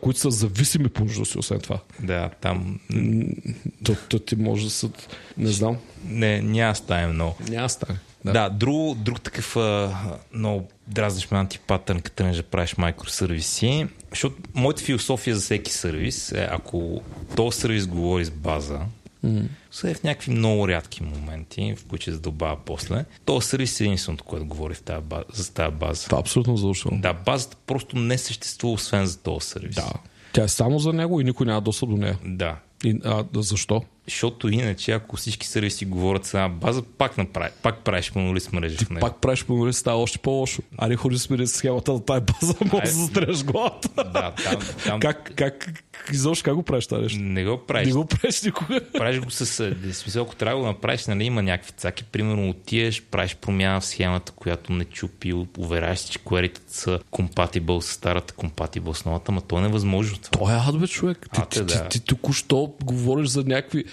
които са зависими помежду си, освен това. Да, там... То ти може да са... Не знам. Не, няма стане много. Да, друг такъв много дразниш ме антипатърн, като не да правиш микросервиси, защото моята философия за всеки сервис е, ако този сервис говори с база, са в някакви много рядки моменти, в които ще задълбава после. То сервис е единственото, което говори за тази база. Това абсолютно задължително. Да, базата просто не съществува, освен за този сервис. Да. Тя е само за него и никой няма достъп до нея. Да. Защо? Защото иначе, ако всички сервиси говорят с една база, пак правиш монолит с мрежа в него. Пак правиш монолит, става още по-лошо. Али хори смири с схемата на тази база, може да застреш главата. Да, там... Как го правиш това нещо? Не го правиш. Не го правиш никога. Правиш го с... Смисъл, ако трябва да го направиш, нали, има някакви цаки. Примерно отиеш, правиш промяна в схемата, която не чупи, уверяваш си, че query-та са compatible с старата, compatible с новата, ама то е невъзможно. Това е адбе, човек. Ти току-що говориш за някакви...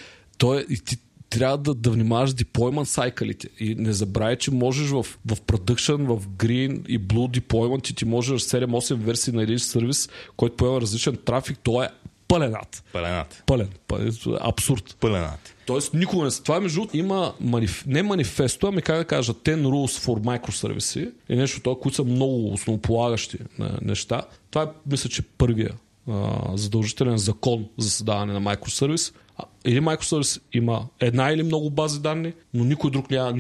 И ти трябва да внимаваш deployment сайкълите. И не забравяй, че можеш в production, в green и blue deployment, и ти можеш 7-8 версии на един сервис, който поема различен трафик. Той е пъленат. Пълен. Абсурд. Пъленат. Тоест никога не са. Това между има не манифесто, ами как да кажа 10 rules for microservices и нещо това, които са много основополагащи неща. Това е, мисля, че първия задължителен закон за създаване на микросервис. Един микросервис има една или много бази данни, но никой друг няма,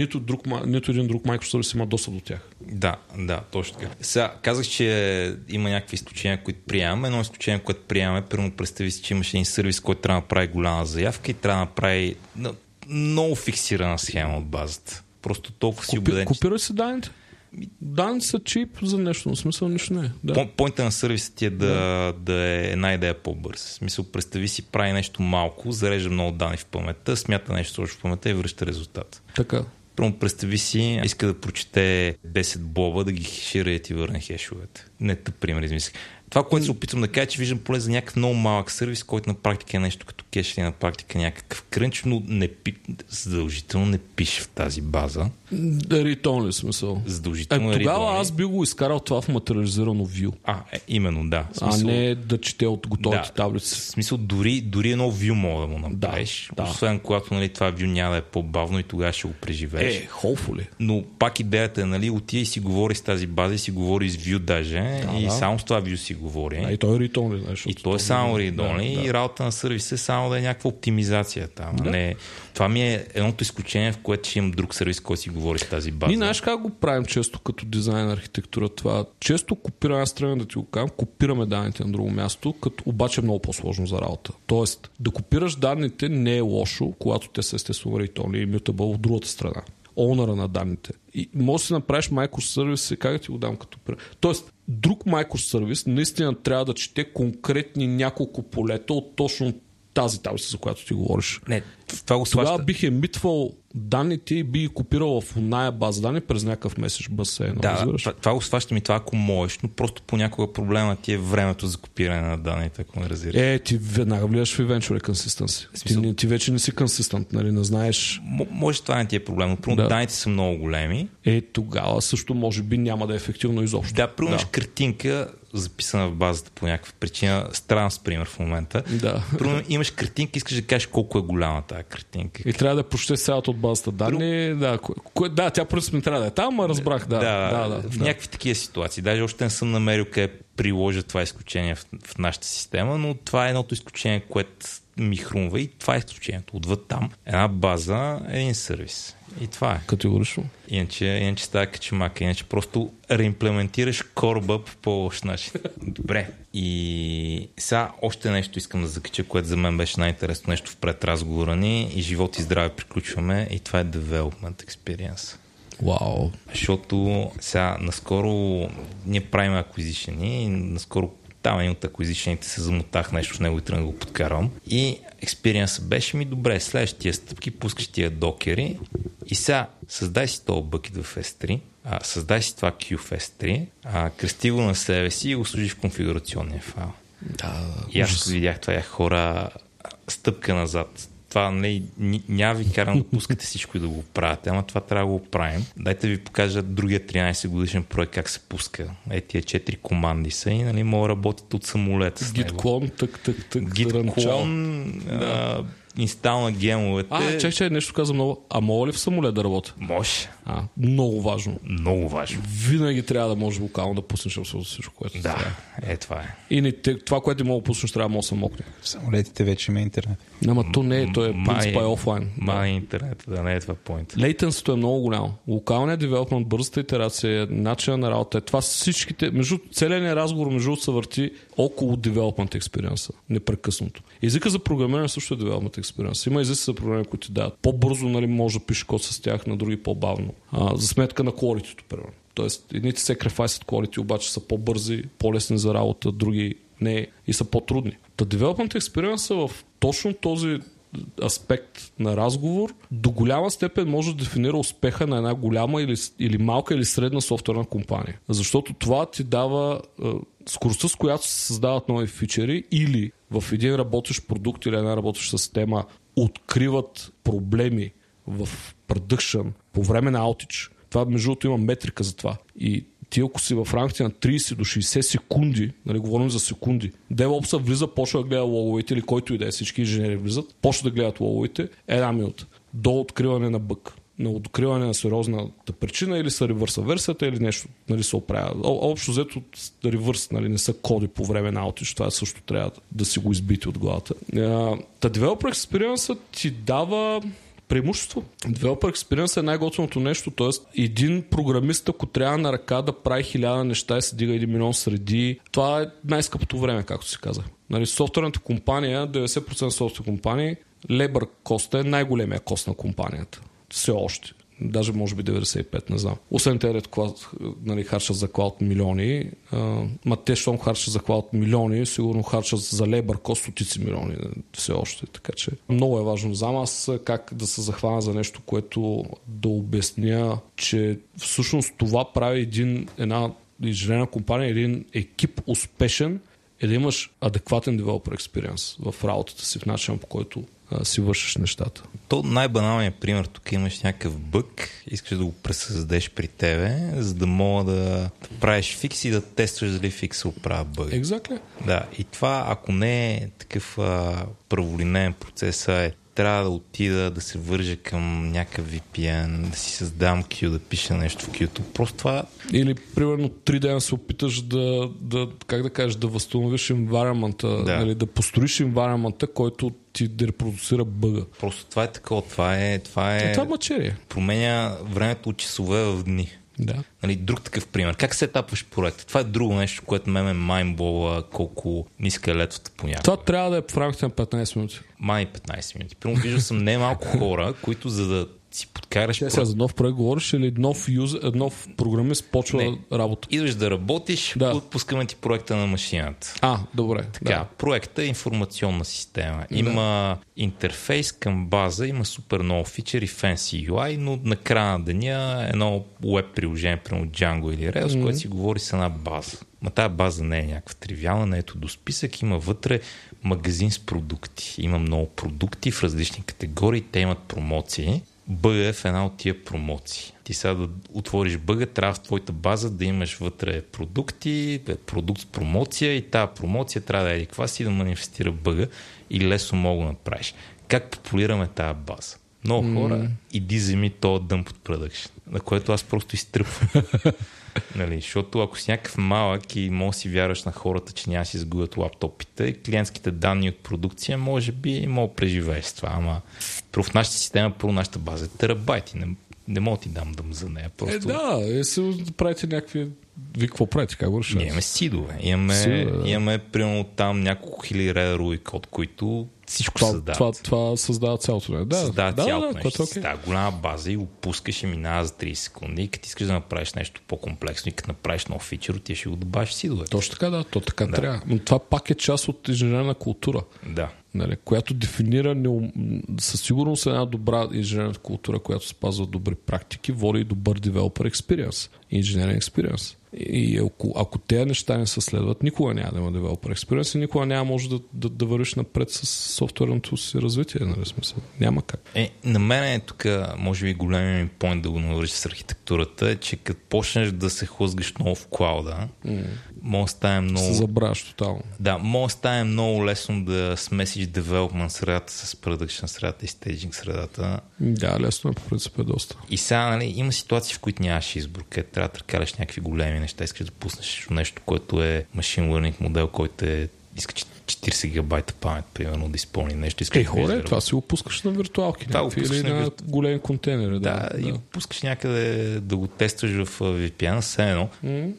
нито един друг микросервис има достъп до тях. Да, точно така. Сега казах, че има някакви изключения, които приемаме. Едно изключение, което приемаме, първо представи си, че имаш един сервис, който трябва да прави голяма заявка и трябва да направи много фиксирана схема от базата. Просто толкова си убеден. Копираш си данните? Данните са чип за нещо, но смисъл нищо не е. Да. Пойнта на сервисът ти е да е най-да е по-бърз. Смисъл, представи си, прави нещо малко, зарежда много данни в паметта, смята нещо още в паметта и връща резултат. Така. Първо представи си, иска да прочете 10 блоба, да ги хешира и ти върне хешовете. Не тъп пример, измислих. Това, което се опитвам да кажа, че виждам поле за някакъв много малък сервис, който на практика е нещо като кеш или на практика някакъв крънч, но задължително не пише в тази база. Ритон ли смисъл? Задължително е ритон. Тогава аз би го изкарал това в материализирано view. Именно, да. Смисъл, а не да чете от готовите таблици. В смисъл, дори едно view мога да му направиш. Да. Освен когато това view няма да е по-бавно и тогава ще го преживееш. Hopefully. Но пак идеята е, отива и си говори с тази база и си говори с view даже. Да, и само с това view си говори. И той е ритон ли, знаеш. И той е само ритон ли. И работа на сервиса е само да е някаква оптимизация там. Да. Не, това ми е едното изключение, в което ще имам друг сервис, който си говори с тази база. Ние знаеш как го правим често като дизайн архитектура това. Често копираме страна, да ти го кажем, копираме данните на друго място, като обаче е много по-сложно за работа. Тоест, да копираш данните не е лошо, когато те са естествено ритон ли и мютабъл от другата страна. Онъра на данните. И може да си направиш микросервис и как да ти го дам като пример. Тоест, друг микросервис наистина трябва да чете конкретни няколко полета от точно тази таблица, за която ти говориш. Не, това го тогава бих е митвал данните и би копирал в оная база данни през някакъв меседж бъс. Да, това го сваща ми това, ако можеш, но просто понякога проблема ти е времето за копиране на данните, ако не разбираш. Е, ти веднага влизаш в eventually consistency. Ти вече не си консистент, нали, не знаеш. Може това не ти е проблем, но да. Данните са много големи. Е, тогава също може би няма да е ефективно изобщо. Да, примерно картинка записана в базата по някаква причина. Странен пример в момента. Да. Примерно имаш картинка, искаш да кажеш колко е голяма тази картинка. И трябва да прочетеш цялата от базата данни. Да, тя просто ми трябва да е там, а разбрах. В някакви такива ситуации. Даже още не съм намерил къде приложа това изключение в нашата система, но това е едното изключение, което ми хрумва и това е изключението. Отвъд там една база, един сервис. И това е. Категорично. Иначе става качемака. Иначе просто реимплементираш корба по по-лош начин. Добре. И сега още нещо искам да закача, което за мен беше най-интересно нещо в предразговора ни. И живот и здраве приключваме. И това е development experience. Вау. Защото сега наскоро ние правим acquisition и наскоро там един от acquisition се замотах нещо в него и трябва да го подкарвам. И експириенсът беше ми добре. Следващия стъпки, пускаш тия докери и сега създай си този бъкет в S3, създай си това Q в S3, кръсти го на себе си и го служи в конфигурационния файл. Да, и аз като видях това, хора, стъпка назад. Това няма ви карам да пускате всичко и да го правите, ама това трябва да го правим. Дайте ви покажа другия 13 годишен проект как се пуска. Е, тия 4 команди са и нали, мога да работят от самолета с него. Git-клон, так. Git-клон, инстал на гемовете. Чай, нещо каза много. А мога ли в самолет да работя? Може. Много важно. Много важно. Винаги трябва да можеш локално да пуснеш абсолютно всичко, което трябва. Да, това е. И това, което ти мога да пуснеш, трябва да мога да се мокне. В самолетите вече има интернет. Ама то не е, то е принципа е офлайн. Май интернет, да не е това point. Лейтенството е много голямо. Локалният девелопмент, бързата итерация, начинът на работа е това всичките. Целият разговор между се върти около девелопмент експириенса. Непрекъснато. Езика за програмиране също е девелопмент експириенс. Има изисквани програми, които ти дават. По-бързо, нали, може да пишеш код с тях, на други по-бавно. За сметка на quality-то, примерно. Тоест, едните sacrifice quality, обаче са по-бързи, по-лесни за работа, други не и са по-трудни. Та development experience в точно този аспект на разговор до голяма степен може да дефинира успеха на една голяма или малка или средна софтуерна компания. Защото това ти дава скоростта, с която се създават нови фичери или в един работещ продукт или една работеща система откриват проблеми в продъкшън по време на аутич. Това между другото има метрика за това. И ти ако си в рамките на 30 до 60 секунди, нали, говорим за секунди, DevOps влиза, почва да гледа логовете или който и да е, всички инженери влизат, почва да гледат логовете, една минута. До откриване на бък, на откриване на сериозната причина или са ревърса версията или нещо, нали, се оправя. Общо взето ревърс, нали, не са коди по време на аутиш, това също трябва да си го избити от главата. Та Developer Experience ти дава преимущество. Developer Experience е най-готвеното нещо, т.е. един програмист, ако трябва на ръка да прави 1000 неща и се дига 1 милион среди, това е най-скъпото време, както си казах. Нали, софтуерната компания, 90% софтуерни компании, labor cost е най-големия кост на компанията. Все още. Даже може би 95, не знам. Освен те нали, харчат за клауд милиони, те щом харчат за клауд милиони, сигурно харчат за лейбър кост стотици милиони все още. Така че много е важно за нас как да се захвана за нещо, което да обясня, че всъщност това прави една инженерна компания, един екип успешен, е да имаш адекватен developer experience в работата си, в начина по който си вършиш нещата. То най-баналният пример, тук имаш някакъв бък, искаш да го пресъздадеш при тебе, за да мога да правиш фикс и да тестваш дали фикса оправя бък. Exactly. Да, и това, ако не е такъв праволинеен процес, трябва да отида да се вържа към някакъв VPN, да си създам Q, да пиша нещо в Q-то. Просто това... Или, примерно, 3 дена се опиташ да възстановиш environment-а, да. Нали, да построиш environment-а, който ти да репродуцира бъга. Просто това е такова, това е мъчерие. Променя времето от часове в дни. Да. Нали, друг такъв пример. Как се етапваш проекта? Това е друго нещо, което ме майнбола колко ниска е летвата понякога. Това трябва да е в рамките на 15 минути. Примерно виждал съм не малко хора, които за да си подкараш... Сега за нов проект говориш или нов програмист почва работа? Идваш да работиш, отпускаме ти проекта на машината. А, добре. Така, проекта е информационна система. Има интерфейс към база, има супер много фичери, fancy UI, но на края на деня едно web приложение, примерно Django или Rails, което си говори с една база. Ма тая база не е някаква тривиална, не ето до списък, има вътре магазин с продукти. Има много продукти в различни категории, те имат промоции. Бъга е в една от тия промоции. Ти сега да отвориш бъга, трябва в твоята база да имаш вътре продукти, продукт с промоция и тая промоция трябва да е каква си да манифестира бъга и лесно мога да направиш. Как популираме тая база? Много хора, иди вземи тоя дъмп от продъкшн, на което аз просто изтръпвам. Нали, защото ако си някакъв малък и може си вярваш на хората, че няма си изгубят лаптопите, клиентските данни от продукция, може би мога преживееш с това, ама в нашата система, първо нашата база е терабайти, не мога ти дам дъм за нея. Просто... се правите някакви... Вие какво правите? Как го решавате? Ние имаме сидове. Имаме примерно там няколко хиляди реда руби код, които всичко създават. Това създава цялото. Създава цялото нещо. Okay. Създава голяма база и го пускаш и минава за 30 секунди. И като искаш да направиш нещо по-комплексно и като направиш нов фичър, ти ще го добавиш сидове. Точно така, то така трябва. Но това пак е част от инженерна култура. Да. Нали, която дефинира със сигурност една добра инженерна култура, която спазва добри практики, води и добър developer experience, инженерен experience. И ако тези неща не се следват, никога няма да има developer experience и никога няма може да вървиш напред с софтуерното си развитие, нали смисъл. Няма как. На мен е тук, може би големия ми поинт да го навържиш с архитектурата, е, че като почнеш да се хлъзгаш много в клауда, може да стане много... Се забравяш тотално. Да, може да стане много лесно да смесиш development средата с production средата и staging средата. Да, лесно е, по принцип е доста. И сега, нали, има ситуации, в които нямаш избор, където трябва да търкаляш някакви големи неща, искаш да пуснеш нещо, което е машин лърнинг модел, който е иска 40 гигабайта памет, примерно, да изпълни нещо. Хора, това си го пускаш на виртуалки. Това или на големи контейнери. Да, и го пускаш някъде да го тестваш в VPN, все едно.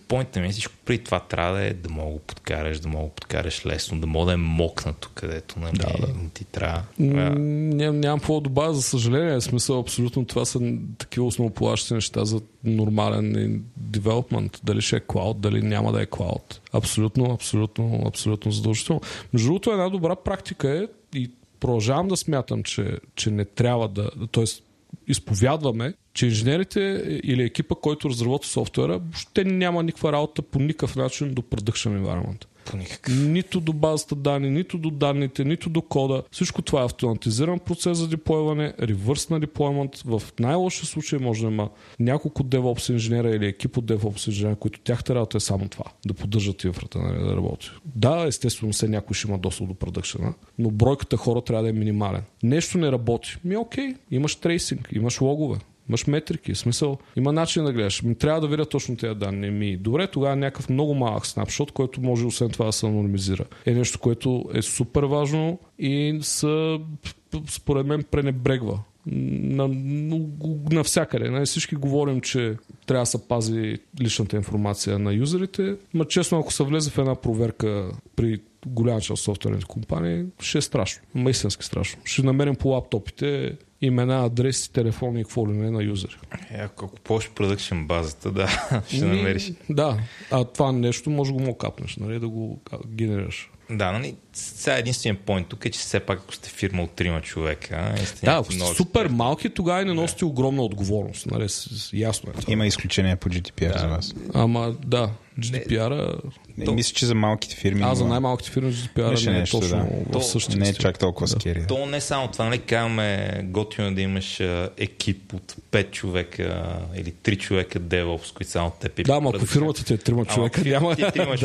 Пойнта ми е всичко при това трябва да мога го подкараш, да мога го подкараш лесно, да мога да е мокнато, където нали, ти трябва. Нямам какво да добавя, за съжаление. В смисъл, абсолютно това са такива основополагащи неща за нормален девелопмент. Дали ще е клауд, дали няма да е клауд. Абсолютно задължително. Между другото, една добра практика е и продължавам да смятам, че не трябва да... Т.е. изповядваме, че инженерите или екипа, който разработва софтуера, въобще няма никаква работа по никакъв начин до production environment. Нито до базата данни, нито до данните, нито до кода. Всичко това е автоматизиран процес за деплойване, ревърс на деплоймент. В най-лошия случай може да има няколко DevOps инженера или екип от DevOps инженера, които тяхта работа е само това. Да поддържат инфрата, да работи. Да, естествено се някой ще има достъп до продъкшена, но бройката хора трябва да е минимален. Нещо не работи. Окей, имаш трейсинг, имаш логове. Имаш метрики, в смисъл. Има начин да гледаш. Трябва да видя точно тези данни. Добре, тогава е някакъв много малък снапшот, който може освен това да се анонимизира. Е нещо, което е супер важно и според мен пренебрегва. Навсякъде. Всички говорим, че трябва да се пази личната информация на юзерите. Ма честно, ако се влезе в една проверка при голяма част от софтуерните компании, ще е страшно. Истински страшно. Ще намерим по лаптопите имена, адреси, телефони и какво ли не на юзери. Ако купуваш продъкшен базата, ще намериш. Да, а това нещо може да го капнеш, нали, да го генерираш. Да, но сега единственият поинт тук е, че все пак ако сте фирма от 3 човека... ако сте супер малки, тогава и не носите огромна отговорност. Нали, ясно е това. Има изключение по GDPR за вас. GDPR-а... мисля, че за малките фирми... за най-малките фирми GDPR-а не е нещо, точно в същите. Не е чак толкова скери. То не е само това. Нали, казваме готино да имаш екип от 5 човека или 3 човека DevOps, които само теб... ама ако фирмата ти е 3 човека... Ама фирмата ти е 3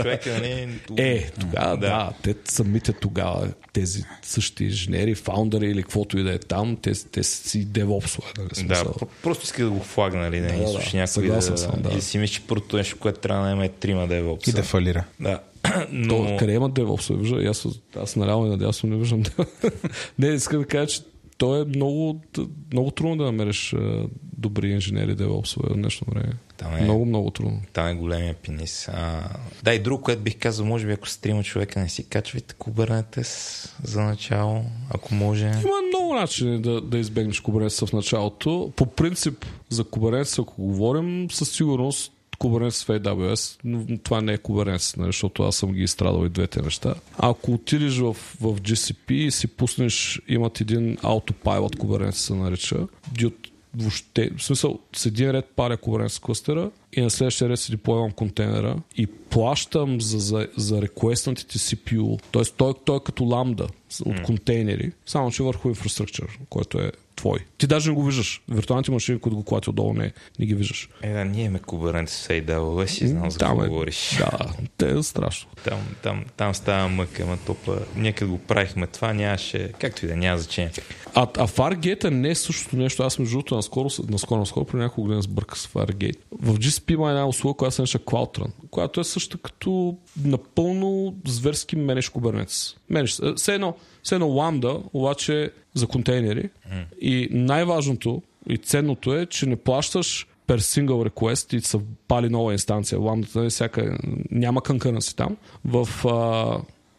човека... тогава те самите тогава тези същите инженери, фаундъри или каквото и да е там, те си девопсове. Просто иска да го флагна, нали? И си мисля, че първото нещо, което трябва да има е 3 девопса. И да фалира. Да. Но... Къде има девопсове? Аз наляво и надясно не виждам. Не, иска да кажа, че то е много трудно да намериш добри инженери девопсове в днешно време. Много трудно. Там е големия пенис. Да, и друго, което бих казал, може би ако с трима човека не си качвайте Kubernetes за начало, ако може. Има много начини да избегнеш Kubernetes в началото. По принцип за Kubernetes, ако говорим, със сигурност Kubernetes в AWS, но това не е Kubernetes, защото аз съм ги изстрадал и двете неща. Ако отидеш в GCP и си пуснеш, имат един Autopilot Kubernetes се нарича, въобще, в смисъл, с един ред паря Kubernetes клъстера и на следващия ред си деплойвам контейнера и плащам за реквестнатите CPU, т.е. той е като ламда от контейнери, само че върху инфраструктура, който е твой. Ти даже не го виждаш. Виртуалните машини, които го клати отдолу, не ги виждаш. Ние имаме Kubernetes с AWS и знам за какво говориш. Да, те е страшно. Там става мъка, ама топа. Ние като го правихме това, нямаше, както и да няма значение. А Fargate не е същото нещо. Аз между другото наскоро при няколко години сбърках с Fargate. В GCP има една услуга, която се нарича Cloud Run, която е също като напълно зверски менеш Kubernetes. Все едно ламда, обаче за контейнери. И най-важното и ценното е, че не плащаш per single request и се пали нова инстанция. Ламдата няма кънкъна си там. В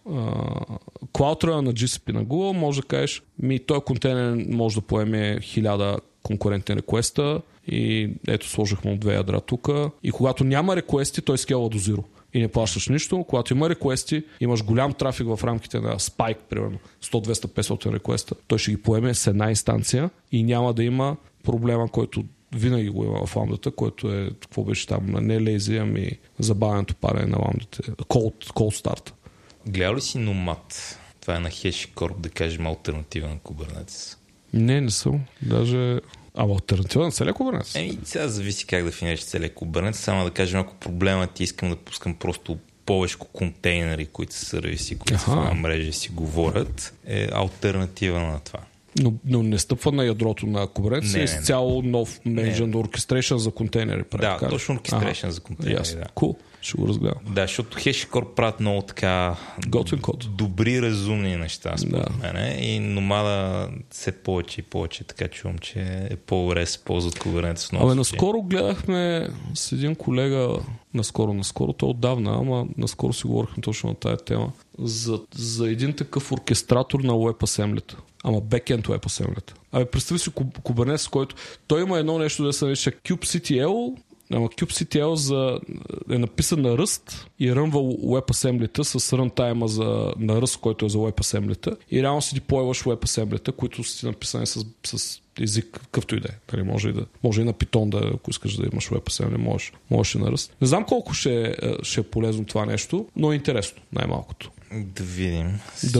Cloud Run на GCP на Google може да кажеш, той контейнер може да поеме 1000 конкурентни реквеста и ето сложих му 2 ядра тук. И когато няма реквести, той скела до 0. И не плащаш нищо. Когато има реквести, имаш голям трафик в рамките на Spike, примерно 100-200-500 реквеста. Той ще ги поеме с една инстанция и няма да има проблема, който винаги го има в ламдата, който е, какво беше там, не lazy, ами забавянето парене на ламдите. Cold start. Гледал ли си Nomad? Това е на HashiCorp, да кажем, алтернатива на Kubernetes. Не съм. Даже... Ама алтернатива на целия Kubernetes? Сега зависи как да финираш целия Kubernetes. Само да кажем, ако проблемът ти искам да пускам просто повечко контейнери, които са сервиси, които са на мрежа си говорят, е алтернатива на това. Но не стъпва на ядрото на Kubernetes, е изцяло нов менеджмент оркестрейшън за контейнери. Да, точно оркестрейшън за контейнери. Ясно, cool. Ще го разгледам. Да, защото HashiCorp правят много така добри, разумни неща, според мене. И Nomad все повече и повече, така чувам, че е по-добре се ползват Kubernetes. Наскоро гледахме с един колега, наскоро, той отдавна, ама наскоро си говорихме точно на тая тема, за един такъв оркестратор на WebAssembly-та. Ама бекенд WebAssembly-та. Представи си Kubernetes, който... Той има едно нещо, да се нарича kubectl, ама kubectl е написан на Rust и рънва WebAssembly-та с рънтайма на Rust, който е за WebAssembly-та и реално си деплойваш WebAssembly-та, които си написани с език, какъвто и да е. Може и на Python, ако искаш да имаш WebAssembly, можеш и на Rust. Не знам колко ще е полезно това нещо, но е интересно, най-малкото. Да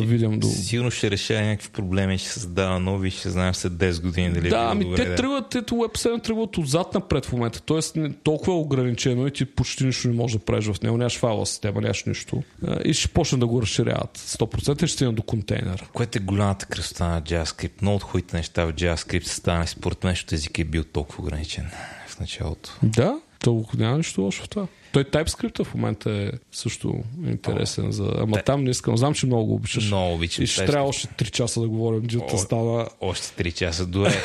видим. Сигурно ще решава някакви проблеми, ще създава нови, ще знаем след 10 години дали добре. Те тръгват, WebAssembly тръгват отзад напред в момента, тоест толкова е ограничено и ти почти нищо не можеш да правиш в него, нямаш файла система, нямаш нищо и ще почне да го разширяват 100% и ще стигна до контейнер. Което е голямата красота на JavaScript, много от хубавите неща в JavaScript се стане, според мен, защото език е бил толкова ограничен в началото. Да, толкова няма нищо лошо в това. Той TypeScript в момента е също интересен. Там не искам. Знам, че много го обичаш. Много обичам. И ще трябва още 3 часа да говорим. Още 3 часа. Добре.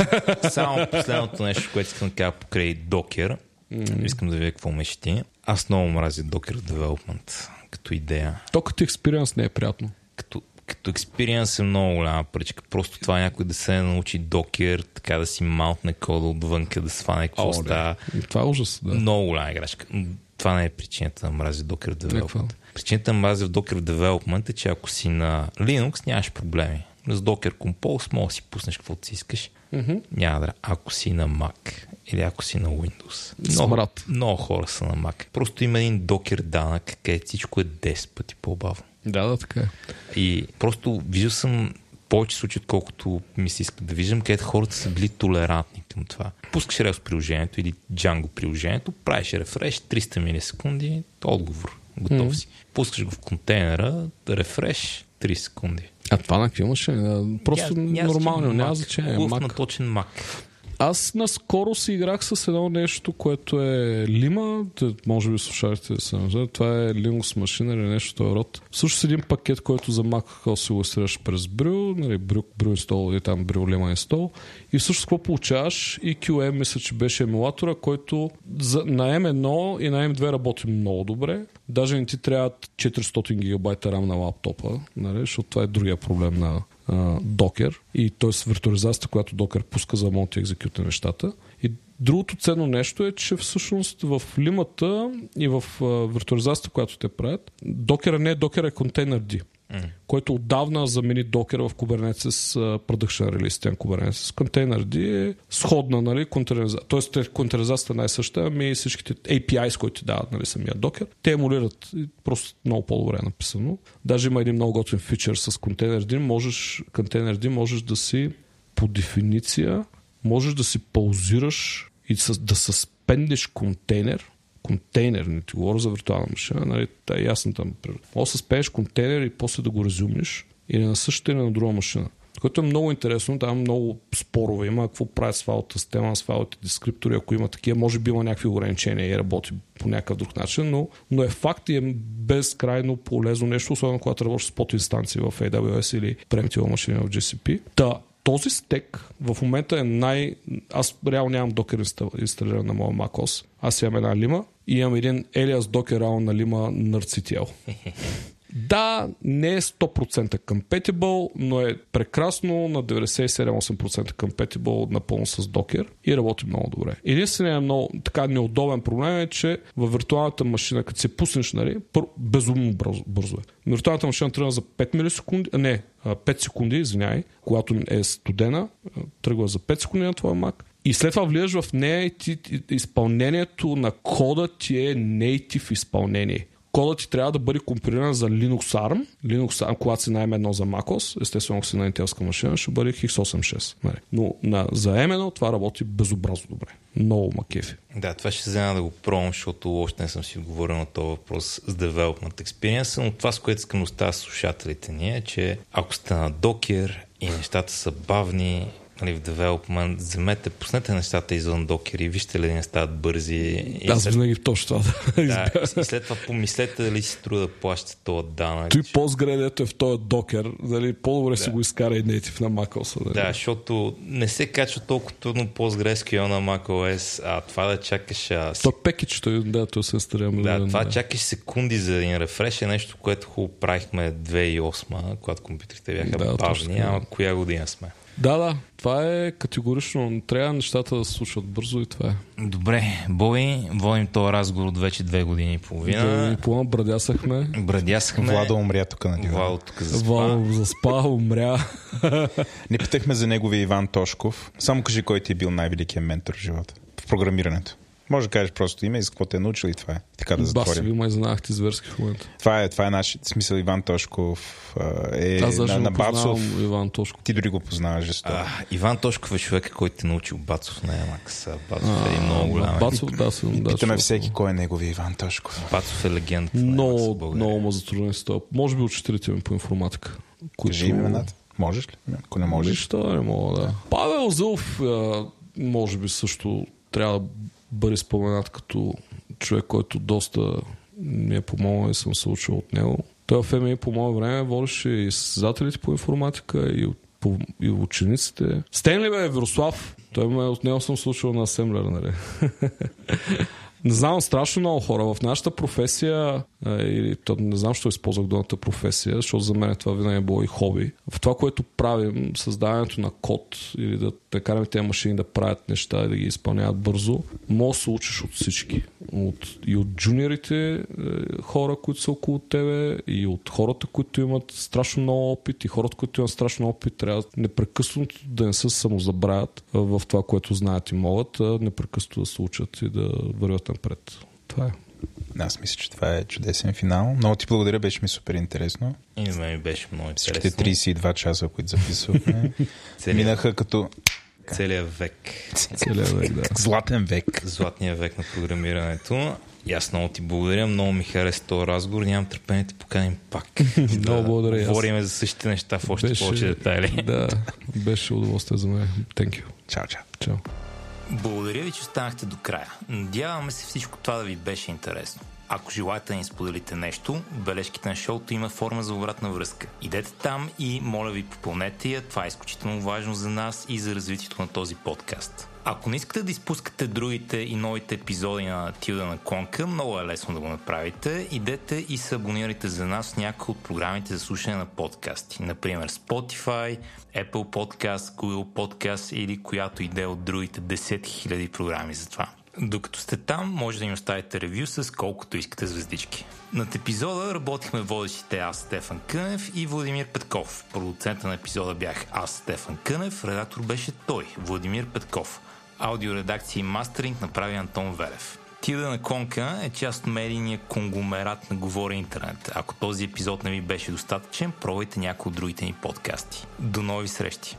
Само последното нещо, което искам да кажа покрай Docker. Искам да видя какво мечти. Аз много мразя Docker Development като идея. То като експириенс не е приятно. Като експириенс е много голяма пръчка. Просто това някой да се научи Docker, така да си маунтне кода отвънка, да сване какво става. Това е ужас. Да. Много голяма грешка. Това не е причината да мрази в Docker Development. Причината да мрази в Docker Development е, че ако си на Linux, нямаш проблеми. С Docker Compose мога да си пуснеш каквото си искаш. Няма да. Ако си на Mac или ако си на Windows. Много хора са на Mac. Просто има един Docker данък, където всичко е 10 пъти по-бавно. Да, така е. И просто виждал съм повече случаи, отколкото ми се иска да виждам, където хората са били толерантни към това. Пускаш Rails приложението или Django приложението, правиш рефреш, 300 милисекунди, отговор, готов си. Пускаш го в контейнера, рефреш, 3 секунди. А това на какво имаше? Просто нормално, няма значение. Лъв на точен мак. Аз наскоро си играх с едно нещо, което е Lima. Може би слушахте да се назад. Това е Linux машина или нещо род. Всъщност един пакет, който за Mac си го срещаш през Brew, нали, Brew install или там Brew Lima install. И всъщност какво получаваш? И QM мисля, че беше емулатора, който за, на M1 и на M2 работи много добре. Даже не ти трябва 400 гигабайта RAM на лаптопа, нали, защото това е другия проблем на Docker, и т.е. виртуализацията, която Docker пуска, за монти екзекюта нещата. И другото ценно нещо е, че всъщност в лимата и в виртуализацията, която те правят, Docker не е Docker, е контейнерd, който отдавна замени Docker в Kubernetes production релиз на Kubernetes. Контейнерd е сходна, нали, контейнеризация. Тоест контейнеризацията най-съща, ами всичките APIs, които ти дават, нали, самия Docker, те емулират. Просто много по-добре е написано. Даже има един много готин фичър с контейнерd. Контейнерd можеш да си по дефиниция можеш да си паузираш и да съспендиш контейнер, не ти говоря за виртуална машина, нали, е ясната природа. Може да спееш контейнер и после да го резюмнеш или на същата, или на друга машина. Което е много интересно, там много спорове има, какво прави с файлата система, с файлите дескриптори, ако има такива, може би има някакви ограничения и работи по някакъв друг начин, но е факт и е безкрайно полезно нещо, особено когато работиш с подинстанции в AWS или примитивна машина в GCP. Да, този стек в момента е най... Аз реално нямам Docker инсталиран на моя macOS. Аз имам една Lima и имам един alias Docker round на Lima NerdCTL. Да, не е 100% compatible, но е прекрасно на 97-8% compatible напълно с Docker и работи много добре. Единственият много така неудобен проблем е, че във виртуалната машина, като се пуснеш, нали, безумно бързо е. Виртуалната машина тръгна за 5 секунди, извиняй, когато е студена, тръгва за 5 секунди на твоя Mac. И след това влизаш в нея и изпълнението на кода ти е native изпълнение. Кодът ти трябва да бъде компилиран за Linux ARM, когато си на M1 за macOS, естествено ако си на интелска машина, ще бъде x86. Но за M1 това работи безобразно добре. Много макефи. Да, това ще взема да го пробвам, защото още не съм си отговорил на този въпрос с Development Experience, но това, с което искам да оставя слушателите ни е, че ако сте на Docker и нещата са бавни, нали, в девелопмент, вземете, пуснете нещата извън Docker и вижте ли не стават бързи. Аз винаги точно това да. И след това помислете дали си труда да плащате този данък. Той по-згре, дето е в този Docker, дали по-добре да си го изкара и native на macOS. Дали. Да, защото не се качва толкова трудно по-згре SQL на macOS, а това да чакаш... То пекичето, да, то се старям. Да, това да чакаш секунди за един рефреш е нещо, което хубаво правихме 2008, когато компютрите бяха бавни, ама коя година сме. Да, това е категорично. Трябва нещата да се случват бързо и това е. Добре, Боби, водим този разговор от вече 2 години и половина. 2 години и половина, брадясахме. Владо умря тук на дивана. Владо тук заспа. Владо заспа, умря. Не питахме за неговия Иван Тошков. Само кажи, кой ти е бил най-великият ментор в живота, в програмирането. Може да кажеш просто име и за какво те е научил и това е. Така да затворим. Баси, ви май знаехте зверски в момента. Това е нашия смисъл. Иван Тошков е на Бацов. Иван Тошков. Ти дори го познаваш жестоко. Иван Тошков е човека, който те научил Бацов на Ямакс. Бацов е много голям. Бацов, да. Питаме всеки кой е неговия Иван Тошков. Бацов е легенда. Много ме затрудни с това. Може би учителите ми по информатика. Кажи имената. Можеш ли? Ако не можеш. Не мога, да. Павел Зълф може би също трябва да бъде споменат като човек, който доста ми е помогнал и съм се учил от него. Той в ФМИ по мое време водеше и създателите по информатика, и учениците. Стенли бе, Вирослав! От него съм се учил на асемблер, нали? Не знам, страшно много хора. В нашата професия, не знам, защо използвах думата професия, защото за мен това винаги е било и хобби. В това, което правим, създаването на код или да караме тези машини да правят неща и да ги изпълняват бързо, може да се учиш от всички. И от джуниорите хора, които са около тебе, и от хората, които имат страшно много опит, и хората, които имат страшно опит, трябва непрекъснато да не се самозабравят в това, което знаят и могат, непрекъснато да се учат и да вървят напред. Това е. Аз мисля, че това е чудесен финал. Много ти благодаря, беше ми супер интересно. И за мен беше много интересно. Всичките 32 часа, които записвахме, минаха като... Целият век. Да. Златен век. Златния век на програмирането. И аз много ти благодаря, много ми хареса този разговор. Нямам търпение да поканим пак. Много благодаря. Говорим за същите неща в още повече детайли. Да, беше удоволствие за мен. Thank you. Чао. Благодаря ви, че останахте до края. Надяваме се всичко това да ви беше интересно. Ако желаете да ни споделите нещо, бележките на шоуто има форма за обратна връзка. Идете там и моля ви попълнете я, това е изключително важно за нас и за развитието на този подкаст. Ако не искате да изпускате другите и новите епизоди на Тилда на Клонка, много е лесно да го направите. Идете и се абонирайте за нас в някои от програмите за слушане на подкасти. Например Spotify, Apple Podcast, Google Podcast или която иде от другите 10 000 програми за това. Докато сте там, може да ни оставите ревю с колкото искате звездички. Над епизода работихме водещите аз, Стефан Кънев и Владимир Петков. Продуцента на епизода бях аз, Стефан Кънев, редактор беше той, Владимир Петков. Аудиоредакция и мастеринг направи Антон Велев. Тилда на Конка е част от медийния конгломерат на Говори Интернет. Ако този епизод не ви беше достатъчен, пробайте някои от другите ни подкасти. До нови срещи!